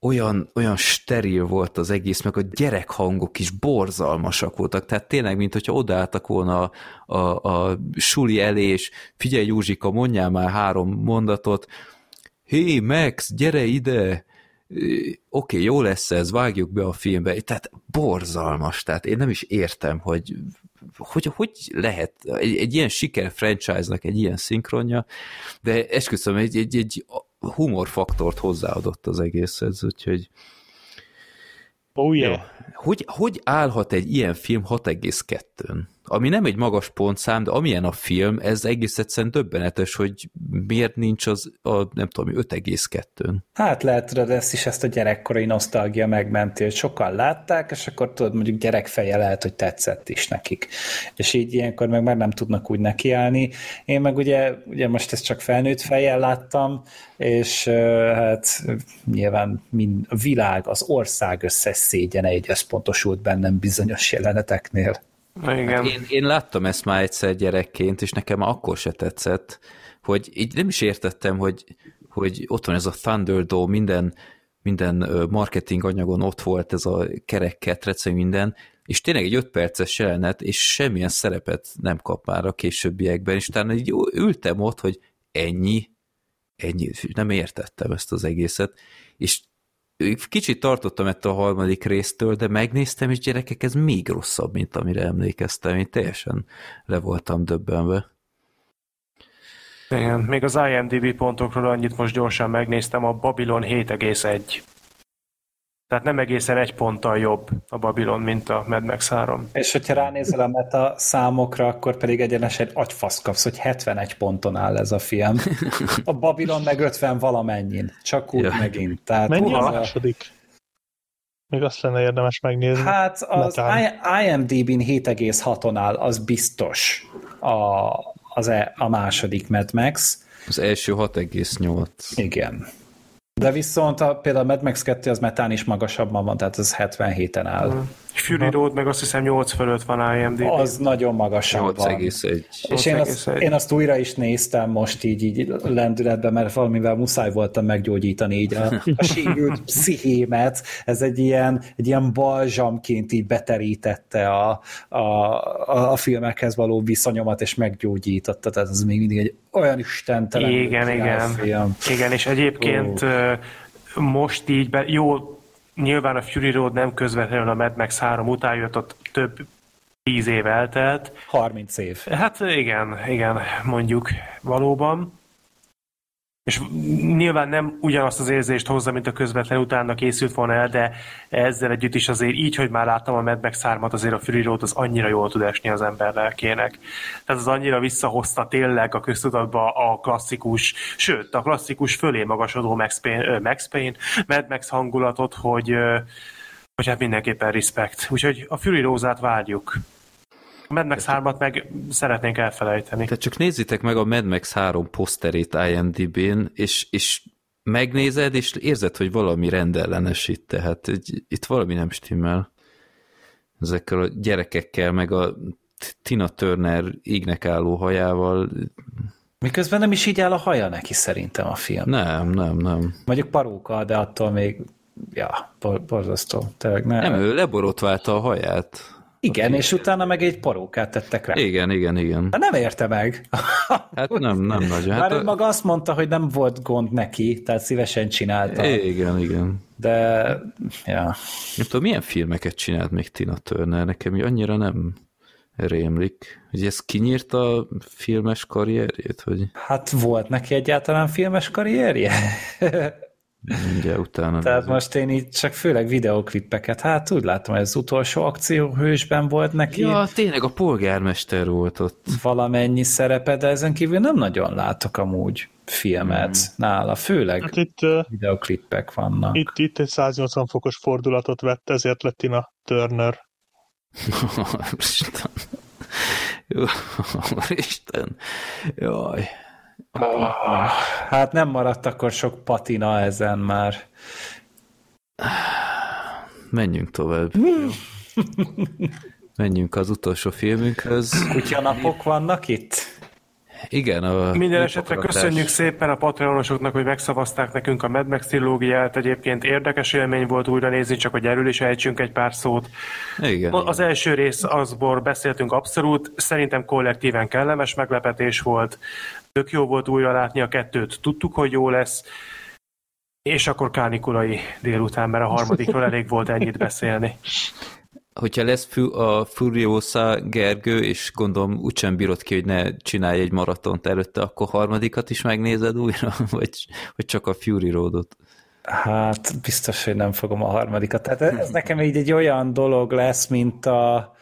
Olyan steril volt az egész, meg a gyerekhangok is borzalmasak voltak, tehát tényleg, mint hogyha odaálltak volna a suli elé, és figyelj Józsika, mondjál már 3 mondatot, hé Max, gyere ide! Oké, jó lesz ez, vágjuk be a filmbe, tehát borzalmas, tehát én nem is értem, hogy lehet egy ilyen siker franchise-nak egy ilyen szinkronja, de esküszöm, egy humorfaktort hozzáadott az egészhez, úgyhogy hogy állhat egy ilyen film 6,2-n? ami nem egy magas pontszám, de amilyen a film, ez egész egyszerűen döbbenetes, hogy miért nincs az, nem tudom, 5,2-n. Hát lehet, tudod, ezt a gyerekkori nosztalgia megmenti, hogy sokan látták, és akkor tudod, mondjuk gyerekfeje lehet, hogy tetszett is nekik. És így ilyenkor meg már nem tudnak úgy nekiállni. Én meg ugye most ezt csak felnőtt fejjel láttam, és hát nyilván a világ, az ország összes szégyene így összpontosult bennem bizonyos jeleneteknél. Igen. Hát én láttam ezt már egyszer gyerekként, és nekem akkor se tetszett, hogy így nem is értettem, hogy ott van ez a Thunderdome, minden marketing anyagon ott volt ez a kerek ketrec, minden, és tényleg egy 5 perces jelenet, és semmilyen szerepet nem kap már a későbbiekben, és utána így ültem ott, hogy ennyi, nem értettem ezt az egészet, és kicsit tartottam ettől a 3. résztől, de megnéztem, és gyerekek, ez még rosszabb, mint amire emlékeztem. Én teljesen le voltam döbbenve. Igen, még az IMDb pontokról annyit most gyorsan megnéztem, a Babylon 7,1. Tehát nem egészen 1 ponttal jobb a Babylon, mint a Mad Max 3. És hogyha ránézel a meta számokra, akkor pedig egyenesen agyfasz kapsz, hogy 71 ponton áll ez a film. A Babylon meg 50 valamennyin. Csak úgy megint. Tehát mennyi a második? Még azt lenne érdemes megnézni. Hát az IMDb-n 7,6-on áll, az biztos a második Mad Max. Az első 6,8. Igen. De viszont például a Mad Max 2 az metán is magasabban van, tehát ez 77-en áll. Fury Road meg azt hiszem 8 fölött van IMDb. Az nagyon magasabban. 8,1. És én azt újra is néztem most így lendületben, mert valamivel muszáj voltam meggyógyítani így a sérült pszichémet. Ez egy ilyen balzsamként így beterítette a filmekhez való viszonyomat, és meggyógyította. Tehát ez még mindig egy olyan istentelen film. Igen, és egyébként most így nyilván a Fury Road nem közvetlenül a Mad Max 3 után jött, ott több 10 év eltelt. 30 év. Hát igen, mondjuk valóban. És nyilván nem ugyanazt az érzést hozza, mint a közvetlen utána készült volna el, de ezzel együtt is azért így, hogy már láttam a Mad Max 3-at, azért a Fury Road az annyira jól tud esni az ember lelkének. Tehát az annyira visszahozta tényleg a köztudatba a klasszikus, sőt, a klasszikus fölé magasodó Max Payne, Mad Max hangulatot, hogy hát mindenképpen respekt. Úgyhogy a Fury Road-át várjuk. A Mad Max 3-at meg szeretnénk elfelejteni. Tehát csak nézzétek meg a Mad Max 3 poszterét IMDb-n, és megnézed, és érzed, hogy valami rendellenes itt. Tehát itt valami nem stimmel. Ezekkel a gyerekekkel, meg a Tina Turner ígnek álló hajával. Miközben nem is így áll a haja neki szerintem a film. Nem. Mondjuk paróka, de attól még borzasztó. Nem, ő leborotválta a haját. Igen, és utána meg egy parókát tettek rá. Igen. De nem érte meg. Hát nem nagyon. Hát már maga azt mondta, hogy nem volt gond neki, tehát szívesen csinálta. Igen. De, nem tudom, milyen filmeket csinált még Tina Turner? Nekem annyira nem rémlik. Hogy ez kinyírta a filmes karrierjét? Vagy? Hát volt neki egyáltalán filmes karrierje? Mindjárt utána. Tehát nézem. Most én így csak főleg videoklippeket, hát úgy láttam, hogy az utolsó akcióhősben volt neki. Ja, tényleg a polgármester volt ott. Valamennyi szerepe, de ezen kívül nem nagyon látok amúgy filmet nála, főleg hát itt, videoklippek vannak. Itt egy 180 fokos fordulatot vett, ezért lett Tina Turner. Úristen. Jaj. Hát nem maradt akkor sok patina ezen már. Menjünk tovább. Menjünk az utolsó filmünkhöz. Kutyanapok vannak itt? Igen. Minden esetre köszönjük szépen a patreonosoknak, hogy megszavazták nekünk a Mad Max trilógiát. Egyébként érdekes élmény volt újra nézni, csak hogy erről is ejtsünk egy pár szót. Igen. Az első rész azból beszéltünk abszolút. Szerintem kollektíven kellemes meglepetés volt. Tök jó volt újra látni a 2-t. Tudtuk, hogy jó lesz. És akkor kánikulai délután, mert a 3-dikról elég volt ennyit beszélni. Hogyha lesz a Furiosa Gergő, és gondolom úgysem bírod ki, hogy ne csinálj egy maratont előtte, akkor 3-dikat is megnézed újra, vagy csak a Fury Roadot? Hát biztos, hogy nem fogom a 3-dikat. Tehát ez nekem így egy olyan dolog lesz, mint a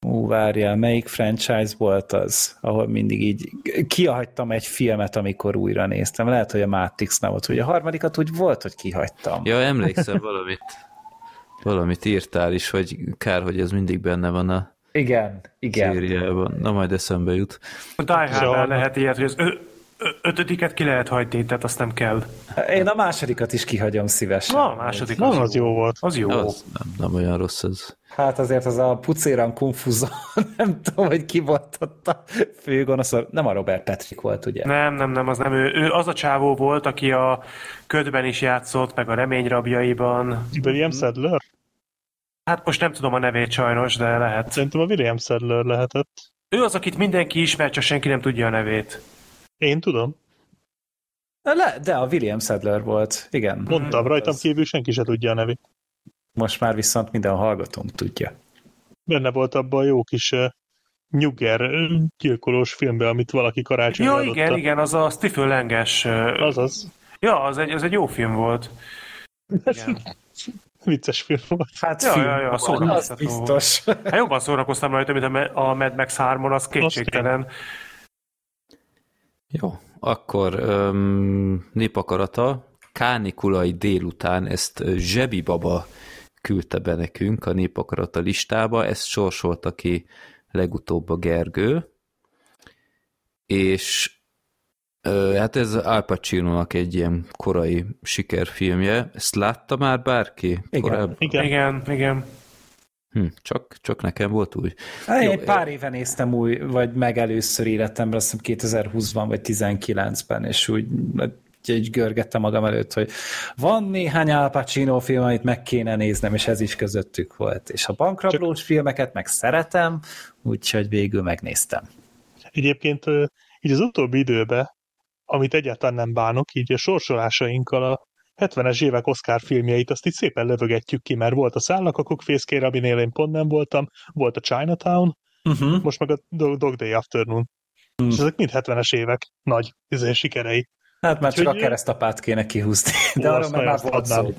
Várjál, melyik franchise volt az, ahol mindig így kihagytam egy filmet, amikor újra néztem. Lehet, hogy a Matrixnál volt, hogy a harmadikat úgy volt, hogy kihagytam. Ja, emlékszem, valamit írtál is, hogy kár, hogy ez mindig benne van a igen. szériában. Na, majd eszembe jut. A Die Hardnál lehet ilyet, hogy az ötödiket ki lehet hagyni, tehát azt nem kell. Én a másodikat is kihagyom szívesen. Na, a második az jó volt. Az jó. Az nem olyan rossz ez. Hát azért az a pucéran konfuzon, nem tudom, hogy ki volt ott a főgonosz. Nem a Robert Patrick volt, ugye? Nem, az nem ő. Ő az a csávó volt, aki a Ködben is játszott, meg a Remény rabjaiban. William Sadler? Hát most nem tudom a nevét sajnos, de lehet. Szerintem a William Sadler lehetett. Ő az, akit mindenki ismer, csak senki nem tudja a nevét. Én tudom. De a William Sadler volt, igen. Mondtam, rajtam kívül senki se tudja a nevét. Most már viszont minden hallgatónk tudja. Benne volt abban a jó kis nyugger gyilkolós filmben, amit valaki karácsonyra adott. Igen, az a Stephen Lang-es. Azaz. Ja, az egy jó film volt. Vicces film volt. Hát ja, film volt, az biztos. Hát jobban szórakoztam rajta, mint a Mad Max 3-on, az kétségtelen. Jó, akkor Népakarata Kánikulai délután, ezt Zsebi Baba küldte be nekünk a Népakarata listába, ezt sorsolta ki legutóbb a Gergő, és hát ez Al Pacino-nak egy ilyen korai sikerfilmje. Ezt látta már bárki? Igen. Csak nekem volt úgy. Én pár éve néztem új, vagy meg először életemben, azt hiszem 2020-ban vagy 19-ben, és úgy görgettem magam előtt, hogy van néhány Al Pacino film, amit meg kéne néznem, és ez is közöttük volt. És a bankrablós filmeket meg szeretem, úgyhogy végül megnéztem. Egyébként így az utóbbi időben, amit egyáltalán nem bánok, így a sorsolásainkkal a 70-es évek Oscar filmjeit, azt így szépen lövögetjük ki, mert volt a Szállakakok fészkére, aminél én pont nem voltam, volt a Chinatown, most meg a Dog Day Afternoon. És ezek mind 70-es évek nagy sikerei. Hát már csak a Keresztapát kéne kihúzni, de arra már volt szó.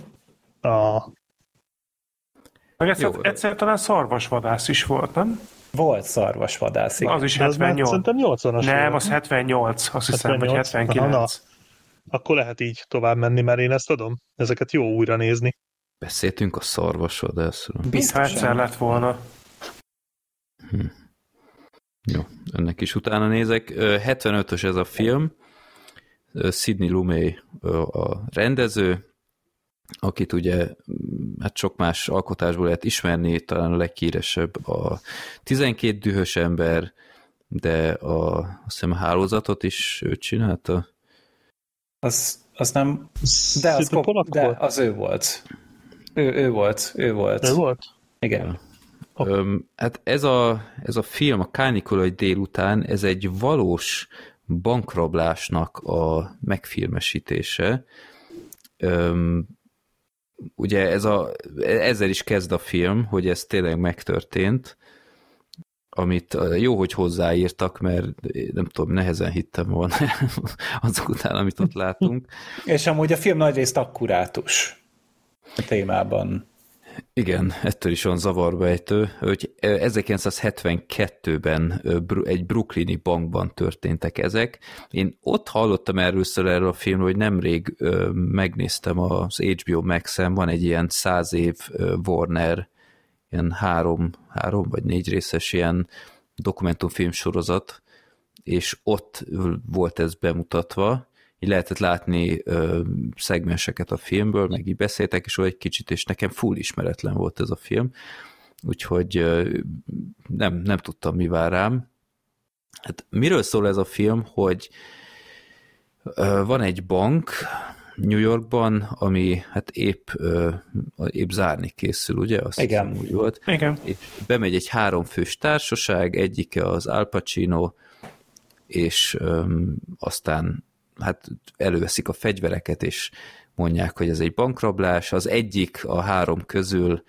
Egyszer talán Szarvasvadász is volt, nem? Volt Szarvasvadász, igen. Az is 78. Szerintem 80-as. Nem, az 78, azt hiszem, vagy 79. Aha, akkor lehet így tovább menni, mert én ezt adom. Ezeket jó újra nézni. Beszéltünk a Szarvasvadászról. Biztosan. Ha egyszer lett volna. Jó, ennek is utána nézek. 75-ös ez a film. Sidney Lumet a rendező, akit ugye hát sok más alkotásból lehet ismerni, talán a leghíresebb a 12 dühös ember, de azt hiszem a Hálózatot is ő csinálta. Az nem... De az, volt? Az ő volt. Ő volt. Ő volt? Igen. Ja. Hát ez a film, a Kánikulai délután, ez egy valós bankrablásnak a megfilmesítése. Ugye ezzel is kezd a film, hogy ez tényleg megtörtént, amit jó, hogy hozzáírtak, mert nem tudom, nehezen hittem volna azok után, amit ott látunk. És amúgy a film nagyrészt akkurátus a témában. Igen, ettől is van zavarba ejtő, hogy 1972-ben egy brooklyni bankban történtek ezek. Én ott hallottam erről a filmről, hogy nemrég megnéztem az HBO Max-en, van egy ilyen 100 év Warner, ilyen három vagy négy részes ilyen dokumentumfilm sorozat, és ott volt ez bemutatva, így lehetett látni szegmenseket a filmből, meg így beszéltek, és olyan egy kicsit, és nekem full ismeretlen volt ez a film, úgyhogy nem tudtam, mi vár rám. Hát miről szól ez a film, hogy van egy bank New Yorkban, ami hát épp zárni készül, ugye? Azt hiszem, úgy volt. Igen. Bemegy egy háromfős társaság, egyike az Al Pacino, és aztán hát előveszik a fegyvereket, és mondják, hogy ez egy bankrablás. Az egyik a három közül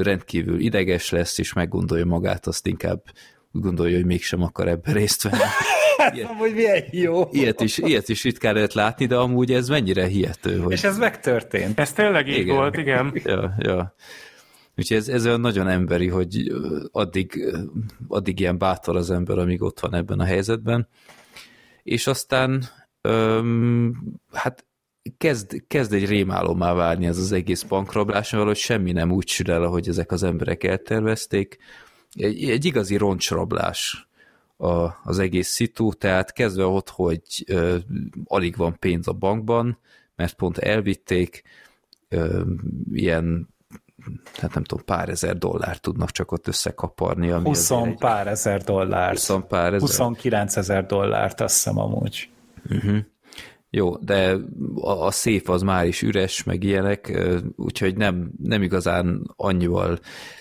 rendkívül ideges lesz, és meggondolja magát, azt inkább gondolja, hogy mégsem akar ebben részt venni. Ilyet is ritkán lehet látni, de amúgy ez mennyire hihető. Hogy... És ez megtörtént. Ez tényleg így volt, igen. Ja. Úgyhogy ez olyan nagyon emberi, hogy addig ilyen bátor az ember, amíg ott van ebben a helyzetben. És aztán hát kezd egy rémálommá válni ez az egész bankrablás, mert valahogy semmi nem úgy sül el, ahogy ezek az emberek eltervezték. Egy igazi roncsrablás az egész szitu, tehát kezdve ott, hogy alig van pénz a bankban, mert pont elvitték, ilyen, hát nem tudom, pár ezer dollárt tudnak csak ott összekaparni. 29 ezer dollárt, azt hiszem amúgy. Uh-huh. Jó, de a szép az már is üres, meg ilyenek, úgyhogy nem igazán annyival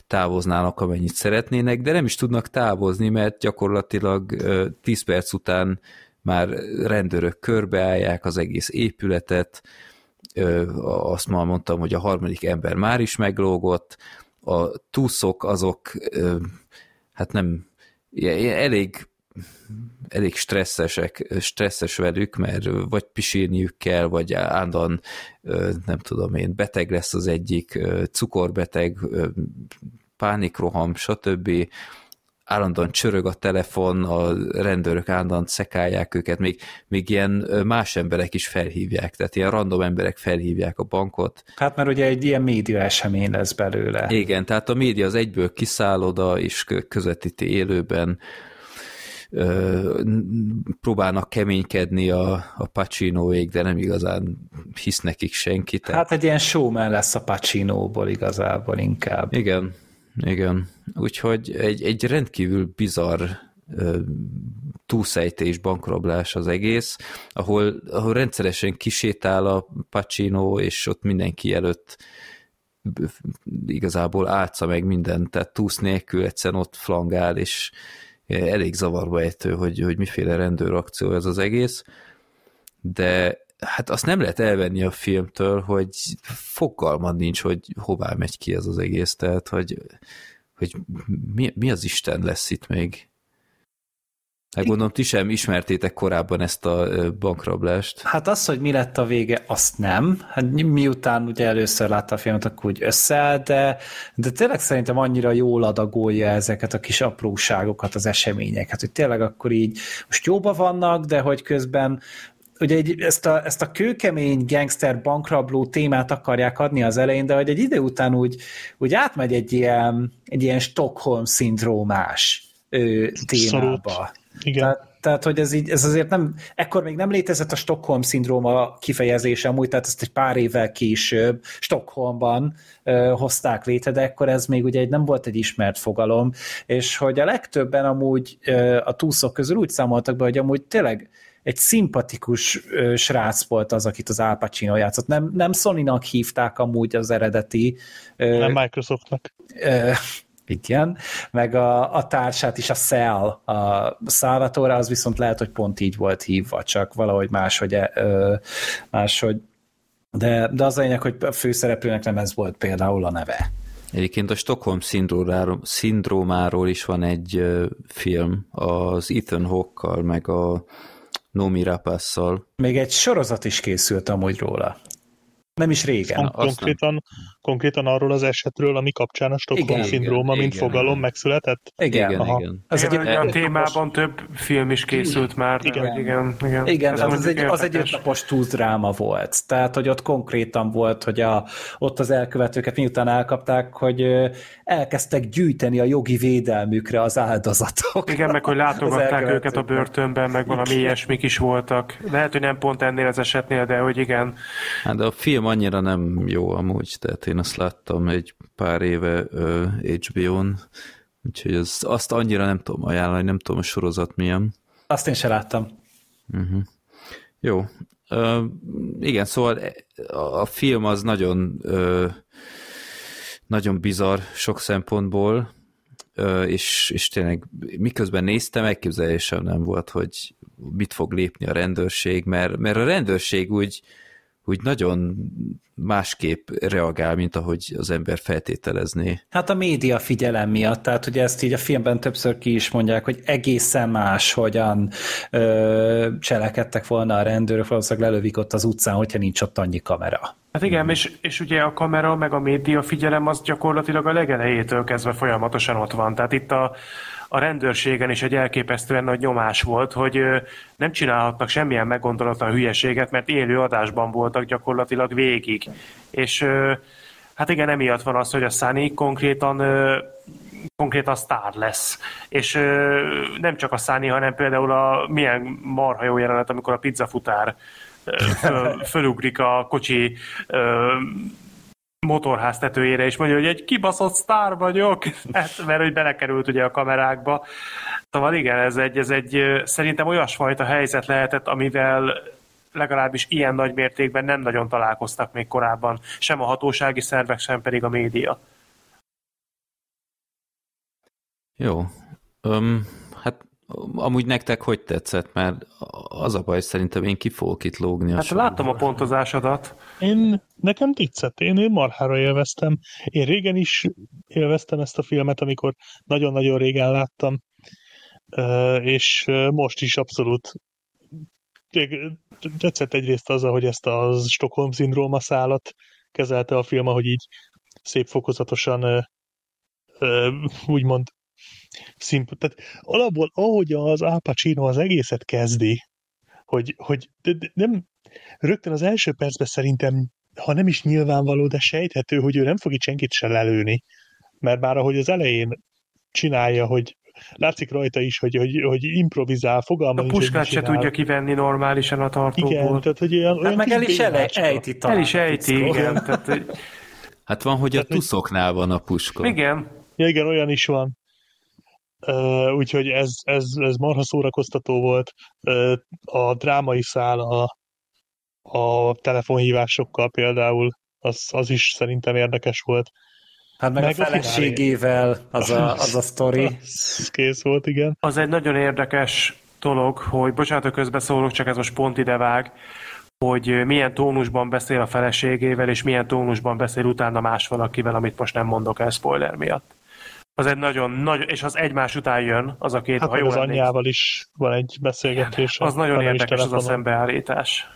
távoznának, amennyit szeretnének, de nem is tudnak távozni, mert gyakorlatilag 10 perc után már rendőrök körbeállják az egész épületet, azt már mondtam, hogy a harmadik ember már is meglógott, a túszok azok, hát nem, elég stresszes velük, mert vagy pisilniük kell, vagy állandóan, nem tudom én, beteg lesz az egyik, cukorbeteg, pánikroham, stb. Állandóan csörög a telefon, a rendőrök állandóan szekálják őket, még ilyen más emberek is felhívják, tehát ilyen random emberek felhívják a bankot. Hát mert ugye egy ilyen média esemény lesz belőle. Igen, tehát a média az egyből kiszáll oda, és közvetíti élőben, próbálnak keménykedni a Pacinoék, de nem igazán hisz nekik senki. Tehát... Hát egy ilyen showman lesz a Pacinóból igazából inkább. Igen. Úgyhogy egy rendkívül bizarr túlszejtés, bankrablás az egész, ahol rendszeresen kisétál a Pacino, és ott mindenki előtt igazából álca meg mindent, tehát túsz nélkül egyszerűen ott flangál, és elég zavarba ejtő, hogy miféle rendőrakció ez az egész, de hát azt nem lehet elvenni a filmtől, hogy fogalmad nincs, hogy hová megy ki ez az egész, tehát hogy mi az Isten lesz itt még. Hát gondolom, ti sem ismertétek korábban ezt a bankrablást. Hát az, hogy mi lett a vége, azt nem. Hát miután ugye először látta a filmet, akkor úgy összeáll, de tényleg szerintem annyira jól adagolja ezeket a kis apróságokat, az eseményeket, hogy tényleg akkor így most jóba vannak, de hogy közben ugye ezt a kőkemény gangster bankrabló témát akarják adni az elején, de hogy egy idő után úgy átmegy egy ilyen Stockholm-szindrómás témába. Igen. Tehát hogy ez azért nem, ekkor még nem létezett a Stockholm-szindróma kifejezése amúgy, tehát ezt egy pár évvel később Stockholmban hozták létre, de ekkor ez még ugye nem volt egy ismert fogalom, és hogy a legtöbben amúgy a túszok közül úgy számoltak be, hogy amúgy tényleg egy szimpatikus srác volt az, akit az Al Pacino játszott. Nem Sony-nak hívták amúgy az eredeti... Nem Microsoftnak. Igen, meg a társát is, a Cell, a Salvatore, az viszont lehet, hogy pont így volt hívva, csak valahogy máshogy. De az lényeg, hogy a főszereplőnek nem ez volt például a neve. Egyébként a Stockholm-szindrómáról is van egy film, az Ethan Hawke-kal, meg a Nomi Rapace-szal. Még egy sorozat is készült amúgy róla. Nem is régen. Konkrétan arról az esetről, ami kapcsán a Stockholm-szindróma, mint fogalom megszületett? Igen. Az egy témában több film is készült már. Igen, az egy ötnapos túldráma volt. Tehát, hogy ott konkrétan volt, hogy ott az elkövetőket miután elkapták, hogy elkezdtek gyűjteni a jogi védelmükre az áldozatok. Igen, meg hogy látogatták őket a börtönben, meg valami ilyesmik is voltak. Lehet, hogy nem pont ennél az esetnél, de hogy igen. Hát a film annyira nem jó amúgy, tehát én azt láttam egy pár éve HBO-n, úgyhogy azt annyira nem tudom ajánlani, nem tudom a sorozat milyen. Azt én se láttam. Uh-huh. Jó. Igen, szóval a film az nagyon nagyon bizarr sok szempontból, és tényleg miközben néztem, elképzelésem nem volt, hogy mit fog lépni a rendőrség, mert a rendőrség úgy úgy nagyon másképp reagál, mint ahogy az ember feltételezné. Hát a média figyelem miatt, tehát ugye ezt így a filmben többször ki is mondják, hogy egészen más, hogyan cselekedtek volna a rendőrök, valószínűleg lelövik ott az utcán, hogyha nincs ott annyi kamera. Hát igen, és ugye a kamera meg a média figyelem az gyakorlatilag a legelejétől kezdve folyamatosan ott van. Tehát itt a rendőrségen is egy elképesztően nagy nyomás volt, hogy nem csinálhatnak semmilyen meggondolatlan hülyeséget, mert élő adásban voltak gyakorlatilag végig. És hát igen, emiatt van az, hogy a Sunny konkrétan sztár lesz. És nem csak a Sunny, hanem például a milyen marha jó jelenet, amikor a pizzafutár fölugrik a kocsi motorház tetőjére, és mondja, hogy egy kibaszott sztár vagyok, mert hogy belekerült ugye a kamerákba. Szóval igen, ez egy szerintem olyasfajta helyzet lehetett, amivel legalábbis ilyen nagy mértékben nem nagyon találkoztak még korábban, sem a hatósági szervek, sem pedig a média. Jó. Amúgy nektek hogy tetszett? Mert az a baj, szerintem én ki fogok itt lógni. Hát láttam a pontozásodat. Nekem tetszett, én marhára élveztem. Én régen is élveztem ezt a filmet, amikor nagyon-nagyon régen láttam, és most is abszolút tetszett egyrészt az, ahogy ezt a Stockholm-szindróma szálat kezelte a film, ahogy így szép fokozatosan úgymond tehát alapból, ahogy az Al Pacino az egészet kezdi, hogy nem, rögtön az első percben szerintem, ha nem is nyilvánvaló, de sejthető, hogy ő nem fog itt senkit se lelőni. Mert bár ahogy az elején csinálja, hogy látszik rajta is, hogy improvizál, fogalma nincs, hogy mit csinál. A puskát se tudja kivenni normálisan a tartóból. Igen, tehát hogy olyan meg el is ejti, igen. Tehát, hogy... Hát van, hogy tehát a tuszoknál van a puska. Igen. Ja, igen, olyan is van. Úgyhogy ez marha szórakoztató volt. A drámai szál a telefonhívásokkal például, az is szerintem érdekes volt. Hát meg a feleségével az a sztori. Az kész volt, igen. Az egy nagyon érdekes dolog, hogy bocsánat, közbeszólok, csak ez most pont idevág, hogy milyen tónusban beszél a feleségével, és milyen tónusban beszél utána más valakivel, amit most nem mondok el spoiler miatt. Az egy nagyon, és az egymás után jön az a két, hát, ha jól emlékszem. Az anyjával is van egy beszélgetés. Igen, az nagyon érdekes az a szembeállítás.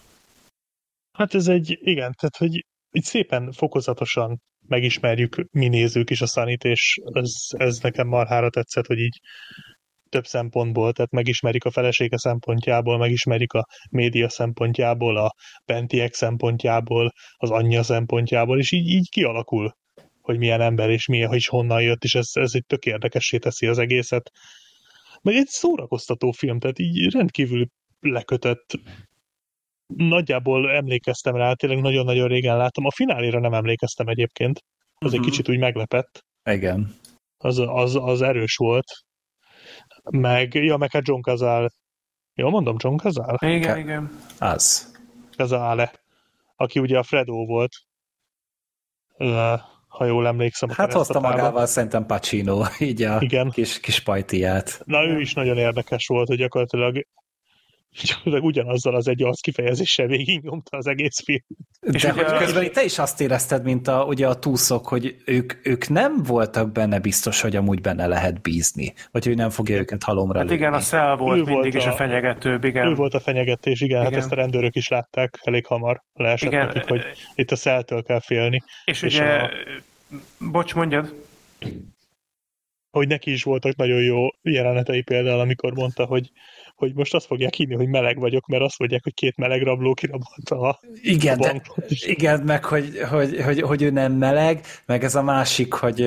Hát ez egy, igen, tehát hogy így szépen fokozatosan megismerjük mi nézők is a Sunnyt, és ez nekem marhára tetszett, hogy így több szempontból, tehát megismerik a felesége szempontjából, megismerik a média szempontjából, a bentiek szempontjából, az anyja szempontjából, és így kialakul, hogy milyen ember és milyen, hogy honnan jött, és ez egy tök érdekessé teszi az egészet. Meg egy szórakoztató film, tehát így rendkívül lekötött. Nagyjából emlékeztem rá, tényleg nagyon-nagyon régen láttam. A fináléra nem emlékeztem egyébként. Az egy kicsit úgy meglepett. Igen. Az erős volt. Meg hát John Cazale. Jól mondom, John Cazale? Igen, igen. Az. Cazale, aki ugye a Fredo volt. Ha jól emlékszem. Hát hozta magával szerintem Pacino, így a kis pajtiát. Na ő is nagyon érdekes volt, hogy gyakorlatilag ugyanazzal az egy arc kifejezéssel végignyomta az egész film. De hogy közben te is azt érezted, mint ugye a túszok, hogy ők nem voltak benne biztos, hogy amúgy benne lehet bízni, vagy ő nem fogja őket halomra lőni. Hát igen, a Szel volt mindig is a fenyegetőbb, igen. Ő volt a fenyegetés, igen. Hát ezt a rendőrök is látták elég hamar, leesett nekik, hogy itt a Szeltől kell félni. És ugye, bocs, mondjad? Hogy neki is voltak nagyon jó jelenetei például, amikor mondta, hogy most azt fogják hinni, hogy meleg vagyok, mert azt mondják, hogy két meleg rabló kirabolta a bankot. Igen, meg hogy ő nem meleg, meg ez a másik, hogy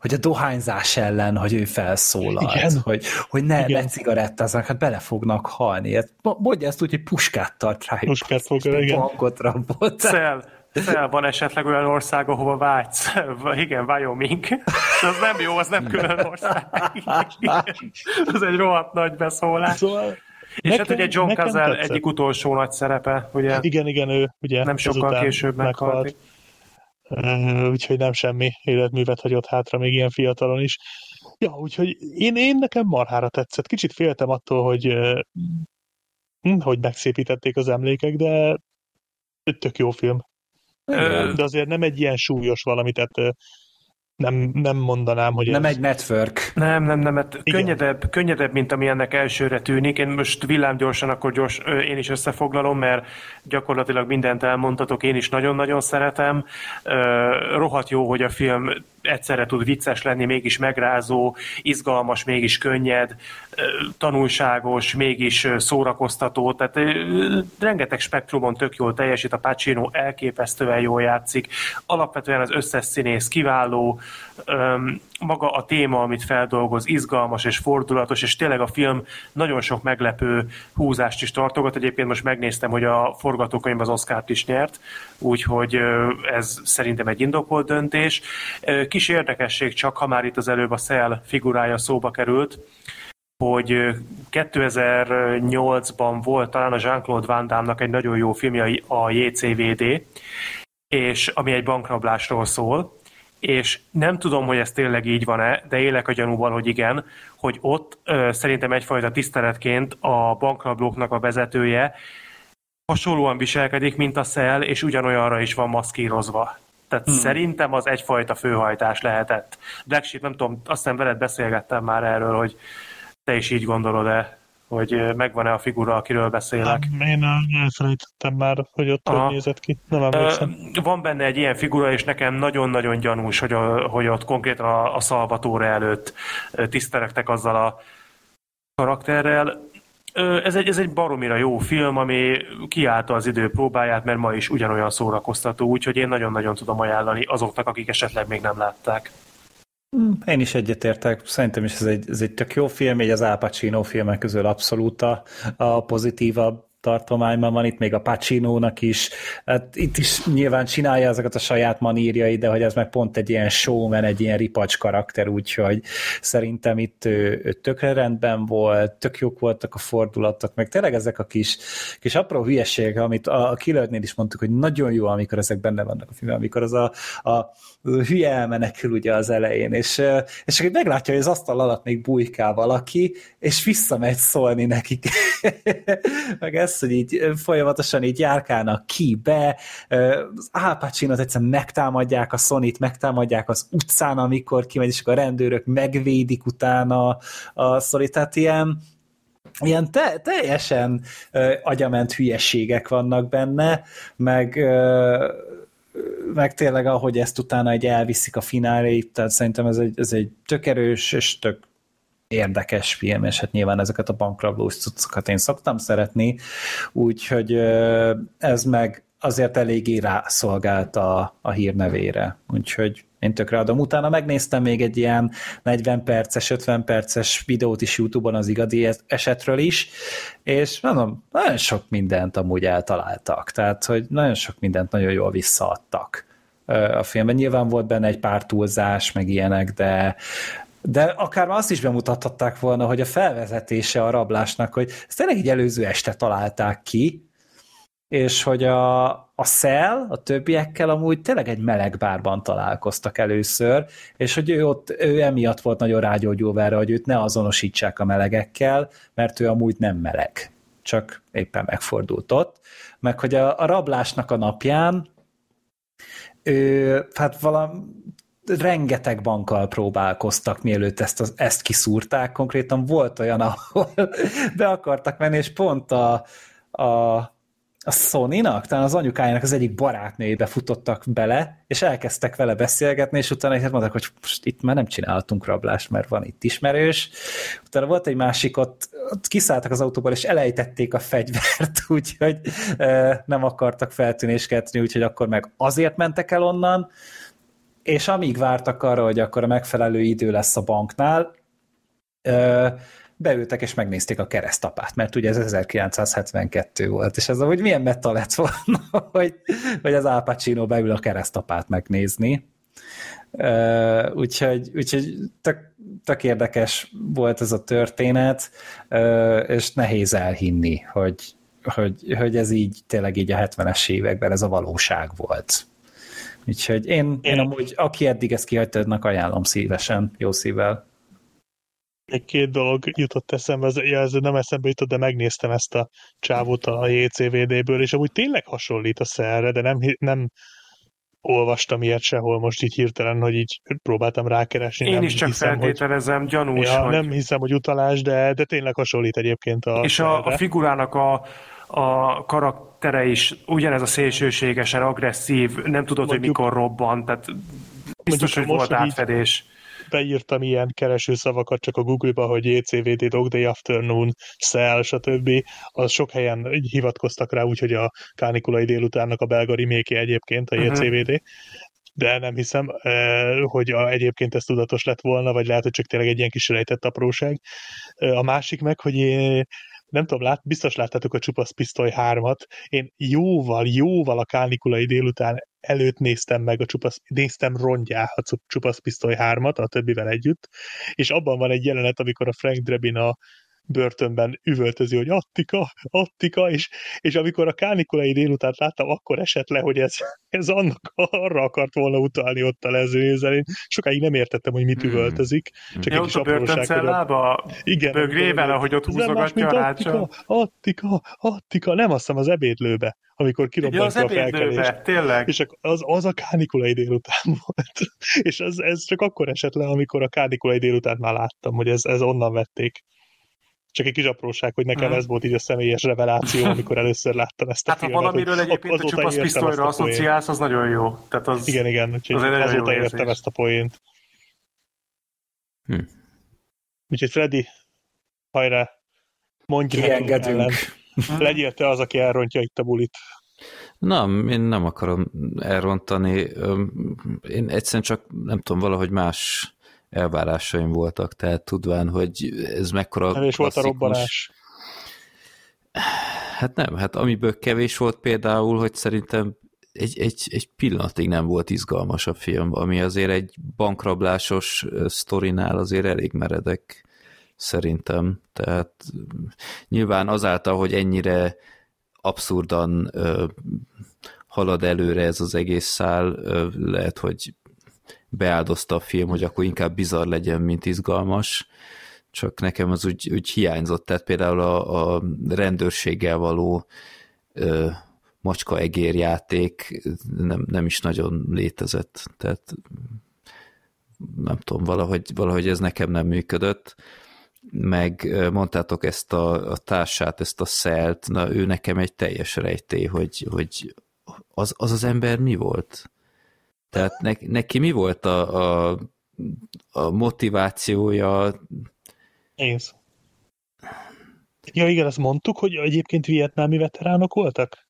a dohányzás ellen, hogy ő felszólalt, hogy ne cigarettáznak, hát bele fognak halni. Hát mondja ezt úgy, hogy puskát tart rá, hogy bankot rabolt. Szel, van esetleg olyan ország, ahova vágysz. Igen, Wyoming. De az nem jó, az nem külön ország. Az egy rohadt nagy beszólás. Szóval és nekem, hát ugye John Cazale egyik utolsó nagy szerepe. Ugye igen, ő ugye nem sokkal később meghalt. Úgyhogy nem semmi életművet hagyott hátra még ilyen fiatalon is. Ja, úgyhogy én nekem marhára tetszett. Kicsit féltem attól, hogy megszépítették az emlékek, de egy tök jó film. De azért nem egy ilyen súlyos valami, tehát nem mondanám, hogy... Nem ez... egy network. Nem. Hát könnyedebb, mint ami ennek elsőre tűnik. Én most villámgyorsan, akkor én is összefoglalom, mert gyakorlatilag mindent elmondtatok, én is nagyon-nagyon szeretem. Rohadt jó, hogy a film egyszerre tud vicces lenni, mégis megrázó, izgalmas, mégis könnyed, tanulságos, mégis szórakoztató, tehát rengeteg spektrumon tök jól teljesít, a Pacino elképesztően jól játszik, alapvetően az összes színész kiváló, maga a téma, amit feldolgoz, izgalmas és fordulatos, és tényleg a film nagyon sok meglepő húzást is tartogat. Egyébként most megnéztem, hogy a forgatókönyv az Oscart is nyert, úgyhogy ez szerintem egy indokolt döntés. Kis érdekesség csak, ha már itt az előbb a Cell figurája szóba került, hogy 2008-ban volt talán a Jean-Claude Van Damme-nak egy nagyon jó filmje, a JCVD, és ami egy bankrablásról szól, és nem tudom, hogy ez tényleg így van-e, de élek a gyanúban, hogy igen, hogy ott szerintem egyfajta tiszteletként a bankrablóknak a vezetője hasonlóan viselkedik, mint a Cell, és ugyanolyanra is van maszkírozva. Tehát szerintem az egyfajta főhajtás lehetett. Black Sheep, nem tudom, azt hiszem veled beszélgettem már erről, hogy te is így gondolod-e, hogy megvan-e a figura, akiről beszélek? Nem, én elfelejtettem már, hogy ott nézett ki. Nem emlékszem. Van benne egy ilyen figura, és nekem nagyon-nagyon gyanús, hogy ott konkrétan a Salvatore előtt tisztelektek azzal a karakterrel. Ez egy baromira jó film, ami kiállta az idő próbáját, mert ma is ugyanolyan szórakoztató, úgyhogy én nagyon-nagyon tudom ajánlani azoknak, akik esetleg még nem látták. Én is egyetértek, szerintem is ez egy tök jó film, így az Al Pacino filmek közül abszolút a pozitívabb tartományban van, itt még a Pacinónak is, hát itt is nyilván csinálja ezeket a saját manírjai, de hogy ez meg pont egy ilyen showman, egy ilyen ripacs karakter, úgyhogy szerintem itt ő tökre rendben volt, tök jók voltak a fordulatok, meg tényleg ezek a kis apró hülyeségek, amit a Killernél is mondtuk, hogy nagyon jó, amikor ezek benne vannak a filmben, amikor az a hülye elmenekül ugye az elején, és aki meglátja, hogy az asztal alatt még bujkál valaki, és visszamegy szólni nekik. Meg ezt, hogy így folyamatosan így járkálnak ki, be, az Al Pacinót egyszerűen megtámadják, a Sonyt megtámadják az utcán, amikor kimegy, és a rendőrök megvédik utána a Sonyt, tehát ilyen teljesen agyament hülyeségek vannak benne, meg tényleg, ahogy ezt utána egy elviszik a fináléig, tehát szerintem ez egy tök erős és tök érdekes film, és hát nyilván ezeket a bankrablós cuccokat én szoktam szeretni, úgyhogy ez meg azért eléggé rászolgált a hírnevére, úgyhogy én tökre adom. Utána megnéztem még egy ilyen 40 perces, 50 perces videót is YouTube-on az igazi esetről is, és mondom, nagyon sok mindent amúgy eltaláltak, tehát hogy nagyon sok mindent nagyon jól visszaadtak a filmben. Nyilván volt benne egy pár túlzás, meg ilyenek, de akár azt is bemutathatták volna, hogy a felvezetése a rablásnak, hogy ezt tényleg így előző este találták ki, és hogy a Cell a többiekkel amúgy tényleg egy meleg bárban találkoztak először, és hogy ő emiatt volt nagyon rágyógyulva erre, hogy őt ne azonosítsák a melegekkel, mert ő amúgy nem meleg, csak éppen megfordult ott. Meg hogy a rablásnak a napján hát valami rengeteg bankkal próbálkoztak, mielőtt ezt kiszúrták, konkrétan volt olyan, ahol be akartak menni, és pont a Sonynak, talán az anyukájának az egyik barátnőjébe futottak bele, és elkezdtek vele beszélgetni, és utána mondták, hogy most itt már nem csinálhatunk rablást, mert van itt ismerős. Utána volt egy másik, ott kiszálltak az autóból, és elejtették a fegyvert, úgyhogy nem akartak feltűnéskedni, úgyhogy akkor meg azért mentek el onnan, és amíg vártak arra, hogy akkor a megfelelő idő lesz a banknál, beültek és megnézték a Keresztapát, mert ugye ez 1972 volt, és ez amúgy milyen meta lett volna, hogy az Al Pacino beül a Keresztapát megnézni. Úgyhogy tök érdekes volt ez a történet, és nehéz elhinni, hogy ez így tényleg így a 70-es években ez a valóság volt. Úgyhogy én amúgy, aki eddig ezt kihagytadnak, ajánlom szívesen, jó szívvel. Két dolog jutott eszembe, ez nem eszembe jutott, de megnéztem ezt a csávót a JCVD-ből, és amúgy tényleg hasonlít a szerre, de nem olvastam ilyet sehol most így hirtelen, hogy így próbáltam rákeresni. Én nem is csak hiszem, feltételezem, hogy gyanús. Ja, hogy... Nem hiszem, hogy utalás, de tényleg hasonlít egyébként a és szerre. A figurának a karaktere is ugyanez a szélsőségesen agresszív, nem tudod, mondjuk, hogy mikor robban, tehát biztos, hogy volt átfedés. Beírtam ilyen keresőszavakat csak a Google-ba, hogy JCVD, Dog Day Afternoon, Cell, stb. Az sok helyen hivatkoztak rá, úgyhogy a kánikulai délutánnak a belga reméki egyébként a JCVD. Uh-huh. De nem hiszem, hogy egyébként ez tudatos lett volna, vagy lehet, hogy csak tényleg egy ilyen kis rejtett apróság. A másik meg, hogy nem tudom, biztos láttátok a Csupasz Pisztoly 3-at. Én jóval a kánikulai délután előtt néztem meg néztem rongyá a Csupasz Pisztoly 3-at, a többivel együtt, és abban van egy jelenet, amikor a Frank Drebin a börtönben üvöltözi, hogy Attika, és amikor a kánikulai délutánt láttam, akkor esett le, hogy ez annak arra akart volna utalni ott a lezőnézzel. Én sokáig nem értettem, hogy mit üvöltözik. Csak egy kis apróságban. Igen. Bögrével, ahogy ott húzogatja a rácsa. Attika, nem, azt hiszem az ebédlőbe, amikor kirobbantja a felkelést. Tényleg. És az a kánikulai délután volt. És ez csak akkor esett le, amikor a kánikulai délutánt már láttam, hogy ez onnan vették. Csak egy kis apróság, hogy nekem ez volt így a személyes reveláció, amikor először láttam ezt a filmet. Hát ha valamiről egyébként a Csupasz Pisztolyra asszociálsz, az nagyon jó. Tehát az, igen, azóta értem ezt a poént. Úgyhogy Freddy, hajrá, mondj nekünk, legyél te az, aki elrontja itt a bulit. Nem, én nem akarom elrontani. Én egyszerűen csak, nem tudom, valahogy más elvárásaim voltak, tehát tudván, hogy ez mekkora kevés klasszikus... volt a robbanás. Hát nem, hát amiből kevés volt például, hogy szerintem egy pillanatig nem volt izgalmas a film, ami azért egy bankrablásos sztorinál azért elég meredek szerintem. Tehát nyilván azáltal, hogy ennyire abszurdan halad előre ez az egész szál, lehet, hogy beáldozta a film, hogy akkor inkább bizarr legyen, mint izgalmas, csak nekem az úgy hiányzott, tehát például a rendőrséggel való macska-egérjáték nem is nagyon létezett, tehát nem tudom, valahogy ez nekem nem működött, meg mondtátok ezt a társát, ezt a szelt, na ő nekem egy teljes rejtély, hogy az ember mi volt? Tehát neki mi volt a motivációja? Nézd. Ja igen, azt mondtuk, hogy egyébként vietnámi veteránok voltak?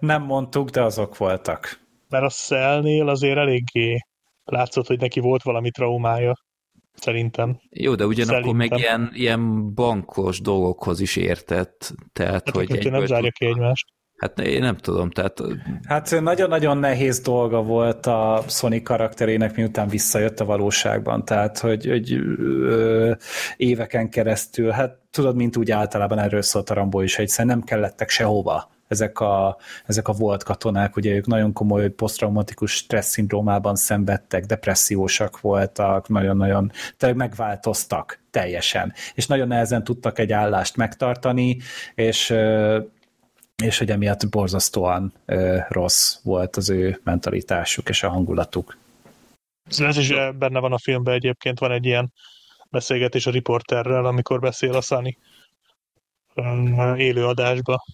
Nem mondtuk, de azok voltak. Mert a Cellnél azért eléggé látszott, hogy neki volt valami traumája. Szerintem. Jó, de ugyanakkor meg ilyen bankos dolgokhoz is értett. Tehát, hogy egyből nem zárja ki egymást. Hát én nem tudom, tehát... Hát nagyon-nagyon nehéz dolga volt a Sony karakterének, miután visszajött a valóságban, tehát hogy éveken keresztül, hát tudod, mint úgy általában erről szólt a Rambó is, hogy nem kellettek sehova ezek a volt katonák, ugye ők nagyon komoly posztraumatikus stressz-szindrómában szenvedtek, depressziósak voltak, nagyon-nagyon megváltoztak teljesen, és nagyon nehezen tudtak egy állást megtartani, és hogy emiatt borzasztóan rossz volt az ő mentalitásuk és a hangulatuk. Ez is benne van a filmben egyébként, van egy ilyen beszélgetés a riporterrel, amikor beszél a Sunny élőadásba.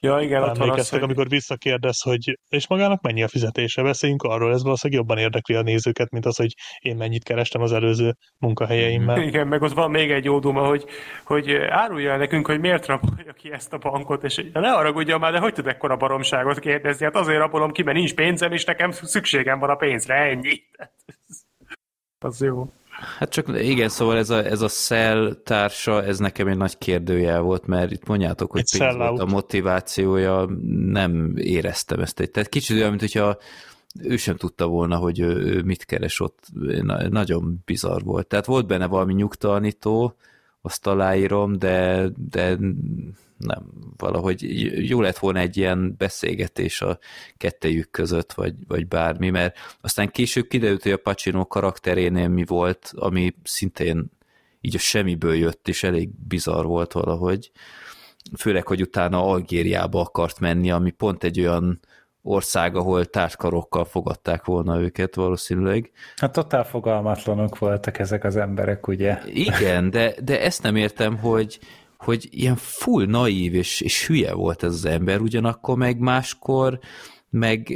Ja, igen, ott van az, hogy... Amikor visszakérdez, hogy és magának mennyi a fizetése, beszéljünk arról, ez valószínűleg jobban érdekli a nézőket, mint az, hogy én mennyit kerestem az előző munkahelyeimmel. Igen, meg ott van még egy óduma, hogy árulja el nekünk, hogy miért rabolja ki ezt a bankot, és ne haragudjon már, de hogy tud ekkora baromságot kérdezni? Hát azért rabolom ki, mert nincs pénzem, és nekem szükségem van a pénzre, ennyi. Az jó. Hát csak igen, szóval ez a Cell társa, ez nekem egy nagy kérdőjel volt, mert itt mondjátok, hogy pénz volt a motivációja, nem éreztem ezt. Tehát kicsit olyan, mint hogyha ő sem tudta volna, hogy ő mit keres ott. Nagyon bizarr volt. Tehát volt benne valami nyugtalanító, azt aláírom, de nem, valahogy jó lett volna egy ilyen beszélgetés a kettejük között, vagy bármi, mert aztán később kiderült, hogy a Pacino karakterénél mi volt, ami szintén így a semmiből jött, és elég bizarr volt valahogy. Főleg, hogy utána Algériába akart menni, ami pont egy olyan ország, ahol tárgykarokkal fogadták volna őket valószínűleg. Hát totál fogalmatlanok voltak ezek az emberek, ugye? Igen, de ezt nem értem, hogy ilyen full naív és hülye volt ez az ember, ugyanakkor meg máskor, meg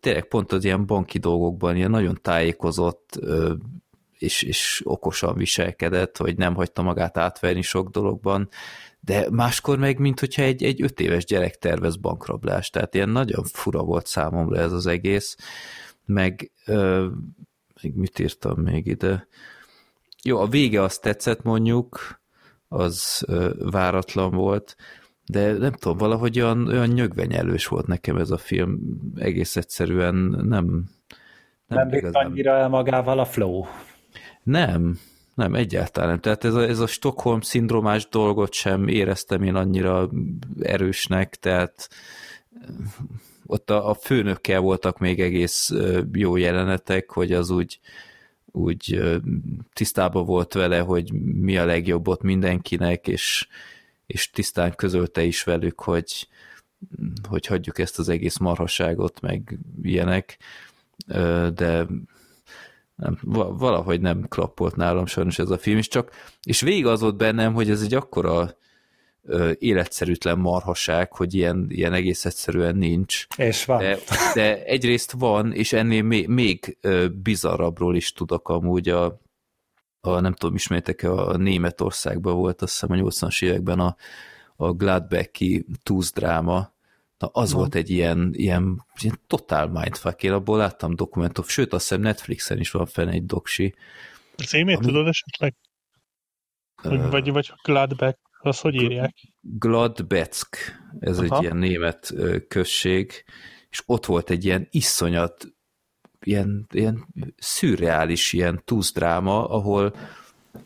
tényleg pont az ilyen banki dolgokban ilyen nagyon tájékozott és okosan viselkedett, hogy nem hagyta magát átverni sok dologban, de máskor meg, mint hogyha egy 5 éves gyerek tervez bankrablást, tehát ilyen nagyon fura volt számomra ez az egész, meg mit írtam még ide? Jó, a vége azt tetszett mondjuk, az váratlan volt, de nem tudom, valahogy olyan nyögvenyelős volt nekem ez a film, egész egyszerűen nem bírt annyira el magával a flow. Nem, egyáltalán nem. Tehát ez a Stockholm-szindromás dolgot sem éreztem én annyira erősnek, tehát ott a főnökkel voltak még egész jó jelenetek, hogy az úgy tisztában volt vele, hogy mi a legjobb ott mindenkinek, és tisztán közölte is velük, hogy hagyjuk ezt az egész marhaságot, meg ilyenek, de valahogy nem klappolt nálam sajnos ez a film, és végig az volt bennem, hogy ez egy akkora életszerűtlen marhaság, hogy ilyen egész egyszerűen nincs. És van. De egyrészt van, és ennél még bizarrabbról is tudok amúgy nem tudom, ismertek-e, a Németországban volt, azt hiszem a 80-as években a Gladbecki túzdráma. Na, az volt egy ilyen totál mindfuck. Én abból láttam dokumentum, sőt, azt hiszem Netflixen is van fenn egy doksi. Az émét tudod esetleg? Vagy Gladbeck, azt hogy írják? Gladbeck, ez egy ilyen német község, és ott volt egy ilyen iszonyat, ilyen szürreális ilyen túzdráma, ahol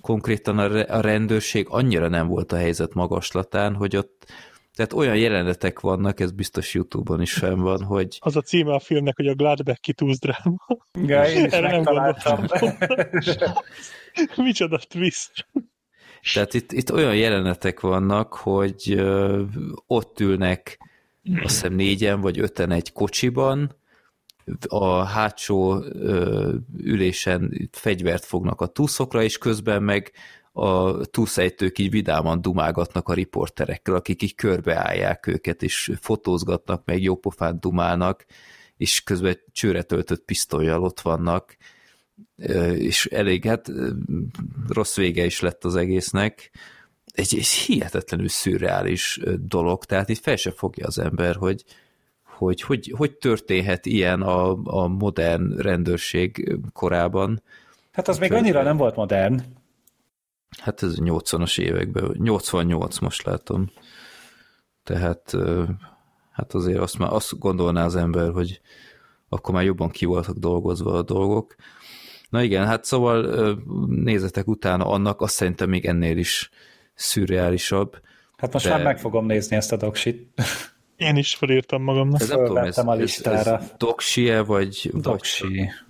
konkrétan a rendőrség annyira nem volt a helyzet magaslatán, hogy ott, tehát olyan jelenetek vannak, ez biztos YouTube-on is fenn van, hogy... Az a címe a filmnek, hogy a Gladbecki túzdráma. Ja, én is megtaláltam. Micsoda twist. Tehát itt olyan jelenetek vannak, hogy ott ülnek azt hiszem 4-en vagy 5-en egy kocsiban, a hátsó ülésen fegyvert fognak a túszokra, és közben meg a túszejtők így vidáman dumágatnak a riporterekkel, akik így körbeállják őket, és fotózgatnak, meg jópofán dumálnak, és közben csőre töltött pisztollyal ott vannak, és elég, hát rossz vége is lett az egésznek. Egy hihetetlenül szürreális dolog, tehát itt fel se fogja az ember, hogy történhet ilyen a modern rendőrség korában. Hát az még annyira nem volt modern. Hát ez 80-as években, 88 most látom. Tehát hát azért azt gondolná az ember, hogy akkor már jobban ki voltak dolgozva a dolgok. Na igen, hát szóval nézzetek utána annak, azt szerintem még ennél is szürreálisabb. Hát most már meg fogom nézni ezt a doksit. Én is felírtam magamnak. Fölvettem a listára. Ez doksi-e, vagy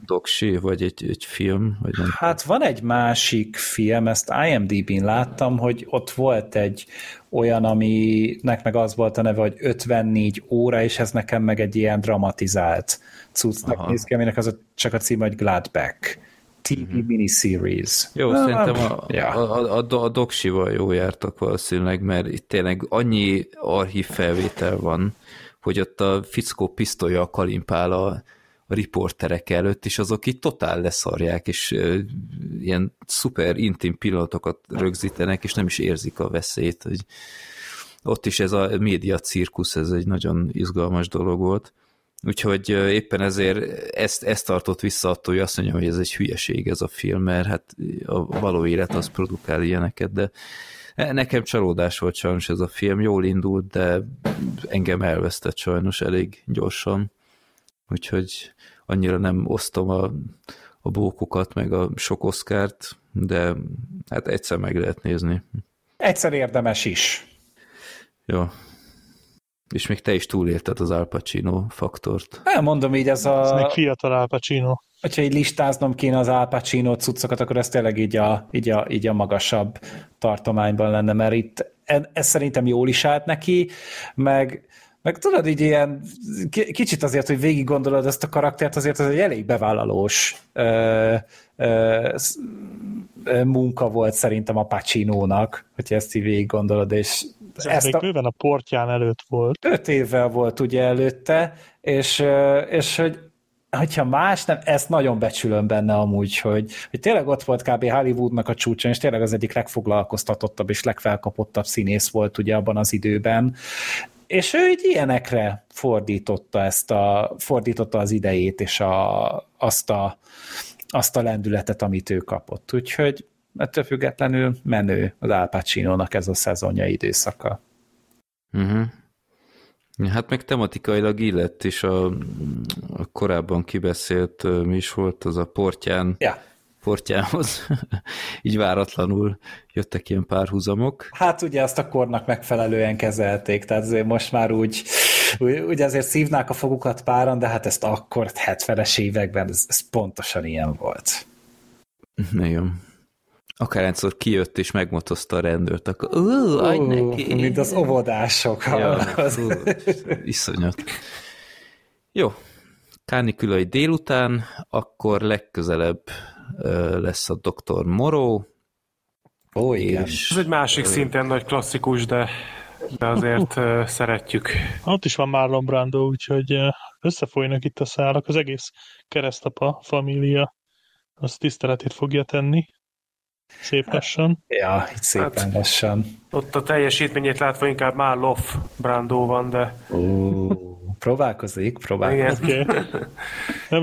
doksi, vagy egy film? Vagy nem. Hát van egy másik film, ezt IMDb-n láttam, hogy ott volt egy olyan, aminek meg az volt a neve, hogy 54 óra, és ez nekem meg egy ilyen dramatizált cuccnak néz ki, aminek az csak a címe, hogy Gladbeck. TV miniseries. Jó, szerintem a doksival jól jártak valószínűleg, mert itt tényleg annyi archív felvétel van, hogy ott a fickó pisztollyal kalimpál a riporterek előtt, és azok így totál leszarják, és ilyen szuper intim pillanatokat rögzítenek, és nem is érzik a veszélyt. Hogy ott is ez a média cirkusz, ez egy nagyon izgalmas dolog volt. Úgyhogy éppen ezért ezt tartott vissza attól, hogy azt mondjam, hogy ez egy hülyeség ez a film, mert hát a való élet az produkál ilyeneket, de nekem csalódás volt sajnos ez a film, jól indult, de engem elvesztett sajnos elég gyorsan, úgyhogy annyira nem osztom a bókokat, meg a sok Oscart, de hát egyszer meg lehet nézni. Egyszer érdemes is. Jó. És még te is túlélted az Al Pacino faktort. Nem mondom így, ez a... Ez még fiatal Al Pacino. hogyha így listáznom kéne az Al Pacino cuccokat, akkor ez tényleg így a magasabb tartományban lenne, mert itt ez szerintem jól is állt neki, meg tudod, így ilyen kicsit azért, hogy végig gondolod ezt a karaktert, azért ez egy elég bevállalós munka volt szerintem a Pacinónak, hogyha ezt így végig gondolod, és ez még bőven a portyán előtt volt. 5 évvel volt ugye előtte, és hogy hogyha más nem, ezt nagyon becsülöm benne amúgy, hogy tényleg ott volt kb. Hollywoodnak a csúcson, és tényleg az egyik legfoglalkoztatottabb és legfelkapottabb színész volt ugye abban az időben, és ő így ilyenekre fordította az idejét, és azt a lendületet, amit ő kapott. Úgyhogy ettől függetlenül menő az Al Pacinónak ez a szezonja időszaka. Uh-huh. Hát meg tematikailag illett is a korábban kibeszélt, mi is volt az a portyán, yeah. Portyához. Így váratlanul jöttek ilyen párhuzamok. Hát ugye azt a kornak megfelelően kezelték, tehát azért most már úgy azért szívnák a fogukat páran, de hát ezt akkor 70-es években ez pontosan ilyen volt. Igen. Akárhányszor kijött és megmotozta a rendőrt, akkor adj neki! Mint az óvodások. Ja, iszonyat. Jó. Kánikulai délután, akkor legközelebb lesz a Dr. Moreau. Ó, igen. Ez egy másik szinten nagy klasszikus, de azért szeretjük. Ott is van Marlon Brando, úgyhogy összefolynak itt a szálak. Az egész keresztapa, família, az tiszteletét fogja tenni. Szép lassan. Ja, itt szépen lassan. Ott a teljesítményét látva inkább már Lof Brando van, de... Próbálkozik. Okay. Nem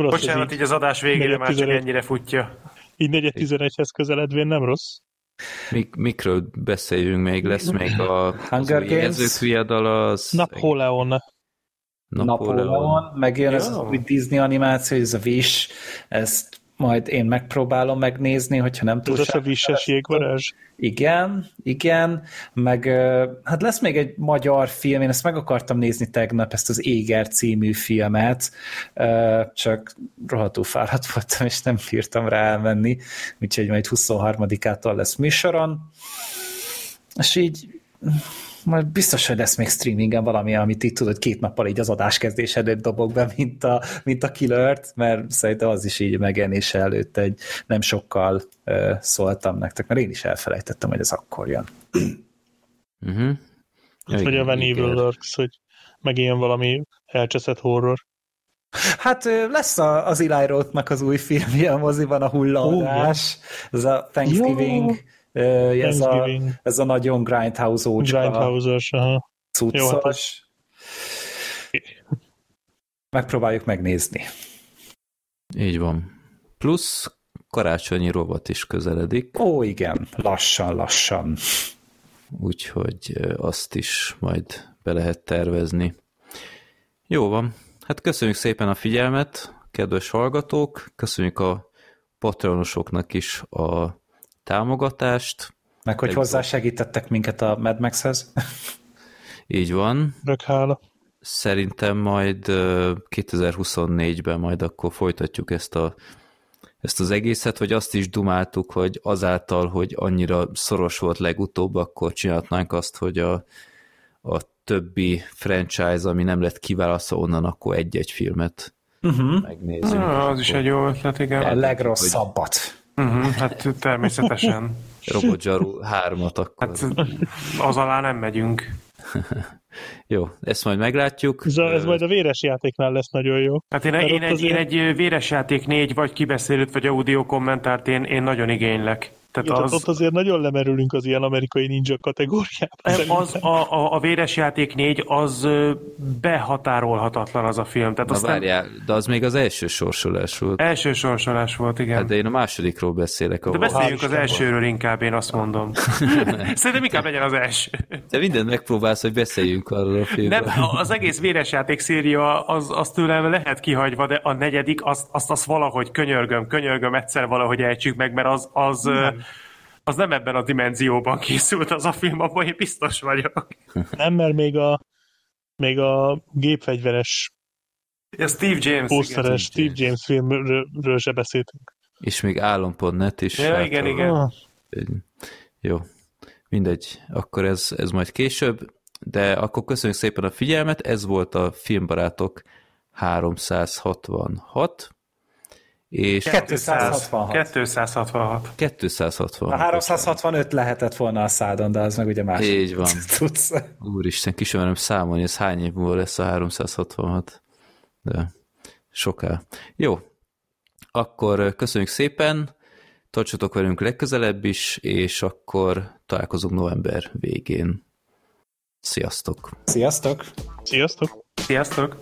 rossz. Bocsánat, így az adás végére már csak ennyire futja. Így 4:11-hez közeledvén nem rossz. Mikről beszéljünk még? Lesz még a Hunger Games viadala, az... Napóleon. Megjön ez az új Disney animáció, ez a Wish, ezt majd én megpróbálom megnézni, hogyha nem túl sárga. Ez a Wish-es jégvarázs. Igen, meg hát lesz még egy magyar film, én ezt meg akartam nézni tegnap, ezt az Éger című filmet, csak rohadtul fáradt voltam, és nem bírtam rá elmenni, úgyhogy majd 23-ától lesz műsoron, és így majd biztos, hogy lesz még streamingen valami, amit itt tudod, 2 nappal így az adáskezdés előtt dobok be, mint a Killert, mert szerintem az is így megjelenése előtt egy nem sokkal szóltam nektek, mert én is elfelejtettem, hogy ez akkor jön. Uh-huh. Hát, hogy a When Evil Lurks, hogy megint valami elcseszett horror. Hát lesz az Eli Roth-nak az új filmje a moziban, a Hulladás, ez a Thanksgiving... Jó. Ez a nagyon Grindhouse-os cuccos. Megpróbáljuk megnézni. Így van. Plusz karácsonyi rovat is közeledik. Ó, igen, lassan. Úgyhogy azt is majd be lehet tervezni. Jó van. Hát köszönjük szépen a figyelmet, kedves hallgatók. Köszönjük a patronosoknak is a támogatást. Meg hogy hozzásegítettek minket a Mad Maxhez. Így van. Rökhála. Szerintem majd 2024-ben majd akkor folytatjuk ezt az egészet, vagy azt is dumáltuk, hogy azáltal, hogy annyira szoros volt legutóbb, akkor csinálhatnánk azt, hogy a többi franchise, ami nem lett kiválasztva onnan, akkor egy-egy filmet megnézünk. Az is egy jó ötlet, igen. A legrosszabbat. Hát természetesen. Robot Zsaru 3-at akkor. Hát, az alá nem megyünk. Jó, ezt majd meglátjuk. Ez majd a véres játéknál lesz nagyon jó. Hát én egy véres játék 4 vagy kibeszélőt, vagy audio kommentárt én nagyon igénylek. Tehát jó, ott azért nagyon lemerülünk az ilyen amerikai ninja kategóriában. A véres játék 4 az behatárolhatatlan az a film. Tehát várjál, de az még az első sorsolás volt. Első sorsolás volt, igen. Hát de én a másodikról beszélek. De beszéljünk az elsőről inkább, én azt mondom. Szerintem inkább legyen az első. De mindent megpróbálsz, hogy beszéljünk arról a filmről. Nem, az egész véres játék széria az tőlem lehet kihagyva, de a negyedik, azt valahogy könyörgöm, egyszer valahogy ejtsük meg, mert az nem ebben a dimenzióban készült az a film, abban én biztos vagyok. Nem, mert még a gépfegyveres Ja, Steve James. Pósteres Steve James filmről se beszéltünk. És még álom.net is. Ja, igen, igen. Jó, mindegy. Akkor ez majd később, de akkor köszönjük szépen a figyelmet. Ez volt a Filmbarátok 366. És 266. A 365 lehetett volna a szádon, de az meg ugye más. Így van. Tudsz. Úristen, ki sem merem számolni, ez hány év múlva lesz a 366. De soká. Jó. Akkor köszönjük szépen, tartsatok velünk legközelebb is, és akkor találkozunk november végén. Sziasztok! Sziasztok! Sziasztok! Sziasztok!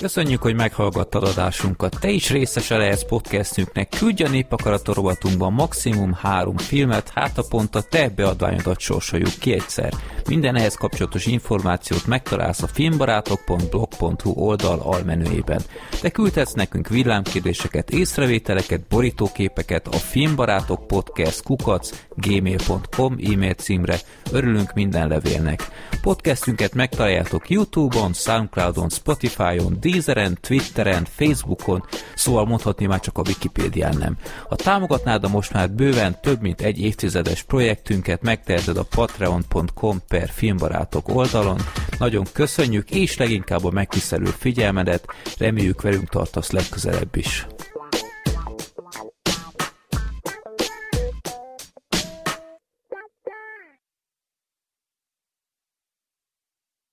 Köszönjük, hogy meghallgattad adásunkat. Te is részese lehetsz podcastünknek. Küldj a Népakarat rovatunkban maximum 3 filmet, hát naponta te beadványodat sorsoljuk ki egyszer. Minden ehhez kapcsolatos információt megtalálsz a filmbarátok.blog.hu oldal almenüjében. Te küldhetsz nekünk villámkérdéseket, észrevételeket, borítóképeket a filmbarátokpodcast@gmail.com e-mail címre. Örülünk minden levélnek. Podcastünket megtaláljátok YouTube-on, SoundCloud-on, Spotify-on, Deezeren, Twitteren, Facebookon, szóval mondhatni már csak a Wikipédián nem. Ha támogatnád a most már bőven több mint egy évtizedes projektünket, megteheted a patreon.com/filmbarátok oldalon. Nagyon köszönjük, és leginkább a megtisztelő figyelmedet, reméljük velünk tartasz legközelebb is.